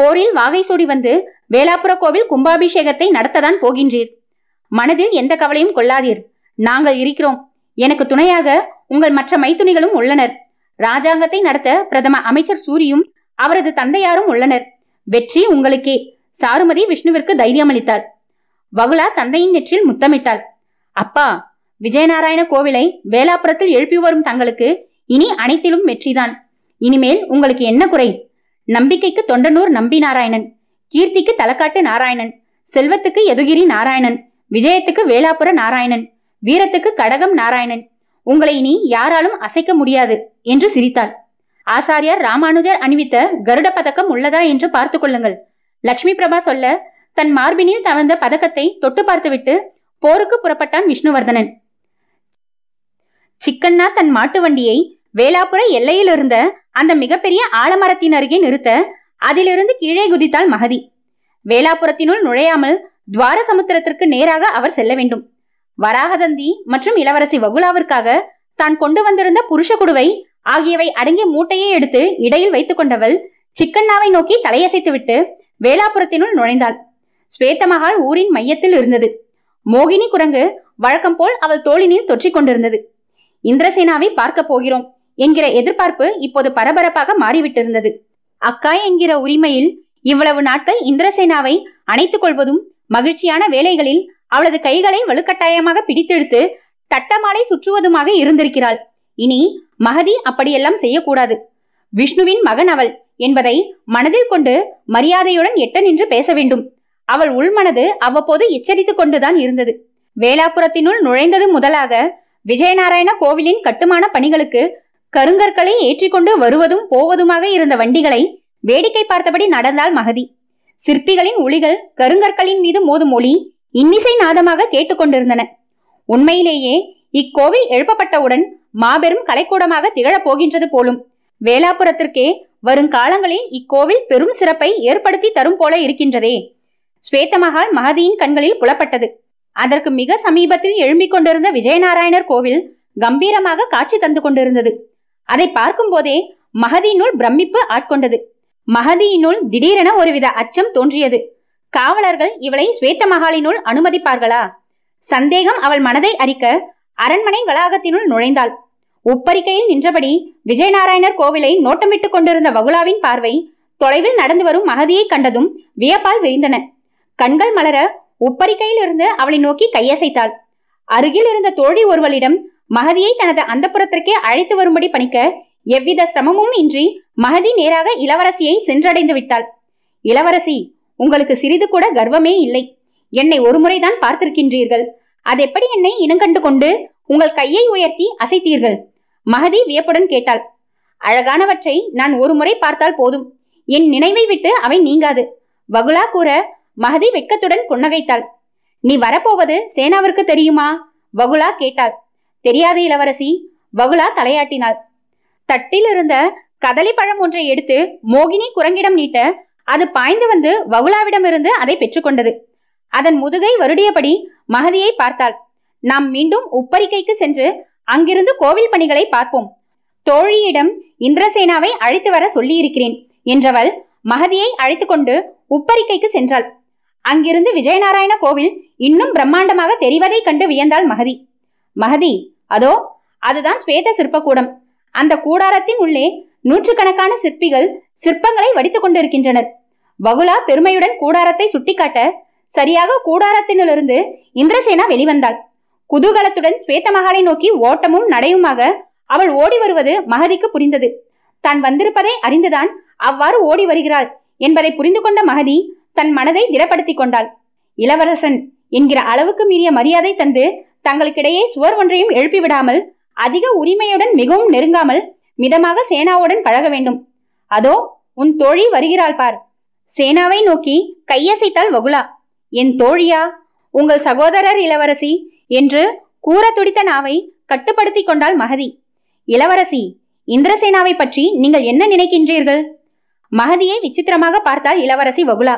போரில் வாகை சூடி வந்து வேளாப்புர கோவில் கும்பாபிஷேகத்தை நடத்ததான் போகின்றீர். மனதில் எந்த கவலையும் கொள்ளாதீர். நாங்கள் இருக்கிறோம். எனக்கு துணையாக உங்கள் மற்ற மைத்துணிகளும் உள்ளனர். ராஜாங்கத்தை நடத்த பிரதம அமைச்சர் சூரியும் அவரது தந்தையாரும் உள்ளனர். வெற்றி உங்களுக்கே. சாருமதி விஷ்ணுவிற்கு தைரியம் அளித்தார். வகுலா தந்தையின் நெற்றில் முத்தமிட்டாள். அப்பா, விஜயநாராயண கோவிலை வேளாப்புரத்தில் எழுப்பி வரும் தங்களுக்கு இனி அனைத்திலும் வெற்றிதான். இனிமேல் உங்களுக்கு என்ன குறை? நம்பிக்கைக்கு தொண்டனூர் நம்பி நாராயணன், கீர்த்திக்கு தலக்காட்டு நாராயணன், செல்வத்துக்கு யதுகிரி நாராயணன், விஜயத்துக்கு வேளாப்புர நாராயணன், வீரத்துக்கு கடகம் நாராயணன். உங்களை இனி யாராலும் அசைக்க முடியாது என்று சிரித்தாள். ஆசாரியார் ராமானுஜர் அணிவித்த கருட பதக்கம் உள்ளதா என்று பார்த்து கொள்ளுங்கள். லட்சுமி பிரபா சொல்ல தன் மார்பினில் தவழ்ந்த பதக்கத்தை தொட்டு பார்த்துவிட்டு போருக்கு புறப்பட்டான் விஷ்ணுவர்தனன். சிக்கண்ணா தன் மாட்டு வண்டியை வேளாப்புர எல்லையில் இருந்த அந்த மிகப்பெரிய ஆலமரத்தின் அருகே நிறுத்த அதிலிருந்து கீழே குதித்தாள் மகதி. வேளாபுரத்தினுள் நுழையாமல் துவார சமுத்திரத்திற்கு நேராக அவர் செல்ல வேண்டும். வராகதந்தி மற்றும் இளவரசி வகுலாவிற்காக தான் கொண்டு வந்திருந்த புருஷ குடுவை ஆகியவை அடங்கிய மூட்டையை எடுத்து இடையில் வைத்துக் கொண்டவள் சிக்கண்ணாவை நோக்கி தலையசைத்துவிட்டு வேளாபுரத்தினுள் நுழைந்தாள். ஸ்வேத்தமகால் ஊரின் மையத்தில் இருந்தது. மோகினி குரங்கு வழக்கம் போல் அவள் தோளினில் தொற்றிக் கொண்டிருந்தது. இந்திரசேனாவை பார்க்க போகிறோம் என்கிற எதிர்பார்ப்பு இப்போது பரபரப்பாக மாறிவிட்டிருந்தது. அக்கா என்கிற உரிமையில் இவ்வளவு நாட்கள் இந்திரசேனாவை அணைத்துக் கொள்வதும் மகிழ்ச்சியான வேலைகளில் அவளது கைகளை வலுக்கட்டாயமாக பிடித்தெடுத்து தட்டமாலை சுற்றுவதுமாக இருந்திருக்கிறாள். இனி மகதி அப்படியெல்லாம் செய்யக்கூடாது. விஷ்ணுவின் மகன் அவள் என்பதை மனதில் கொண்டு மரியாதையுடன் எட்ட நின்று பேச வேண்டும். அவள் உள்மனது அவ்வப்போது எச்சரித்துக் கொண்டுதான் இருந்தது. வேளாபுரத்தினுள் நுழைந்தது முதலாக விஜயநாராயண கோவிலின் கட்டுமான பணிகளுக்கு கருங்கற்களை ஏற்றிக்கொண்டு வருவதும் போவதுமாக இருந்த வண்டிகளை வேடிக்கை பார்த்தபடி நடந்தாள் மகதி. சிற்பிகளின் உளிகள் கருங்கற்களின் மீது மோதும் ஒளி இன்னிசை நாதமாக கேட்டுக்கொண்டிருந்தன. உண்மையிலேயே இக்கோவில் எழுப்பப்பட்டவுடன் மாபெரும் கலைக்கூடமாக திகழப் போகின்றது போலும். வேளாபுரத்திற்கே வரும் காலங்களில் இக்கோவில் பெரும் சிறப்பை ஏற்படுத்தி தரும் போல இருக்கின்றதே. ஸ்வேத்தமகால் மகதியின் கண்களில் புலப்பட்டது. அதற்கு மிக சமீபத்தில் எழும்பிக் கொண்டிருந்த விஜயநாராயணர் கோவில் கம்பீரமாக காட்சி தந்து கொண்டிருந்தது. அதை பார்க்கும் போதே மகதியினுள் பிரமிப்பு ஆட்கொண்டது. மகதியினுள் திடீரென ஒருவித அச்சம் தோன்றியது. காவலர்கள் இவளை ஸ்வேத்த மகாலினுள் அனுமதிப்பார்களா? சந்தேகம் அவள் மனதை அரிக்க அரண்மனை வளாகத்தினுள் நுழைந்தாள். உப்பரிக்கையில் நின்றபடி விஜயநாராயணர் கோவிலை நோட்டமிட்டுக் கொண்டிருந்த வகுலாவின் பார்வை தொலைவில் நடந்து வரும் மகதியை கண்டதும் வியப்பால் விரிந்தன. கண்கள் மலர உப்பரிக்கையில் இருந்து அவளை நோக்கி கையசைத்தாள். அருகில் இருந்த தோழி ஒருவளிடம் மகதியை தனது அந்தப்புறத்திற்கே அழைத்து வரும்படி பணிக்க எவ்வித சிரமமும் இன்றி மகதி நேராக இளவரசியை சென்றடைந்து விட்டாள். இளவரசி, உங்களுக்கு சிறிது கூட கர்வமே இல்லை. என்னை ஒருமுறைதான் பார்த்திருக்கின்றீர்கள். அதெப்படி என்னை இனங்கண்டு கொண்டு உங்கள் கையை உயர்த்தி அசைத்தீர்கள்? மகதி வியப்புடன் கேட்டாள். அழகானவற்றை நான் ஒரு முறை பார்த்தால் போதும், என் நினைவை விட்டு அவை நீங்காது வகுலா கூற மகதி வெட்கத்துடன் புன்னகைத்தாள். நீ வரப்போவது சேனாவிற்கு தெரியுமா? வகுலா கேட்டாள். தெரியாது இளவரசி. வகுலா தலையாட்டினாள். தட்டில் இருந்த கதலி பழம் ஒன்றை எடுத்து மோகினி குரங்கிடம் நீட்ட அது பாய்ந்து வந்து வகுலாவிடமிருந்து அதை பெற்றுக்கொண்டது. அதன் முதுகை வருடியபடி மகதியை பார்த்தாள். நாம் மீண்டும் உப்பரிக்கைக்கு சென்று அங்கிருந்து கோவில் பணிகளை பார்ப்போம். தோழியிடம் இந்திரசேனாவை அழைத்து வர சொல்லியிருக்கிறேன் என்றவள் மகதியை அழைத்து கொண்டு உப்பரிக்கைக்கு சென்றாள். அங்கிருந்து விஜயநாராயண கோவில் இன்னும் பிரம்மாண்டமாக தெரிவதை கண்டு வியந்தாள் மகதி. மகதி, அதோ அதுதான் ஸ்வேத சிற்பக்கூடம். அந்த கூடாரத்தின் உள்ளே நூற்று கணக்கான சிற்பிகள் சிற்பங்களை வடித்து கொண்டிருக்கின்றனர். வகுலா பெருமையுடன் கூடாரத்தை சுட்டிக்காட்ட சரியாக கூடாரத்தினிலிருந்து இந்திரசேனா வெளிவந்தாள். குதூகலத்துடன் ஸ்வேத மகாலை நோக்கி ஓட்டமும் நடையுமாக அவள் ஓடி வருவது மகதிக்கு புரிந்தது. தான் வந்திருப்பதை அறிந்துதான் அவ்வாறு ஓடி வருகிறாள் என்பதை புரிந்து கொண்ட மகதி தன் மனதை திடப்படுத்திக் கொண்டாள். இளவரசன் என்கிற அளவுக்கு மீறிய மரியாதை தந்து தங்களுக்கிடையே சுவர் ஒன்றையும் எழுப்பிவிடாமல் அதிக உரிமையுடன் மிகவும் நெருங்காமல் மிதமாக சேனாவுடன் பழக வேண்டும். அதோ உன் தோழி வருகிறாள் பார். சேனாவை நோக்கி கையசைத்தாள் வகுலா. என் தோழியா? உங்கள் சகோதரர் இளவரசி என்று கூற துடித்த நாவை கட்டுப்படுத்தி கொண்டாள் மகதி. இளவரசி, இந்திரசேனாவை பற்றி நீங்கள் என்ன நினைக்கின்றீர்கள்? மகதியை விசித்திரமாக பார்த்தாள் இளவரசி வகுலா.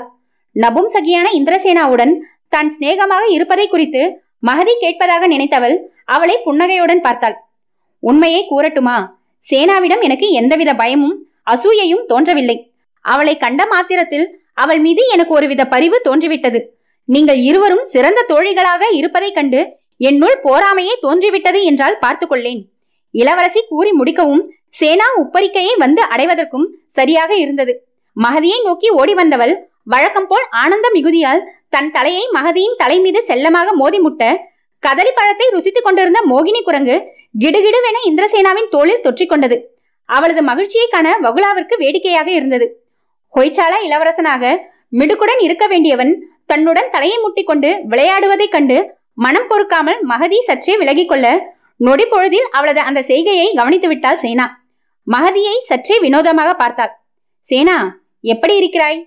நபும் சகியான இந்திரசேனாவுடன் தான் சிநேகமாக இருப்பதை குறித்து மகதி கேட்பதாக நினைத்தவள் அவளை புன்னகையுடன் பார்த்தாள். உண்மையை கூறட்டுமா? சேனாவிடம் எனக்கு எந்தவித பயமும் அசூயையும் தோன்றவில்லை. அவளை கண்ட மாத்திரத்தில் அவள் மீது எனக்கு ஒருவித பரிவு தோன்றிவிட்டது. நீங்கள் இருவரும் சிறந்த தோழிகளாக இருப்பதை கண்டு என்னுள் போராமையே தோன்றிவிட்டது என்றால் பார்த்துக்கொள்ளேன். இளவரசி கூறி முடிக்கவும் சேனா உப்பரிக்கையை வந்து அடைவதற்கும் சரியாக இருந்தது. மகதியை நோக்கி ஓடி வந்தவள் வழக்கம் போல் ஆனந்த மிகுதியால் தன் தலையை மகதியின் தலை மீது செல்லமாக மோதி முட்ட கதலி பழத்தை ருசித்துக் கொண்டிருந்த மோகினி குரங்கு கிடுகிடுவென இந்திரசேனாவின் தோளில் தொற்றிக்கொண்டது. அவளது மகிழ்ச்சியை காண வகுலாவிற்கு வேடிக்கையாக இருந்தது. ஹொய்சாலா இளவரசனாக மிடுக்குடன் இருக்க வேண்டியவன் தன்னுடன் தலையை முட்டி கொண்டு விளையாடுவதைக் கண்டு மனம் பொறுக்காமல் மகதி சற்றே விலகிக்கொள்ள நொடி பொழுதில் அவளது அந்த செய்கையை கவனித்து விட்டாள் சேனா. மகதியை சற்றே வினோதமாக பார்த்தாள். சேனா, எப்படி இருக்கிறாய்?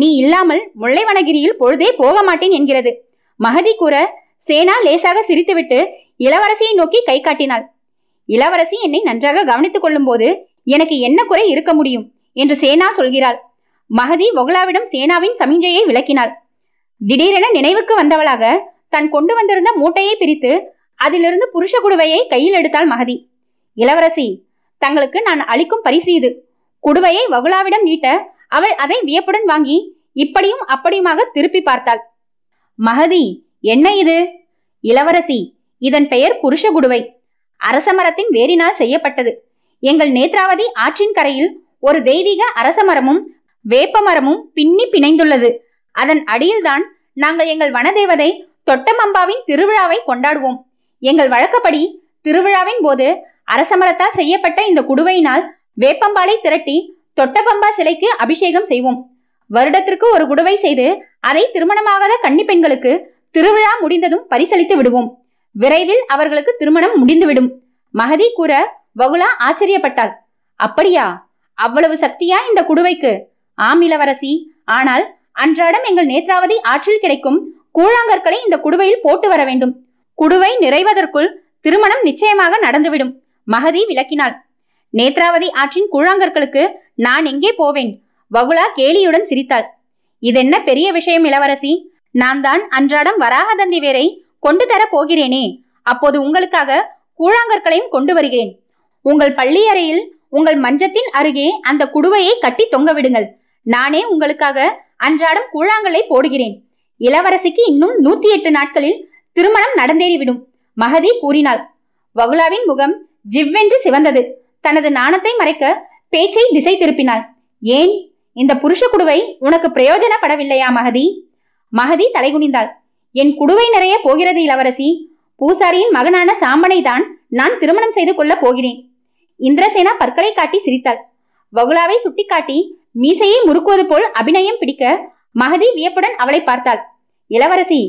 நீ இல்லாமல் முல்லைவனகிரியில் பொழுதே போக மாட்டேன் என்கிறது மகதி கூற சேனா லேசாக சிரித்துவிட்டு இளவரசியை நோக்கி கை காட்டினாள். இளவரசி என்னை நன்றாக கவனித்துக் கொள்ளும் போது எனக்கு என்ன குறை இருக்க முடியும் என்று சேனா சொல்கிறாள். மகதி வகுலாவிடம் சேனாவின் சமிஞ்சையை விளக்கினாள். திடீரென நினைவுக்கு வந்தவளாக தான் கொண்டு வந்திருந்த மூட்டையை பிரித்து அதிலிருந்து புருஷ குடுவையை கையில் எடுத்தாள் மகதி. இளவரசி, தங்களுக்கு நான் அளிக்கும் பரிசு இது. குடுவையை வகுலாவிடம் நீட்ட அவள் அதை வியப்புடன் வாங்கி இப்படியும் அப்படியுமாக திருப்பி பார்த்தாள். மகதி, என்ன இது? இளவரசி, இதன் பெயர் புருஷ குடுவை. அரச மரத்தின் வேரினால் செய்யப்பட்டது. எங்கள் நேத்ராவதி ஆற்றின் கரையில் ஒரு தெய்வீக அரச மரமும் வேப்ப மரமும் பின்னி பிணைந்துள்ளது. அதன் அடியில்தான் நாங்கள் எங்கள் வனதேவதை தொட்டமம்பாவின் திருவிழாவை கொண்டாடுவோம். எங்கள் வழக்கப்படி திருவிழாவின் போது அரசமரத்தால் செய்யப்பட்ட இந்த குடுவையினால் வேப்பம்பாலை திரட்டி தொட்டபம்பா சிலைக்கு அபிஷேகம் செய்வோம். வருடத்திற்கு ஒரு குடுவை செய்து அதை திருமணமாகாத கன்னி பெண்களுக்கு திருவிழா முடிந்ததும் பரிசளித்து விடுவோம். விரைவில் அவர்களுக்கு திருமணம் முடிந்துவிடும் மகதி கூற வகுலா ஆச்சரியப்பட்டாள். அப்படியா? அவ்வளவு சக்தியா இந்த குடுவைக்கு? ஆம் இளவரசி, ஆனால் அன்றாடம் எங்கள் நேத்ராவதி ஆற்றில் கிடைக்கும் கூழாங்கற்களை இந்த குடுவையில் போட்டு வர வேண்டும். குடுவை நிறைவதற்குள் திருமணம் நிச்சயமாக நடந்துவிடும் மகதி விளக்கினாள். நேத்ராவதி ஆற்றின் கூழாங்கற்களுக்கு நான் எங்கே போவேன்? வகுலா கேலியுடன் சிரித்தாள். இதென்ன பெரிய விஷயம் இளவரசி? நான் தான் அன்றாடம் வராகதந்தி வேரை கொண்டு தர போகிறேனே, அப்போது உங்களுக்காக கூழாங்கற்களையும் கொண்டு வருகிறேன். உங்கள் பள்ளி அறையில் உங்கள் மஞ்சத்தின் அருகே அந்த குடுவையை கட்டி தொங்க விடுங்கள். நானே உங்களுக்காக அன்றாடம் கூழாங்கலை போடுகிறேன். இளவரசிக்கு இன்னும் 108 நாட்களில் திருமணம் நடந்தேறிவிடும் மகதி கூறினாள். வகுலாவின் முகம் ஜிவ்வென்று சிவந்தது. தனது நாணத்தை மறைக்க பேச்சை திசை திருப்பினாள். ஏன் இந்த புருஷ குடுவை உனக்கு பிரயோஜனப்படவில்லையா மகதி? மகதி தலைகுனிந்தாள். என் குடுவை நிறைய போகிறது இளவரசி. பூசாரியின் மகனான சாம்பனை தான் நான் திருமணம் செய்து கொள்ள போகிறேன். இந்திரசேனா பற்களை காட்டி சிரித்தாள். வகுலாவை சுட்டி காட்டி மீசையை முறுக்குவது போல் அபிநயம் பிடிக்க மகதி வியப்புடன் அவளை பார்த்தாள். இளவரசி,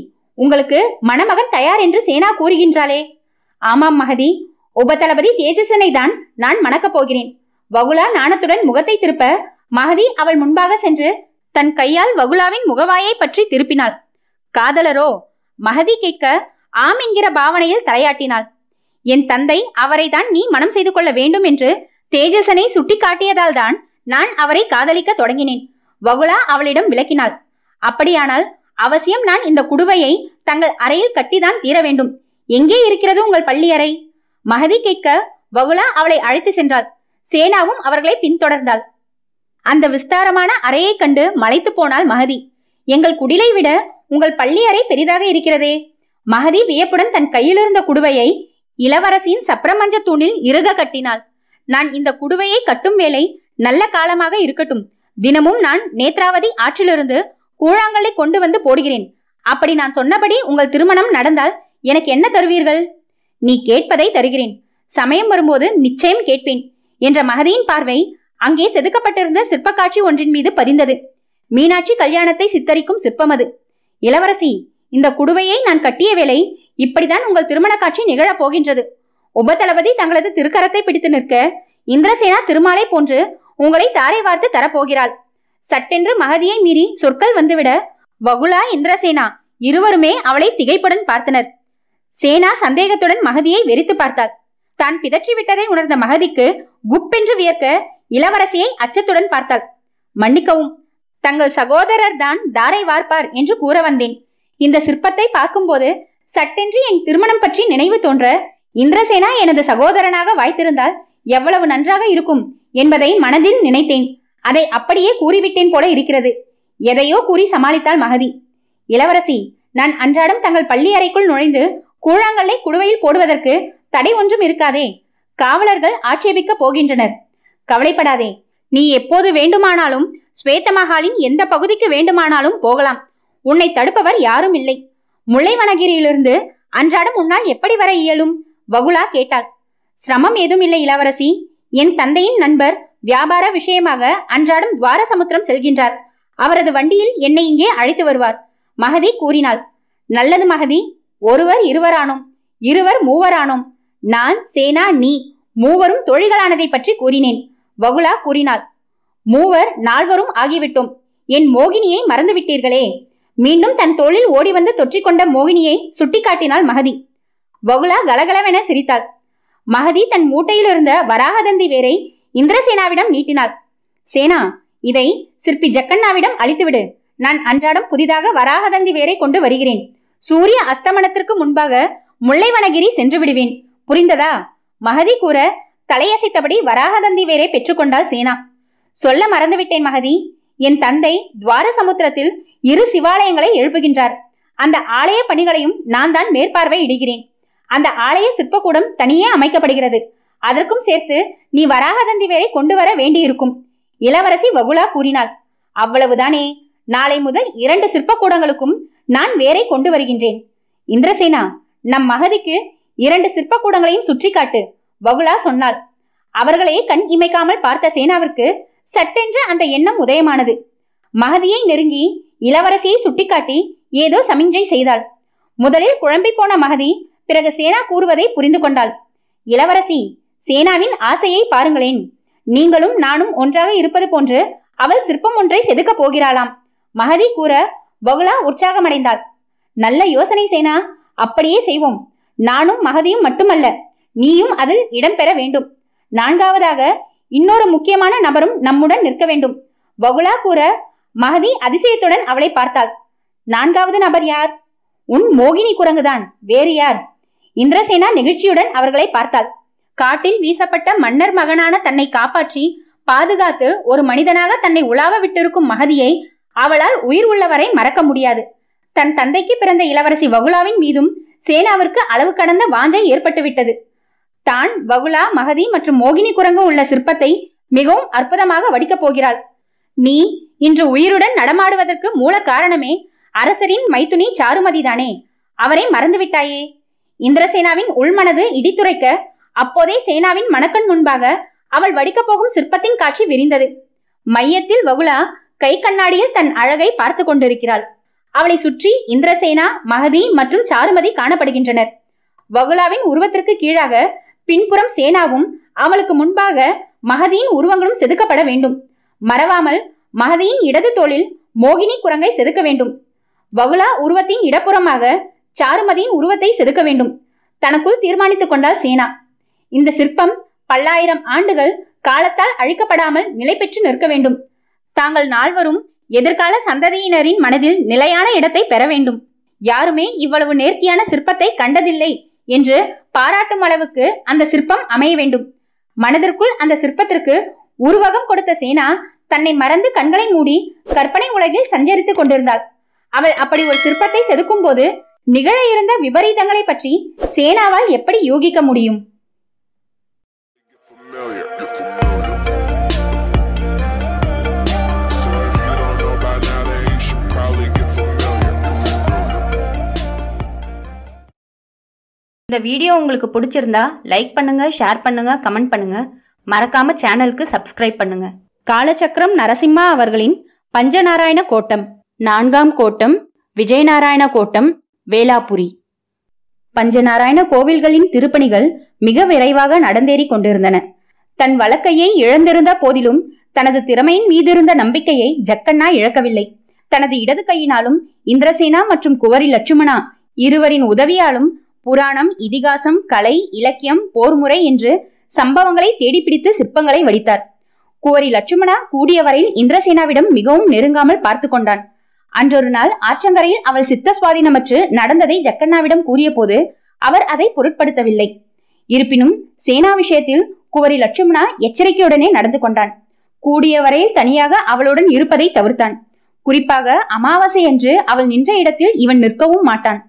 உங்களுக்கு மணமகன் தயார் என்று சேனா கூறுகின்றாளே? ஆமாம் மகதி, உபதளபதி தேஜசனை தான் நான் மணக்கப் போகிறேன். வகுலா நாணத்துடன் முகத்தை திருப்ப மகதி அவள் முன்பாக சென்று தன் கையால் வகுலாவின் முகவாயை பற்றி திருப்பினாள். காதலரோ? மகதி கேட்க ஆம் என்கிற பாவனையில் தலையாட்டினாள். என் தந்தை அவரை தான் நீ மனம் செய்து கொள்ள வேண்டும் என்று தேஜசனை சுட்டி காட்டியதால் தான் நான் அவரை காதலிக்க தொடங்கினேன். வகுலா அவளிடம் விளக்கினாள். அப்படியானால் அவசியம் நான் இந்த குடுவையை தங்கள் அறையில் கட்டிதான் தீர வேண்டும். எங்கே இருக்கிறது உங்கள் பள்ளி அறை? மகதி கேட்க வகுலா அவளை அழைத்து சென்றாள். சேனாவும் அவர்களை பின்தொடர்ந்தாள். அந்த விஸ்தாரமான அறையை கண்டு மலைத்து போனாள் மகதி. எங்கள் குடிலை விட உங்கள் பள்ளி அறை பெரிதாக இருக்கிறதே. மகதி வியப்புடன் தன் கையிலிருந்த குடுவையை இளவரசியின் சப்ரமஞ்ச தூணில் இறுக கட்டினாள். நான் இந்த குடுவையை கட்டும் வேலை நல்ல காலமாக இருக்கட்டும். தினமும் நான் நேத்ராவதி ஆற்றிலிருந்து கூழாங்கல்லை கொண்டு வந்து போடுகிறேன். அப்படி நான் சொன்னபடி உங்கள் திருமணம் நடந்தால் எனக்கு என்ன தருவீர்கள்? நீ கேட்பதை தருகிறேன். சமயம் வரும்போது நிச்சயம் கேட்பேன் என்ற மகதியின் பார்வை அங்கே செதுக்கப்பட்டிருந்த சிற்பக்காட்சி ஒன்றின் மீது பதிந்தது. மீனாட்சி கல்யாணத்தை சித்தரிக்கும் சிற்பம் அது. இளவரசி, இந்த குடுவையை நான் கட்டிய வேலை இப்படிதான் உங்கள் திருமண காட்சி நிகழப் போகின்றது. உபதளபதி தங்களது திருக்கரத்தை பிடித்து நிற்க இந்திரசேனா திருமாலை போன்று உங்களை தாரை வார்த்து தரப்போகிறாள். சட்டென்று மகதியை மீறி சொற்கள் வந்துவிட வகுலா இந்திரசேனா இருவருமே அவளை திகைப்புடன் பார்த்தனர். சேனா சந்தேகத்துடன் மகதியை வெறித்து பார்த்தாள். தான் பிதற்றி விட்டதை உணர்ந்த மகதிக்கு குப்பென்று வியர்க்க இளவரசியை அச்சத்துடன் பார்த்தாள். மன்னிக்கவும், தங்கள் சகோதரர் தான் தாரை வார்ப்பார் என்று கூற வந்தேன். இந்த சிற்பத்தை பார்க்கும்போது சட்டென்று என் திருமணம் பற்றி நினைவு தோன்ற இந்திரசேனா எனது சகோதரனாக வாய்த்திருந்தால் எவ்வளவு நன்றாக இருக்கும் என்பதை மனதில் நினைத்தேன். அதை அப்படியே கூறிவிட்டேன் போல இருக்கிறது. எதையோ கூறி சமாளித்தாள் மகதி. இளவரசி, நான் அன்றாடம் தங்கள் பள்ளி அறைக்குள் நுழைந்து கூழாங்கல்லை குடுவையில் போடுவதற்கு தடை ஒன்றும் இருக்காதே. காவலர்கள் ஆட்சேபிக்க போகின்றனர். கவலைப்படாதே, நீ எப்போது வேண்டுமானாலும் ஸ்வேத மகாலின் எந்த பகுதிக்கு வேண்டுமானாலும் போகலாம். உன்னை தடுப்பவர் யாரும் இல்லை. முல்லைவனகிரியிலிருந்து அன்றாடம் உன்னால் எப்படி வர இயலும்? வகுலா கேட்டாள். சிரமம் ஏதும் இல்லை இளவரசி. என் தந்தையின் நண்பர் வியாபார விஷயமாக அன்றாடம் துவார சமுத்திரம் செல்கின்றார். அவரது வண்டியில் என்னை இங்கே அழைத்து வருவார். மகதி கூறினாள். நல்லது மகதி, ஒருவர் இருவரானோம், இருவர் மூவரானோம். நான், சேனா, நீ மூவரும் தோழிகளானதை பற்றி கூறினேன். வகுலா கூறினாள். மூவர் நால்வரும் ஆகிவிட்டோம். என் மோகினியை மறந்துவிட்டீர்களே. மீண்டும் தன் தோளில் ஓடி வந்து தொற்றிக்கொண்ட மோகினியை சுட்டி காட்டினாள் மகதி. வகுலா கலகலவென சிரித்தாள். மகதி தன் மூட்டையில் இருந்த வராகதந்தி வேரை இந்திரசேனாவிடம் நீட்டினாள். சேனா, இதை சிற்பி ஜக்கண்ணாவிடம் அளித்துவிடு. நான் அன்றாடம் புதிதாக வராகதந்தி வேரை கொண்டு வருகிறேன். சூரிய அஸ்தமனத்திற்கு முன்பாக முல்லைவனகிரி சென்று விடுவேன். புரிந்ததா? மகதி கூற தலையசைத்தபடி வராகதந்தி வேரை பெற்றுக்கொண்டாள் சேனா. சொல்ல மறந்துவிட்டேன் மகதி, என் தந்தை துவார சமுத்திரத்தில் இரு சிவாலயங்களை எழுப்புகின்றார். அந்த ஆலய பணிகளையும் நான் தான் மேற்பார்வை இடுகிறேன். அந்த ஆலய சிற்பக்கூடம் தனியே அமைக்கப்படுகிறது. அதற்கும் சேர்த்து நீ வராகதந்தி வேரை கொண்டு வர வேண்டியிருக்கும். இளவரசி வகுலா கூறினாள். அவ்வளவுதானே, நாளை முதல் 2 சிற்பக்கூடங்களுக்கும் நான் வேரை கொண்டு வருகின்றேன். இந்திரசேனா, நம் மகதிக்கு 2 சிற்பக்கூடங்களையும் சுற்றி காட்டு. வகுலா சொன்னாள். அவர்களையே கண் இமைக்காமல் பார்த்த சேனாவிற்கு சட்டென்று அந்த எண்ணம் உதயமானது. மகதியை நெருங்கி இளவரசியை சுட்டிக்காட்டி ஏதோ சமிஞ்சை செய்தாள். முதலில் குழம்பி போன மகதி பிறகு சேனா கூறுவதை புரிந்து கொண்டாள். இளவரசி, சேனாவின் ஆசையை பாருங்களேன். நீங்களும் நானும் ஒன்றாக இருப்பது போன்று அவள் சிற்பம் ஒன்றை செதுக்க போகிறாளாம். மகதி கூற வகுலா உற்சாகமடைந்தாள். நல்ல யோசனை சேனா, அப்படியே செய்வோம். நானும் மகதியும் மட்டுமல்ல, நீயும் அதில் இடம்பெற வேண்டும். 4ஆவதாக இன்னொரு முக்கியமான நபரும் நம்முடன் நிற்க வேண்டும். வகுலா கூற மகதி அதிசயத்துடன் அவளை பார்த்தாள். 4வது நபர் யார்? உன் மோகினி குரங்குதான், வேறு யார்? இந்திரசேனா நெகிழ்ச்சியுடன் அவர்களை பார்த்தாள். காட்டில் வீசப்பட்ட மன்னர் மகனான தன்னை காப்பாற்றி பாதுகாத்து ஒரு மனிதனாக தன்னை உலாவ விட்டிருக்கும் மகதியை அவளால் உயிர் உள்ளவரை மறக்க முடியாது. தன் தந்தைக்கு பிறந்த இளவரசி வகுலாவின் மீதும் சேனாவிற்கு அளவு கடந்த வாஞ்சை ஏற்பட்டுவிட்டது. தான், வகுலா, மகதி மற்றும் மோகினி குரங்கு உள்ள சிற்பத்தை மிகவும் அற்புதமாக வடிக்கப் போகிறாள். நீ இன்று உயிருடன் நடமாடுவதற்கு மூல காரணமே அரசரின் மைத்துனி சாருமதிதானே. அவரை மறந்துவிட்டாயே. இந்திரசேனாவின் உள்மனது இடித்துரைக்க அப்போதே சேனாவின் மணக்கண் முன்பாக அவள் வடிக்கப் போகும் சிற்பத்தின் காட்சி விரிந்தது. மையத்தில் வகுலா கை கண்ணாடியில் தன் அழகை பார்த்து கொண்டிருக்கிறாள். அவளை சுற்றி இந்திரசேனா, மகதி மற்றும் சாருமதி காணப்படுகின்றனர். வகுலாவின் உருவத்திற்கு கீழாக பின்புறம் சேனாவும் அவளுக்கு முன்பாக மகதியின் உருவங்களும் செதுக்கப்பட வேண்டும். மறவாமல் மகதியின் இடது தோளில் மோகினி குரங்கை செதுக்க வேண்டும். வகுலா உருவத்தின் இடப்புறமாக சாருமதியின் உருவத்தை செதுக்க வேண்டும். தனக்குள் தீர்மானித்துக் கொண்டாள் சேனா. இந்த சிற்பம் பல்லாயிரம் ஆண்டுகள் காலத்தால் அழிக்கப்படாமல் நிலை பெற்று நிற்க வேண்டும். தாங்கள் நால்வரும் எதிர்கால சந்ததியினரின் மனதில் நிலையான இடத்தை பெற வேண்டும். யாருமே இவ்வளவு நேர்த்தியான சிற்பத்தை கண்டதில்லை என்று பாராட்டும் அளவுக்கு அந்த சிற்பம் அமைய வேண்டும். மனதிற்குள் அந்த சிற்பத்திற்கு உருவகம் கொடுத்த சேனா தன்னை மறந்து கண்களை மூடி கற்பனை உலகில் சஞ்சரித்துக் கொண்டிருந்தாள். அவள் அப்படி ஒரு சிற்பத்தை செதுக்கும் போது நிகழ இருந்த விபரீதங்களை பற்றி சேனாவால் எப்படி யூகிக்க முடியும்? இந்த வீடியோ உங்களுக்கு பிடிச்சிருந்தா லைக் பண்ணுங்க, ஷேர் பண்ணுங்க, கமெண்ட் பண்ணுங்க. மறக்காம சேனலுக்கு சப்ஸ்கிரைப் பண்ணுங்க. காலச்சக்கரம் நரசிம்மா அவர்களின் பஞ்சநாராயண கோட்டம், 4ஆம் கோட்டம் விஜயநாராயண கோட்டம், வேளாபுரி. பஞ்சநாராயண கோவில்களின் திருப்பணிகள் மிக விரைவாக நடந்தேறி கொண்டிருந்தன. தன் வழக்கையை இழந்திருந்த போதிலும் தனது திறமையின் மீதிருந்த நம்பிக்கையை ஜக்கண்ணா இழக்கவில்லை. தனது இடது கையினாலும் இந்திரசேனா மற்றும் குவரி லட்சுமணா இருவரின் உதவியாலும் புராணம், இதிகாசம், கலை, இலக்கியம், போர்முறை என்று சம்பவங்களை தேடிப்பிடித்து சிற்பங்களை வடித்தார். குவரி லட்சுமணா கூடிய வரையில் இந்திரசேனாவிடம் மிகவும் நெருங்காமல் பார்த்து கொண்டான். அன்றொரு நாள் ஆற்றங்கரையில் அவள் சித்த சுவாதீனமற்று நடந்ததை ஜக்கண்ணாவிடம் கூறிய போது அவர் அதை பொருட்படுத்தவில்லை. இருப்பினும் சேனா விஷயத்தில் குவரி லட்சுமணா எச்சரிக்கையுடனே நடந்து கொண்டான். கூடிய வரையில் தனியாக அவளுடன் இருப்பதை தவிர்த்தான். குறிப்பாக அமாவாசை என்று அவள் நின்ற இடத்தில் இவன் நிற்கவும் மாட்டான்.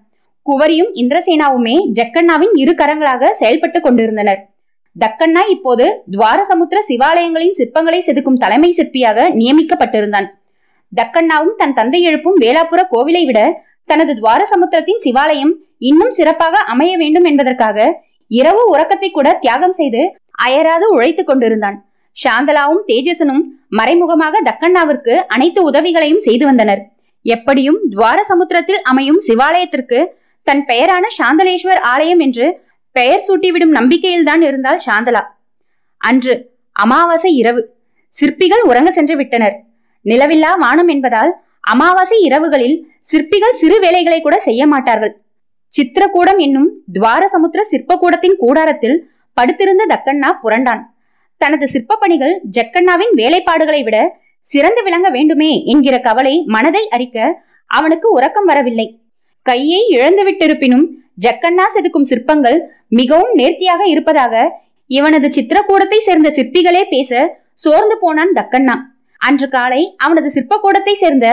குவரியும் இந்திரசேனாவுமே ஜக்கண்ணாவின் இரு கரங்களாக செயல்பட்டு கொண்டிருந்தனர். தக்கண்ணா இப்போது துவாரசமுத்திர சிவாலயங்களின் சிற்பங்களை செதுக்கும் தலைமை சிற்பியாக நியமிக்கப்பட்டிருந்தான். தக்கண்ணாவும் தன் தந்தை எழுப்பும் வேளாபுர கோவிலை விட தனது துவாரசமுத்திரத்தின் சிவாலயம் இன்னும் சிறப்பாக அமைய வேண்டும் என்பதற்காக இரவு உறக்கத்தை கூட தியாகம் செய்து அயராது உழைத்துக் கொண்டிருந்தான். சாந்தலாவும் தேஜசனும் மறைமுகமாக தக்கண்ணாவிற்கு அனைத்து உதவிகளையும் செய்து வந்தனர். எப்படியும் துவாரசமுத்திரத்தில் அமையும் சிவாலயத்திற்கு தன் பெயரான சாந்தலேஸ்வர் ஆலயம் என்று பெயர் சூட்டிவிடும் நம்பிக்கையில்தான் இருந்தாள் சாந்தலா. அன்று அமாவாசை இரவு. சிற்பிகள் உறங்க சென்று விட்டனர். நிலவில்லா வானம் என்பதால் அமாவாசை இரவுகளில் சிற்பிகள் சிறு வேலைகளை கூட செய்ய மாட்டார்கள். சித்திரக்கூடம் என்னும் துவாரசமுத்திர சிற்பக்கூடத்தின் கூடாரத்தில் படுத்திருந்த தக்கண்ணா புரண்டான். தனது சிற்ப பணிகள் ஜக்கண்ணாவின் வேலைப்பாடுகளை விட சிறந்து விளங்க வேண்டுமே என்கிற கவலை மனதை அரிக்க அவனுக்கு உறக்கம் வரவில்லை. கையை இழந்துவிட்டிருப்பினும் ஜக்கண்ணா செதுக்கும் சிற்பங்கள் மிகவும் நேர்த்தியாக இருப்பதாக இவனது சித்திரக்கூடத்தை சேர்ந்த சிற்பிகளே பேச சோர்ந்து போனான் தக்கண்ணா. அன்று காலை அவனது சிற்பக்கூடத்தை சேர்ந்த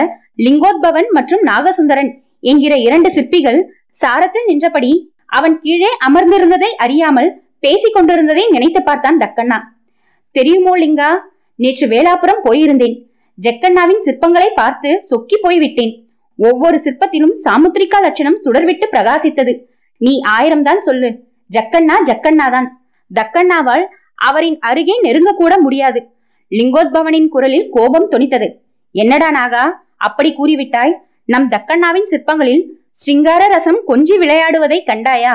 லிங்கோத்பவன் மற்றும் நாகசுந்தரன் என்கிற இரண்டு சிற்பிகள் சாரத்தில் நின்றபடி அவன் கீழே அமர்ந்திருந்ததை அறியாமல் பேசிக் கொண்டிருந்ததை நினைத்து பார்த்தான் தக்கண்ணா. தெரியுமோ லிங்கா, நேற்று வேளாபுரம் போயிருந்தேன். ஜக்கண்ணாவின் சிற்பங்களை பார்த்து சொக்கி போய்விட்டேன். ஒவ்வொரு சிற்பத்திலும் சாமுத்திரிகா லட்சணம் சுடர்விட்டு பிரகாசித்தது. நீ ஆயிரம் தான் சொல்லு, ஜக்கண்ணா ஜக்கண்ணா தான். தக்கண்ணாவால் அவரின் அருகே நெருங்க கூட முடியாது. லிங்கோத்பவனின் குரலில் கோபம் தொனித்தது. என்னடா நாகா, அப்படி கூறிவிட்டாய்? நம் தக்கண்ணாவின் சிற்பங்களில் ஸ்ருங்கார ரசம் கொஞ்சி விளையாடுவதை கண்டாயா?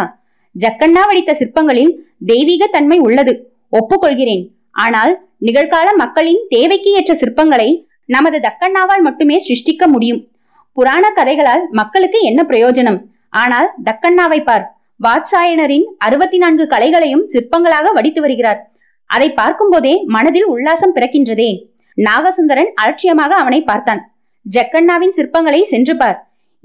ஜக்கண்ணா வடித்த சிற்பங்களில் தெய்வீக தன்மை உள்ளது, ஒப்புக்கொள்கிறேன். ஆனால் நிகழ்கால மக்களின் தேவைக்கு ஏற்ற சிற்பங்களை நமது தக்கண்ணாவால் மட்டுமே சிருஷ்டிக்க முடியும். புராண கதைகளால் மக்களுக்கு என்ன பிரயோஜனம்? ஆனால் தக்கண்ணாவை பார், வாத்சாயனரின் 64 கலைகளையும் சிற்பங்களாக வடித்து வருகிறார். அதை பார்க்கும் போதே மனதில் உல்லாசம் பிறக்கின்றதே. நாகசுந்தரன் அலட்சியமாக அவனை பார்த்தான். ஜக்கண்ணாவின் சிற்பங்களை சென்று பார்.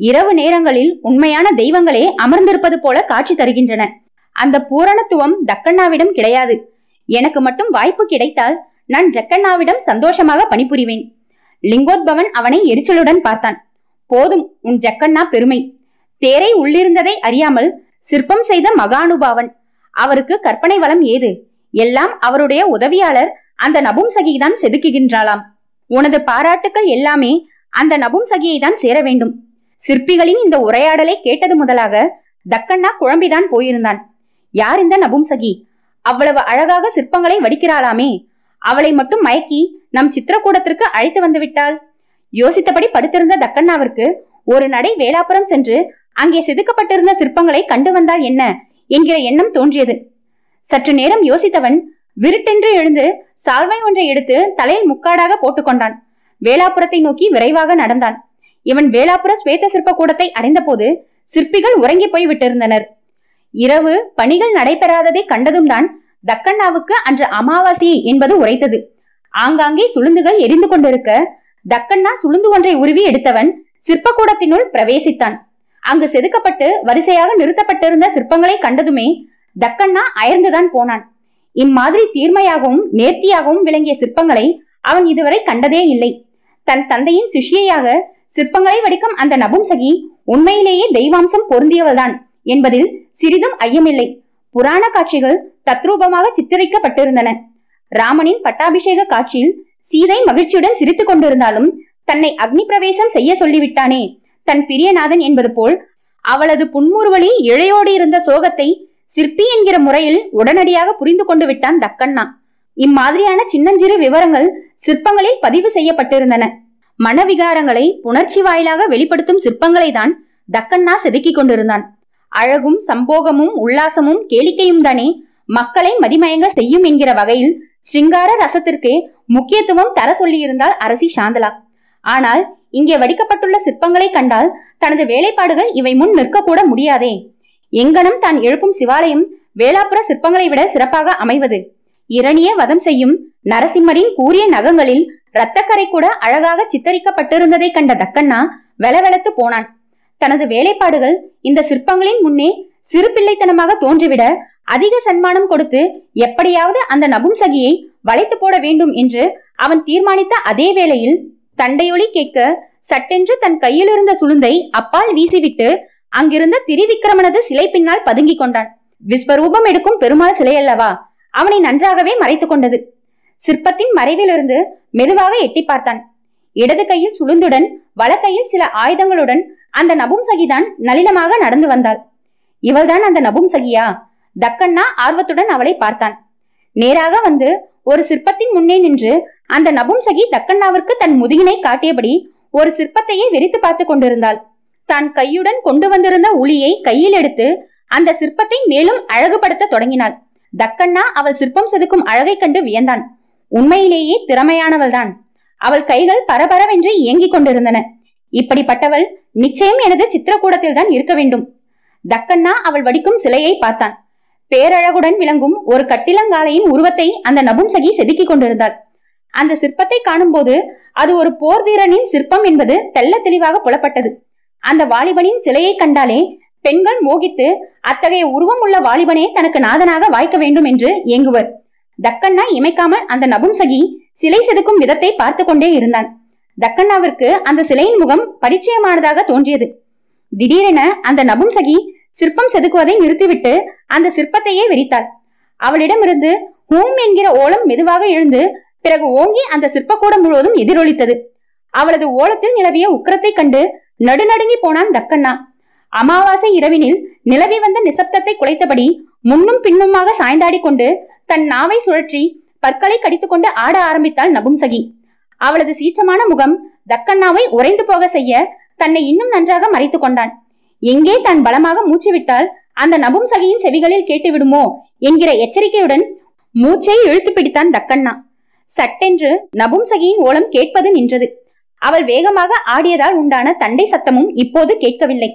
இரவு நேரங்களில் உண்மையான தெய்வங்களே அமர்ந்திருப்பது போல காட்சி தருகின்றன. அந்த பூரணத்துவம் தக்கண்ணாவிடம் கிடையாது. எனக்கு மட்டும் வாய்ப்பு கிடைத்தால் நான் ஜக்கண்ணாவிடம் சந்தோஷமாக பணிபுரிவேன். லிங்கோத்பவன் அவனை எரிச்சலுடன் பார்த்தான். போதும் உன் ஜக்கண்ணா பெருமை. தேரை உள்ளிருந்ததை அறியாமல் சிற்பம் செய்த மகானுபாவன். அவருக்கு கற்பனை வளம் ஏது? எல்லாம் அவருடைய உதவியாளர் அந்த நபும்சகிதான் செதுக்குகின்றாளாம். உனது பாராட்டுக்கள் எல்லாமே அந்த நபும்சகியை தான் சேர வேண்டும். சிற்பிகளின் இந்த உரையாடலை கேட்டது முதலாக தக்கண்ணா குழம்பிதான் போயிருந்தான். யார் இந்த நபும்சகி? அவ்வளவு அழகாக சிற்பங்களை வடிக்கிறாளாமே, அவளை மட்டும் மயக்கி நம் சித்திரக்கூடத்திற்கு அழைத்து வந்து விட்டாள். யோசித்தபடி படுத்திருந்த தக்கண்ணாவிற்கு ஒரு நடை வேளாப்புறம் சென்று அங்கே செதுக்கப்பட்டிருந்த சிற்பங்களை கண்டு வந்தால் என்ன என்கிற எண்ணம் தோன்றியது. சற்று நேரம் யோசித்தவன் விருட்டென்று எழுந்து சால்வை ஒன்றை எடுத்து தலையில் முக்காடாக போட்டுக்கொண்டான். வேளாப்புறத்தை நோக்கி விரைவாக நடந்தான். இவன் வேளாப்புற ஸ்வேத சிற்ப கூடத்தை அடைந்த போது சிற்பிகள் உறங்கி போய் விட்டிருந்தனர். இரவு பணிகள் நடைபெறாததை கண்டதும் தான் தக்கண்ணாவுக்கு அன்று அமாவாசை என்பது உரைத்தது. ஆங்காங்கே சுளுந்துகள் எரிந்து கொண்டிருக்க தக்கண்ணா சுளுந்து ஒன்றை உருவி எடுத்தவன் சிற்பக்கூடத்தினுள் பிரவேசித்தான். அங்கு செதுக்கப்பட்டு வரிசையாக நிறுத்தப்பட்டிருந்த சிற்பங்களை கண்டதுமே தக்கண்ணா அயர்ந்துதான் போனான். இம்மாதிரி தீர்மையாகவும் நேர்த்தியாகவும் விளங்கிய சிற்பங்களை அவன் இதுவரை கண்டதே இல்லை. தன் தந்தையின் சிஷியையாக சிற்பங்களை வடிக்கும் அந்த நபும்சகி உண்மையிலேயே தெய்வாம்சம் பொருந்தியவள்தான் என்பதில் சிறிதும் ஐயமில்லை. புராண காட்சிகள் தத்ரூபமாக சித்தரிக்கப்பட்டிருந்தன. ராமனின் பட்டாபிஷேக காட்சியில் சீதை மகிழ்ச்சியுடன் சிரித்துக் கொண்டிருந்தாலும் தன்னை அக்னி பிரவேசம் செய்ய சொல்லிவிட்டானே தன் பிரியநாதன் என்பது போல் அவளது புன்முறுவலில் இழையோடு இருந்த சோகத்தை சிற்பி என்கிற முறையில் உடனடியாக புரிந்து கொண்டு விட்டான் தக்கண்ணா. இம்மாதிரியான சின்னஞ்சிறு விவரங்கள் சிற்பங்களில் பதிவு செய்யப்பட்டிருந்தன. மனவிகாரங்களை புணர்ச்சி வாயிலாக வெளிப்படுத்தும் சிற்பங்களை தான் தக்கண்ணா செதுக்கிக் கொண்டிருந்தான். அழகும் சம்போகமும் உல்லாசமும் கேளிக்கையும் தானே மக்களை மதிமயங்க செய்யும் என்கிற வகையில் ஸ்ருங்கார ரசத்திற்கே முக்கியத்துவம் தர சொல்லியிருந்தாள் அரசி சாந்தலா. ஆனால் இங்கே வடிக்கப்பட்டுள்ள சிற்பங்களை கண்டால் தனது வேலைப்பாடுகள் இவை முன் நிற்க கூட முடியாதே. எங்கனம் தான் எழுப்பும் சிவாலயம் வேளாப்புற சிற்பங்களை விட சிறப்பாக அமைவது. இரணிய வதம் செய்யும் நரசிம்மரின் கூரிய நகங்களில் இரத்தக்கரை கூட அழகாக சித்தரிக்கப்பட்டிருந்ததை கண்ட தக்கண்ணா வெலவெலத்து போனான். தனது வேலைப்பாடுகள் இந்த சிற்பங்களின் முன்னே சிறு பிள்ளைத்தனமாக தோன்றிவிட அதிக சன்மானம் கொடுத்து எப்படியாவது அந்த நபும்சகியை வளைத்து போட வேண்டும் என்று அவன் தீர்மானித்த அதே வேளையில் தண்டையொலி கேட்க சட்டென்று தன் கையில் இருந்த சுளுந்தை அப்பால் வீசிவிட்டு அங்கிருந்த திரிவிக்ரமனது சிலை பின்னால் பதுங்கி கொண்டான். விஸ்வரூபம் எடுக்கும் பெருமாள் சிலை அல்லவா, அவனை நன்றாகவே மறைத்து கொண்டது. சிற்பத்தின் மறைவிலிருந்து மெதுவாக எட்டி பார்த்தான். இடது கையில் சுளுந்துடன் வலக்கையில் சில ஆயுதங்களுடன் அந்த நபும்சகிதான் நளினமாக நடந்து வந்தாள். இவள்தான் அந்த நபும்சகியா? தக்கண்ணா ஆர்வத்துடன் அவளை பார்த்தான். நேராக வந்து ஒரு சிற்பத்தின் முன்னே நின்று அந்த நபும்சகி தக்கண்ணாவிற்கு தன் முதுகினை காட்டியபடி ஒரு சிற்பத்தையே வெறித்து பார்த்து கொண்டிருந்தாள். தான் கையுடன் கொண்டு வந்திருந்த உளியை கையில் எடுத்து அந்த சிற்பத்தை மேலும் அழகுபடுத்த தொடங்கினாள். தக்கண்ணா அவள் சிற்பம் செதுக்கும் அழகை கண்டு வியந்தான். உண்மையிலேயே திறமையானவள் தான். அவள் கைகள் பரபரவென்று இயங்கிக் கொண்டிருந்தன. இப்படிப்பட்டவள் நிச்சயம் எனது சித்திரக்கூடத்தில் தான் இருக்க வேண்டும். தக்கண்ணா அவள் வடிக்கும் சிலையை பார்த்தான். பேரழகுடன் விளங்கும் ஒரு கட்டிலங்காலையின் உருவத்தை அந்த நபும்சகி செதுக்கிக் கொண்டிருந்தாள். அந்த சிற்பத்தை காணும் போது அது ஒரு போர் வீரனின் சிற்பம் என்பது தெல்ல தெளிவாக புலப்பட்டது. அந்த வாலிபனின் சிலையை கண்டாலே பெண்கள் மோகித்து அத்தகைய உருவம் உள்ள வாலிபனே தனக்கு நாதனாக வாய்க்க வேண்டும் என்று ஏங்குவர். தக்கண்ணா இமைக்காமல் அந்த நபும்சகி சிலை செதுக்கும் விதத்தை பார்த்து கொண்டே இருந்தான். தக்கண்ணாவிற்கு அந்த சிலையின் முகம் பரிச்சயமானதாக தோன்றியது. திடீரென அந்த நபும்சகி சிற்பம் செதுக்குவதை நிறுத்திவிட்டு அந்த சிற்பத்தையே வெறித்தாள். அவளிடமிருந்து ஹூம் என்கிற ஓலம் மெதுவாக எழுந்து பிறகு ஓங்கி அந்த சிற்பக்கூடம் முழுவதும் எதிரொலித்தது. அவளது ஓலத்தில் நிலவிய உக்கிரத்தை கண்டு நடுநடுங்கி போனான் தக்கண்ணா. அமாவாசை இரவினில் நிலவி வந்த நிசப்தத்தை குலைத்தபடி முன்னும் பின்னுமாக சாய்ந்தாடி கொண்டு தன் நாவை சுழற்றி பற்களை கடித்துக்கொண்டு ஆட ஆரம்பித்தாள் நபும்சகி. அவளது சீற்றமான முகம் தக்கண்ணாவை உறைந்து போக செய்ய தன்னை இன்னும் நன்றாக மறைத்து கொண்டான். எங்கே தான் பலமாக மூச்சு விட்டால் அந்த நபும்சகியின் செவிகளில் கேட்டு விடுமோ என்கிற எச்சரிக்கையுடன் மூச்சை இழுத்து பிடித்தான் தக்கண்ணா. சட்டென்று நபும்சகியின் ஓலம் கேட்பது நின்றது. அவள் வேகமாக ஆடியதால் உண்டான தண்டை சத்தமும் இப்போது கேட்கவில்லை.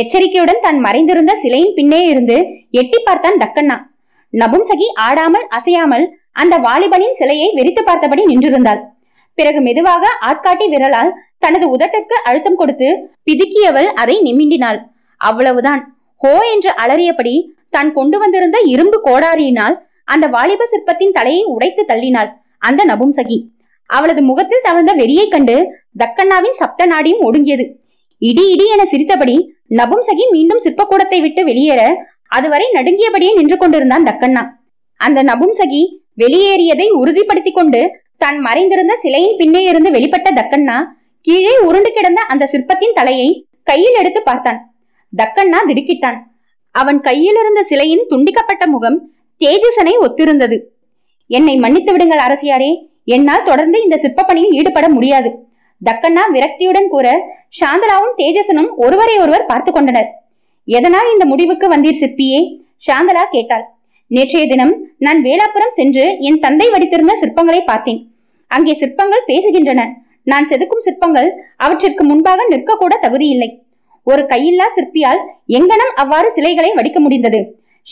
எச்சரிக்கையுடன் தான் மறைந்திருந்த சிலையின் பின்னே இருந்து எட்டி பார்த்தான் தக்கண்ணா. நபும்சகி ஆடாமல் அசையாமல் அந்த வாலிபனின் சிலையை வெறித்து பார்த்தபடி நின்றிருந்தாள். பிறகு மெதுவாக ஆட்காட்டி விரலால் தனது உதட்டிற்கு அழுத்தம் கொடுத்து பிதுக்கியவள் அதை நிமிண்டினாள். அவ்வளவுதான். ஹோ என்று அலறியபடி தான் கொண்டு வந்திருந்த இரும்பு கோடாரியினால் அந்த வாலிப சிற்பத்தின் தலையை உடைத்து தள்ளினாள் அந்த நபும்சகி. அவளது முகத்தில் தவழ்ந்த வெறியை கண்டு தக்கண்ணாவின் சப்த நாடியும் ஒடுங்கியது. இடி இடி என சிரித்தபடி நபும்சகி மீண்டும் சிற்பக்கூடத்தை விட்டு வெளியேற அதுவரை நடுங்கியபடியே நின்று கொண்டிருந்தான் தக்கண்ணா. அந்த நபும்சகி வெளியேறியதை உறுதிப்படுத்தி கொண்டு தான் மறைந்திருந்த சிலையின் பின்னே இருந்து வெளிப்பட்ட தக்கண்ணா கீழே உருண்டு கிடந்த அந்த சிற்பத்தின் தலையை கையில் எடுத்து பார்த்தான். தக்கண்ணா திடுக்கிட்டான். அவன் கையிலிருந்த சிலையின் துண்டிக்கப்பட்ட முகம் தேஜசனை ஒத்திருந்தது. என்னை மன்னித்து விடுங்கள் அரசியாரே, என்னால் தொடர்ந்து இந்த சிற்ப பணியில் ஈடுபட முடியாது. தக்கண்ணா விரக்தியுடன் கூற சாந்தலாவும் தேஜசனும் ஒருவரை ஒருவர் பார்த்து கொண்டனர். எதனால் இந்த முடிவுக்கு வந்தீர் சிற்பியே? சாந்தலா கேட்டாள். நேற்றைய தினம் நான் வேளாப்புறம் சென்று என் தந்தை வடித்திருந்த சிற்பங்களை பார்த்தேன். அங்கே சிற்பங்கள் பேசுகின்றன. நான் செதுக்கும் சிற்பங்கள் அவற்றிற்கு முன்பாக நிற்க கூட தகுதி இல்லை. ஒரு கையில்லா சிற்பியால் எங்கனம் அவ்வாறு சிலைகளை வடிக்க முடிந்தது?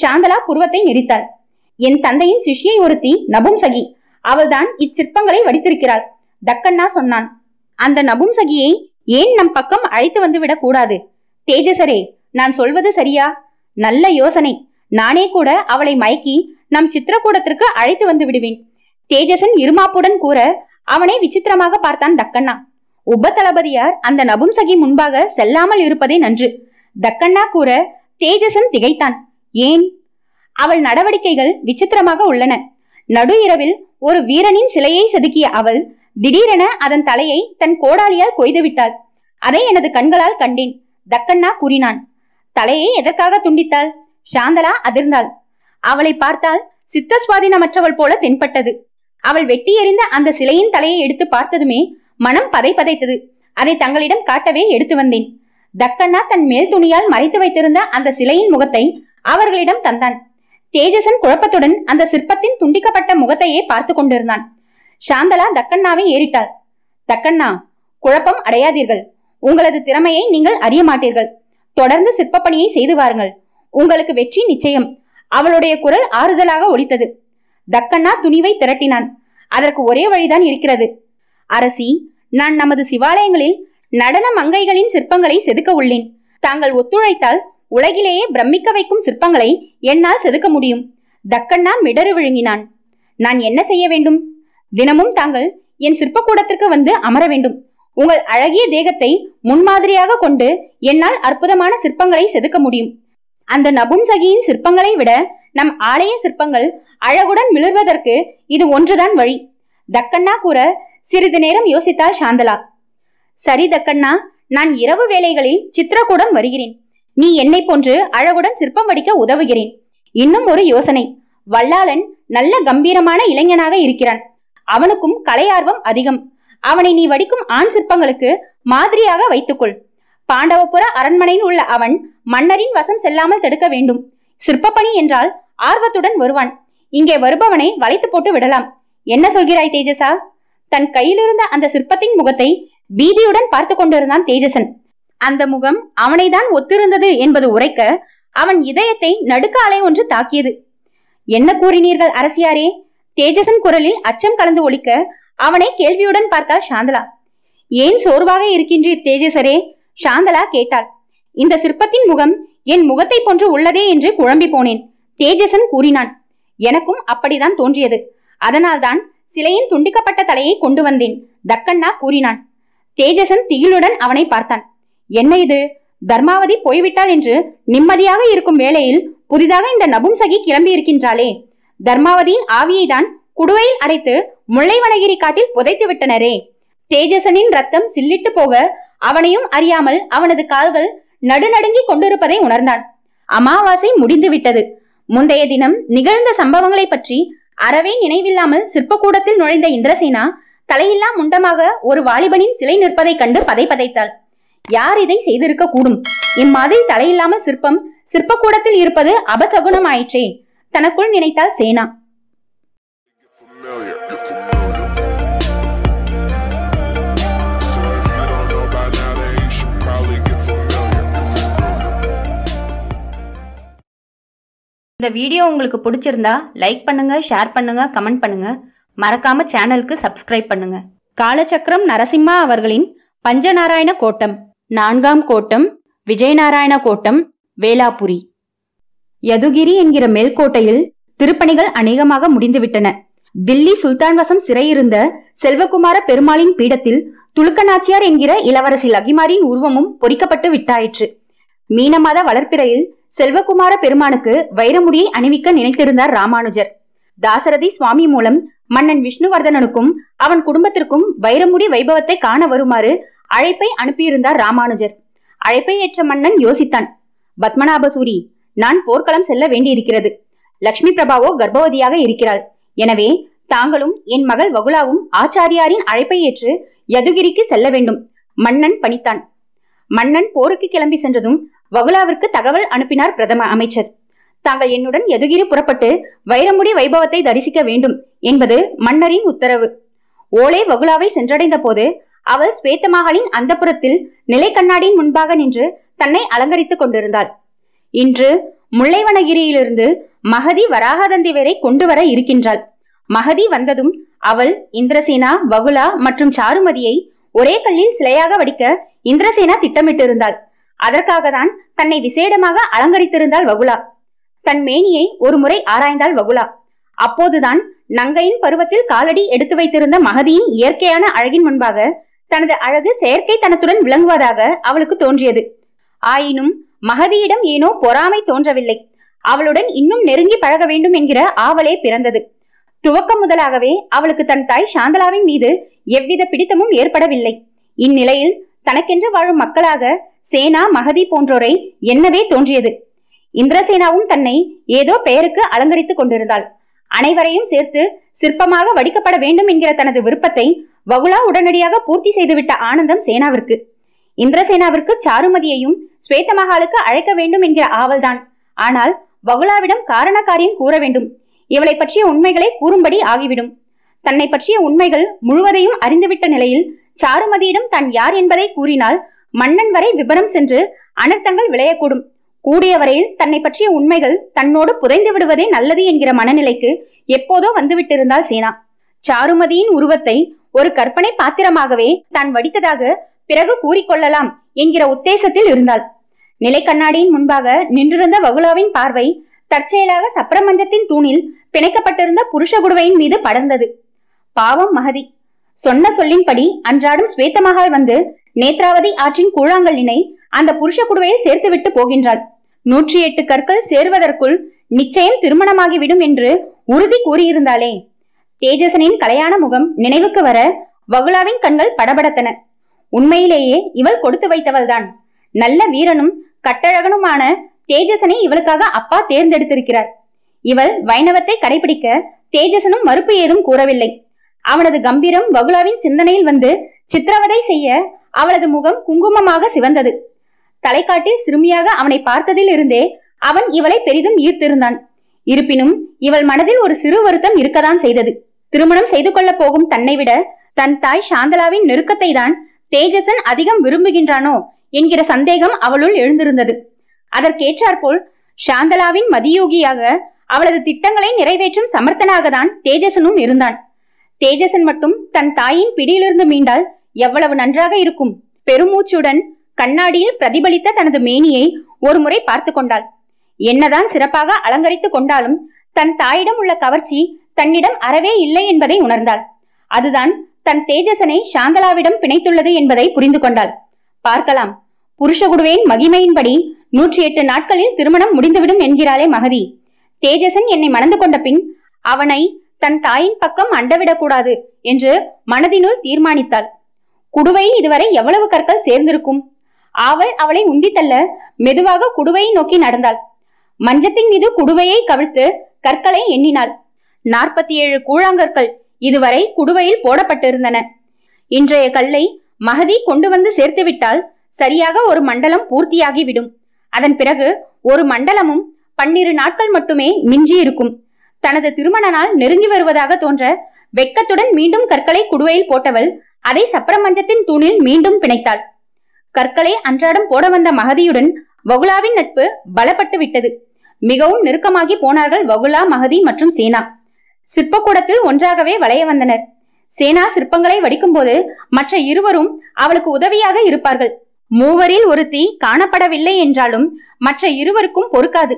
சாந்தலா புருவத்தை நெறித்தாள். என் தந்தையின் சிஷ்யை ஒருத்தி நபும்சகி, அவள்தான் இச்சிற்பங்களை வடித்திருக்கிறாள். தக்கண்ணா சொன்னான். அந்த நபும்சகியை ஏன் நம் பக்கம் அழைத்து வந்து விடக் கூடாது? தேஜசரே, நான் சொல்வது சரியா? நல்ல யோசனை. நானே கூட அவளை மயக்கி நம் சித்திரக்கூடத்திற்கு அழைத்து வந்து விடுவேன். தேஜசன் இருமாப்புடன் கூற அவனை விசித்திரமாக பார்த்தான் தக்கண்ணா. உபதளபதியார் அந்த நபும்சகி முன்பாக செல்லாமல் இருப்பதே நன்று தக்கண்ணா கூற தேஜசன் திகைத்தான். ஏன்? அவள் நடவடிக்கைகள் விசித்திரமாக உள்ளன. நடு இரவில் ஒரு வீரனின் சிலையை செதுக்கிய அவள் திடீரென அதன் தலையை தன் கோடாலியால் கொய்து விட்டாள். அதை எனது கண்களால் கண்டேன். தக்கண்ணா கூறினான். தலையை எதற்காக துண்டித்தாள்? சாந்தலா அதிர்ந்தாள். அவளை பார்த்தால் சித்த சுவாதினமற்றவள் போல தென்பட்டது. அவள் வெட்டி எறிந்த அந்த சிலையின் தலையை எடுத்து பார்த்ததுமே மனம் பதை பதைத்தது. அதை தங்களிடம் காட்டவே எடுத்து வந்தேன். தக்கண்ணா தன் மேல் துணியால் மறைத்து வைத்திருந்த அந்த சிலையின் முகத்தை அவர்களிடம் தந்தான். தேஜசன் குழப்பத்துடன் அந்த சிற்பத்தின் துண்டிக்கப்பட்ட முகத்தையே பார்த்து கொண்டிருந்தான். சாந்தலா தக்கண்ணாவை ஏறிட்டாள். தக்கண்ணா, குழப்பம் அடையாதீர்கள். உங்களது திறமையை நீங்கள் அறிய மாட்டீர்கள். தொடர்ந்து சிற்ப பணியை செய்து வாருங்கள். உங்களுக்கு வெற்றி நிச்சயம். அவளுடைய குரல் ஆறுதலாக ஒலித்தது. தக்கண்ணா துணிவை திரட்டினான். அதற்கு ஒரே வழிதான் இருக்கிறது. அரசி, நான் நமது சிவாலயங்களில் நடன மங்கைகளின் சிற்பங்களை செதுக்க உள்ளேன். தாங்கள் ஒத்துழைத்தால் உலகிலேயே பிரமிக்க வைக்கும் சிற்பங்களை என்னால் செதுக்க முடியும். தக்கண்ணா மிடறு விழுங்கினான். நான் என்ன செய்ய வேண்டும்? தினமும் தாங்கள் என் சிற்பக்கூடத்திற்கு வந்து அமர வேண்டும். உங்கள் அழகிய தேகத்தை முன்மாதிரியாக கொண்டு என்னால் அற்புதமான சிற்பங்களை செதுக்க முடியும். அந்த நபும்சகியின் சிற்பங்களை விட நம் ஆலய சிற்பங்கள் அழகுடன் மிளர்வதற்கு இது ஒன்றுதான் வழி. தக்கண்ணா கூற சிறிது நேரம் யோசித்தாள் சாந்தலா. சரி தக்கண்ணா, நான் இரவு வேளைகளில் சித்திரக்கூடம் வருகிறேன். நீ என்னை போன்று அழகுடன் சிற்பம் வடிக்க உதவுகிறேன். இன்னும் ஒரு யோசனை. வல்லாளன் நல்ல கம்பீரமான இளைஞனாக இருக்கிறான். அவனுக்கும் கலை ஆர்வம் அதிகம். அவனை நீ வடிக்கும் ஆண் சிற்பங்களுக்கு மாதிரியாக வைத்துக்கொள். பாண்டவபுர அரண்மனையில் உள்ள அவன் மன்னரின் வசம் செல்லாமல் தடுக்க வேண்டும். சிற்பப்பணி என்றால் ஆர்வத்துடன் வருவான். இங்கே வருபவனை வளைத்து போட்டு விடலாம். என்ன சொல்கிறாய் தேஜசா? தன் கையிலிருந்த அந்த சிற்பத்தின் முகத்தை பீதியுடன் பார்த்து கொண்டிருந்தான் தேஜசன். அந்த முகம் அவனைதான் ஒத்திருந்தது என்பது உரைக்க அவன் இதயத்தை நடுக்க அலை ஒன்று தாக்கியது. என்ன கூறினீர்கள் அரசியாரே? தேஜசன் குரலில் அச்சம் கலந்து ஒலிக்க அவனை கேள்வியுடன் பார்த்தாள் சாந்தலா. ஏன் சோர்வாக இருக்கின்றீர் தேஜசரே? சாந்தலா கேட்டாள். இந்த சிற்பத்தின் முகம் என் முகத்தை போன்று உள்ளதே என்று குழம்பி போனேன். தேஜசன் கூறினான். எனக்கும் அப்படிதான் தோன்றியது. அதனால்தான் சிலையின் துண்டிக்கப்பட்ட தலையை கொண்டு வந்தேன். தக்கண்ணா கூறினான். தேஜசன் திகிலுடன் அவனை பார்த்தான். என்ன இது? தர்மாவதி போய்விட்டாள் என்று நிம்மதியாக இருக்கும் வேளையில் புதிதாக இந்த நபும்சகி கிளம்பி இருக்கின்றாளே. தர்மாவதியின் ஆவியை தான் குடுவையில் அடைத்து முல்லைவனகிரி காட்டில் புதைத்து விட்டனரே. தேஜசனின் ரத்தம் சில்லிட்டு போக அவனையும் அறியாமல் அவனது கால்கள் நடுநடுங்கி கொண்டிருப்பதை உணர்ந்தான். அமாவாசை முடிந்து விட்டது. முந்தைய தினம் நிகழ்ந்த சம்பவங்களை பற்றி அறவே நினைவில்லாமல் சிற்பக்கூடத்தில் நுழைந்த இந்திரசேனா தலையில்லா முண்டமாக ஒரு வாலிபனின் சிலை நிற்பதை கண்டு பதை பதைத்தாள். யார் இதை செய்திருக்க கூடும்? இம்மாதிரி தலையில்லாமல் சிற்பக்கூடத்தில் இருப்பது அபசகுணம் ஆயிற்றே, தனக்குள் நினைத்தாள் சேனா. இந்த வீடியோ உங்களுக்கு பிடிச்சிருந்தா லைக் பண்ணுங்க, ஷேர் பண்ணுங்க, கமெண்ட் பண்ணுங்க. மறக்காம சேனலுக்கு சப்ஸ்கிரைப் பண்ணுங்க. காலச்சக்கரம் நரசிம்மா அவர்களின் பஞ்சநாராயண கோட்டம், 4ஆம் கோட்டம் விஜயநாராயண கோட்டம், வேளாபுரி. யதுகிரி என்கிற மேல்கோட்டையில் திருப்பணிகள் அநேகமாக முடிந்துவிட்டன. தில்லி சுல்தான் வசம் சிறையிருந்த செல்வகுமார பெருமாளின் பீடத்தில் துலுக்க நாச்சியார் என்கிற இளவரசி லகிமாரின் உருவமும் பொறிக்கப்பட்டு விட்டாயிற்று. மீனமாத வளர்ப்பிறையில் செல்வகுமார பெருமானுக்கு வைரமுடியை அணிவிக்க நினைத்திருந்தார் ராமானுஜர். தாசரதி சுவாமி மூலம் மன்னன் விஷ்ணுவர்தனனுக்கும் அவன் குடும்பத்திற்கும் வைரமுடி வைபவத்தை காண வருமாறு அழைப்பை அனுப்பியிருந்தார் ராமானுஜர். அழைப்பை ஏற்ற மன்னன் யோசித்தான். பத்மநாபசூரி, நான் போர்க்களம் செல்ல வேண்டியிருக்கிறது. லட்சுமி பிரபாவோ கர்ப்பவதியாக இருக்கிறாள். எனவே தாங்களும் என் மகள் வகுலாவும் ஆச்சாரியாரின் அழைப்பை ஏற்று யதுகிரிக்கு செல்ல வேண்டும். மன்னன் பணித்தான். மன்னன் போருக்கு கிளம்பி சென்றதும் வகுலாவிற்கு தகவல் அனுப்பினார் பிரதம அமைச்சர். தாங்கள் என்னுடன் யதுகிரி புறப்பட்டு வைரமுடி வைபவத்தை தரிசிக்க வேண்டும் என்பது மன்னரின் உத்தரவு. ஓலை வகுலாவை சென்றடைந்த போது அவள் ஸ்வேத்த மகளின் அந்தப்புரத்தில் நிலை கண்ணாடியின் முன்பாக நின்று தன்னை அலங்கரித்துக் கொண்டிருந்தாள். இன்று முல்லைவனகிரியிலிருந்து மகதி வராகதந்தி வரை கொண்டு வர இருக்கின்றாள். மகதி வந்ததும் அவள் இந்திரசேனா, வகுலா மற்றும் சாருமதியை ஒரே கல்லில் சிலையாக வடிக்க இந்திரசேனா திட்டமிட்டிருந்தாள். அதற்காக தான் தன்னை விசேடமாக அலங்கரித்திருந்தாள் வகுலா. தன் மேனியை ஒரு முறை ஆராய்ந்தாள் வகுலா. அப்போதுதான் நங்கையின் பருவத்தில் காலடி எடுத்து வைத்திருந்த மகதியின் இயற்கையான அழகின் முன்பாக தனது அழகு செயற்கை தனத்துடன் விளங்குவதாக அவளுக்கு தோன்றியது. ஆயினும் மகதியிடம் ஏனோ பொறாமை தோன்றவில்லை. அவளுடன் இன்னும் நெருங்கி பழக வேண்டும் என்கிற ஆவலே பிறந்தது. துவக்கம் முதலாகவே அவளுக்கு தன் தாய் சாந்தலாவின் மீது எவ்வித பிடித்தமும் ஏற்படவில்லை. இந்நிலையில் தனக்கென்று வாழும் மக்களாக சேனா, மகதி போன்றோரை என்னவே தோன்றியது. இந்திரசேனாவும் தன்னை ஏதோ பெயருக்கு அலங்கரித்துக் கொண்டிருந்தாள். அனைவரையும் சேர்த்து சிற்பமாக வடிக்கப்பட வேண்டும் என்கிற தனது விருப்பத்தை வகுலா உடனடியாக பூர்த்தி செய்துவிட்ட ஆனந்தம் சேனாவிற்கு. இந்திரசேனாவிற்கு சாருமதியையும் ஸ்வேத்த மகாலுக்கு அழைக்க வேண்டும் என்கிற ஆவல்தான். ஆனால் வகுலாவிடம் காரண காரியம் கூற வேண்டும். இவளை பற்றிய உண்மைகளை கூறும்படி ஆகிவிடும். தன்னை பற்றிய உண்மைகள் முழுவதையும் அறிந்துவிட்ட நிலையில் சாருமதியிடம் தான் யார் என்பதை கூறினால் மன்னன் வரை விபரம் சென்று அனர்த்தங்கள் விளையக்கூடும். கூடிய வரையில் தன்னை பற்றிய உண்மைகள் தன்னோடு புதைந்து விடுவதே நல்லது என்கிற மனநிலைக்கு எப்போதோ வந்துவிட்டிருந்தாள் சேனா. சாருமதியின் உருவத்தை ஒரு கற்பனை பாத்திரமாகவே தான் வடித்ததாக பிறகு கூறிக்கொள்ளலாம் என்கிற உத்தேசத்தில் இருந்தாள். நிலை கண்ணாடியின் முன்பாக நின்றிருந்த வகுலாவின் பார்வை தற்செயலாக சப்ரமஞ்சத்தின் தூணில் பிணைக்கப்பட்டிருந்த புருஷ குடுவையின் மீது படர்ந்தது. பாவம் மகதி. சொன்ன சொல்லின்படி அன்றாடும் ஸ்வேத்த மகால் வந்து நேத்ராவதி ஆற்றின் கூழாங்கல்லினை அந்த புருஷ குடுவையை சேர்த்துவிட்டு போகின்றாள். 108 கற்கள் சேர்வதற்குள் நிச்சயம் திருமணமாகிவிடும் என்று உறுதி கூறியிருந்தாளே. தேஜசனின் கலையான முகம் நினைவுக்கு வர வகுலாவின் கண்கள் படபடத்தன. உண்மையிலேயே இவள் கொடுத்து வைத்தவள்தான். நல்ல வீரனும் கட்டழகனுமான தேஜசனை இவளுக்காக அப்பா தேர்ந்தெடுத்திருக்கிறார். இவள் வைணவத்தை கடைபிடிக்க தேஜசனும் மறுப்பு ஏதும் கூறவில்லை. அவனது கம்பீரம் வகுலாவின் சிந்தனையில் வந்து சித்திரவதை செய்ய அவளது முகம் குங்குமமாக சிவந்தது. தலைக்காட்டி சிறுமியாக அவனை பார்த்ததில் இருந்தே அவன் இவளை பெரிதும் ஈர்த்திருந்தான். இருப்பினும் இவள் மனதில் ஒரு சிறு வருத்தம் இருக்கதான் செய்தது. திருமணம் செய்து கொள்ள போகும் தன்னை விட தன் தாய் சாந்தலாவின் நெருக்கத்தை தான் தேஜசன் அதிகம் விரும்புகின்றானோ என்கிற சந்தேகம் அவளுள் எழுந்திருந்தது. அதற்கேற்றாற்போல் சாந்தலாவின் மதியோகியாக அவளது திட்டங்களை நிறைவேற்றும் சமர்த்தனாக தான் தேஜசனும் இருந்தான். தேஜசன் மட்டும் தன் தாயின் பிடியிலிருந்து மீண்டால் எவ்வளவு நன்றாக இருக்கும். பெருமூச்சுடன் கண்ணாடியில் பிரதிபலித்த தனது மேனியை ஒரு முறை பார்த்து கொண்டாள். என்னதான் சிறப்பாக அலங்கரித்து கொண்டாலும் தன் தாயிடம் உள்ள கவர்ச்சி தன்னிடம் அறவே இல்லை என்பதை உணர்ந்தாள். அதுதான் தன் தேஜசனை சாந்தலாவிடம் பிணைத்துள்ளது என்பதை புரிந்து கொண்டாள். பார்க்கலாம், புருஷகுடுவேன் மகிமையின்படி 108 நாட்களில் திருமணம் முடிந்துவிடும் என்கிறாளே மகதி. தேஜசன் என்னை மணந்து கொண்ட பின் அவனை தன் தாயின் பக்கம் அண்டவிடக்கூடாது என்று மனதினுள் தீர்மானித்தாள். குடுவையில் இதுவரை எவ்வளவு கற்கள் சேர்ந்திருக்கும்? அவள் அவளை உந்தித்தள்ள மெதுவாக குடுவையை நோக்கி நடந்தாள். மஞ்சத்தின் மீது குடுவையை கவிழ்த்து கற்களை எண்ணினாள். 47 கூழாங்கற்கள் இதுவரை குடுவையில் போடப்பட்டிருந்தன. இன்றைய கல்லை மகதி கொண்டு வந்து சேர்த்துவிட்டால் சரியாக ஒரு மண்டலம் பூர்த்தியாகிவிடும். அதன் பிறகு ஒரு மண்டலமும் 12 நாட்கள் மட்டுமே மிஞ்சி இருக்கும். தனது திருமண நாள் நெருங்கி வருவதாக தோன்ற வெட்கத்துடன் மீண்டும் கற்களை குடுவையில் போட்டவள் அதை சப்ரமஞ்சத்தின் தூணில் மீண்டும் பிணைத்தாள். கற்களை அன்றாடம் போட வந்த மகதியுடன் வகுலாவின் நட்பு பலப்பட்டு விட்டது. மிகவும் நெருக்கமாகி போனார்கள் வகுலா, மகதி மற்றும் சேனா. சிற்பக்கூடத்தில் ஒன்றாகவே வளைய வந்தனர். சேனா சிற்பங்களை வடிக்கும் போது மற்ற இருவரும் அவளுக்கு உதவியாக இருப்பார்கள். மூவரில் ஒருத்தி காணப்படவில்லை என்றாலும் மற்ற இருவருக்கும் பொறுக்காது.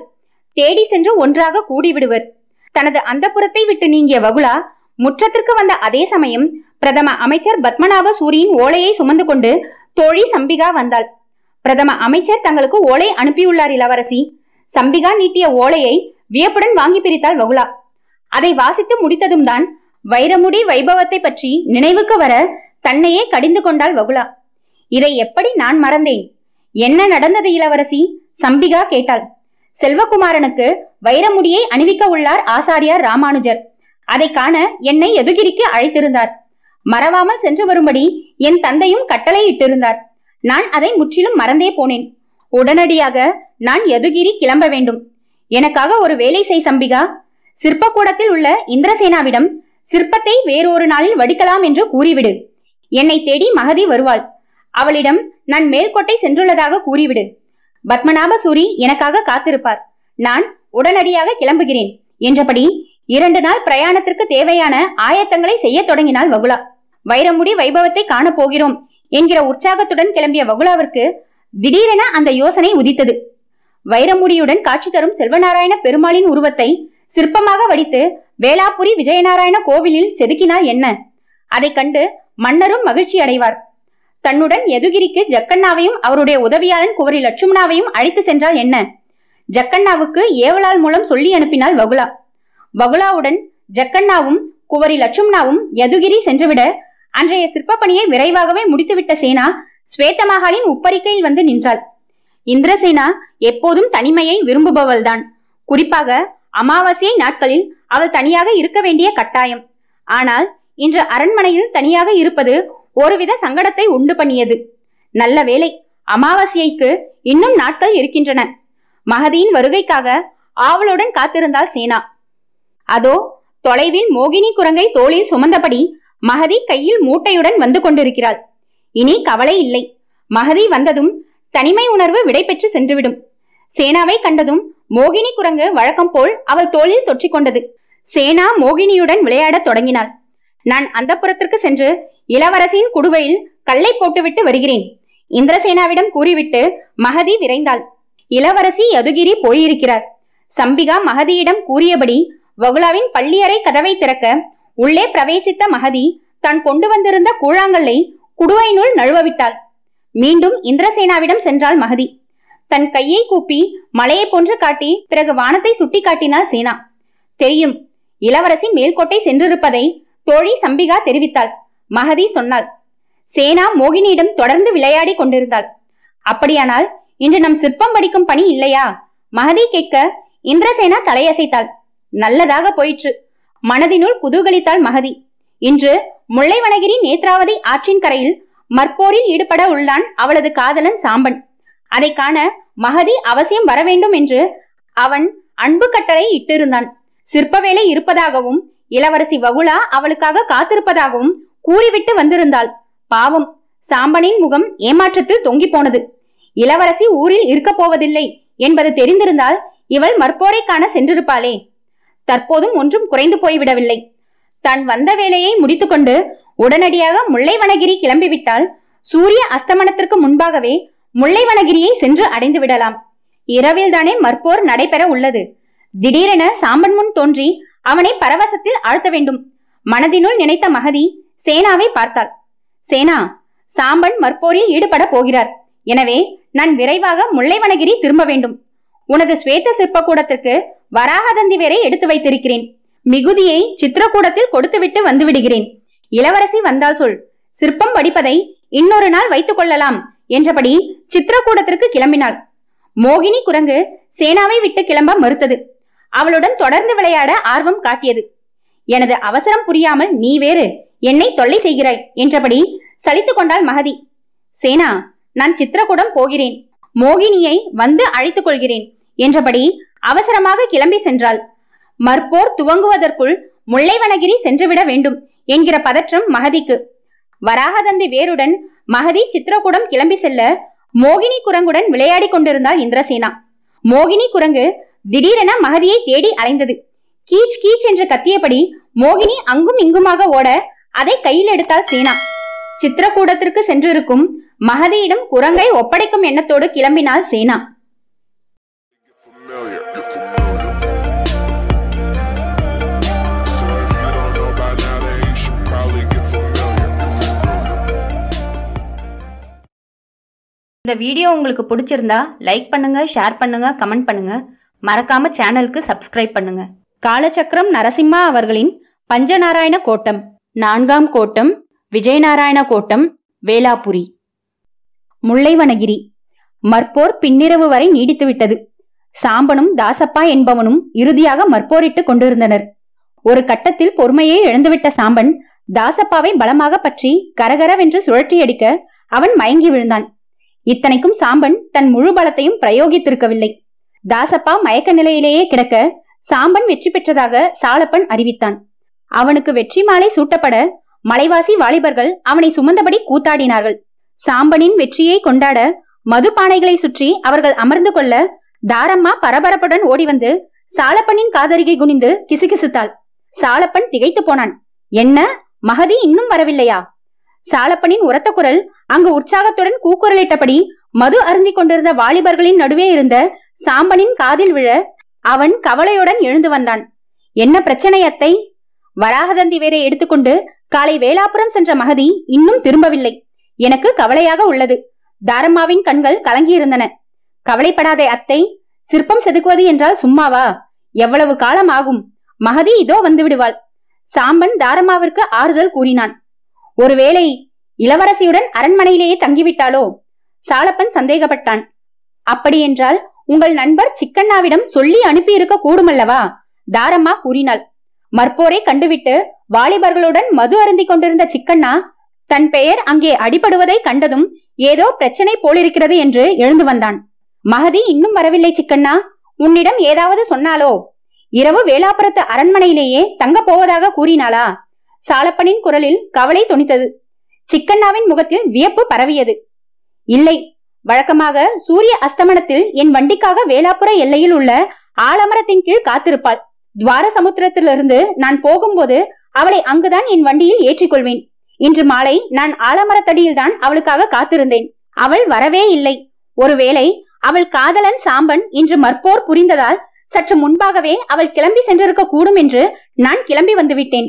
தேடி சென்று ஒன்றாக கூடிவிடுவர். தனது அந்தப்புரத்தை விட்டு நீங்கிய வகுலா முற்றத்திற்கு வந்த அதே சமயம் பிரதம அமைச்சர் பத்மநாப சூரியின் ஓலையை சுமந்து கொண்டு தோழி சம்பிகா வந்தாள். பிரதம அமைச்சர் தங்களுக்கு ஓலை அனுப்பியுள்ளார் இளவரசி. சம்பிகா நீட்டிய ஓலையை வியப்புடன் வாங்கி பிரித்தாள் வகுலா. அதை வாசித்து முடித்ததும் தான் வைரமுடி வைபவத்தை பற்றி நினைவுக்கு வர தன்னையே கடிந்து கொண்டாள் வகுலா. இதை எப்படி நான் மறந்தேன்? என்ன நடந்தது இளவரசி? சம்பிகா கேட்டாள். செல்வகுமாரனுக்கு வைரமுடியை அணிவிக்க உள்ளார் ஆசாரியார் ராமானுஜர். அதை காண என்னை எதுகிரிக்கு அழைத்திருந்தார். மறவாமல் சென்று வரும்படி என் தந்தையும் கட்டளையிட்டிருந்தார். நான் அதை முற்றிலும் மறந்தே போனேன். உடனடியாக நான் எதுகிரி கிளம்ப வேண்டும். எனக்காக ஒரு வேலை செய் சம்பிகா. சிற்பக்கூடத்தில் உள்ள இந்திரசேனாவிடம் சிற்பத்தை வேறொரு நாளில் வடிக்கலாம் என்று கூறிவிடு. என்னை தேடி மகதி வருவாள். அவளிடம் நான் மேல்கோட்டை சென்றுள்ளதாக கூறிவிடு. பத்மநாப சூரி எனக்காக காத்திருப்பார். நான் உடனடியாக கிளம்புகிறேன் என்றபடி 2 நாள் பிரயாணத்திற்கு தேவையான ஆயத்தங்களை செய்ய தொடங்கினாள் வகுலா. வைரமுடி வைபவத்தை காணப்போகிறோம் என்கிற உற்சாகத்துடன் கிளம்பிய வகுலாவிற்கு திடீரென அந்த யோசனை உதித்தது. வைரமுடியுடன் காட்சி தரும் செல்வநாராயண பெருமாளின் உருவத்தை சிற்பமாக வடித்து வேளாபுரி விஜயநாராயண கோவிலில் செதுக்கினால் என்ன? அதை கண்டு மன்னரும் மகிழ்ச்சி அடைவார். தன்னுடன் எதுகிரிக்கு ஜக்கண்ணாவையும் அவருடைய உதவியாளன் குவரி லட்சுமணாவையும் அழைத்து சென்றால் என்ன? ஜக்கண்ணாவுக்கு ஏவலால் மூலம் சொல்லி அனுப்பினாள் வகுலா. வகுலாவுடன் ஜக்கண்ணாவும் குவரி லட்சுமணாவும் யதுகிரி சென்றுவிட அன்றைய சிற்ப பணியை விரைவாகவே முடித்துவிட்ட சேனா ஸ்வேதமகாலின் உப்பரிக்கையில் வந்து நின்றாள். இந்திரசேனா எப்போதும் தனிமையை விரும்புபவள்தான். குறிப்பாக அமாவாசை நாட்களில் அவள் தனியாக இருக்க வேண்டிய கட்டாயம். ஆனால் இன்று அரண்மனையில் தனியாக இருப்பது ஒருவித சங்கடத்தை உண்டு பண்ணியது. நல்ல வேலை, அமாவாசைக்கு இன்னும் நாட்கள் இருக்கின்றன. மகதியின் வருகைக்காக ஆவலுடன் காத்திருந்தாள் சேனா. அதோ தொலைவில் மோகினி குரங்கை தோளில் சுமந்தபடி மகதி கையில் மூட்டையுடன் வந்து கொண்டிருக்கிறாள். இனி கவலை இல்லை. மகதி வந்ததும் தனிமை உணர்வு விடை பெற்று சென்றுவிடும். சேனாவை கண்டதும் மோகினி குரங்கு வழக்கம் போல் அவள் தோளில் தொற்றிக் கொண்டது. சேனா மோகினியுடன் விளையாடத் தொடங்கினாள். நான் அந்தப்புறத்திற்கு சென்று இளவரசியின் குடுவையில் கல்லை போட்டுவிட்டு வருகிறேன். இந்திரசேனாவிடம் கூறிவிட்டு மகதி விரைந்தாள். இளவரசி யதுகிரி போயிருக்கிறார். சம்பிகா மகதியிடம் கூறியபடி வகுலாவின் பள்ளியறை கதவை திறக்க உள்ளே பிரவேசித்த மகதி தான் கொண்டு வந்திருந்த கூழாங்கல்லை குடுவையினுள் நழுவவிட்டாள். மீண்டும் இந்திரசேனாவிடம் சென்றாள் மகதி. தன் கையை கூப்பி மலையை போன்று காட்டி பிறகு வானத்தை சுட்டி காட்டினாள் சேனா. தெரியும், இளவரசி மேல்கோட்டை சென்றிருப்பதை தோழி சம்பிகா தெரிவித்தாள். மகதி சொன்னாள். சேனா மோகினியிடம் தொடர்ந்து விளையாடி கொண்டிருந்தாள். அப்படியானால் இன்று நம் சிற்பம் படிக்கும் பணி இல்லையா? மகதி கேட்க இந்திரசேனா தலையசைத்தாள். நல்லதாக போயிற்று. மனதினுள் குதூகலித்தாள் மகதி. இன்று முல்லைவனகிரி நேத்ராவதி ஆற்றின் கரையில் மற்போரில் ஈடுபட உள்ளான் அவளது காதலன் சாம்பன். அதை காண மகதி அவசியம் வர வேண்டும் என்று அவன் அன்பு கட்டளை இட்டிருந்தான். சிற்ப வேலை இருப்பதாகவும் இளவரசி வகுலா அவளுக்காக காத்திருப்பதாகவும் கூறிவிட்டு வந்திருந்தாள். பாவம், சாம்பனின் முகம் ஏமாற்றத்தில் தொங்கி போனது. இளவரசி ஊரில் இருக்க போவதில்லை என்பது தெரிந்திருந்தால் இவள் மற்போரை காண சென்றிருப்பாளே. தற்போதும் ஒன்றும் குறைந்து போய்விடவில்லை. தான் வந்த வேலையை முடித்துக்கொண்டு உடனடியாக முல்லைவனகிரி கிளம்பிவிட்டால் சூரிய அஸ்தமனத்திற்கு முன்பாகவே முல்லைவனகிரியை சென்று அடைந்து விடலாம். இரவில் தானே மற்போர் நடைபெற உள்ளது. திடீரென சாம்பன் முன் தோன்றி அவனை பரவசத்தில் ஆழ்த்த வேண்டும். மனதினுள் நினைத்த மகதி சேனாவை பார்த்தாள். சேனா, சாம்பன் மற்போரில் ஈடுபட போகிறார். எனவே நான் விரைவாக முல்லைவனகிரி திரும்ப வேண்டும். உனது ஸ்வேத சிற்பக்கூடத்திற்கு வராகதந்தி வேரை எடுத்து வைத்திருக்கிறேன். மிகுதியை சித்திரக்கூடத்தில் கொடுத்துவிட்டு வந்து விடுகிறேன். இளவரசி வந்தால் சொல். சிற்பம் படிப்பதை இன்னொரு நாள் வைத்துக் கொள்ளலாம் என்றபடி சித்திரக்கூடத்திற்கு கிளம்பினாள். மோகினி குரங்கு சேனாவை விட்டு கிளம்ப மறுத்தது. அவளுடன் தொடர்ந்து விளையாட ஆர்வம் காட்டியது. எனது அவசரம் புரியாமல் நீ வேறு என்னை தொல்லை செய்கிறாய் என்றபடி சலித்து கொண்டாள் மகதி. சேனா, நான் சித்திரக்கூடம் போகிறேன். மோகினியை வந்து அழைத்துக் கொள்கிறேன் என்றபடி அவசரமாக கிளம்பி சென்றாள். மற்போர் துவங்குவதற்குள் முல்லைவனகிரி சென்றுவிட வேண்டும் என்கிற பதற்றம் மகதிக்கு. வராகதந்தி வேருடன் மகதி சித்திரக்கூடம் கிளம்பி செல்ல மோகினி குரங்குடன் விளையாடி கொண்டிருந்தாள் இந்திரசேனா. மோகினி குரங்கு திடீரென மகதியை தேடி அலைந்தது. கீச் கீச் என்று கத்தியபடி மோகினி அங்கும் இங்குமாக ஓட அதை கையில் எடுத்தாள் சேனா. சித்திரக்கூடத்திற்கு சென்றிருக்கும் மகதியிடம் குரங்கை ஒப்படைக்கும் எண்ணத்தோடு கிளம்பினாள் சேனா. இந்த வீடியோ உங்களுக்கு பிடிச்சிருந்தா லைக் பண்ணுங்க, ஷேர் பண்ணுங்க, கமெண்ட் பண்ணுங்க. மறக்காம சேனலுக்கு சப்ஸ்கிரைப் பண்ணுங்க. காலச்சக்கரம் நரசிம்மா அவர்களின் பஞ்சநாராயண கோட்டம். 4ஆம் கோட்டம் விஜயநாராயண கோட்டம், வேலாபுரி. முல்லைவனகிரி மற்போர் பின்னிரவு வரை நீடித்துவிட்டது. சாம்பனும் தாசப்பா என்பவனும் இறுதியாக மற்போரிட்டுக் கொண்டிருந்தனர். ஒரு கட்டத்தில் பொறுமையை இழந்துவிட்ட சாம்பன் தாசப்பாவை பலமாக பற்றி கரகரவென்று சுழற்றியடிக்க அவன் மயங்கி விழுந்தான். இத்தனைக்கும் சாம்பன் தன் முழு பலத்தையும் பிரயோகித்திருக்கவில்லை. தாசப்பா மயக்க நிலையிலேயே கிடக்க சாம்பன் வெற்றி பெற்றதாக சாலப்பன் அறிவித்தான். அவனுக்கு வெற்றி மாலை சூட்டப்பட மலைவாசி வாலிபர்கள் அவனை சுமந்தபடி கூத்தாடினார்கள். சாம்பனின் வெற்றியை கொண்டாட மது பானைகளை சுற்றி அவர்கள் அமர்ந்து கொள்ள தாரம்மா பரபரப்புடன் ஓடி வந்து சாலப்பனின் காதருகை குனிந்து கிசுகிசுத்தாள். சாலப்பன் திகைத்து போனான். என்ன, மகதி இன்னும் வரவில்லையா? சாலப்பனின் உரத்த குரல் அங்கு உற்சாகத்துடன் கூக்குரலிட்டபடி மது அருந்தி கொண்டிருந்த வாலிபர்களின் நடுவே இருந்த சாம்பனின் காதில் விழ அவன் கவலையுடன் எழுந்து வந்தான். என்ன பிரச்சனை அத்தை? வராகதந்தி வேரை எடுத்துக்கொண்டு காலை வேலாபுரம் சென்ற மகதி இன்னும் திரும்பவில்லை. எனக்கு கவலையாக உள்ளது. தாரம்மாவின் கண்கள் கலங்கியிருந்தன. கவலைப்படாதே அத்தை, சிற்பம் செதுக்குவது என்றால் சும்மாவா? எவ்வளவு காலம் ஆகும்? மகதி இதோ வந்து விடுவாள். சாம்பன் தாரம்மாவிற்கு ஆறுதல் கூறினான். ஒருவேளை இளவரசியுடன் அரண்மனையிலேயே தங்கிவிட்டாளோ? சாலப்பன் சந்தேகப்பட்டான். அப்படியென்றால் உங்கள் நண்பர் சிக்கண்ணாவிடம் சொல்லி அனுப்பியிருக்க கூடுமல்லவா? தாரம்மா கூறினாள். மற்போரை கண்டுவிட்டு வாலிபர்களுடன் மது அருந்தி கொண்டிருந்த சிக்கண்ணா தன் பெயர் அங்கே அடிபடுவதை கண்டதும் ஏதோ பிரச்சனை போலிருக்கிறது என்று எழுந்து வந்தான். மகதி இன்னும் வரவில்லை சிக்கண்ணா, உன்னிடம் ஏதாவது சொன்னாலோ? இரவு வேலாபுரத்து அரண்மனையிலேயே தங்க போவதாக கூறினாளா? சாலப்பனின் குரலில் கவலை தொனித்தது. சிக்கண்ணாவின் முகத்தில் வியப்பு பரவியது. இல்லை, வழக்கமாக சூரிய அஸ்தமனத்தில் என் வண்டிக்காக வேலாபுர எல்லையில் உள்ள ஆலமரத்தின் கீழ் காத்திருப்பாள். துவார சமுத்திரத்திலிருந்து நான் போகும்போது அவளை அங்குதான் என் வண்டியில் ஏற்றிக்கொள்வேன். இன்று மாலை நான் ஆலமரத்தடியில்தான் அவளுக்காக காத்திருந்தேன். அவள் வரவே இல்லை. ஒருவேளை அவள் காதலன் சாம்பன் இன்று மற்போர் புரிந்ததால் சற்று முன்பாகவே அவள் கிளம்பி சென்றிருக்க கூடும் என்று நான் கிளம்பி வந்துவிட்டேன்.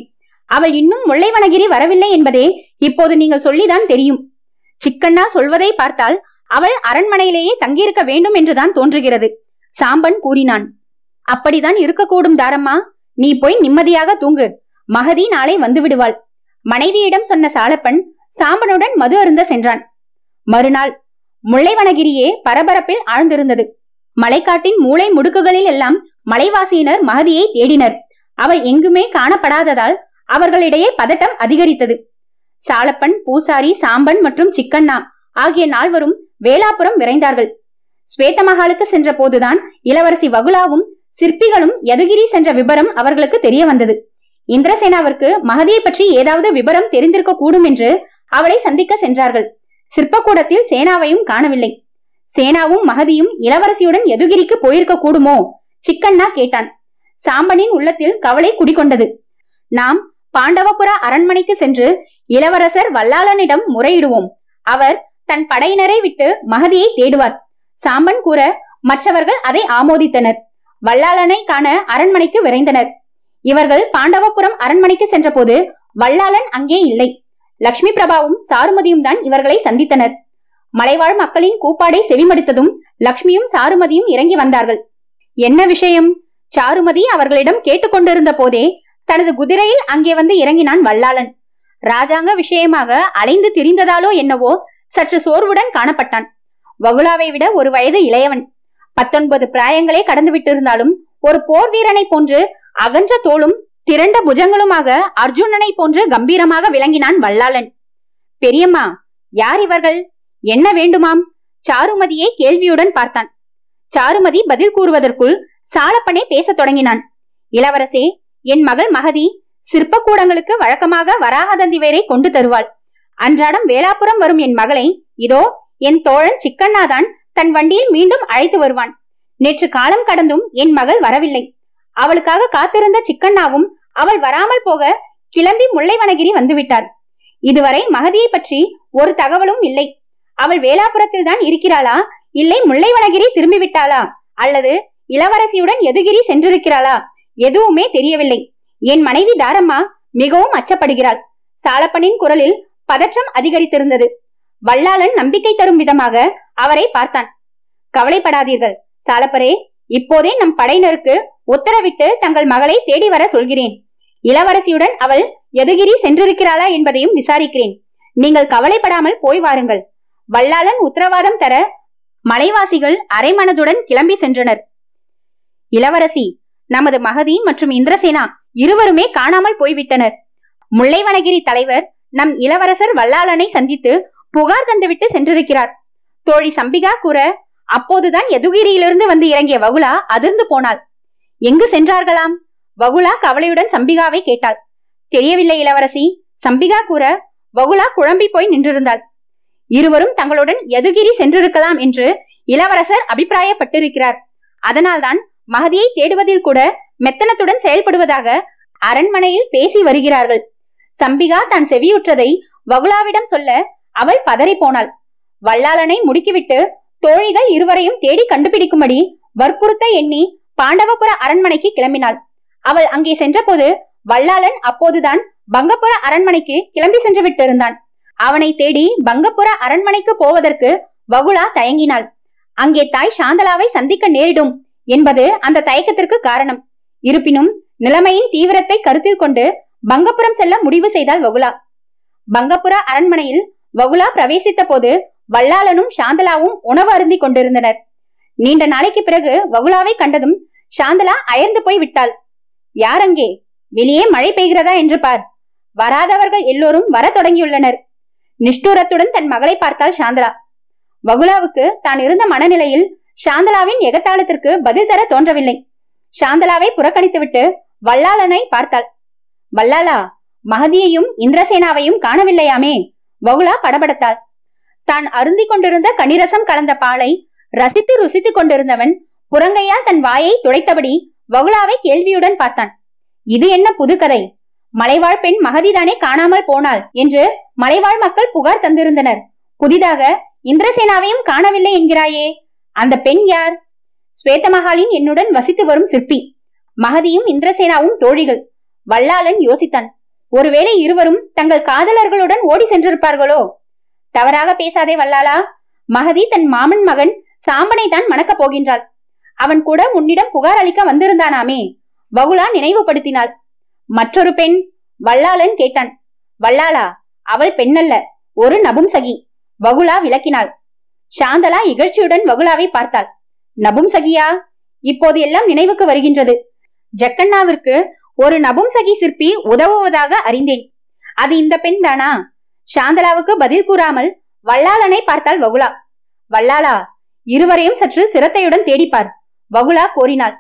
அவள் இன்னும் முல்லைவனகிரி வரவில்லை என்பதே இப்போது நீங்கள் சொல்லிதான் தெரியும். சிக்கண்ணா சொல்வதை பார்த்தால் அவள் அரண்மனையிலேயே தங்கியிருக்க வேண்டும் என்றுதான் தோன்றுகிறது. சாம்பன் கூறினான். அப்படிதான் இருக்கக்கூடும் தாரம்மா, நீ போய் நிம்மதியாக தூங்கு. மகதி நாளை வந்து விடுவாள். மனைவியிடம் சொன்ன சாலப்பன் சாம்பனுடன் மது அருந்த சென்றான். மறுநாள் முல்லைவனகிரியே பரபரப்பில் ஆழ்ந்திருந்தது. மலைக்காட்டின் மூளை முடுக்குகளில் எல்லாம் மலைவாசியினர் மகதியை தேடினர். அவள் எங்குமே காணப்படாததால் அவர்களிடையே பதட்டம் அதிகரித்தது. சாலப்பன், பூசாரி, சாம்பன் மற்றும் சிக்கண்ணா ஆகிய நால்வரும் வேலாபுரம் விரைந்தார்கள். ஸ்வேதமகாலுக்கு சென்ற போதுதான் இளவரசி வகுலாவும் சிற்பிகளும் யதுகிரி சென்ற விபரம் அவர்களுக்கு தெரிய வந்தது. இந்திரசேனாவிற்கு மகதியை பற்றி ஏதாவது விபரம் தெரிந்திருக்க கூடும் என்று அவளை சந்திக்க சென்றார்கள். சிற்பக்கூடத்தில் சேனாவையும் காணவில்லை. சேனாவும் மகதியும் இளவரசியுடன் யதுகிரிக்கு போயிருக்க கூடுமோ? சிக்கண்ணா கேட்டான். சாம்பனின் உள்ளத்தில் கவலை குடிகொண்டது. நாம் பாண்டவபுரா அரண்மனைக்கு சென்று இளவரசர் வல்லாளனிடம் முறையிடுவோம். அவர் தன் படையினரை விட்டு மகதியை தேடுவார். சாம்பன் கூற மற்றவர்கள் அதை ஆமோதித்தனர். வல்லாளனை காண அரண்மனைக்கு விரைந்தனர். இவர்கள் பாண்டவபுரம் அரண்மனைக்கு சென்ற போது வல்லாளன் அங்கே இல்லை. லட்சுமி பிரபாவும் சாருமதியும் தான் இவர்களை சந்தித்தனர். மலைவாழ் மக்களின் கூப்பாடை செவிமடுத்ததும் லட்சுமியும் சாருமதியும் இறங்கி வந்தார்கள். என்ன விஷயம்? சாருமதி அவர்களிடம் கேட்டுக்கொண்டிருந்த போதே தனது குதிரையில் அங்கே வந்து இறங்கினான் வல்லாளன். ராஜாங்க விஷயமாக அலைந்து திரிந்ததாலோ என்னவோ சற்று சோர்வுடன் காணப்பட்டான். வகுலாவை விட ஒரு வயது இளையவன். 19 பிராயங்களே கடந்துவிட்டிருந்தாலும் ஒரு போர் வீரனை போன்று அகன்ற தோளும் திரண்ட புஜங்களுமாக அர்ஜுனனை போன்று கம்பீரமாக விளங்கினான் வல்லாளன். பெரியம்மா, யார் இவர்கள்? என்ன வேண்டுமாம்? சாருமதியை கேள்வியுடன் பார்த்தான். சாருமதி பதில் கூறுவதற்குள் சாலப்பனே பேசத் தொடங்கினான். இளவரசே, என் மகள் மகதி சிற்பக்கூடங்களுக்கு வழக்கமாக வராகதந்தி வேரை கொண்டு தருவாள். அன்றாடம் வேலாபுரம் வரும் என் மகளை இதோ என் தோழன் சிக்கண்ணாதான் தன் வண்டியில் மீண்டும் அழைத்து வருவான். நேற்று காலம் கடந்தும் என் மகள் வரவில்லை. அவளுக்காக காத்திருந்த சிக்கண்ணாவும் அவள் வராமல் போக கிளம்பி முல்லைவனகிரி வந்துவிட்டார். இதுவரை மகதியை பற்றி ஒரு தகவலும் இல்லை. அவள் வேலாபுரத்தில் தான் இருக்கிறாளா, இல்லை முல்லைவனகிரி திரும்பிவிட்டாளா, அல்லது இளவரசியுடன் யதுகிரி சென்றிருக்கிறாளா? எதுவுமே தெரியவில்லை. என் மனைவி தாரம்மா மிகவும் அச்சப்படுகிறாள். சாலப்பனின் குரலில் பதற்றம் அதிகரித்திருந்தது. வல்லாளன் நம்பிக்கை தரும் விதமாக அவரை பார்த்தான். கவலைப்படாதீர்கள் சாலப்பரே, இப்போதே நம் படையினருக்கு உத்தரவிட்டு தங்கள் மகளை தேடி வர சொல்கிறேன். இளவரசியுடன் அவள் யதுகிரி சென்றிருக்கிறாளா என்பதையும் விசாரிக்கிறேன். நீங்கள் கவலைப்படாமல் போய் வாருங்கள். வல்லாளன் உத்தரவாதம் தர மலைவாசிகள் அரைமனதுடன் கிளம்பி சென்றனர். இளவரசி, நமது மகதி மற்றும் இந்திரசேனா இருவருமே காணாமல் போய்விட்டனர். முல்லைவனகிரி தலைவர் நம் இளவரசர் வல்லாளனை சந்தித்து புகார் தந்துவிட்டு சென்றிருக்கிறார். தோழி சம்பிகா கூற, அப்போதுதான் யதுகிரியிலிருந்து வந்து இறங்கிய வகுலா அதிர்ந்து போனாள். எங்கு சென்றார்களாம்? வகுலா கவலையுடன் சம்பிகாவை கேட்டாள். தெரியவில்லை இளவரசி, சம்பிகா கூற வகுலா குழம்பி போய் நின்றிருந்தாள். இருவரும் தங்களுடன் யதுகிரி சென்றிருக்கலாம் என்று இளவரசர் அபிப்பிராயப்பட்டிருக்கிறார். அதனால்தான் மகதியை தேடுவதில் கூட மெத்தனத்துடன் செயல்படுவதாக அரண்மனையில் பேசி வருகிறார்கள். சம்பிகா தான் செவியுற்றதை வகுலாவிடம் சொல்ல அவள் பதறி போனாள். வல்லாளனை முடுக்கிவிட்டு தோழிகள் இருவரையும் தேடி கண்டுபிடிக்கும்படி வற்புறுத்த எண்ணி பாண்டவபுர அரண்மனைக்கு கிளம்பினாள். அவள் அங்கே சென்றபோது வல்லாளன் அப்போதுதான் பங்கபுர அரண்மனைக்கு கிளம்பி சென்று விட்டிருந்தான். அவனை தேடி பங்கபுர அரண்மனைக்கு போவதற்கு வகுலா தயங்கினாள். அங்கே தாய் சாந்தலாவை சந்திக்க நேரிடும் என்பது அந்த தயக்கத்திற்கு காரணம். இருப்பினும் நிலைமையின் தீவிரத்தை கருத்தில் கொண்டு பங்கபுரம் செல்ல முடிவு செய்தாள் வகுலா. பங்கபுர அரண்மனையில் வகுலா பிரவேசித்த போது வல்லாளனும் சாந்தலாவும் உணவு அருந்தி கொண்டிருந்தனர். நீண்ட நாளைக்கு பிறகு வகுலாவை கண்டதும் சாந்தலா அயர்ந்து போய் விட்டாள். யார் அங்கே? வெளியே மழை பெய்கிறதா என்று பார். வராதவர்கள் எல்லோரும் வர தொடங்கியுள்ளனர். நிஷ்டூரத்துடன் தன் மகளை பார்த்தாள் சாந்தலா. வகுலாவுக்கு தான் இருந்த மனநிலையில் சாந்தலாவின் எகத்தாளத்திற்கு பதில் தர தோன்றவில்லை. சாந்தலாவை புறக்கணித்துவிட்டு வல்லாளனை பார்த்தாள். வல்லாளா, மகதியையும் இந்திரசேனாவையும் காணவில்லையாமே. வகுலா படபடத்தாள். தான் அருந்தி கொண்டிருந்த கனிரசம் கலந்த பாலை ரசித்து ருசித்து கொண்டிருந்தவன் புறங்கையால் தன் வாயை துடைத்தபடி வகுலாவை கேள்வியுடன் பார்த்தான். இது என்ன புதுக்கதை? மலைவாழ் பெண் மகதிதானே காணாமல் போனாள் என்று மலைவாழ் மக்கள் புகார் தந்திருந்தனர். புதிதாக இந்திரசேனாவையும் காணவில்லை என்கிறாயே, அந்த பெண் யார்? ஸ்வேதமகாலின் என்னுடன் வசித்து வரும் சிற்பி. மகதியும் இந்திரசேனாவும் தோழிகள். வல்லாளன் யோசித்தான். ஒருவேளை இருவரும் தங்கள் காதலர்களுடன் ஓடி சென்றிருப்பார்களோ? தவறாக பேசாதே வல்லாளா, மகதி தன் மாமன் மகன் சாம்பனை தான் மணக்கப் போகின்றாள். அவன் கூட உன்னிடம் புகார் அளிக்க வந்திருந்தானாமே. வகுலா நினைவுபடுத்தினாள். மற்றொரு பெண்? வல்லாளன் கேட்டான். வல்லாளா, அவள் பெண்ணல்ல, ஒரு நபும்சகி. வகுலா விளக்கினாள். சாந்தலா இகழ்ச்சியுடன் வகுலாவை பார்த்தாள். நபும்சகியா? இப்போது எல்லாம் நினைவுக்கு வருகின்றது. ஜக்கண்ணாவிற்கு ஒரு நபும்சகி சிற்பி உதவுவதாக அறிந்தேன். அது இந்த பெண் தானா? சாந்தலாவுக்கு பதில் கூறாமல் வல்லாளனை பார்த்தாள் வகுலா. வல்லாளா, இருவரையும் சற்று சிரத்தையுடன் தேடிப்பார். வகுலா கோரினாள்.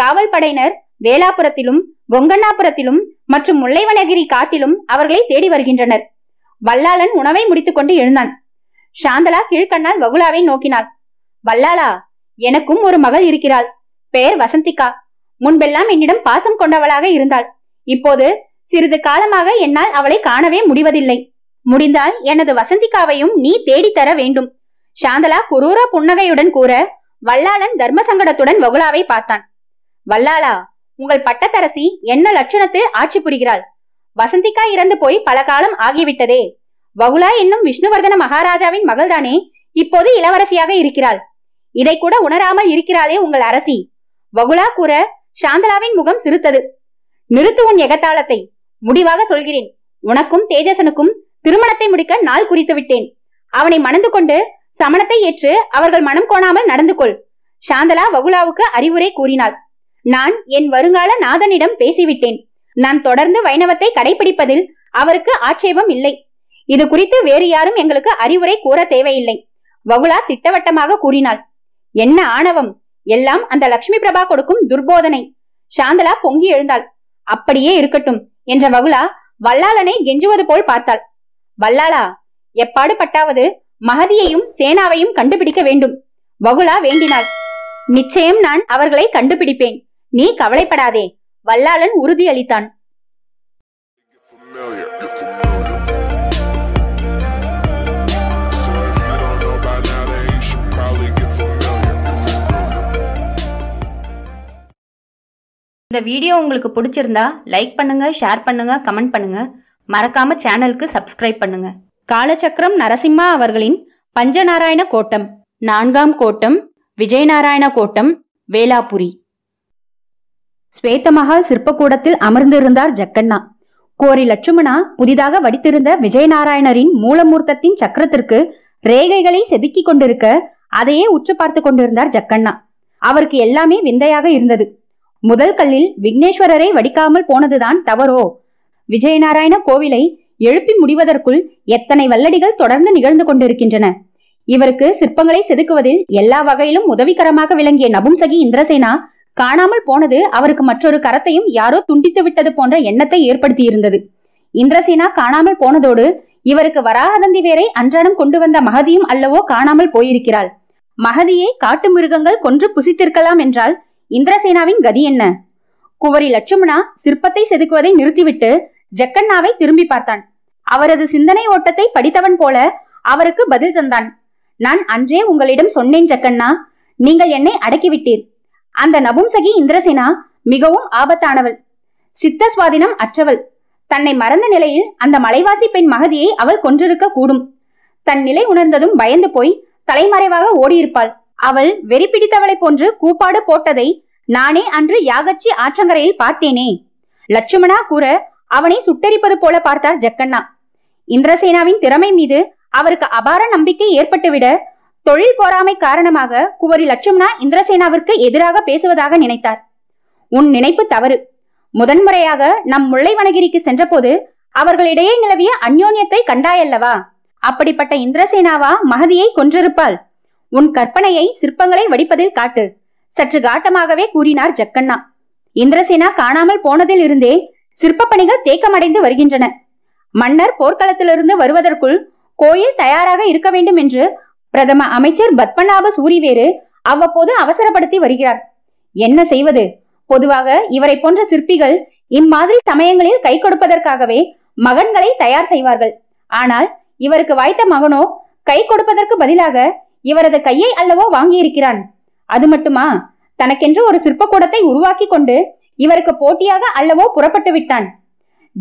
காவல் படையினர் வேலாபுரத்திலும் கொங்கண்ணாபுரத்திலும் மற்றும் முல்லைவனகிரி காட்டிலும் அவர்களை தேடி வருகின்றனர். வல்லாளன் உணவை முடித்துக் கொண்டு எழுந்தான். சாந்தலா கீழ்கண்ணால் வகுலாவை நோக்கினாள். வல்லாளா, எனக்கும் ஒரு மகள் இருக்கிறாள். பெயர் வசந்திகா. முன்பெல்லாம் என்னிடம் பாசம் கொண்டவளாக இருந்தாள். இப்போது சிறிது காலமாக என்னால் அவளை காணவே முடிவதில்லை. முடிந்தால் எனது வசந்திகாவையும் நீ தேடித்தர வேண்டும். சாந்தலா குரூர புன்னகையுடன் கூற வல்லாளன் தர்ம சங்கடத்துடன் வகுலாவை பார்த்தான். வல்லாளா, உங்கள் பட்டத்தரசி என்ன லட்சணத்தில் ஆட்சி புரிகிறாள்? வசந்திகா இறந்து போய் பல காலம் ஆகிவிட்டதே. வகுலா என்னும் விஷ்ணுவர்தன மகாராஜாவின் மகள்தானே இப்போது இளவரசியாக இருக்கிறாள். இதை கூட உணராமல் இருக்கிறாளே உங்கள் அரசி. வகுலா கூற சாந்தலாவின் முகம் சிரித்தது. நிறுத்து உன் எகத்தாளத்தை. முடிவாக சொல்கிறேன், உனக்கும் தேஜசனுக்கும் திருமணத்தை முடிக்க நாள் குறித்து விட்டேன். அவனை மணந்து கொண்டு சமணத்தை ஏற்று அவர்கள் மனம் கோணாமல் நடந்து கொள். சாந்தலா வகுலாவுக்கு அறிவுரை கூறினாள். நான் என் வருங்கால நாதனிடம் பேசிவிட்டேன். நான் தொடர்ந்து வைணவத்தை கடைபிடிப்பதில் அவருக்கு ஆட்சேபம் இல்லை. இது குறித்து வேறு யாரும் எங்களுக்கு அறிவுரை கூற தேவையில்லை. வகுலா திட்டவட்டமாக கூறினாள். என்ன ஆணவம்! எல்லாம் அந்த லட்சுமி பிரபா கொடுக்கும் துர்போதனை. சாந்தலா பொங்கி எழுந்தாள். அப்படியே இருக்கட்டும் என்ற வகுலா வல்லாளனை கெஞ்சுவது போல் பார்த்தாள். வல்லாளா, எப்பாடு பட்டாவது மகதியையும் சேனாவையும் கண்டுபிடிக்க வேண்டும். வகுலா வேண்டினாள். நிச்சயம் நான் அவர்களை கண்டுபிடிப்பேன். நீ கவலைப்படாதே. வல்லாளன் உறுதியளித்தான். இந்த வீடியோ உங்களுக்கு பிடிச்சிருந்தா லைக் பண்ணுங்க, ஷேர் பண்ணுங்க, கமெண்ட் பண்ணுங்க. மறக்காம சேனலுக்கு சப்ஸ்கிரைப் பண்ணுங்க. காலச்சக்கரம் நரசிம்மா அவர்களின் பஞ்சநாராயண கோட்டம், 4ஆம் கோட்டம், விஜயநாராயண கோட்டம், வேலாபுரி. ஸ்வேத்தமாக சிற்பக்கூடத்தில் அமர்ந்திருந்தார் ஜக்கண்ணா. கோரி லட்சுமணா புதிதாக வடித்திருந்த விஜயநாராயணரின் மூலமூர்த்தத்தின் சக்கரத்திற்கு ரேகைகளை செதுக்கி கொண்டிருக்க அதையே உற்று பார்த்து கொண்டிருந்தார் ஜக்கண்ணா. அவருக்கு எல்லாமே விந்தையாக இருந்தது. முதல் கல்லில் விக்னேஸ்வரரை வடிக்காமல் போனதுதான் தவறோ? விஜயநாராயண கோவிலை எழுப்பி முடிவதற்குள் எத்தனை வல்லடிகள் தொடர்ந்து நிகழ்ந்து கொண்டிருக்கின்றன. இவருக்கு சிற்பங்களை செதுக்குவதில் எல்லா வகையிலும் உதவிகரமாக விளங்கிய நபும்சகி இந்திரசேனா காணாமல் போனது அவருக்கு மற்றொரு கரத்தையும் யாரோ துண்டித்து விட்டது போன்ற எண்ணத்தை ஏற்படுத்தி இருந்தது. இந்திரசேனா காணாமல் போனதோடு இவருக்கு வராகதந்தி வேரை அன்றாடம் கொண்டு வந்த மகதியும் அல்லவோ காணாமல் போயிருக்கிறாள். மகதியை காட்டு மிருகங்கள் கொன்று புசித்திருக்கலாம் என்றால் இந்திரசேனாவின் கதி என்ன? குவரி லட்சுமணா சிற்பத்தை செதுக்குவதை நிறுத்திவிட்டு ஜக்கண்ணாவை திரும்பி பார்த்தான். அவரது சிந்தனை ஓட்டத்தை படித்தவன் போல அவருக்கு பதில் தந்தான். நான் அன்றே உங்களிடம் சொன்னேன் ஜக்கண்ணா, நீங்கள் என்னை அடக்கிவிட்டீர். அந்த நபும்சகி இந்திரசேனா மிகவும் ஆபத்தானவள், சித்த சுவாதினம் அற்றவள். தன்னை மறந்த நிலையில் அந்த மலைவாசி பெண் மகதியை அவள் கொன்றிருக்க கூடும். தன் நிலை உணர்ந்ததும் பயந்து போய் தலைமறைவாக ஓடியிருப்பாள். அவள் வெறி பிடித்தவளை போன்று கூப்பாடு போட்டதை நானே அன்று யாகச்சி ஆற்றங்கரையில் பார்த்தேனே. லட்சுமணா கூற அவனை சுட்டரிப்பது போல பார்த்தார் ஜக்கண்ணா. இந்திரசேனாவின் திறமை மீது அவருக்கு அபார நம்பிக்கை ஏற்பட்டுவிட தொழில் போராமை காரணமாக குவரி லட்சுமணா இந்திரசேனாவிற்கு எதிராக பேசுவதாக நினைத்தார். உன் நினைப்பு தவறு. முதன்முறையாக நம் முல்லைவனகிரிக்கு சென்ற போது அவர்களிடையே நிலவிய அந்யோன்யத்தை கண்டாயல்லவா? அப்படிப்பட்ட இந்திரசேனாவா மகதியை கொன்றிருப்பாள்? உன் கற்பனையை சிற்பங்களை வடிப்பதில் காட்டு, சற்று காட்டமாகவே கூறினார் ஜக்கண்ணா. இந்திரசேனா காணாமல் போனதில் இருந்தே சிற்ப பணிகள் தேக்கமடைந்து வருகின்றன. மன்னர் போர்க்களத்திலிருந்து வருவதற்குள் கோயில் தயாராக இருக்க வேண்டும் என்று பிரதம அமைச்சர் பத்மநாப சூரிவேறு அவ்வப்போது அவசரப்படுத்தி வருகிறார். என்ன செய்வது? பொதுவாக இவரை போன்ற சிற்பிகள் இம்மாதிரி சமயங்களில் கை கொடுப்பதற்காகவே மகன்களை தயார் செய்வார்கள். ஆனால் இவருக்கு வாய்த்த மகனோ கை கொடுப்பதற்கு பதிலாக இவரது கையை அல்லவோ வாங்கியிருக்கிறான். அது மட்டுமா, தனக்கென்று ஒரு சிற்பக்கூடத்தை உருவாக்கி கொண்டு இவருக்கு போட்டியாக அல்லவோ புறப்பட்டு விட்டான்.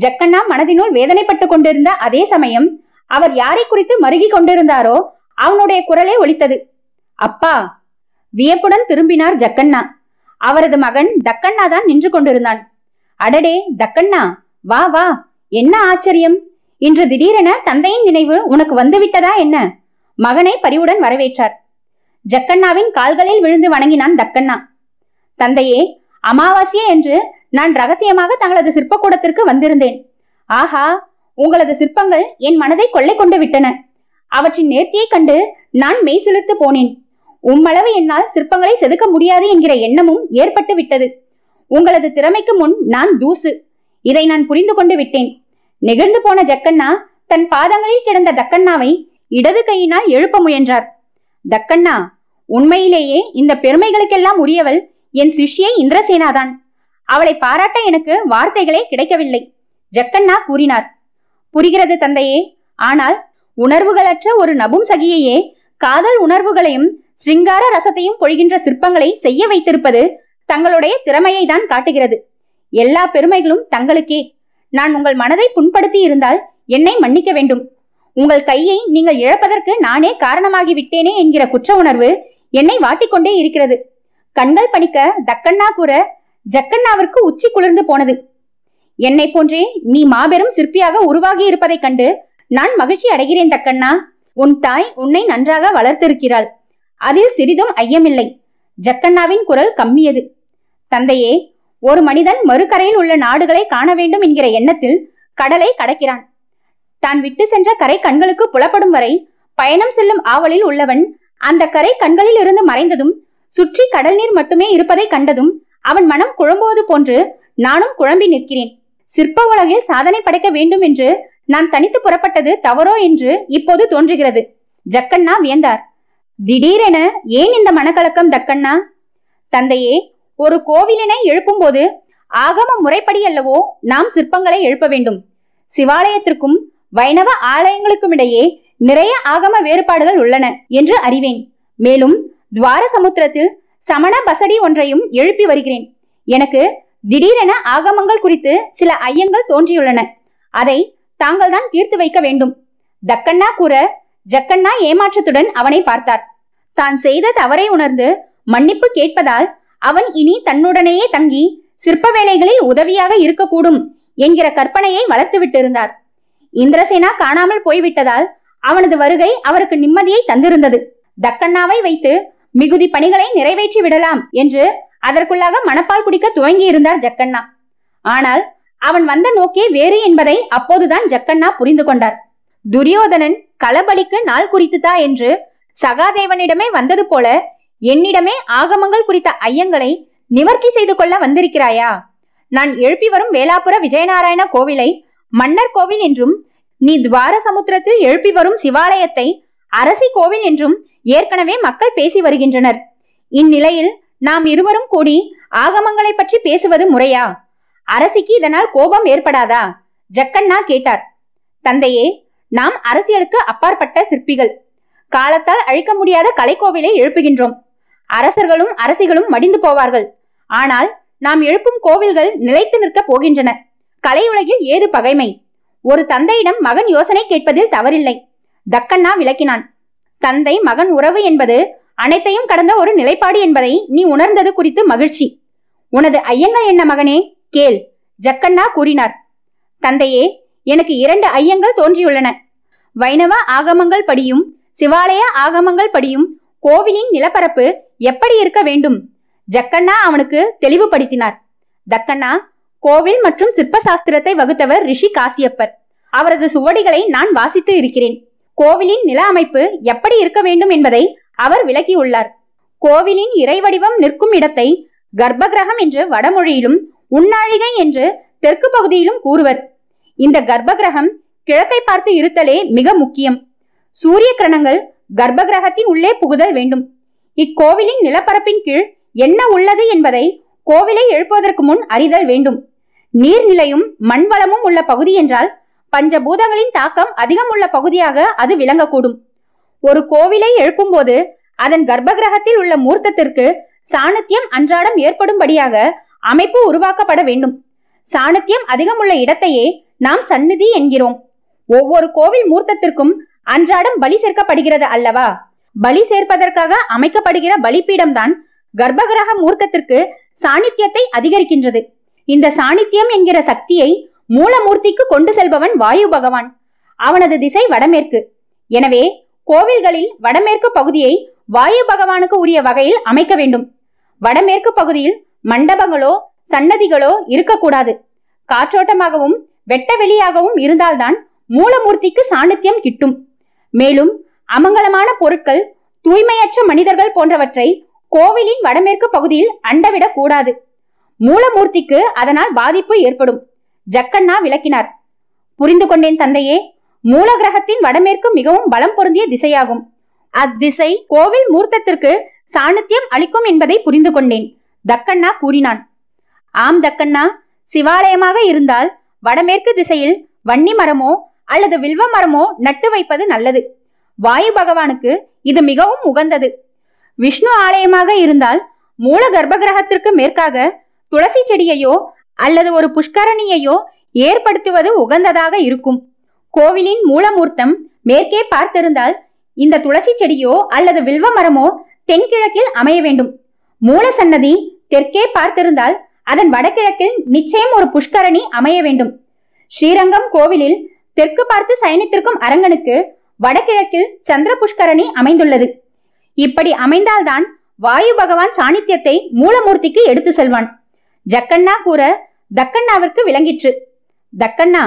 ஜக்கண்ணா மனதினுள் வேதனைப்பட்டு கொண்டிருந்த அதே சமயம் அவர் யாரை குறித்து மருகி கொண்டிருந்தாரோ அவனுடைய குரலே ஒலித்தது. அப்பா! வியப்புடன் திரும்பினார் ஜக்கண்ணா. அவரது மகன் தக்கண்ணா தான் நின்று கொண்டிருந்தான். அடடே தக்கண்ணா, வா வா! என்ன ஆச்சரியம்! இன்று திடீரென தந்தையின் நினைவு உனக்கு வந்துவிட்டதா என்ன? மகனை பரிவுடன் வரவேற்றார். ஜக்கண்ணாவின் கால்களில் விழுந்து வணங்கினான் தக்கண்ணா. தந்தையே, அமாவாசையே என்று நான் ரகசியமாக தங்களது சிற்பக்கூடத்திற்கு வந்திருந்தேன். ஆஹா, உங்களது சிற்பங்கள் என் மனதை கொள்ளை கொண்டு விட்டன. அவற்றின் நேர்த்தியை கண்டு நான் மெய் சிலிர்த்து போனேன். உம்மளவு என்னால் சிற்பங்களை செதுக்க முடியாது என்கிற எண்ணமும் ஏற்பட்டு விட்டது. உங்களது திறமைக்கு முன் நான் தூசு. இதை நான் புரிந்து கொண்டு விட்டேன். நெகிழ்ந்து போன ஜக்கண்ணா தன் பாதங்களில் கிடந்த தக்கண்ணாவை இடது கையினால் எழுப்ப முயன்றார். தக்கண்ணா, உண்மையிலேயே இந்த பெருமைகளுக்கெல்லாம் உரியவள் என் சிஷ்யை இந்திரசேனாதான். அவளை பாராட்ட எனக்கு வார்த்தைகளே கிடைக்கவில்லை, ஜக்கண்ணா கூறினார். புரிகிறது தந்தையே, ஆனால் உணர்வுகளற்ற ஒரு நபும்சகியையே காதல் உணர்வுகளையும் சிங்கார ரசத்தையும் பொழிகின்ற சிற்பங்களை செய்ய வைத்திருப்பது தங்களுடைய திறமையை தான் காட்டுகிறது. எல்லா பெருமைகளும் தங்களுக்கே. நான் உங்கள் மனதை புண்படுத்தி இருந்தால் என்னை மன்னிக்க வேண்டும். உங்கள் கையை நீங்கள் இழப்பதற்கு நானே காரணமாகி விட்டேனே என்கிற குற்ற உணர்வு என்னை வாட்டிக்கொண்டே இருக்கிறது. கண்கள் பணிக்க தக்கண்ணா கூற ஜக்கண்ணாவிற்கு உச்சி குளிர்ந்து போனது. என்னை போன்றே நீ மாபெரும் சிற்பியாக உருவாகி இருப்பதை கண்டு நான் மகிழ்ச்சி அடைகிறேன் தக்கண்ணா. உன் தாய் உன்னை நன்றாக வளர்த்திருக்கிறாள், அதில் சிறிதும் ஐயமில்லை. ஜக்கண்ணாவின் குரல் கம்மியது. தந்தையே, ஒரு மனிதன் மறுகரையில் உள்ள நாடுகளை காண வேண்டும் என்கிற எண்ணத்தில் கடலை கடக்கிறான். தான் விட்டு சென்ற கரை கண்களுக்கு புலப்படும் வரை பயணம் செல்லும் ஆவலில் உள்ளவன் அந்த கரை கண்களில் இருந்து மறைந்ததும் சுற்றி கடல் நீர் மட்டுமே இருப்பதை கண்டதும் அவன் மனம் குழம்புவது போன்று நானும் குழம்பி நிற்கிறேன். சிற்ப உலகில் சாதனை படைக்க வேண்டும் என்று நான் தனித்து புறப்பட்டது தவறோ என்று இப்போது தோன்றுகிறது. ஜக்கண்ணா வியந்தார். திடீரென ஏன் இந்த மனக்கலக்கம் தக்கண்ணா? தந்தையே, ஒரு கோவிலினை எழுப்பும் போது ஆகம முறைப்படி அல்லவோ நாம் சிற்பங்களை எழுப்ப வேண்டும். சிவாலயத்திற்கும் வைணவ ஆலயங்களுக்கும் இடையே நிறைய ஆகம வேறுபாடுகள் உள்ளன என்று அறிவேன். மேலும் துவார சமுத்திரத்தில் சமண பசடி ஒன்றையும் எழுப்பி வருகிறேன். எனக்கு திடீரென ஆகமங்கள் குறித்து சில ஐயங்கள் தோன்றியுள்ளன. அதை தாங்கள் தான் தீர்த்து வைக்க வேண்டும், தக்கண்ணா கூற ஜக்கண்ணா ஏமாற்றத்துடன் அவனை பார்த்தார். தான் செய்த தவறை உணர்ந்து மன்னிப்பு கேட்பதால் அவன் இனி தன்னுடனேயே தங்கி சிற்ப வேலைகளில் உதவியாக இருக்கக்கூடும் என்கிற கற்பனையை வளர்த்துவிட்டிருந்தார். இந்திரசேனா காணாமல் போய்விட்டதால் அவனது வருகை அவருக்கு நிம்மதியை தந்திருந்தது. தக்கண்ணாவை வைத்து மிகுதி பணிகளை நிறைவேற்றி விடலாம் என்று அதற்குள்ளாக மணப்பால் குடிக்க துவங்கி இருந்தார் ஜக்கண்ணா. ஆனால் அவன் வந்த நோக்கே வேறு என்பதை அப்போதுதான் ஜக்கண்ணா புரிந்து கொண்டார். துரியோதனன் களபலிக்கு நாள் குறித்துதா என்று சகாதேவனிடமே வந்தது போல என்னிடமே ஆகமங்கள் குறித்த ஐயங்களை நிவர்த்தி செய்து கொள்ள வந்திருக்கிறாயா? நான் எழுப்பி வரும் வேலாபுர விஜயநாராயண கோவிலை மன்னர் கோவில் என்றும், நீ துவார சமுத்திரத்தில் எழுப்பி வரும் சிவாலயத்தை அரசி கோவில் என்றும் ஏற்கனவே மக்கள் பேசி வருகின்றனர். இந்நிலையில் நாம் இருவரும் கூடி ஆகமங்களை பற்றி பேசுவது முறையா? அரசிக்கு இதனால் கோபம் ஏற்படாதா? ஜக்கண்ணா கேட்டார். தந்தையே, நாம் அரசியலுக்கு அப்பாற்பட்ட சிற்பிகள். காலத்தால் அழிக்க முடியாத கலைக்கோவிலை எழுப்புகின்றோம். அரசர்களும் அரசிகளும் மடிந்து போவார்கள். ஆனால் நாம் எழுப்பும் கோவில்கள் நிலைத்து நிற்க போகின்றன. கலையுலகில் ஏது பகைமை? ஒரு தந்தையிடம் மகன் யோசனை கேட்பதில் தவறில்லை. தக்கண்ணா விளக்கினான். தந்தை மகன் உறவு என்பது அனைத்தையும் கடந்த ஒரு நிலைப்பாடு என்பதை நீ உணர்ந்தது குறித்து மகிழ்ச்சி. உனது ஐயங்கள் என்ன மகனே? கேள், ஜக்கண்ணா கூறினார். தந்தையே, எனக்கு 2 ஐயங்கள் தோன்றியுள்ளன. வைணவ ஆகமங்கள் படியும் சிவாலய ஆகமங்கள் படியும் கோவிலின் நிலப்பரப்பு எப்படி இருக்க வேண்டும்? ஜக்கண்ணா அவனுக்கு தெளிவுபடுத்தினார். தக்கண்ணா, கோவில் மற்றும் சிற்ப சாஸ்திரத்தை வகுத்தவர் ரிஷி காசியப்பர். அவரது சுவடிகளை நான் வாசித்து இருக்கிறேன். கோவிலின் நில அமைப்பு எப்படி இருக்க வேண்டும் என்பதை அவர் விளக்கியுள்ளார். கோவிலின் இறைவடிவம் நிற்கும் இடத்தை கர்ப்பகிரகம் என்று வடமொழியிலும் உன்னாழிகை என்று தெற்கு பகுதியிலும் கூறுவர். இந்த கர்ப்பகிரகம் கிழக்கை பார்த்து இருத்தலே மிக முக்கியம். சூரிய கிரணங்கள் கர்ப்பகிரகத்தின் உள்ளே புகுதல் வேண்டும். இக்கோவிலின் நிலப்பரப்பின் கீழ் என்ன உள்ளது என்பதை கோவிலை எழுப்புவதற்கு முன் அறிதல் வேண்டும். நீர்நிலையும் மண்வளமும் உள்ள பகுதி என்றால் பஞ்சபூதங்களின் தாக்கம் அதிகம் உள்ள பகுதியாக அது விளங்கக்கூடும். ஒரு கோவிலை எழுப்பும் போது அதன் கர்ப்பகிரகத்தில் உள்ள மூர்த்தத்திற்கு சாணத்தியம் அன்றாடம் ஏற்படும்படியாக அமைப்பு உருவாக்கப்பட வேண்டும். சாணத்தியம் அதிகம் உள்ள இடத்தையே நாம் சந்நிதி என்கிறோம். ஒவ்வொரு கோவில் மூர்த்தத்திற்கும் அன்றாடம் பலி சேர்க்கப்படுகிறது அல்லவா? பலி சேர்ப்பதற்காக அமைக்கப்படுகிற பலிப்பீடம்தான் கர்ப்பகிரக மூர்த்தத்திற்கு சாணித்தியத்தை அதிகரிக்கின்றது. இந்த சாணித்தியம் என்கிற சக்தியை மூலமூர்த்திக்கு கொண்டு செல்பவன் வாயு பகவான். அவனது திசை வடமேற்கு. எனவே கோவில்களில் வடமேற்கு பகுதியை வாயு பகவானுக்கு உரிய வகையில் அமைக்க வேண்டும். வடமேற்கு பகுதியில் மண்டபங்களோ சன்னதிகளோ இருக்கக்கூடாது. காற்றோட்டமாகவும் வெட்ட வெளியாகவும் இருந்தால்தான் மூலமூர்த்திக்கு சாணித்தியம் கிட்டும். மேலும் அமங்கலமான பொருட்கள், தூய்மையற்ற மனிதர்கள் போன்றவற்றை கோவிலின் வடமேற்கு பகுதியில் அண்டவிடக் கூடாது. மூலமூர்த்திக்கு அதனால் பாதிப்பு ஏற்படும். ஜக்கண்ணா விளக்கினார். புரிந்து கொண்டேன் தந்தையே. மூல கிரகத்தின் வடமேற்கு மிகவும் பலம் பொருந்திய திசையாகும். அத்திசை கோவில் மூர்த்தத்திற்கு சாணித்தியம் அளிக்கும் என்பதை புரிந்து கொண்டேன், தக்கண்ணா கூறினான். ஆம் தக்கண்ணா, சிவாலயமாக இருந்தால் வடமேற்கு திசையில் வன்னி மரமோ அல்லது வில்வ மரமோ நட்டு வைப்பது நல்லது. வாயு பகவானுக்கு இது மிகவும் உகந்தது. விஷ்ணு ஆலயமாக இருந்தால் மூல கர்ப்பகிரகத்திற்கு மேற்காக துளசி செடியையோ அல்லது ஒரு புஷ்கரணியையோ ஏற்படுத்துவது உகந்ததாக இருக்கும். கோவிலின் மூலமூர்த்தம் மேற்கே பார்த்திருந்தால் இந்த துளசி செடியோ அல்லது வில்வ மரமோ தென்கிழக்கில் அமைய வேண்டும். மூல சன்னதி தெற்கே பார்த்திருந்தால் அதன் வடகிழக்கில் நிச்சயம் ஒரு புஷ்கரணி அமைய வேண்டும். ஸ்ரீரங்கம் கோவிலில் தெற்கு பார்த்து சயனித்திற்கும் அரங்கனுக்கு வடகிழக்கில் சந்திர புஷ்கரணி அமைந்துள்ளது. இப்படி அமைந்தால்தான் வாயு பகவான் சாணித்தியத்தை மூலமூர்த்திக்கு எடுத்து செல்வான். ஜக்கண்ணா கூற தக்கண்ணாவிற்கு விளங்கிற்று. தக்கண்ணா,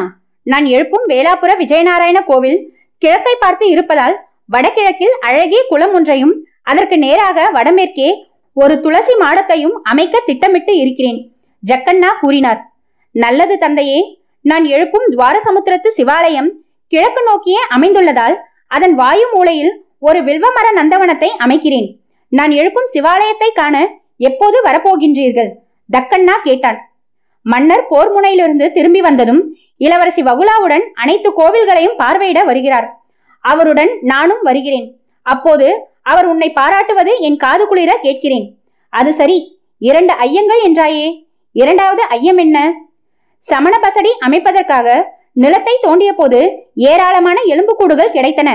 நான் எழுப்பும் வேலாபுர விஜயநாராயண கோவில் கிழக்கை பார்த்து இருப்பதால் வடகிழக்கில் அழகிய குளம் ஒன்றையும் அதற்கு நேராக வடமேற்கே ஒரு துளசி மாடத்தையும் அமைக்க திட்டமிட்டு இருக்கிறேன், ஜக்கண்ணா கூறினார். நல்லது தந்தையே. நான் எழுப்பும் துவார சமுத்திரத்து சிவாலயம் கிழக்கு நோக்கியே அமைந்துள்ளதால் அதன் வாயு மூலையில் ஒரு வில்வமர நந்தவனத்தை அமைக்கிறேன். நான் எழுப்பும் சிவாலயத்தை காண எப்போது வரப்போகின்றீர்கள்? தக்கண்ணா கேட்டான். மன்னர் போர் முனையிலிருந்து திரும்பி வந்ததும் இளவரசி வகுலாவுடன் அனைத்து கோவில்களையும் பார்வையிட வருகிறார். அவருடன் நானும் வருகிறேன். அப்போது அவர் உன்னை பாராட்டுவது என் காது குளிர கேட்கிறேன். அது சரி, 2 ஐயங்கள் என்றாயே, 2வது ஐயம் என்ன? சமண பசடி அமைப்பதற்காக நிலத்தை தோண்டிய போது ஏராளமான எலும்புக்கூடுகள் கிடைத்தன.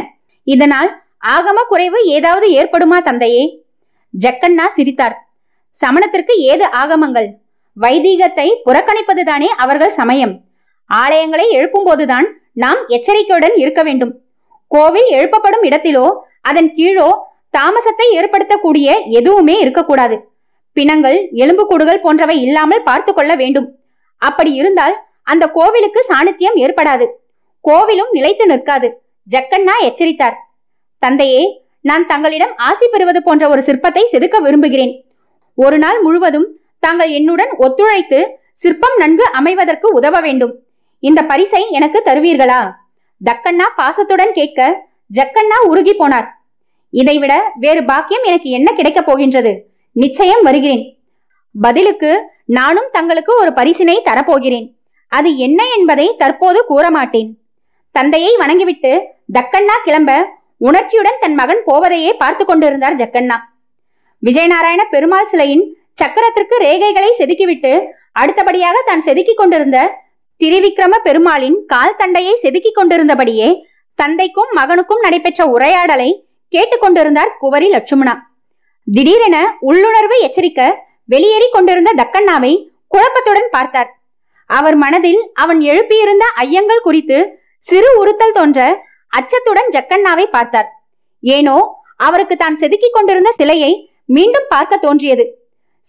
இதனால் ஆகம குறைவு ஏதாவது ஏற்படுமா தந்தையே? ஜக்கண்ணா சிரித்தார். சமணத்திற்கு ஏது ஆகமங்கள்? வைதீகத்தை புறக்கணிப்பதுதானே அவர்கள் சமயம். ஆலயங்களை எழுப்பும் போதுதான் நாம் எச்சரிக்கையுடன் இருக்க வேண்டும். கோவில் எழுப்பப்படும் இடத்திலோ அதன் கீழோ தாமசத்தை ஏற்படுத்தக்கூடிய எதுவுமே இருக்கக்கூடாது. பிணங்கள், எலும்புக்கூடுகள் போன்றவை இல்லாமல் பார்த்து கொள்ள வேண்டும். அப்படி இருந்தால் அந்த கோவிலுக்கு சாணித்தியம் ஏற்படாது, கோவிலும் நிலைத்து நிற்காது. ஜக்கண்ணா எச்சரித்தார். தந்தையே, நான் தங்களிடம் ஆசி பெறுவது போன்ற ஒரு சிற்பத்தை செதுக்க விரும்புகிறேன். ஒரு நாள் முழுவதும் தாங்கள் என்னுடன் ஒத்துழைத்து சிற்பம் நன்கு அமைவதற்கு உதவ வேண்டும். இந்த பரிசை எனக்கு தருவீர்களா? தக்கண்ணா பாசத்துடன் கேட்க ஜக்கண்ணா உருகி போனார். இதைவிட வேறு பாக்கியம் எனக்கு என்ன கிடைக்கப் போகின்றது? நிச்சயம் வருகிறேன். பதிலுக்கு நானும் தங்களுக்கு ஒரு பரிசினை தரப்போகிறேன். அது என்ன என்பதை தற்போது கூற மாட்டேன். தந்தையை வணங்கிவிட்டு தக்கண்ணா கிளம்ப உணர்ச்சியுடன் தன் மகன் போவதையே பார்த்து கொண்டிருந்தார் ஜக்கண்ணா. விஜயநாராயண பெருமாள் சிலையின் சக்கரத்திற்கு ரேகைகளை செதுக்கிவிட்டு அடுத்தபடியாக தான் செதுக்கி கொண்டிருந்த திரிவிக்ரம பெருமாளின் கால் தண்டையை செதுக்கி கொண்டிருந்தபடியே தந்தைக்கும் மகனுக்கும் நடைபெற்ற உரையாடலை கேட்டுக்கொண்டிருந்தார் குவரி லட்சுமணா. திடீரென உள்ளுணர்வு எச்சரிக்க வெளியேறி கொண்டிருந்த தக்கண்ணாவை குழப்பத்துடன் பார்த்தார். அவர் மனதில் அவன் எழுப்பியிருந்த ஐயங்கள் குறித்து சிறு உறுத்தல் தோன்ற அச்சத்துடன் ஜக்கண்ணாவை பார்த்தார். ஏனோ அவருக்கு தான் செதுக்கி கொண்டிருந்த சிலையை மீண்டும் பார்க்க தோன்றியது.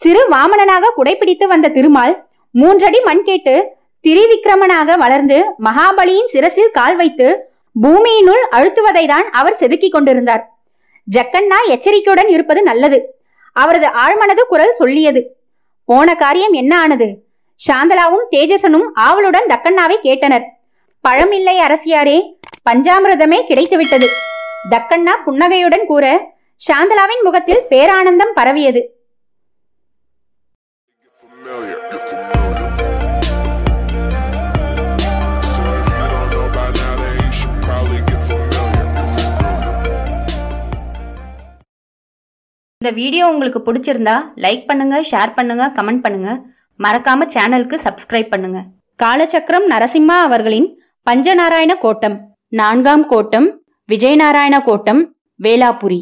சிறு வாமனனாக குடைப்பிடித்து வந்த திருமால் 3 அடி மண் கேட்டு திரிவிக்ரமனாக வளர்ந்து மகாபலியின் சிரசில் கால் வைத்து பூமியினுள் அழுத்துவதை தான் அவர் செதுக்கி கொண்டிருந்தார். ஜக்கண்ணா எச்சரிக்கையுடன் இருப்பது நல்லது. அவரது ஆழ்மனது குரல் சொல்லியது. போன காரியம் என்ன ஆனது? சாந்தலாவும் தேஜசனும் ஆவலுடன் தக்கண்ணாவை கேட்டனர். பழமில்லை அரசியாரே, பஞ்சாமிரதமே கிடைத்துவிட்டது. தக்கண்ணா புன்னகையுடன் கூற சாந்தலாவின் முகத்தில் பேரானந்தம் பரவியது. இந்த வீடியோ உங்களுக்கு பிடிச்சிருந்தா லைக் பண்ணுங்க, ஷேர் பண்ணுங்க, கமெண்ட் பண்ணுங்க. மறக்காம சேனலுக்கு சப்ஸ்கிரைப் பண்ணுங்க. காலச்சக்கரம் நரசிம்மா அவர்களின் பஞ்சநாராயண கோட்டம் 4ஆம் கோட்டம் விஜயநாராயண கோட்டம், வேலாபுரி.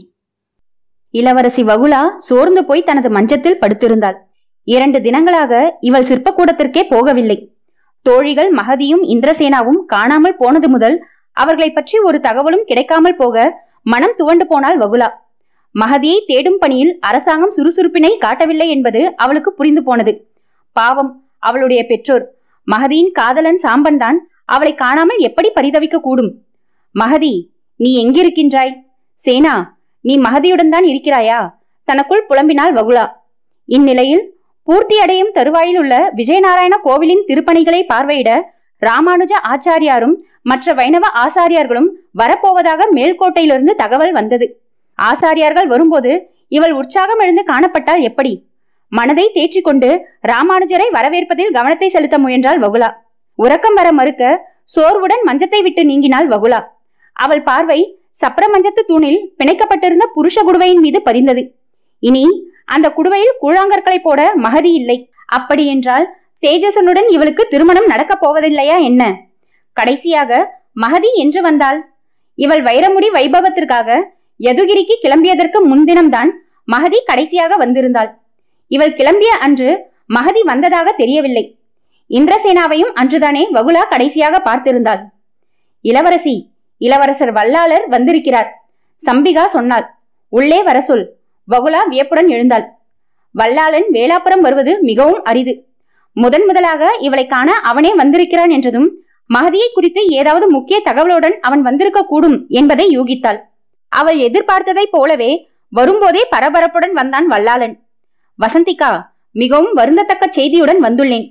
இளவரசி வகுலா சோர்ந்து போய் தனது மஞ்சத்தில் படுத்திருந்தாள். 2 தினங்களாக இவள் சிற்பக்கூடத்திற்கே போகவில்லை. தோழிகள் மகதியும் இந்திரசேனாவும் காணாமல் போனது முதல் அவர்களை பற்றி ஒரு தகவலும் கிடைக்காமல் போக மனம் துவண்டு போனாள் வகுலா. மகதியை தேடும் பணியில் அரசாங்கம் சுறுசுறுப்பினை காட்டவில்லை என்பது அவளுக்கு புரிந்து போனது. பாவம் அவளுடைய பெற்றோர். மகதியின் காதலன் சாம்பன் தான் அவளை காணாமல் எப்படி பரிதவிக்க கூடும்? மகதி, நீ எங்கிருக்கின்றாய்? சேனா, நீ மகதியுடன் தான் இருக்கிறாயா? தனக்குள் புலம்பினாள் வகுலா. இந்நிலையில் பூர்த்தியடையும் தருவாயில் உள்ள விஜயநாராயண கோவிலின் திருப்பணிகளை பார்வையிட ராமானுஜ ஆச்சாரியாரும் மற்ற வைணவ ஆசாரியார்களும் வரப்போவதாக மேல்கோட்டையிலிருந்து தகவல் வந்தது. ஆசாரியார்கள் வரும்போது இவள் உற்சாகம் எழுந்து காணப்பட்டால் எப்படி? மனதை தேற்றிக்கொண்டு ராமானுஜரை வரவேற்பதில் கவனத்தை செலுத்த முயன்றாள் வகுலா. உறக்கம் வர மறுக்க சோர்வுடன் மஞ்சத்தை விட்டு நீங்கினாள் வகுலா. அவள் பார்வை சப்பர மஞ்சத்து தூணில் பிணைக்கப்பட்டிருந்த புருஷ குடுவையின் மீது பதிந்தது. இனி அந்த குடுவையில் கூழாங்கற்களை போட மகதி இல்லை. அப்படி என்றால் தேஜசனுடன் இவளுக்கு திருமணம் நடக்கப் போவதில்லையா என்ன? கடைசியாக மகதி என்று வந்தாள். இவள் வைரமுடி வைபவத்திற்காக யதுகிரிக்கு கிளம்பியதற்கு முன்தினம்தான் மகதி கடைசியாக வந்திருந்தாள். இவள் கிளம்பிய அன்று மகதி வந்ததாக தெரியவில்லை. இந்திரசேனாவையும் அன்றுதானே வகுலா கடைசியாக பார்த்திருந்தாள். இளவரசி, இளவரசர் வல்லாளர் வந்திருக்கிறார், சம்பிகா சொன்னாள். உள்ளே வர சொல். வகுலா வியப்புடன் எழுந்தாள். வல்லாளன் வேலாபுரம் வருவது மிகவும் அரிது. முதன் முதலாக இவளை காண அவனே வந்திருக்கிறான் என்றதும் மகதியை குறித்து ஏதாவது முக்கிய தகவலுடன் அவன் வந்திருக்க கூடும் என்பதை யூகித்தாள். அவள் எதிர்பார்த்ததை போலவே வரும்போதே பரபரப்புடன் வந்தான் வல்லாளன். வசந்திகா, மிகவும் வருந்தத்தக்க செய்தியுடன் வந்துள்ளேன்.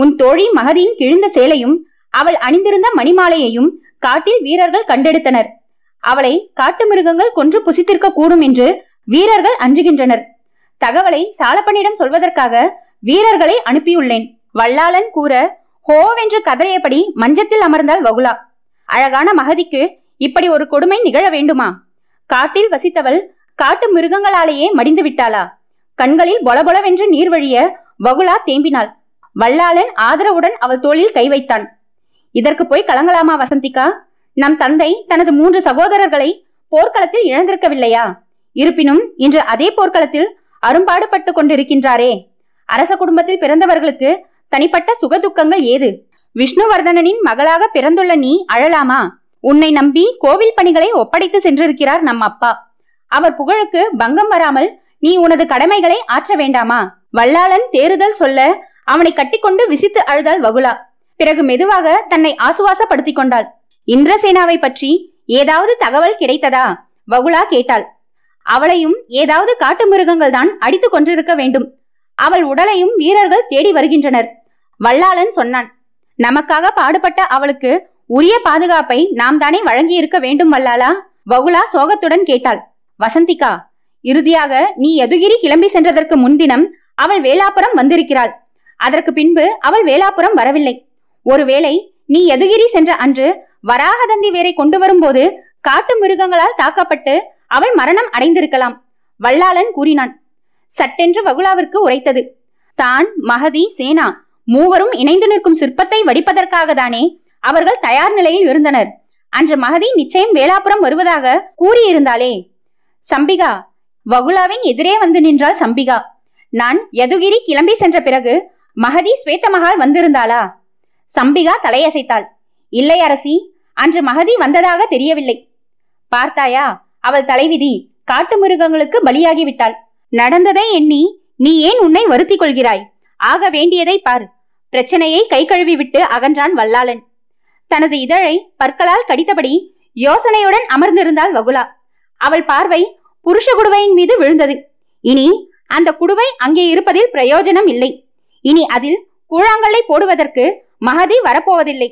உன் தோழி மகதியின் கிழிந்த சேலையும் அவள் அணிந்திருந்த மணிமாலையையும் காட்டில் வீரர்கள் கண்டெடுத்தனர். அவளை காட்டு மிருகங்கள் கொன்று புசித்திருக்க கூடும் என்று வீரர்கள் அஞ்சுகின்றனர். தகவலை சாலப்பனிடம் சொல்வதற்காக வீரர்களை அனுப்பியுள்ளேன். வல்லாளன் கூற ஹோவென்று கதறியபடி மஞ்சத்தில் அமர்ந்தாள் வகுலா. அழகான மகதிக்கு இப்படி ஒரு கொடுமை நிகழ வேண்டுமா? காட்டில் வசித்தவள் காட்டு மிருகங்களாலேயே மடிந்து விட்டாளா? கண்களில் பொலபொலவென்று நீர் வழிய வகுலா தேம்பினாள். வல்லாளன் ஆதரவுடன் அவள் தோளில் கை வைத்தான். இதற்கு போய் கலங்கலாமா வசந்திகா? நம் தந்தை தனது 3 சகோதரர்களை போர்க்களத்தில் இழந்திருக்கவில்லையா? இருப்பினும் இன்று அதே போர்க்களத்தில் அரும்பாடுபட்டு கொண்டிருக்கின்றாரே, அரச குடும்பத்தில் பிறந்தவர்களுக்கு தனிப்பட்ட சுகதுக்கங்கள் ஏது? விஷ்ணுவர்தனனின் மகளாக பிறந்துள்ள நீ அழலாமா? உன்னை நம்பி கோவில் பணிகளை ஒப்படைத்து சென்றிருக்கிறார் நம் அப்பா. அவர் புகழுக்கு பங்கம் வராமல் நீ உனது கடமைகளை ஆற்ற வேண்டாமா? வல்லாளன் தேறுதல் சொல்ல அவனை கட்டிக்கொண்டு விசித்து அழுதாள் வகுலா. பிறகு மெதுவாக தன்னை ஆசுவாசப்படுத்திக் கொண்டாள். இந்திரசேனாவை பற்றி ஏதாவது தகவல் கிடைத்ததா? வகுலா கேட்டாள். அவளையும் ஏதாவது காட்டு மிருகங்கள் தான் அடித்து கொண்டிருக்க வேண்டும். அவள் உடலையும் வீரர்கள் தேடி வருகின்றனர். வல்லாளன் சொன்னான். நமக்காக பாடுபட்ட அவளுக்கு உரிய பாதுகாப்பை நாம் தானே வழங்கி இருக்க வேண்டும் வல்லாளா? வகுலா சோகத்துடன் கேட்டாள். வசந்திகா, இறுதியாக நீ எதுகிரி கிளம்பி சென்றதற்கு முன்தினம் அவள் வேளாபுரம் வந்திருக்கிறாள். அதற்கு பின்பு அவள் வேளாபுரம் வரவில்லை. ஒருவேளை நீ எதுகிரி சென்ற அன்று வராகதந்தி வேரை கொண்டு வரும்போது காட்டு மிருகங்களால் தாக்கப்பட்டு அவள் மரணம் அடைந்திருக்கலாம் வல்லாளன் கூறினான். சட்டென்று வகுலாவிற்கு உரைத்தது. தான், மகதி, சேனா மூவரும் இணைந்து நிற்கும் சிற்பத்தை வடிப்பதற்காக தானே அவர்கள் தயார் நிலையில் இருந்தனர். அன்று மகதி நிச்சயம் வேளாபுரம் வருவதாக கூறியிருந்தாளே. சம்பிகா, வகுலாவின் எதிரே வந்து நின்றாள் சம்பிகா. நான் யதுகிரி கிளம்பி சென்ற பிறகு மகதி ஸ்வேத்தமகால் வந்திருந்தாளா? சம்பிகா தலையசைத்தாள். இல்லை அரசி, அன்று மகதி வந்ததாக தெரியவில்லை. பார்த்தாயா, அவள் தலைவிதி காட்டு மிருகங்களுக்கு பலியாகிவிட்டாள். நடந்ததை எண்ணி நீ ஏன் உன்னை வருத்திக் கொள்கிறாய்? ஆக வேண்டியதை பார். பிரச்சனையை கை கழுவி விட்டு அகன்றான் வல்லாளன். தனது இதழை பற்களால் கடித்தபடி யோசனையுடன் அமர்ந்திருந்தாள் வகுலா. அவள் பார்வை புருஷ குடுவையின் மீது விழுந்தது. இனி அந்த குடுவை அங்கே இருப்பதில் பிரயோஜனம் இல்லை. இனி அதில் கூழாங்கல்லை போடுவதற்கு மகதி வரப்போவதில்லை.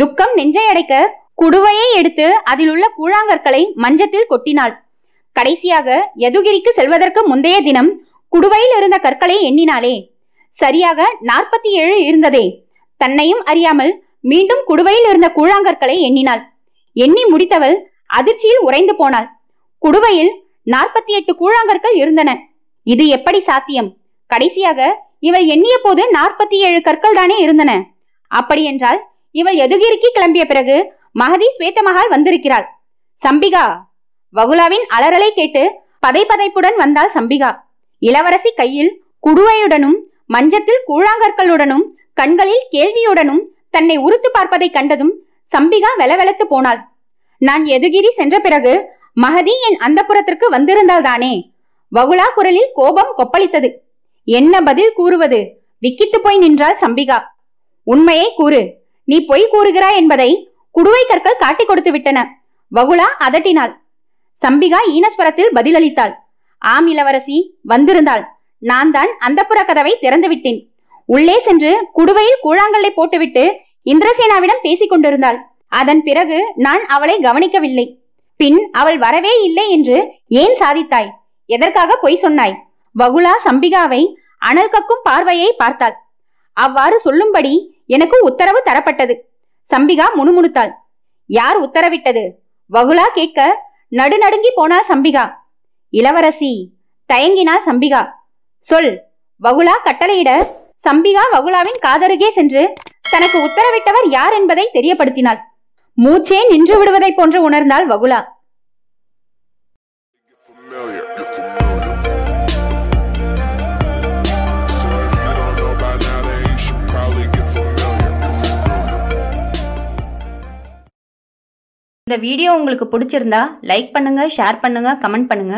துக்கம் நெஞ்சையடைக்க குடுவையை எடுத்து அதில் உள்ள கூழாங்கற்களை மஞ்சத்தில் கொட்டினாள். கடைசியாக யதுகிரிக்கு செல்வதற்கு முந்தைய தினம் குடுவையில் இருந்த கற்களை எண்ணினாளே, சரியாக 47 இருந்ததே. தன்னையும் அறியாமல் மீண்டும் குடுவையில் இருந்த கூழாங்கற்களை எண்ணினாள். எண்ணி முடித்தவள் அதிர்ச்சியில் உறைந்து போனாள். குடுவையில் 48 கூழாங்கற்கள் இருந்தன. இது எப்படி சாத்தியம்? கடைசியாக இவள் எண்ணிய போது 47 கற்கள் தானே இருந்தன. அப்படியென்றால் இவள் யதுகிரிக்கு கிளம்பிய பிறகு மகதி ஸ்வேத்தமகால் வந்திருக்கிறாள். சம்பிகா! வகுலாவின் அலறலை கேட்டு பதை பதைப்புடன் வந்தாள் சம்பிகா. இளவரசி கையில் குடுவையுடனும் மஞ்சத்தில் கூழாங்கற்களுடனும் கண்களில் கேள்வியுடனும் தன்னை உறுத்து பார்ப்பதை கண்டதும் சம்பிகா வெலவெலத்து போனாள். நான் யதுகிரி சென்ற பிறகு மகதி என் அந்தப்புரத்திற்கு வந்திருந்தால் தானே? வகுலா குரலில் கோபம் கொப்பளித்தது. என்ன பதில் கூறுவது? விக்கித்து போய் நின்றாள் சம்பிகா. உண்மையை கூறு. நீ பொய் கூறுகிறாய் என்பதை குடுவை கற்கள் காட்டி கொடுத்து விட்டன வகுலா அதட்டினாள். சம்பிகா ஈனஸ்வரத்தில் பதிலளித்தாள். ஆம் இளவரசி, வந்திருந்தாள். நான் தான் அந்தப்புற கதவை திறந்து விட்டேன். உள்ளே சென்று குடுவையில் கூழாங்கல்லை போட்டுவிட்டு இந்திரசேனாவிடம் பேசிக் கொண்டிருந்தாள். அதன் பிறகு நான் அவளை கவனிக்கவில்லை. பின் அவள் வரவே இல்லை என்று ஏன் சாதித்தாய்? எதற்காக பொய் சொன்னாய்? வகுலா சம்பிகாவை அனல் கக்கும் பார்வையை பார்த்தாள். அவ்வாறு சொல்லும்படி எனக்கு உத்தரவு தரப்பட்டது. சம்பிகா முணுமுணுத்தாள். யார் உத்தரவிட்டது? வகுலா கேட்க நடுநடுங்கி போனாள் சம்பிகா. இளவரசி, தயங்கினாள் சம்பிகா. சொல், வகுலா கட்டளையிட சம்பிகா வகுலாவின் காதருகே சென்று தனக்கு உத்தரவிட்டவர் யார் என்பதை தெரியப்படுத்தினாள். மூச்சே நின்று விடுவதை போன்று உணர்ந்தாள் வகுலா. இந்த வீடியோ உங்களுக்கு பிடிச்சிருந்தா லைக் பண்ணுங்க, ஷேர் பண்ணுங்க, கமெண்ட் பண்ணுங்க.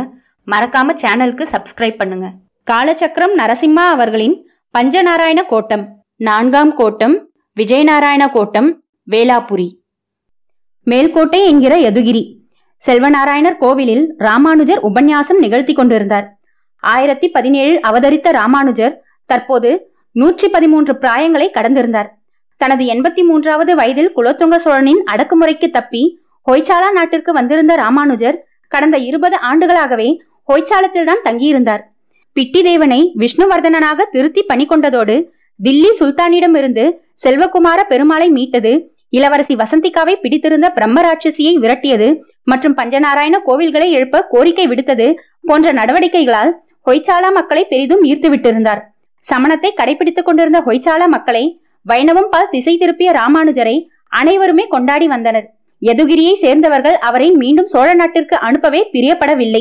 மறக்காம சேனலுக்கு சப்ஸ்கிரைப் பண்ணுங்க. காலச்சக்கரம் நரசிம்மா அவர்களின் பஞ்சநாராயண கோட்டம், 4ஆம் கோட்டம் விஜயநாராயண கோட்டம், வேளாபுரி. மேல்கோட்டை என்கிற யதுகிரி செல்வநாராயணர் கோவிலில் ராமானுஜர் உபன்யாசம் நிகழ்த்தி கொண்டிருந்தார். 1017 அவதரித்த ராமானுஜர் தற்போது 113 பிராயங்களை கடந்திருந்தார். தனது 83வது வயதில் குலோத்துங்க சோழனின் அடக்குமுறைக்கு தப்பி ஹொய்சாலா நாட்டிற்கு வந்திருந்த ராமானுஜர் கடந்த 20 ஆண்டுகளாகவே ஹொய்சாலத்தில் தான் தங்கியிருந்தார். பிட்டிதேவனை விஷ்ணுவர்தனனாக திருத்தி பணி கொண்டதோடு தில்லி சுல்தானிடமிருந்து செல்வகுமார பெருமாளை மீட்டது, இளவரசி வசந்திகாவை பிடித்திருந்த பிரம்மராட்சசியை விரட்டியது மற்றும் பஞ்சநாராயண கோவில்களை எழுப்ப கோரிக்கை விடுத்தது போன்ற நடவடிக்கைகளால் ஹொய்சாலா மக்களை பெரிதும் ஈர்த்துவிட்டிருந்தார். சமணத்தை கடைபிடித்துக் கொண்டிருந்த ஹொய்சாலா மக்களை வைணவம் பால் திசை திருப்பிய ராமானுஜரை அனைவருமே கொண்டாடி வந்தனர். யதுகிரியை சேர்ந்தவர்கள் அவரை மீண்டும் சோழ நாட்டிற்கு அனுப்பவே பிரியப்படவில்லை.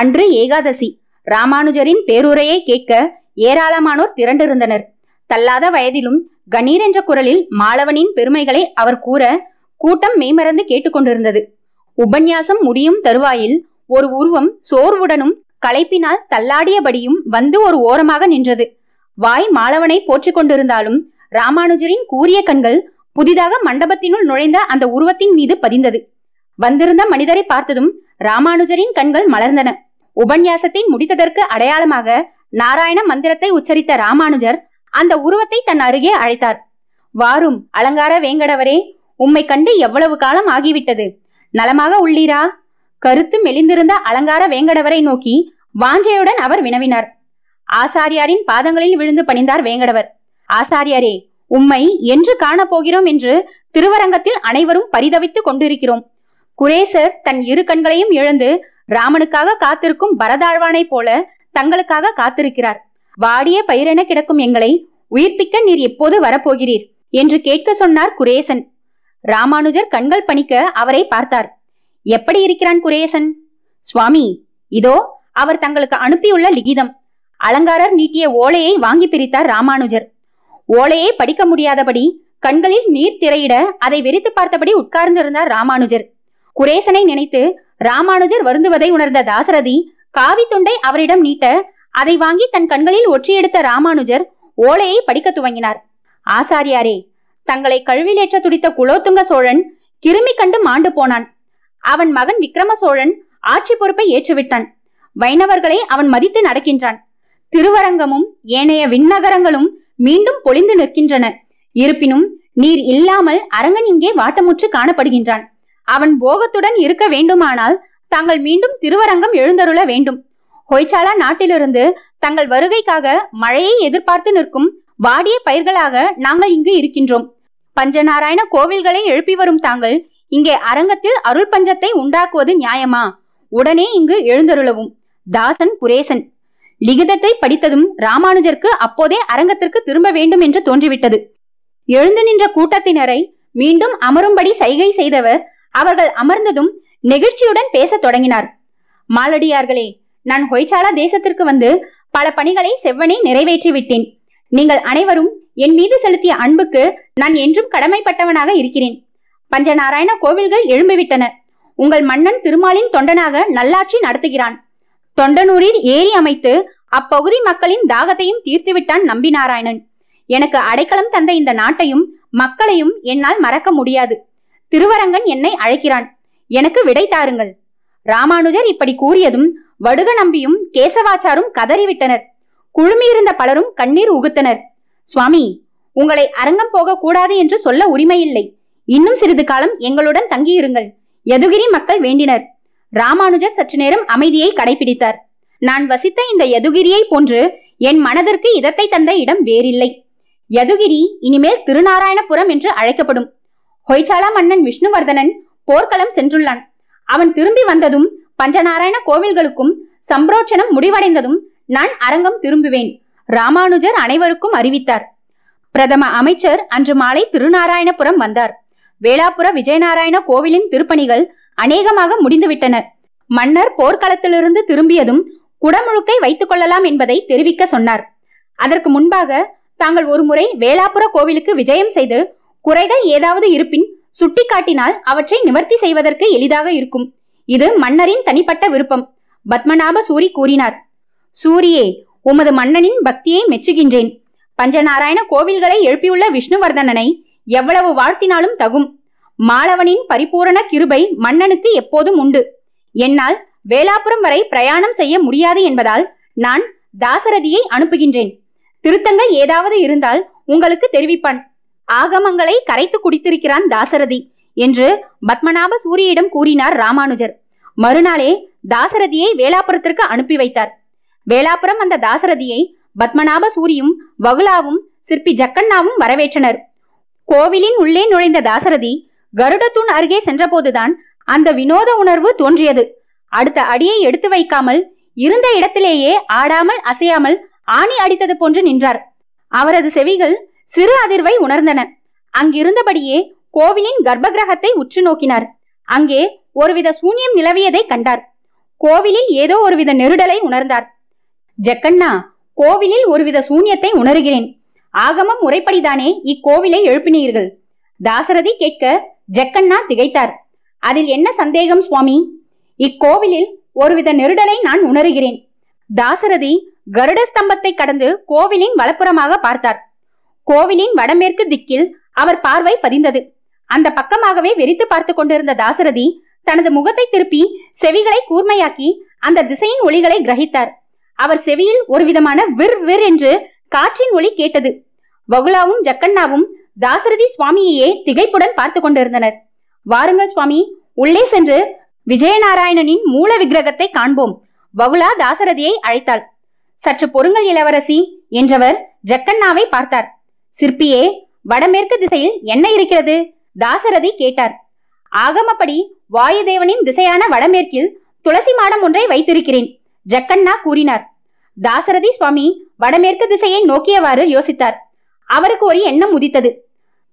அன்று ஏகாதசி. ராமானுஜரின் பேருரையை கேட்க ஏராளமானோர் திரண்டிருந்தனர். தள்ளாத வயதிலும் கணீர் என்ற குரலில் மாளவனின் பெருமைகளை அவர் கூற கூட்டம் மெய்மறந்து கேட்டுக்கொண்டிருந்தது. உபன்யாசம் முடியும் தருவாயில் ஒரு உருவம் சோர்வுடனும் களைப்பினால் தள்ளாடியபடியும் வந்து ஒரு ஓரமாக நின்றது. வாய் மாளவனை போற்றிக் கொண்டிருந்தாலும் ராமானுஜரின் கூரிய கண்கள் புதிதாக மண்டபத்தினுள் நுழைந்த அந்த உருவத்தின் மீது பதிந்தது. வந்திருந்த மனிதரை பார்த்ததும் ராமானுஜரின் கண்கள் மலர்ந்தன. உபன்யாசத்தை முடித்ததற்கு அடையாளமாக நாராயண மந்திரத்தை உச்சரித்த ராமானுஜர் அந்த உருவத்தை தன் அருகே அழைத்தார். வாரும் அலங்கார வேங்கடவரே, உம்மை கண்டு எவ்வளவு காலம் ஆகிவிட்டது, நலமாக உள்ளீரா? கருத்து மெலிந்திருந்த அலங்கார வேங்கடவரை நோக்கி வாஞ்சையுடன் அவர் வினவினார். ஆசாரியாரின் பாதங்களில் விழுந்து பணிந்தார் வேங்கடவர். ஆசாரியாரே, உம்மை என்று காணப்போகிறோம் என்று திருவரங்கத்தில் அனைவரும் பரிதவித்துக் கொண்டிருக்கிறோம். குரேசர் தன் இரு கண்களையும் இழந்து ராமனுக்காக காத்திருக்கும் பரதாழ்வானை போல தங்களுக்காக காத்திருக்கிறார். வாடிய பயிரென கிடக்கும் எங்களை உயிர்ப்பிக்க நீர் எப்போது வரப்போகிறீர் என்று கேட்க சொன்னார் குரேசன். ராமானுஜர் கண்கள் பணிக்க அவரை பார்த்தார். எப்படி இருக்கிறான் குரேசன்? சுவாமி, இதோ அவர் தங்களுக்கு அனுப்பியுள்ள லிகிதம். அலங்காரர் நீட்டிய ஓலையை வாங்கி பிரித்தார் ராமானுஜர். ஓலையை படிக்க முடியாதபடி கண்களில் நீர் திரையிட அதை வெறித்து பார்த்தபடி உட்கார்ந்திருந்தார் ராமானுஜர். குரேசனை நினைத்து ராமானுஜர் வருந்துவதை உணர்ந்த தாசரதி காவி துண்டை அவரிடம் நீட்ட அதை வாங்கி தன் கண்களில் ஒற்றியெடுத்த ராமானுஜர் ஓலையை படிக்க துவங்கினார். ஆசாரியாரே, தங்களை கழுவிலேற்ற துடித்த குலோத்துங்க சோழன் கிருமி கண்டு மாண்டு போனான். அவன் மகன் விக்ரம சோழன் ஆட்சி பொறுப்பை ஏற்றுவிட்டான். வைணவர்களை அவன் மதித்து நடக்கின்றான். திருவரங்கமும் ஏனைய விண்ணகரங்களும் மீண்டும் பொழிந்து நிற்கின்றன. இருப்பினும் நீர் இல்லாமல் அரங்கன் இங்கே வாட்டமுற்று காணப்படுகின்றான். அவன் போகத்துடன் இருக்க வேண்டுமானால் தாங்கள் மீண்டும் திருவரங்கம் எழுந்தருள வேண்டும். ஹொய்சாலா நாட்டிலிருந்து தங்கள் வருகைக்காக மழையை எதிர்பார்த்து நிற்கும் வாடிய பயிர்களாக நாங்கள் இங்கு இருக்கின்றோம். பஞ்சநாராயண கோவில்களை எழுப்பி வரும் தாங்கள் இங்கே அரங்கத்தில் அருள் பஞ்சத்தை உண்டாக்குவது நியாயமா? உடனே இங்கு எழுந்தருளவும். தாசன் குரேசன். லிகிதத்தை படித்ததும் ராமானுஜருக்கு அப்போதே அரங்கத்திற்கு திரும்ப வேண்டும் என்று தோன்றிவிட்டது. எழுந்து நின்ற கூட்டத்தினரை மீண்டும் அமரும்படி சைகை செய்தவர் அவர்கள் அமர்ந்ததும் நெகிழ்ச்சியுடன் பேச தொடங்கினார். மாலடியார்களே, நான் ஹொய்சாலா தேசத்திற்கு வந்து பல பணிகளை செவ்வனே நிறைவேற்றி விட்டேன். நீங்கள் அனைவரும் என் மீது செலுத்திய அன்புக்கு நான் என்றும் கடமைப்பட்டவனாக இருக்கிறேன். பஞ்சநாராயண கோவில்கள் எழும்பிவிட்டன. உங்கள் மன்னன் திருமாலின் தொண்டனாக நல்லாட்சி நடத்துகிறான். தொண்டனூரில் ஏரி அமைத்து அப்பகுதி மக்களின் தாகத்தையும் தீர்த்துவிட்டான் நம்பி நாராயணன். எனக்கு அடைக்கலம் தந்த இந்த நாட்டையும் மக்களையும் என்னால் மறக்க முடியாது. திருவரங்கன் என்னை அழைக்கிறான். எனக்கு விடை தாருங்கள். ராமானுஜர் இப்படி கூறியதும் வடுக நம்பியும் கேசவாச்சாரும் கதறிவிட்டனர். குழுமியிருந்த பலரும் கண்ணீர் உகுத்தனர். சுவாமி, உங்களை அரங்கம் போக கூடாது என்று சொல்ல உரிமையில்லை. இன்னும் சிறிது காலம் எங்களுடன் தங்கியிருங்கள் யதுகிரி மக்கள் வேண்டினர். ராமானுஜர் சற்று நேரம் அமைதியை கடைபிடித்தார். நான் வசித்த இந்த யதுகிரியை போன்று என் மனதிற்கு இதத்தை தந்த இடம் வேறில்லை. யதுகிரி இனிமேல் திருநாராயணபுரம் என்று அழைக்கப்படும். ஹொய்சாலா மன்னன் விஷ்ணுவர்தனன் போர்க்களம் சென்றுள்ளான். அவன் திரும்பி வந்ததும் பஞ்சநாராயண கோவில்களுக்கும் சம்பரோட்சணம் முடிவடைந்ததும் நான் அரங்கம் திரும்புவேன். ராமானுஜர் அனைவருக்கும் அறிவித்தார். பிரதம அமைச்சர் அன்று மாலை திருநாராயணபுரம் வந்தார். வேளாபுர விஜயநாராயண கோவிலின் திருப்பணிகள் அநேகமாக முடிந்துவிட்டன. மன்னர் போர்க்களத்திலிருந்து திரும்பியதும் குடமுழுக்கை வைத்துக் கொள்ளலாம் என்பதை தெரிவிக்க சொன்னார். அதற்கு முன்பாக தாங்கள் ஒருமுறை வேளாபுர கோவிலுக்கு விஜயம் செய்து குறைகள் ஏதாவது இருப்பின் சுட்டிக்காட்டினால் அவற்றை நிவர்த்தி செய்வதற்கு எளிதாக இருக்கும். இது மன்னரின் தனிப்பட்ட விருப்பம். பத்மநாப சூரி கூறினார். சூரியே, உமது மன்னனின் பக்தியை மெச்சுகின்றேன். பஞ்சநாராயண கோவில்களை எழுப்பியுள்ள விஷ்ணுவர்தனனை எவ்வளவு வாழ்த்தினாலும் தகும். மாளவனின் பரிபூரண கிருபை மன்னனுக்கு எப்போதும் உண்டு. என்னால் வேளாபுரம் வரை பிரயாணம் செய்ய முடியாது என்பதால் நான் தாசரதியை அனுப்புகின்றேன். திருத்தங்கள் ஏதாவது இருந்தால் உங்களுக்கு தெரிவிப்பான். ஆகமங்களை கரைத்து குடித்திருக்கிறான் தாசரதி என்று பத்மநாப சூரியிடம் கூறினார் ராமானுஜர். மறுநாளே தாசரதியை வேளாபுரத்திற்கு அனுப்பி வைத்தார். வேளாபுரம் அந்த தாசரதியை பத்மநாப சூரியும் வகுலாவும் சிற்பி ஜக்கண்ணாவும் வரவேற்றனர். கோவிலின் உள்ளே நுழைந்த தாசரதி கருட தூண் அருகே சென்றபோதுதான் அந்த வினோத உணர்வு தோன்றியது. அடுத்த அடியை எடுத்து வைக்காமல் இருந்த இடத்திலேயே ஆடாமல் அசையாமல் ஆணி அடித்தது போன்று நின்றார். அவரது செவிகள் சிறு அதிர்வை உணர்ந்தன. அங்கிருந்தபடியே கோவிலின் கர்ப்பகிரகத்தை உற்று நோக்கினார். அங்கே ஒருவித சூன்யம் நிலவியதை கண்டார். கோவிலில் ஏதோ ஒருவித நெருடலை உணர்ந்தார். ஜக்கண்ணா, கோவிலில் ஒருவித சூன்யத்தை உணர்கிறேன். ஆகமம் முறைப்படிதானே இக்கோவிலை எழுப்பினீர்கள்? தாசரதி கேட்க ஜக்கண்ணா திகைத்தார். அதில் என்ன சந்தேகம் சுவாமி? இக்கோவிலில் ஒருவித நெருடலை நான் உணர்கிறேன். தாசரதி கருட ஸ்தம்பத்தை கடந்து கோவிலின் வலப்புறமாக பார்த்தார். கோவிலின் வடமேற்கு திக்கில் அவர் பார்வை பதிந்தது. அந்த பக்கமாகவே வெறித்து பார்த்து கொண்டிருந்த தாசரதி தனது முகத்தை திருப்பி செவிகளை கூர்மையாக்கி அந்த திசையின் ஒளிகளை கிரகித்தார். அவர் செவியில் ஒரு விதமான விர் விர் என்று காற்றின் ஒளி கேட்டது. வகுலாவும் ஜக்கண்ணாவும் தாசரதி சுவாமியையே திகைப்புடன் பார்த்து கொண்டிருந்தனர். வாருங்கள் சுவாமி, உள்ளே சென்று விஜயநாராயணனின் மூல விக்கிரகத்தை காண்போம். வகுலா தாசரதியை அழைத்தாள். சற்று பொறுங்கள் இளவரசி என்றவர் ஜக்கண்ணாவை பார்த்தார். சிற்பியே, வடமேற்கு திசையில் என்ன இருக்கிறது? தாசரதி கேட்டார். ஆகமப்படி வாயுதேவனின் திசையான வடமேற்கில் துளசி மாடம் ஒன்றை வைத்திருக்கிறேன், ஜக்கண்ணா கூறினார். தாசரதி சுவாமி வடமேற்கு திசையை நோக்கியவாறு யோசித்தார். அவருக்கு ஒரு எண்ணம் உதித்தது.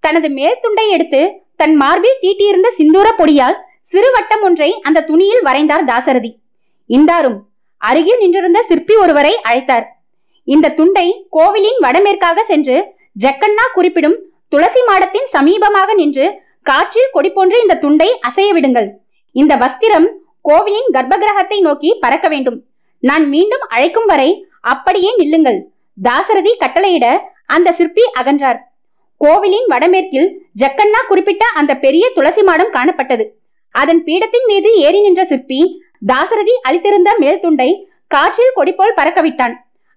தனது மேற்துண்டை எடுத்து தன் மார்பில் தீட்டியிருந்த சிந்தூர பொடியால் சிறு வட்டம் ஒன்றை அந்த துணியில் வரைந்தார் தாசரதி. இந்தாரும் அருகில் நின்றிருந்த சிற்பி ஒருவரை அழைத்தார். இந்த துண்டை கோவிலின் வடமேற்காக சென்று ஜக்கண்ணா குறிப்பிடும் துளசி மாடத்தின் சமீபமாக நின்று காற்றில் கொடி போன்று இந்த துண்டை அசைய விடுங்கள். இந்த வஸ்திரம் கோவிலின் கர்ப்பகிரகத்தை நோக்கி பறக்க வேண்டும். நான் மீண்டும் அழைக்கும் வரை அப்படியே நில்லுங்கள், தாசரதி கட்டளையிட அந்த சிற்பி அகன்றார். கோவிலின் வடமேற்கில் ஜக்கண்ணா குறிப்பிட்ட அந்த பெரிய துளசி மாடம் காணப்பட்டது. அதன் பீடத்தின் மீது ஏறி நின்ற சிற்பி தாசரதி அளித்திருந்த மேல் துண்டை காற்றில் கொடிபோல் பறக்கவிட்டான்.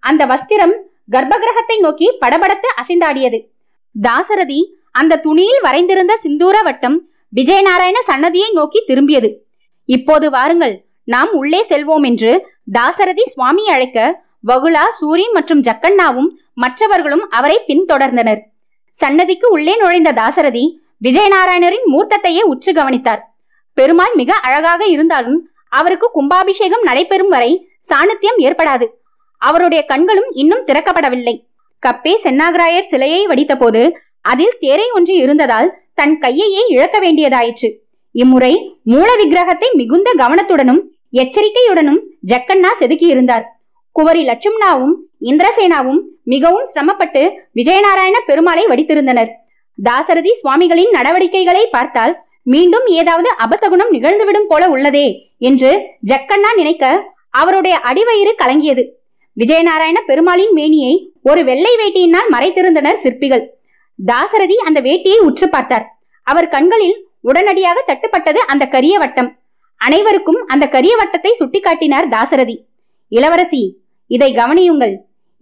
அந்த வஸ்திரம் கர்ப்பகிரகத்தை நோக்கி படபடத்து அசைந்தாடியது. தாசரதி அந்த துணியில் வரைந்திருந்த சிந்தூர வட்டம் விஜயநாராயண சன்னதியை நோக்கி திரும்பியது. இப்போது வாருங்கள், நாம் உள்ளே செல்வோம் என்று தாசரதி சுவாமி அழைக்க வகுலா, சூரி மற்றும் ஜக்கண்ணாவும் மற்றவர்களும் அவரை பின்தொடர்ந்தனர். சன்னதிக்கு உள்ளே நுழைந்த தாசரதி விஜயநாராயணரின் மூர்த்தத்தையே உற்று கவனித்தார். பெருமாள் மிக அழகாக இருந்தாலும் அவருக்கு கும்பாபிஷேகம் நடைபெறும் வரை சாணத்தியம் ஏற்படாது. அவருடைய கண்களும் இன்னும் திறக்கப்படவில்லை. கப்பே சென்னாகராயர் சிலையை வடித்த போது அதில் தேரை ஒன்று இருந்ததால் தன் கையையே இழக்க வேண்டியதாயிற்று. இம்முறை மூல விக்கிரகத்தை மிகுந்த கவனத்துடனும் எச்சரிக்கையுடனும் ஜக்கண்ணா செதுக்கி இருந்தார். குவரி லட்சுமணாவும் இந்திரசேனாவும் மிகவும் சிரமப்பட்டு விஜயநாராயண பெருமாளை வடித்திருந்தனர். தாசரதி சுவாமிகளின் நடவடிக்கைகளை பார்த்தால் மீண்டும் ஏதாவது அபசகுணம் நிகழ்ந்துவிடும் போல உள்ளதே என்று ஜக்கண்ணா நினைக்க அவருடைய அடிவயிறு கலங்கியது. விஜயநாராயண பெருமாளின் மேனியை ஒரு வெள்ளை வேட்டியினால் மறைத்திருந்தனர் சிற்பிகள். தாசரதி அந்த வேட்டியை உற்று பார்த்தார். அவர் கண்களில் உடனடியாக தட்டுப்பட்டது அந்த கரிய வட்டம். அனைவருக்கும் அந்த கரிய வட்டத்தை சுட்டிக்காட்டினார் தாசரதி. இளவரசி, இதை கவனியுங்கள்.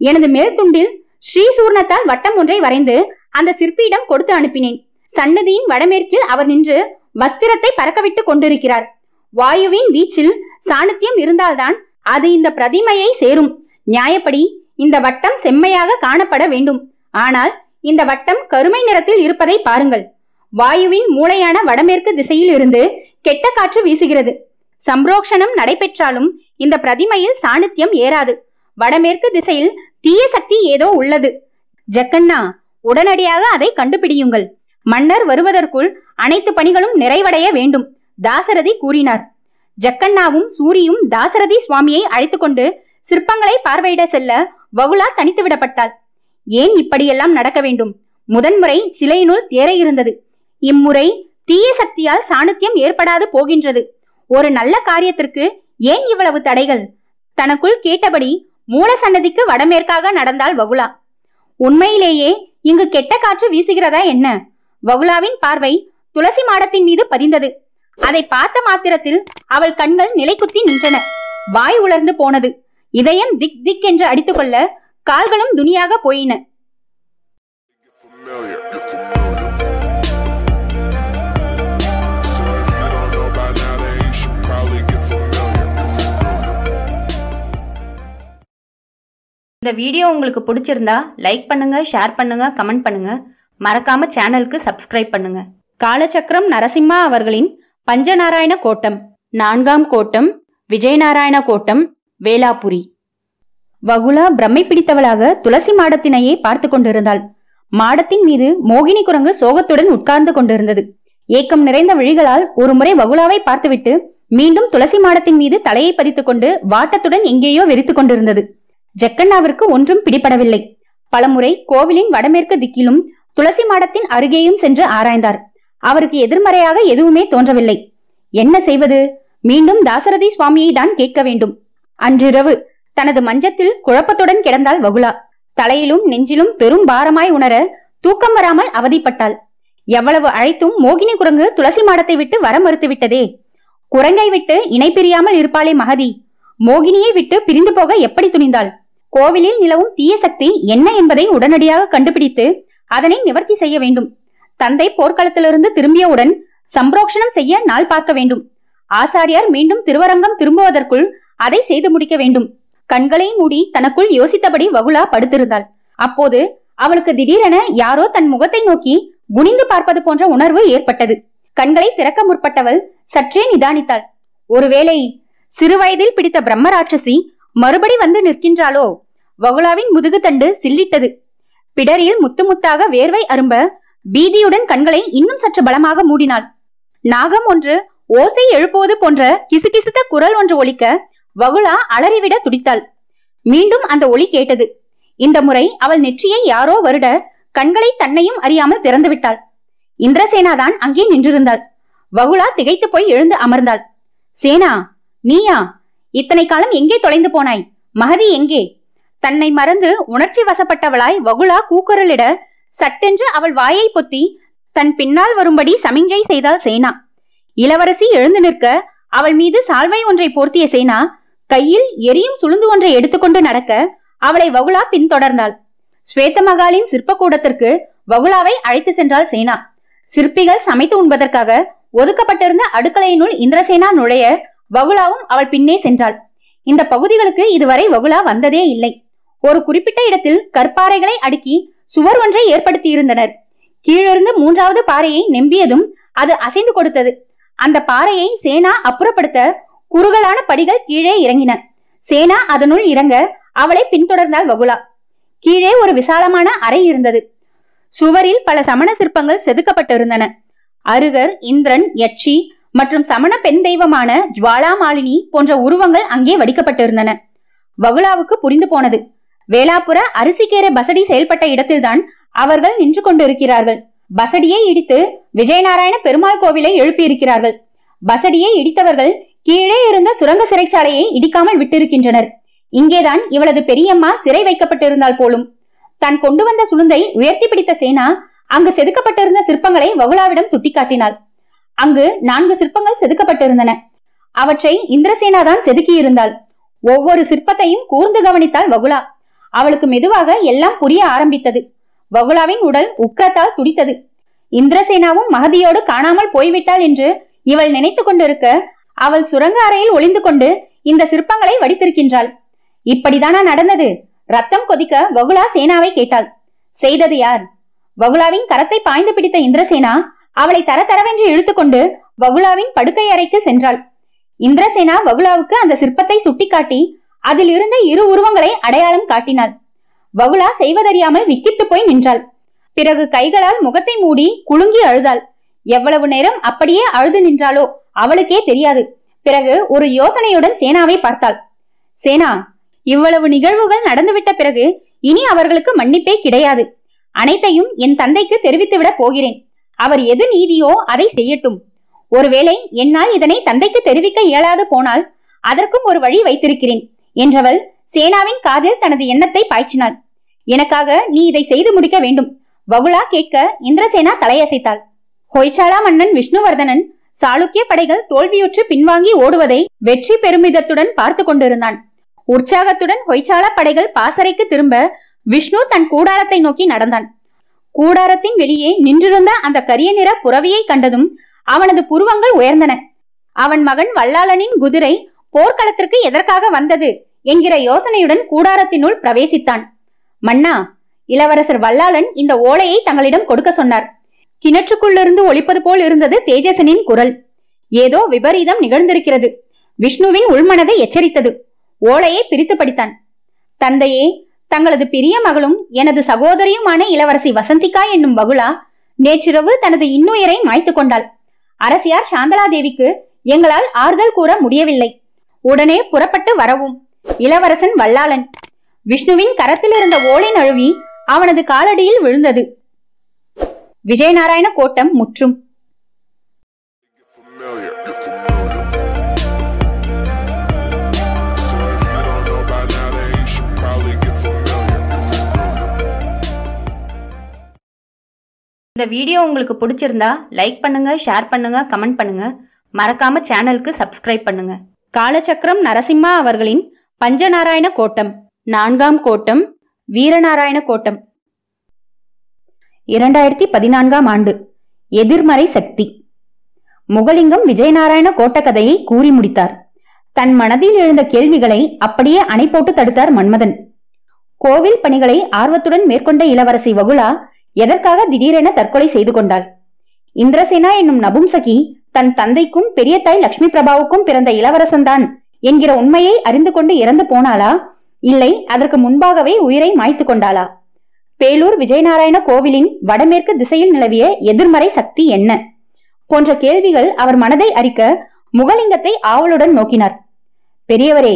எனது மேற்துண்டில் ஸ்ரீசூர்ணத்தால் வட்டம் ஒன்றை வரைந்து அந்த சிற்பியிடம் கொடுத்து அனுப்பினேன். சன்னதியின் வடமேற்கில் அவர் நின்று வஸ்திரத்தை பறக்கவிட்டு கொண்டிருக்கிறார். வாயுவின் வீச்சில் சாணத்தியம் இருந்தால்தான் அது இந்த பிரதிமையை சேரும். நியாயப்படி இந்த வட்டம் செம்மையாக காணப்பட வேண்டும். ஆனால் இந்த வட்டம் கருமை நிறத்தில் இருப்பதை பாருங்கள். வாயுவின் மூளையான வடமேற்கு திசையில் இருந்து கெட்ட காற்று வீசுகிறது. சம்ரோக்ஷணம் நடைபெற்றாலும் இந்த பிரதிமையில் சாணத்தியம் ஏறாது. வடமேற்கு திசையில் தீய சக்தி ஏதோ உள்ளது. ஜக்கண்ணா, உடனடியாக அதை கண்டுபிடியுங்கள். மன்னர் வருவதற்குள் அனைத்து பணிகளும் நிறைவடைய வேண்டும், தாசரதி கூறினார். ஜக்கண்ணாவும் சூரியும் தாசரதி சுவாமியை அழைத்துக் கொண்டு சிற்பங்களை பார்வையிட செல்ல வகுலா தனித்து விடப்பட்டாள். ஏன் இப்படியெல்லாம் நடக்க வேண்டும்? முதன்முறை சிலையினுள் தேர இருந்தது. இம்முறை தீய சக்தியால் சாணத்தியம் ஏற்படாது போகின்றது. ஒரு நல்ல காரியத்திற்கு ஏன் இவ்வளவு தடைகள்? தனக்குள் கேட்டபடி மூல சன்னதிக்கு வடமேற்காக நடந்தாள் வகுலா. உண்மையிலேயே இங்கு கெட்ட காற்று வீசுகிறதா என்ன? வகுலாவின் பார்வை துளசி மாடத்தின் மீது பதிந்தது. அதை பார்த்த மாத்திரத்தில் அவள் கண்கள் நிலைக்குத்தி நின்றன. வாய் உலர்ந்து போனது. இதயம் திக் திக் என்று அடித்துக்கொள்ள கால்களும் துணியாக போயின. இந்த வீடியோ உங்களுக்கு பிடிச்சிருந்தா லைக் பண்ணுங்க, ஷேர் பண்ணுங்க, கமெண்ட் பண்ணுங்க. மறக்காம சேனலுக்கு சப்ஸ்கிரைப் பண்ணுங்க. காலச்சக்கரம் நரசிம்மா அவர்களின் பஞ்சநாராயண கோட்டம், 4ஆம் கோட்டம், விஜயநாராயண கோட்டம், வேளாபுரி. வகுலா பிரம்மை பிடித்தவளாக துளசி மாடத்தினையே பார்த்து கொண்டிருந்தாள். மாடத்தின் மீது மோகினி குரங்கு சோகத்துடன் உட்கார்ந்து கொண்டிருந்தது. ஏக்கம் நிறைந்த விழிகளால் ஒருமுறை வகுலாவை பார்த்துவிட்டு மீண்டும் துளசி மாடத்தின் மீது தலையை பதித்துக் கொண்டு வாட்டத்துடன் எங்கேயோ வெறித்து கொண்டிருந்தது. ஜக்கண்ணாவிற்கு ஒன்றும் பிடிபடவில்லை. பலமுறை கோவிலின் வடமேற்கு திக்கிலும் துளசி மாடத்தின் அருகேயும் சென்று ஆராய்ந்தார். அவருக்கு எதிர்மறையாக எதுவுமே தோன்றவில்லை. என்ன செய்வது? மீண்டும் தாசரதி சுவாமியை தான் கேட்க வேண்டும். அன்றிரவு தனது மஞ்சத்தில் குழப்பத்துடன் கிடந்தாள் வகுலா. தலையிலும் நெஞ்சிலும் பெரும் பாரமாய் உணர தூக்கம் வராமல் அவதிப்பட்டாள். எவ்வளவு அழைத்தும் மோகினி குரங்கு துளசி மாடத்தை விட்டு வர மறுத்துவிட்டதே. குரங்கை விட்டு இணை பிரியாமல் இருப்பாளே மகதி, மோகினியை விட்டு பிரிந்து போக எப்படி துணிந்தாள்? கோவிலில் நிலவும் தீய சக்தி என்ன என்பதை உடனடியாக கண்டுபிடித்து அதனை நிவர்த்தி செய்ய வேண்டும். தந்தை போர்க்களத்திலிருந்து திரும்பியவுடன் சம்பரோக்ஷணம் செய்ய நாள் பார்க்க வேண்டும். ஆசாரியார் மீண்டும் திருவரங்கம் திரும்புவதற்குள் அதை செய்து முடிக்க வேண்டும். கண்களை மூடி தனக்குள் யோசித்தபடி வகுலா படுத்திருந்தாள். அப்போது அவளுக்கு திடீரென யாரோ தன் முகத்தை நோக்கி குனிந்து பார்ப்பது போன்ற உணர்வு ஏற்பட்டது. கண்களை திறக்க முற்பட்டவள் சற்றே நிதானித்தாள். ஒருவேளை சிறுவயதில் பிடித்த பிரம்மராட்சசி மறுபடி வந்து நிற்கின்றாளோ? வகுலாவின் முதுகு தண்டு சில்லிட்டது. பிடரியில் முத்து முத்தாக வேர்வை அரும்ப பீதியுடன் கண்களை இன்னும் சற்று பலமாக மூடினாள். நாகம் ஒன்று ஓசை எழுப்புவது போன்ற கிசுகிசுத்த குரல் ஒன்று ஒலிக்க வகுலா அலறிவிட துடித்தாள். மீண்டும் அந்த ஒலி கேட்டது. இந்த முறை அவள் நெற்றியை யாரோ வருட கண்களை தன்னையும் அறியாமல் திறந்துவிட்டாள். இந்திரசேனாதான் அங்கே நின்றிருந்தாள். வகுலா திகைத்து போய் எழுந்து அமர்ந்தாள். சேனா, நீயா? இத்தனை காலம் எங்கே தொலைந்து போனாய்? மகதி எங்கே? தன்னை மறந்து உணர்ச்சி வசப்பட்டவளாய் வகுலா கூக்குரலிட சட்டென்று அவள் வாயை பொத்தி தன் பின்னால் வரும்படி சமிஞ்சை செய்தாள் சேனா. இளவரசி எழுந்து நிற்க அவள் மீது சால்வை ஒன்றை போர்த்திய சேனா கையில் எரியும் சுளுந்து ஒன்றை எடுத்துக்கொண்டு நடக்க அவளை வகுலா பின்தொடர்ந்தாள். ஸ்வேத்த மகாலின் சிற்பக்கூடத்திற்கு வகுலாவை அழைத்து சென்றாள் சேனா. சிற்பிகள் சமைத்து உண்பதற்காக ஒதுக்கப்பட்டிருந்த அடுக்களையினுள் இந்திரசேனா நுழைய வகுலாவும் அவள் பின்னே சென்றாள். இந்த பகுதிகளுக்கு இதுவரை வகுலா வந்ததே இல்லை. ஒரு குறிப்பிட்ட இடத்தில் கற்பாறைகளை அடுக்கி சுவர் ஒன்றை ஏற்படுத்தி இருந்தனர். கீழிருந்து மூன்றாவது பாறையை நெம்பியதும் அது அசைந்து கொடுத்தது. அந்த பாறையை சேனா அப்புறப்படுத்த குறுகலான படிகள் கீழே இறங்கின. சேனா அதனுள் இறங்க அவளை பின்தொடர்ந்தாள் வகுலா. கீழே ஒரு விசாலமான அறை இருந்தது. சுவரில் பல சமண சிற்பங்கள் செதுக்கப்பட்டிருந்தன. அருகர், இந்திரன், யட்சி மற்றும் சமண பெண் தெய்வமான ஜுவாலா மாலினி போன்ற உருவங்கள் அங்கே வடிக்கப்பட்டிருந்தன. வகுலாவுக்கு புரிந்து போனது. வேளாபுர அரிசிக்கேர பசடி செயல்பட்ட இடத்தில்தான் அவர்கள் நின்று கொண்டிருக்கிறார்கள். பசடியை இடித்து விஜயநாராயண பெருமாள் கோவிலை எழுப்பியிருக்கிறார்கள். பசடியை இடித்தவர்கள் கீழே இருந்த சுரங்க சிறைச்சாலையை இடிக்காமல் விட்டிருக்கின்றனர். இங்கேதான் இவளது பெரியம்மா சிறை வைக்கப்பட்டிருந்தால் போலும். தான் கொண்டு வந்த சுளுந்தை உயர்த்தி பிடித்த சேனா அங்கு செதுக்கப்பட்டிருந்த சிற்பங்களை வகுலாவிடம் சுட்டிக்காட்டினாள். அங்கு 4 சிற்பங்கள் செதுக்கப்பட்டிருந்தன. அவற்றை இந்திரசேனா தான் செதுக்கியிருந்தாள். ஒவ்வொரு சிற்பத்தையும் கூர்ந்து கவனித்தாள் வகுலா. அவளுக்கு மெதுவாக எல்லாம் புரிய ஆரம்பித்தது. வகுலாவின் உடல் உக்கத்தால் துடித்தது. இந்திரசேனாவும் மகதியோடு காணாமல் போய்விட்டாள் என்று இவள் நினைத்து கொண்டிருக்க அவள் சுரங்க அறையில் ஒளிந்து கொண்டு இந்த சிற்பங்களை வடித்திருக்கின்றாள். இப்படிதானா நடந்தது? ரத்தம் கொதிக்க வகுலா சேனாவை கேட்டாள். செய்தது யார்? வகுலாவின் கரத்தை பாய்ந்து பிடித்த இந்திரசேனா அவளை தரதரவென்று இழுத்துக்கொண்டு வகுலாவின் படுக்கை அறைக்கு சென்றாள். இந்திரசேனா வகுலாவுக்கு அந்த சிற்பத்தை சுட்டிக்காட்டி அதில் இருந்த 2 உருவங்களை அடையாளம் காட்டினாள். வகுலா செய்வதறியாமல் விக்கிட்டு போய் நின்றாள். பிறகு கைகளால் முகத்தை மூடி குலுங்கி அழுதாள். எவ்வளவு நேரம் அப்படியே அழுது நின்றாளோ அவளுக்கே தெரியாது. பிறகு ஒரு யோசனையுடன் சேனாவை பார்த்தாள். சேனா, இவ்வளவு நிகழ்வுகள் நடந்துவிட்ட பிறகு இனி அவர்களுக்கு மன்னிப்பே கிடையாது. அனைத்தையும் என் தந்தைக்கு தெரிவித்துவிட போகிறேன். அவர் எது நீதியோ அதை செய்யட்டும். ஒருவேளை என்னால் இதனை தந்தைக்கு தெரிவிக்க இயலாது போனால் அதற்கும் ஒரு வழி வைத்திருக்கிறேன் என்றவள் சேனாவின் காதில் தனது எண்ணத்தை பாய்ச்சினாள். எனக்காக நீ இதை செய்து முடிக்க வேண்டும். வகுலா கேட்க இந்திரசேனா தலையசைத்தாள். ஹொய்சாலா மன்னன் விஷ்ணுவர்தனன் சாளுக்கிய படைகள் தோல்வியுற்று பின்வாங்கி ஓடுவதை வெற்றி பெருமிதத்துடன் பார்த்து கொண்டிருந்தான். உற்சாகத்துடன் ஹொய்சாலா படைகள் பாசறைக்கு திரும்ப விஷ்ணு தன் கூடாரத்தை நோக்கி நடந்தான். கூடாரத்தின் வெளியே நின்றிருந்த அந்த கரிய நிற புறவியை கண்டதும் அவனது புருவங்கள் உயர்ந்தன. அவன் மகன் வல்லாளனின் குதிரை போர்க்களத்திற்கு எதற்காக வந்தது என்கிற யோசனையுடன் கூடாரத்தினுள் பிரவேசித்தான். மன்னா, இளவரசர் வல்லாளன் இந்த ஓலையை தங்களிடம் கொடுக்க சொன்னார். கிணற்றுக்குள்ளிருந்து ஒலிப்பது போல் இருந்தது தேஜசனின் குரல். ஏதோ விபரீதம் நிகழ்ந்திருக்கிறது. விஷ்ணுவின் உள்மனதை எச்சரித்தது. ஓலையை பிரித்து படித்தான். தந்தையே, தங்களது பிரிய மகளும் எனது சகோதரியுமான இளவரசி வசந்திகா என்னும் வகுலா நேற்றிரவு தனது இன்னுயிரை மாய்த்து கொண்டாள். அரசியார் சாந்தலாதேவிக்கு எங்களால் ஆறுதல் கூற முடியவில்லை. உடனே புறப்பட்டு வரவும். இளவரசன் வல்லாளன். விஷ்ணுவின் கரத்தில் இருந்த ஓலை நழுவி அவனது காலடியில் விழுந்தது. விஜயநாராயண கோட்டம் முற்றும். இந்த வீடியோ உங்களுக்கு பிடிச்சிருந்தா லைக் பண்ணுங்க, ஷேர் பண்ணுங்க, கமெண்ட் பண்ணுங்க. மறக்காம சேனலுக்கு சப்ஸ்கிரைப் பண்ணுங்க. காலச்சக்கரம் நரசிம்மா அவர்களின் பஞ்சநாராயண கோட்டம் 4ஆம் கோட்டம் வீரநாராயண கோட்டம் 2014ஆம் ஆண்டு எதிர்மறை சக்தி. முகலிங்கம் விஜயநாராயண கோட்ட கதையை கூறி முடித்தார். தன் மனதில் எழுந்த கேள்விகளை அப்படியே அணை போட்டு தடுத்தார் மன்மதன். கோவில் பணிகளை ஆர்வத்துடன் மேற்கொண்ட இளவரசி வகுலா எதற்காக திடீரென தற்கொலை செய்து கொண்டாள்? இந்திரசேனா என்னும் நபும்சகி தன் தந்தைக்கும் பெரிய தாய் லட்சுமி பிரபாவுக்கும் பிறந்த இளவரசன் தான் என்கிற உண்மையை அறிந்து கொண்டு இறந்து போனாளா, இல்லை அதற்கு முன்பாகவே உயிரை மாய்த்து கொண்டாளா? பேலூர் விஜயநாராயண கோவிலின் வடமேற்கு திசையில் நிலவிய எதிர்மறை சக்தி என்ன போன்ற கேள்விகள் அவர் மனதை அரிக்க முகலிங்கத்தை ஆவலுடன் நோக்கினார். பெரியவரே,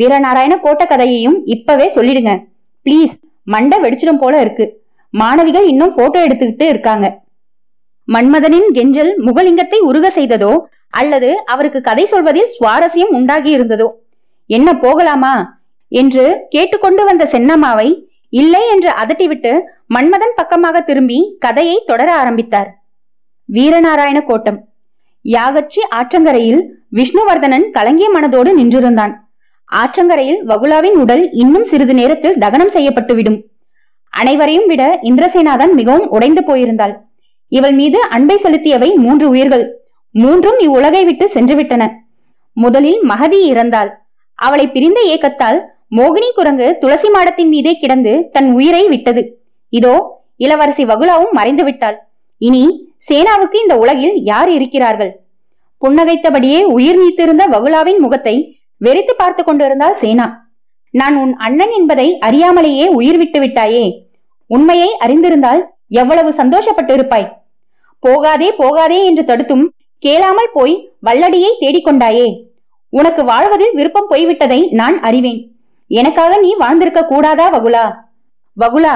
வீரநாராயண கோட்ட கதையையும் இப்பவே சொல்லிடுங்க பிளீஸ், மண்டை வெடிச்சிடும் போல இருக்கு, மாணவிகள் இன்னும் போட்டோ எடுத்துக்கிட்டு இருக்காங்க. மன்மதனின் கெஞ்சல் முகலிங்கத்தை உருக செய்ததோ அல்லது அவருக்கு கதை சொல்வதில் சுவாரஸ்யம் உண்டாகி இருந்ததோ. என்ன, போகலாமா என்று கேட்டுக்கொண்டு வந்த சென்னம்மாவை இல்லை என்று அதட்டிவிட்டு மன்மதன் பக்கமாக திரும்பி கதையை தொடர ஆரம்பித்தார். வீரநாராயண கோட்டம். யாகச்சி ஆற்றங்கரையில் விஷ்ணுவர்தனன் கலங்கிய மனதோடு நின்றிருந்தான். ஆற்றங்கரையில் வகுலாவின் உடல் இன்னும் சிறிது நேரத்தில் தகனம் செய்யப்பட்டுவிடும். அனைவரையும் விட இந்திரசேனாதான் மிகவும் உடைந்து போயிருந்தாள். இவள் மீது அன்பை செலுத்தியவை 3 உயிர்கள், 3ம் இவ்வுலகை விட்டு சென்றுவிட்டன. முதலில் மகதி இறந்தாள். அவளை பிரிந்த ஏக்கத்தால் மோகினி குரங்கு துளசி மாடத்தின் மீதே கிடந்து தன் உயிரை விட்டது. இதோ இளவரசி வகுலாவும் மறைந்து விட்டாள். இனி சேனாவுக்கு இந்த உலகில் யார் இருக்கிறார்கள்? புன்னகைத்தபடியே உயிர் நீத்திருந்த வகுலாவின் முகத்தை வெறித்து பார்த்து கொண்டிருந்தாள் சேனா. நான் உன் அண்ணன் என்பதை அறியாமலேயே உயிர் விட்டு விட்டாயே, உண்மையை அறிந்திருந்தால் எவ்வளவு சந்தோஷப்பட்டிருப்பாய். போகாதே போகாதே என்று தடுத்தும் கேளாமல் போய் வல்லடியை தேடிக்கொண்டாயே, உனக்கு வாழ்வதில் விருப்பம் போய்விட்டதை நான் அறிவேன். எனக்காக நீ வாழ்ந்திருக்க கூடாதா வகுலா? வகுலா,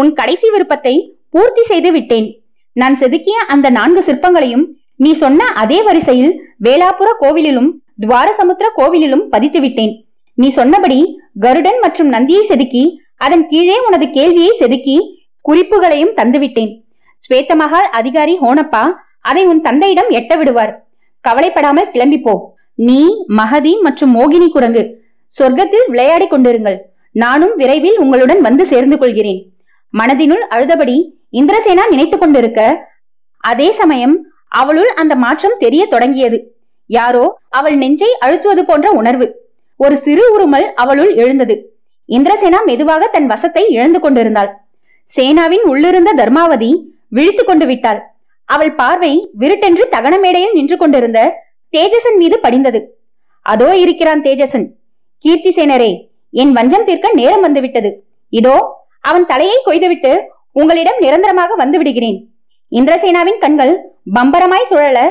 உன் கடைசி விருப்பத்தை பூர்த்தி செய்து விட்டேன். நான் செதுக்கிய அந்த 4 சிற்பங்களையும் நீ சொன்ன அதே வரிசையில் வேளாபுர கோவிலிலும் துவாரசமுத்திர கோவிலிலும் பதித்து விட்டேன். நீ சொன்னபடி கருடன் மற்றும் நந்தியை செதுக்கி அதன் கீழே உனது கேள்வியை செதுக்கி குறிப்புகளையும் தந்துவிட்டேன். ஸ்வேதமகால் அதிகாரி ஹோனப்பா அதை உன் தந்தையிடம் எட்ட விடுவார். கவலைப்படாமல் கிளம்பிப்போ. நீ, மகதி மற்றும் மோகினி குரங்கு சொர்க்கத்தில் விளையாடி கொண்டிருங்கள். நானும் விரைவில் உங்களுடன் வந்து சேர்ந்து கொள்கிறேன். மனதினுள் அழுதபடி இந்திரசேனா நினைத்து கொண்டிருக்க அதே சமயம் அவளுள் அந்த மாற்றம் தெரிய தொடங்கியது. யாரோ அவள் நெஞ்சை அழுத்துவது போன்ற உணர்வு. ஒரு சிறு உருமல் அவளுள் எழுந்தது. இந்திரசேனா மெதுவாக தன் வசத்தை இழந்து கொண்டிருந்தாள். சேனாவின் உள்ளிருந்த தர்மாவதி விழித்து கொண்டு விட்டாள். அவள் பார்வை விருட்டென்று தகன மேடையில் நின்று கொண்டிருந்த தேஜசன் மீது படிந்தது. அதோ இருக்கிறான் தேஜசன். கீர்த்தி சேனரே, என் வஞ்சம் தீர்க்க நேரம் வந்துவிட்டது. இதோ அவன் தலையை கொய்துவிட்டு உங்களிடம் நிரந்தரமாக வந்து விடுகிறேன். இந்திரசேனாவின் கண்கள் பம்பரமாய் சுழல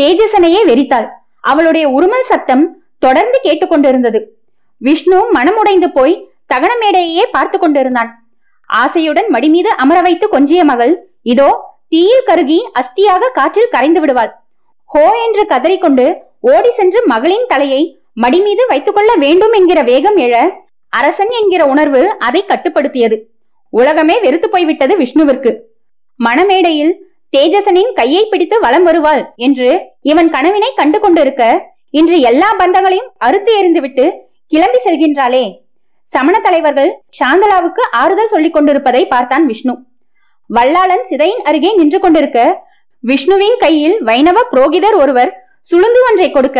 தேஜசனையே வெறித்தாள். அவளுடைய உருமல் சத்தம் தொடர்ந்து கேட்டுக்கொண்டிருந்தது. விஷ்ணு மனமுடைந்து போய் தகன மேடையே பார்த்து கொண்டிருந்தான். ஆசையுடன் மடிமீது அமர வைத்து கொஞ்சிய மகள் இதோ தீயில் கருகி அஸ்தியாக காற்றில் கரைந்து விடுவாள். ஹோ என்று கதறிக்கொண்டு ஓடி சென்று மகளின் தலையை மடிமீது வைத்துக் கொள்ள வேண்டும் என்கிற வேகம் எழ அரசன் என்கிற உணர்வு அதை கட்டுப்படுத்தியது. உலகமே வெறுத்து போய்விட்டது விஷ்ணுவிற்கு. மணமேடையில் தேஜசனின் கையை பிடித்து வலம் வருவாள் என்று இவன் கனவினை கண்டு கொண்டிருக்க இன்று எல்லா பந்தங்களையும் அறுத்து எறிந்துவிட்டு கிளம்பி செல்கின்றாளே. சமண தலைவர்கள் சாந்தலாவுக்கு ஆறுதல் சொல்லிக் கொண்டிருப்பதை பார்த்தான் விஷ்ணு. வல்லாளன் சிதையின் அருகே நின்று கொண்டிருக்க விஷ்ணுவின் கையில் வைணவ புரோகிதர் ஒருவர் சுளுந்து ஒன்றை கொடுக்க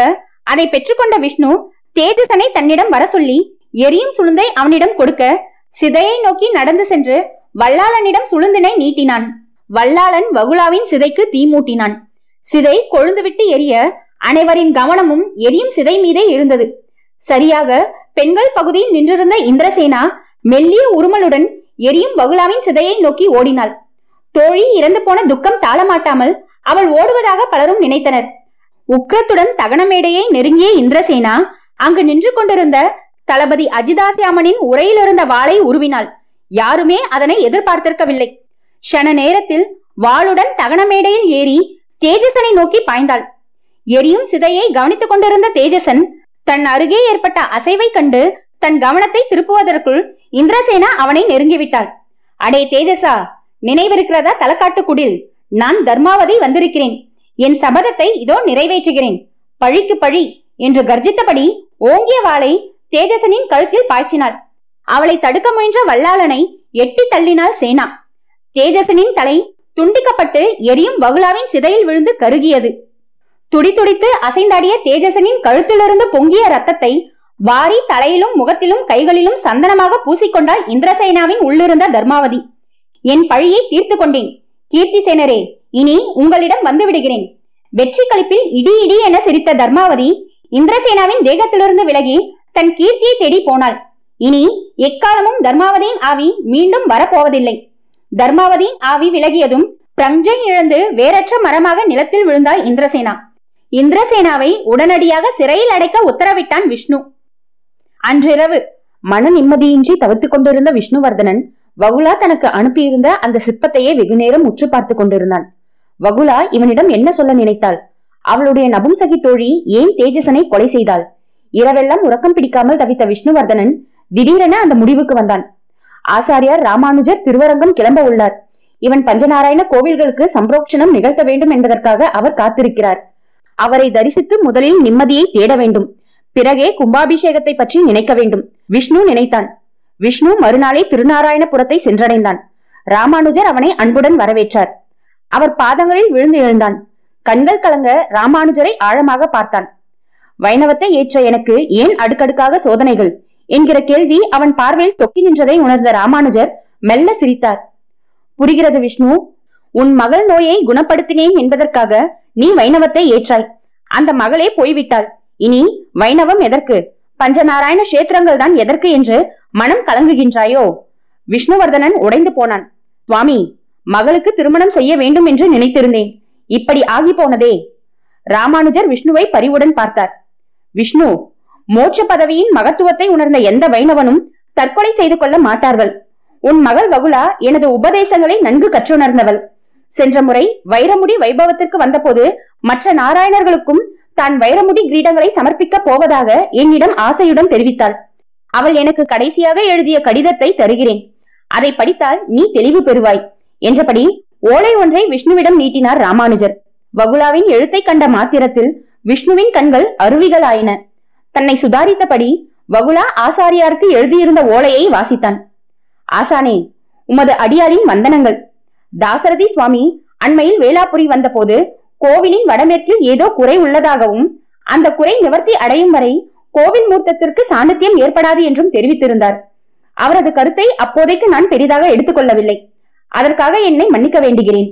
அதை பெற்றுக்கொண்ட விஷ்ணு தேஜசனை தன்னிடம் வர சொல்லி எரியும் சுளுந்தை அவனிடம் கொடுக்க சிதையை நோக்கி நடந்து சென்று வல்லாளனிடம் சுளுந்தினை நீட்டினான். வல்லாளன் வகுலாவின் சிதைக்கு தீ மூட்டினான். சிதை கொழுந்துவிட்டு எரிய அனைவரின் கவனமும் எரியும் சிதை மீதே இருந்தது. சரியாக பெண்கள் பகுதியில் நின்றிருந்த இந்திரசேனா மெல்லிய உருமலுடன் எரியும் வகுலாவின் சிதையை நோக்கி ஓடினாள். தோழி இறந்து போன துக்கம் தாளமாட்டாமல் அவள் ஓடுவதாக பலரும் நினைத்தனர். உக்கத்துடன் தகன மேடையை நெருங்கிய இந்திரசேனா அங்கு நின்று கொண்டிருந்த தளபதி அஜிதாசியாமனின் உரையிலிருந்த வாளை உருவினாள். யாருமே அதனை எதிர்பார்த்திருக்கவில்லை. ஷன நேரத்தில் வாளுடன் தகனமேடையில் ஏறி தேஜசனை நோக்கி பாய்ந்தாள். எரியும் சிதையை கவனித்துக் கொண்டிருந்த தேஜசன் தன் அருகே ஏற்பட்ட அசைவை கண்டு தன் கவனத்தை திருப்புவதற்குள் இந்திரசேனா அவனை நெருங்கிவிட்டாள். அடே தேஜசா, நினைவிருக்கிறதா தலக்காட்டு குடில்? நான் தர்மாவதி வந்திருக்கிறேன். என் சபதத்தை இதோ நிறைவேற்றுகிறேன். பழிக்கு பழி என்று கர்ஜித்தபடி ஓங்கிய வாளை தேஜசனின் கழுத்தில் பாய்ச்சினாள். அவளை தடுக்க முயன்ற வல்லாளனை எட்டி தள்ளினாள் சேனா. தேஜசனின் தலை துண்டிக்கப்பட்டு எரியும் வகுலாவின் சிதையில் விழுந்து கருகியது. துடித்துடித்து அசைந்தாடிய தேஜசனின் கழுத்திலிருந்து பொங்கிய ரத்தத்தை வாரி தலையிலும் முகத்திலும் கைகளிலும் சந்தனமாக பூசிக்கொண்டாள் இந்திரசேனாவின் உள்ளிருந்த தர்மாவதி. என் பழியை தீர்த்து கொண்டேன் கீர்த்தி சேனரே, இனி உங்களிடம் வந்து விடுகிறேன். வெற்றி கழிப்பில் இடி இடி என சிரித்த தர்மாவதி இந்திரசேனாவின் தேகத்திலிருந்து விலகி தன் கீர்த்தியை தேடி போனாள். இனி எக்காலமும் தர்மாவதியின் ஆவி மீண்டும் வரப்போவதில்லை. தர்மாவதியின் ஆவி விலகியதும் பிரஞ்சை இழந்து வேறற்ற மரமாக நிலத்தில் விழுந்தாள் இந்திரசேனா. இந்திரசேனாவை உடனடியாக சிறையில் அடைக்க உத்தரவிட்டான் விஷ்ணு. அன்றிரவு மன நிம்மதியின்றி தவித்துக் கொண்டிருந்த விஷ்ணுவர்தனன் வகுலா தனக்கு அனுப்பியிருந்த அந்த சிற்பத்தையே வெகுநேரம் உற்று பார்த்து கொண்டிருந்தான். வகுலா இவனிடம் என்ன சொல்ல நினைத்தாள்? அவளுடைய நபும்சகி தோழி ஏன் தேஜசனை கொலை செய்தாள்? இரவெல்லாம் உறக்கம் பிடிக்காமல் தவித்த விஷ்ணுவர்தனன் திடீரென அந்த முடிவுக்கு வந்தான். ஆசாரியார் ராமானுஜர் திருவரங்கம் கிளம்ப உள்ளார். இவன் பஞ்சநாராயண கோவில்களுக்கு சம்பரோட்சணம் நிகழ்த்த வேண்டும் என்பதற்காக அவர் காத்திருக்கிறார். அவரை தரிசித்து முதலில் நிம்மதியை தேட வேண்டும். பிறகே கும்பாபிஷேகத்தை பற்றி நினைக்க வேண்டும் விஷ்ணு நினைத்தான். விஷ்ணு மறுநாளே திருநாராயணபுரத்தை சென்றடைந்தான். ராமானுஜர் அவனை அன்புடன் வரவேற்றார். அவர் பாதங்களில் விழுந்து எழுந்தான். கண்கள் கலங்க ராமானுஜரை ஆழமாக பார்த்தான். வைணவத்தை ஏற்ற எனக்கு ஏன் அடுக்கடுக்காக சோதனைகள் என்கிற கேள்வி அவன் பார்வையில் தொக்கி நின்றதை உணர்ந்த ராமானுஜர் மெல்ல சிரித்தார். புரிகிறது விஷ்ணு, உன் மகள் நோயை குணப்படுத்தினேன் என்பதற்காக நீ வைணவத்தை ஏற்றாய். அந்த மகளே போய்விட்டாள். இனி வைணவம் எதற்கு, பஞ்சநாராயண கஷேத்திரங்கள் தான் எதற்கு என்று மனம் கலங்குகின்றாயோ? விஷ்ணுவர்தனன் உடைந்து போனான். சுவாமி, மகளுக்கு திருமணம் செய்ய வேண்டும் என்று நினைத்திருந்தேன். இப்படி ஆகி போனதே. ராமானுஜர் விஷ்ணுவை பரிவுடன் பார்த்தார். விஷ்ணு, மோட்ச பதவியின் மகத்துவத்தை உணர்ந்த எந்த வைணவனும் தற்கொலை செய்து கொள்ள மாட்டார்கள். உன் மகள் வகுலா எனது உபதேசங்களை நன்கு கற்றுணர்ந்தவள். சென்ற முறை வைரமுடி வைபவத்திற்கு வந்தபோது மற்ற நாராயணர்களுக்கும் தான் வைரமுடி கிரீடங்களை சமர்ப்பிக்க போவதாக என்னிடம் ஆசையுடன் தெரிவித்தாள். அவள் எனக்கு கடைசியாக எழுதிய கடிதத்தை தருகிறேன். அதை படித்தால் நீ தெளிவு பெறுவாய் என்றபடி ஓலை ஒன்றை விஷ்ணுவிடம் நீட்டினார் ராமானுஜர். வகுலாவின் எழுத்தை கண்ட மாத்திரத்தில் விஷ்ணுவின் கண்கள் அருவிகள் ஆயின. தன்னை சுதாரித்தபடி வகுலா ஆசாரியாருக்கு எழுதியிருந்த ஓலையை வாசித்தான். ஆசானே, உமது அடியாரின் வந்தனங்கள். தாசரதி சுவாமி அண்மையில் வேளாபுரி வந்தபோது கோவிலின் வடமேற்கில் ஏதோ குறை உள்ளதாகவும் அந்த குறை நிவர்த்தி அடையும் வரை கோவில் மூர்த்தத்திற்கு சாநித்தியம் ஏற்படாது என்றும் தெரிவித்திருந்தார். அவரது கருத்தை அப்போதைக்கு நான் பெரிதாக எடுத்துக்கொள்ளவில்லை. அதற்காக என்னை மன்னிக்க வேண்டுகிறேன்.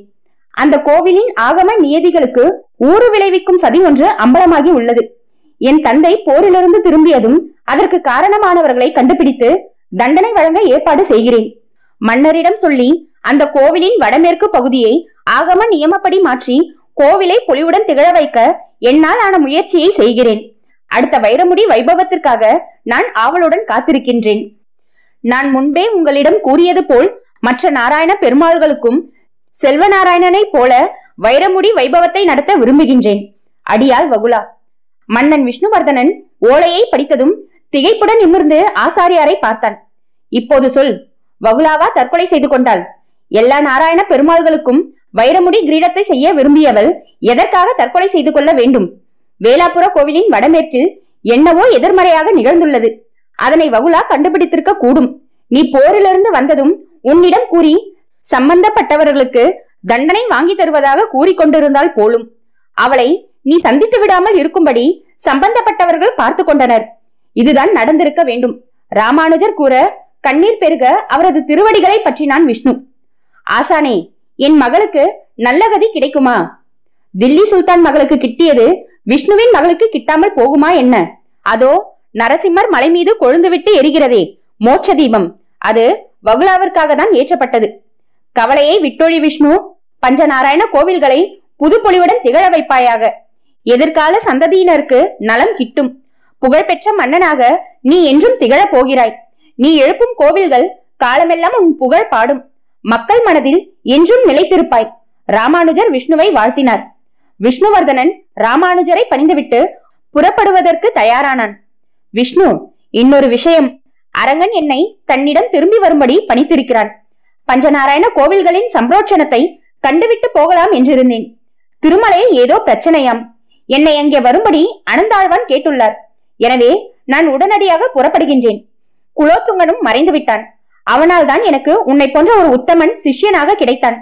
அந்த கோவிலின் ஆகம நியதிகளுக்கு ஊறு விளைவிக்கும் சதி ஒன்று அம்பலமாகி உள்ளது. என் தந்தை போரிலிருந்து திரும்பியதும் அதற்கு காரணமானவர்களை கண்டுபிடித்து தண்டனை வழங்க ஏற்பாடு செய்கிறேன். மன்னரிடம் சொல்லி அந்த கோவிலின் வடமேற்கு பகுதியை ஆகம நியமப்படி மாற்றி கோவிலை பொலிவுடன் திகழ வைக்க என்னால் ஆன முயற்சியை செய்கிறேன். அடுத்த வைரமுடி வைபவத்திற்காக நான் ஆவலுடன் காத்திருக்கின்றேன். நான் முன்பே உங்களிடம் கூறியது போல் மற்ற நாராயண பெருமாள்களுக்கும் செல்வநாராயணனை போல வைரமுடி வைபவத்தை நடத்த விரும்புகின்றேன். அடியாள் வகுலா. மன்னன் விஷ்ணுவர்தனன் ஓலையை படித்ததும் திகைப்புடன் நிமிர்ந்து ஆசாரியாரை பார்த்தான். இப்போது சொல், வகுலாவா தற்கொலை செய்து கொண்டாள்? எல்லா நாராயண பெருமாள்களுக்கும் வைரமுடி கிரீடத்தை செய்ய விரும்பியவள் எதற்காக தற்கொலை செய்து கொள்ள வேண்டும்? வேளாபுர கோவிலின் வடமேற்கில் என்னவோ எதிர்மறையாக நிகழ்ந்துள்ளது. அதனை வகுலா கண்டுபிடித்திருக்க கூடும். நீ போரிலிருந்து வந்ததும் உன்னிடம் கூறி சம்பந்தப்பட்டவர்களுக்கு தண்டனை வாங்கி தருவதாக கூறிக்கொண்டிருந்தால் போலும். அவளை நீ சந்தித்து விடாமல் இருக்கும்படி சம்பந்தப்பட்டவர்கள் பார்த்து கொண்டனர். இதுதான் நடந்திருக்க வேண்டும். ராமானுஜர் கூற கண்ணீர் பெருக அவரது திருவடிகளை பற்றி நான் விஷ்ணு. ஆசானே, என் மகளுக்கு நல்ல கதி கிடைக்குமா? தில்லி சுல்தான் மகளுக்கு கிட்டியது விஷ்ணுவின் மகளுக்கு கிட்டாமல் போகுமா என்ன? அதோ நரசிம்மர் மலை மீது கொழுந்துவிட்டு எரிகிறதே மோட்ச தீபம், அது வகுலாவிற்காக தான் ஏற்றப்பட்டது. கவலையை விட்டொழி விஷ்ணு. பஞ்சநாராயண கோவில்களை புதுப்பொலிவுடன் திகழ வைப்பாயாக. எதிர்கால சந்ததியினருக்கு நலம் கிட்டும். புகழ்பெற்ற மன்னனாக நீ என்றும் திகழப் போகிறாய். நீ எழுப்பும் கோவில்கள் காலமெல்லாம் உன் புகழ் பாடும். மக்கள் மனதில் என்றும் நிலைத்திருப்பாய். ராமானுஜர் விஷ்ணுவை வாழ்த்தினார். விஷ்ணுவர்தனன் ராமானுஜரை பணிந்துவிட்டு புறப்படுவதற்கு தயாரானான். விஷ்ணு, இன்னொரு விஷயம், அரங்கன் என்னை தன்னிடம் திரும்பி வரும்படி பணித்திருக்கிறான். பஞ்சநாராயண கோவில்களின் சம்ரோட்சணத்தை கண்டுவிட்டு போகலாம் என்றிருந்தேன். திருமலையில் ஏதோ பிரச்சனையாம். என்னை அங்கே வரும்படி அனந்தாழ்வான் கேட்டுள்ளார். எனவே நான் உடனடியாக புறப்படுகின்றேன். குலோத்துங்கனும் மறைந்து விட்டான். அவனால் தான் எனக்கு உன்னை போன்ற ஒரு உத்தமன் சிஷ்யனாக கிடைத்தான்.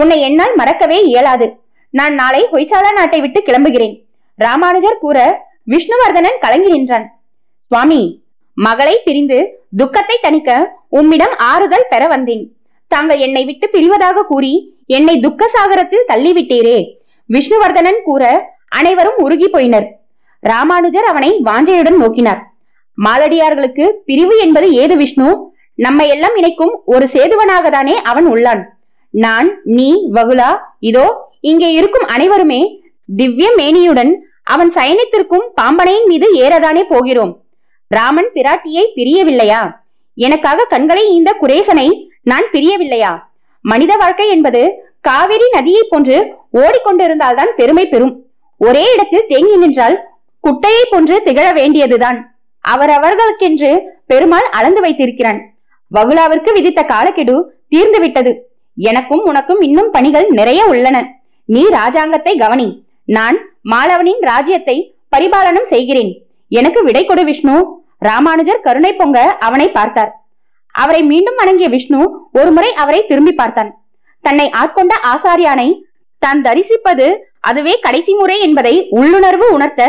உன்னை என்னால் மறக்கவே இயலாது. நான் நாளை ஹொய்சாலா நாட்டை விட்டு கிளம்புகிறேன். ராமானுஜர் கூற விஷ்ணுவர்தனன் கலங்கி நின்றான். சுவாமி, மகளை பிரிந்து துக்கத்தை தணிக்க உம்மிடம் ஆறுதல் பெற வந்தேன். தாங்கள் என்னை விட்டு பிரிவதாக கூறி என்னை துக்க சாகரத்தில் தள்ளிவிட்டீரே. விஷ்ணுவர்தனன் கூற அனைவரும் உருகி போயினர். ராமானுஜர் அவனை வாஞ்சையுடன் நோக்கினார். மாலடியார்களுக்கு பிரிவு என்பது ஏது விஷ்ணு? நம்மை எல்லாம் இணைக்கும் ஒரு சேதுவனாக தானே அவன் உள்ளான். நான், நீ, வகுலா, இதோ இங்கே இருக்கும் அனைவருமே திவ்ய மேனியுடன் அவன் சயனித்திருக்கும் பாம்பனையின் மீது ஏறதானே போகிறோம். ராமன் பிராட்டியை பிரியவில்லையா? எனக்காக கண்களை ஈந்த குரேசனை நான் பிரியவில்லையா? மனித வாழ்க்கை என்பது காவிரி நதியை போன்று ஓடிக்கொண்டிருந்தால்தான் பெருமை பெறும். ஒரே இடத்தில் தேங்கி நின்றால் குட்டையை போன்று திகழ வேண்டியதுதான். அவரவர்களுக்கென்று பெருமாள் அளந்து வைத்திருக்கிறான். வகுலாவிற்கு விதித்த காலக்கெடு தீர்ந்து விட்டது. எனக்கும் உனக்கும் இன்னும் பணிகள் நிறைய உள்ளன. நீ ராஜாங்கத்தை கவனி. நான் மாலவனின் ராஜ்யத்தை பரிபாலனம் செய்கிறேன். எனக்கு விடை கொடு விஷ்ணு. ராமானுஜர் கருணை பொங்க அவனை பார்த்தார். அவரை மீண்டும் வணங்கிய விஷ்ணு ஒருமுறை அவரை திரும்பி பார்த்தான். தன்னை ஆட்கொண்ட ஆசாரியானை தான் தரிசிப்பது அதுவே கடைசி முறை என்பதை உள்ளுணர்வு உணர்த்த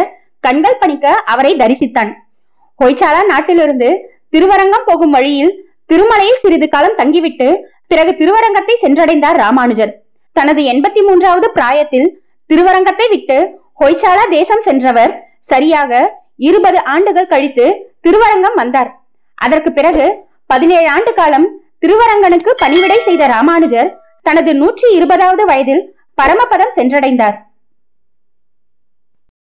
கண்கள் பணிக்க அவரை தரிசித்தான். ஹொய்சாலா நாட்டிலிருந்து திருவரங்கம் போகும் வழியில் திருமலையில் சிறிது காலம் தங்கிவிட்டு பிறகு திருவரங்கத்தை சென்றடைந்தார் ராமானுஜர். தனது 83வது பிராயத்தில் திருவரங்கத்தை விட்டு ஹொய்சாலா தேசம் சென்றவர் சரியாக 20 ஆண்டுகள் கழித்து திருவரங்கம் வந்தார். அதற்கு பிறகு 17 ஆண்டு காலம் திருவரங்கனுக்கு பணிவிடை செய்த ராமானுஜர் தனது 120வது வயதில் பரமபதம் சென்றடைந்தார்.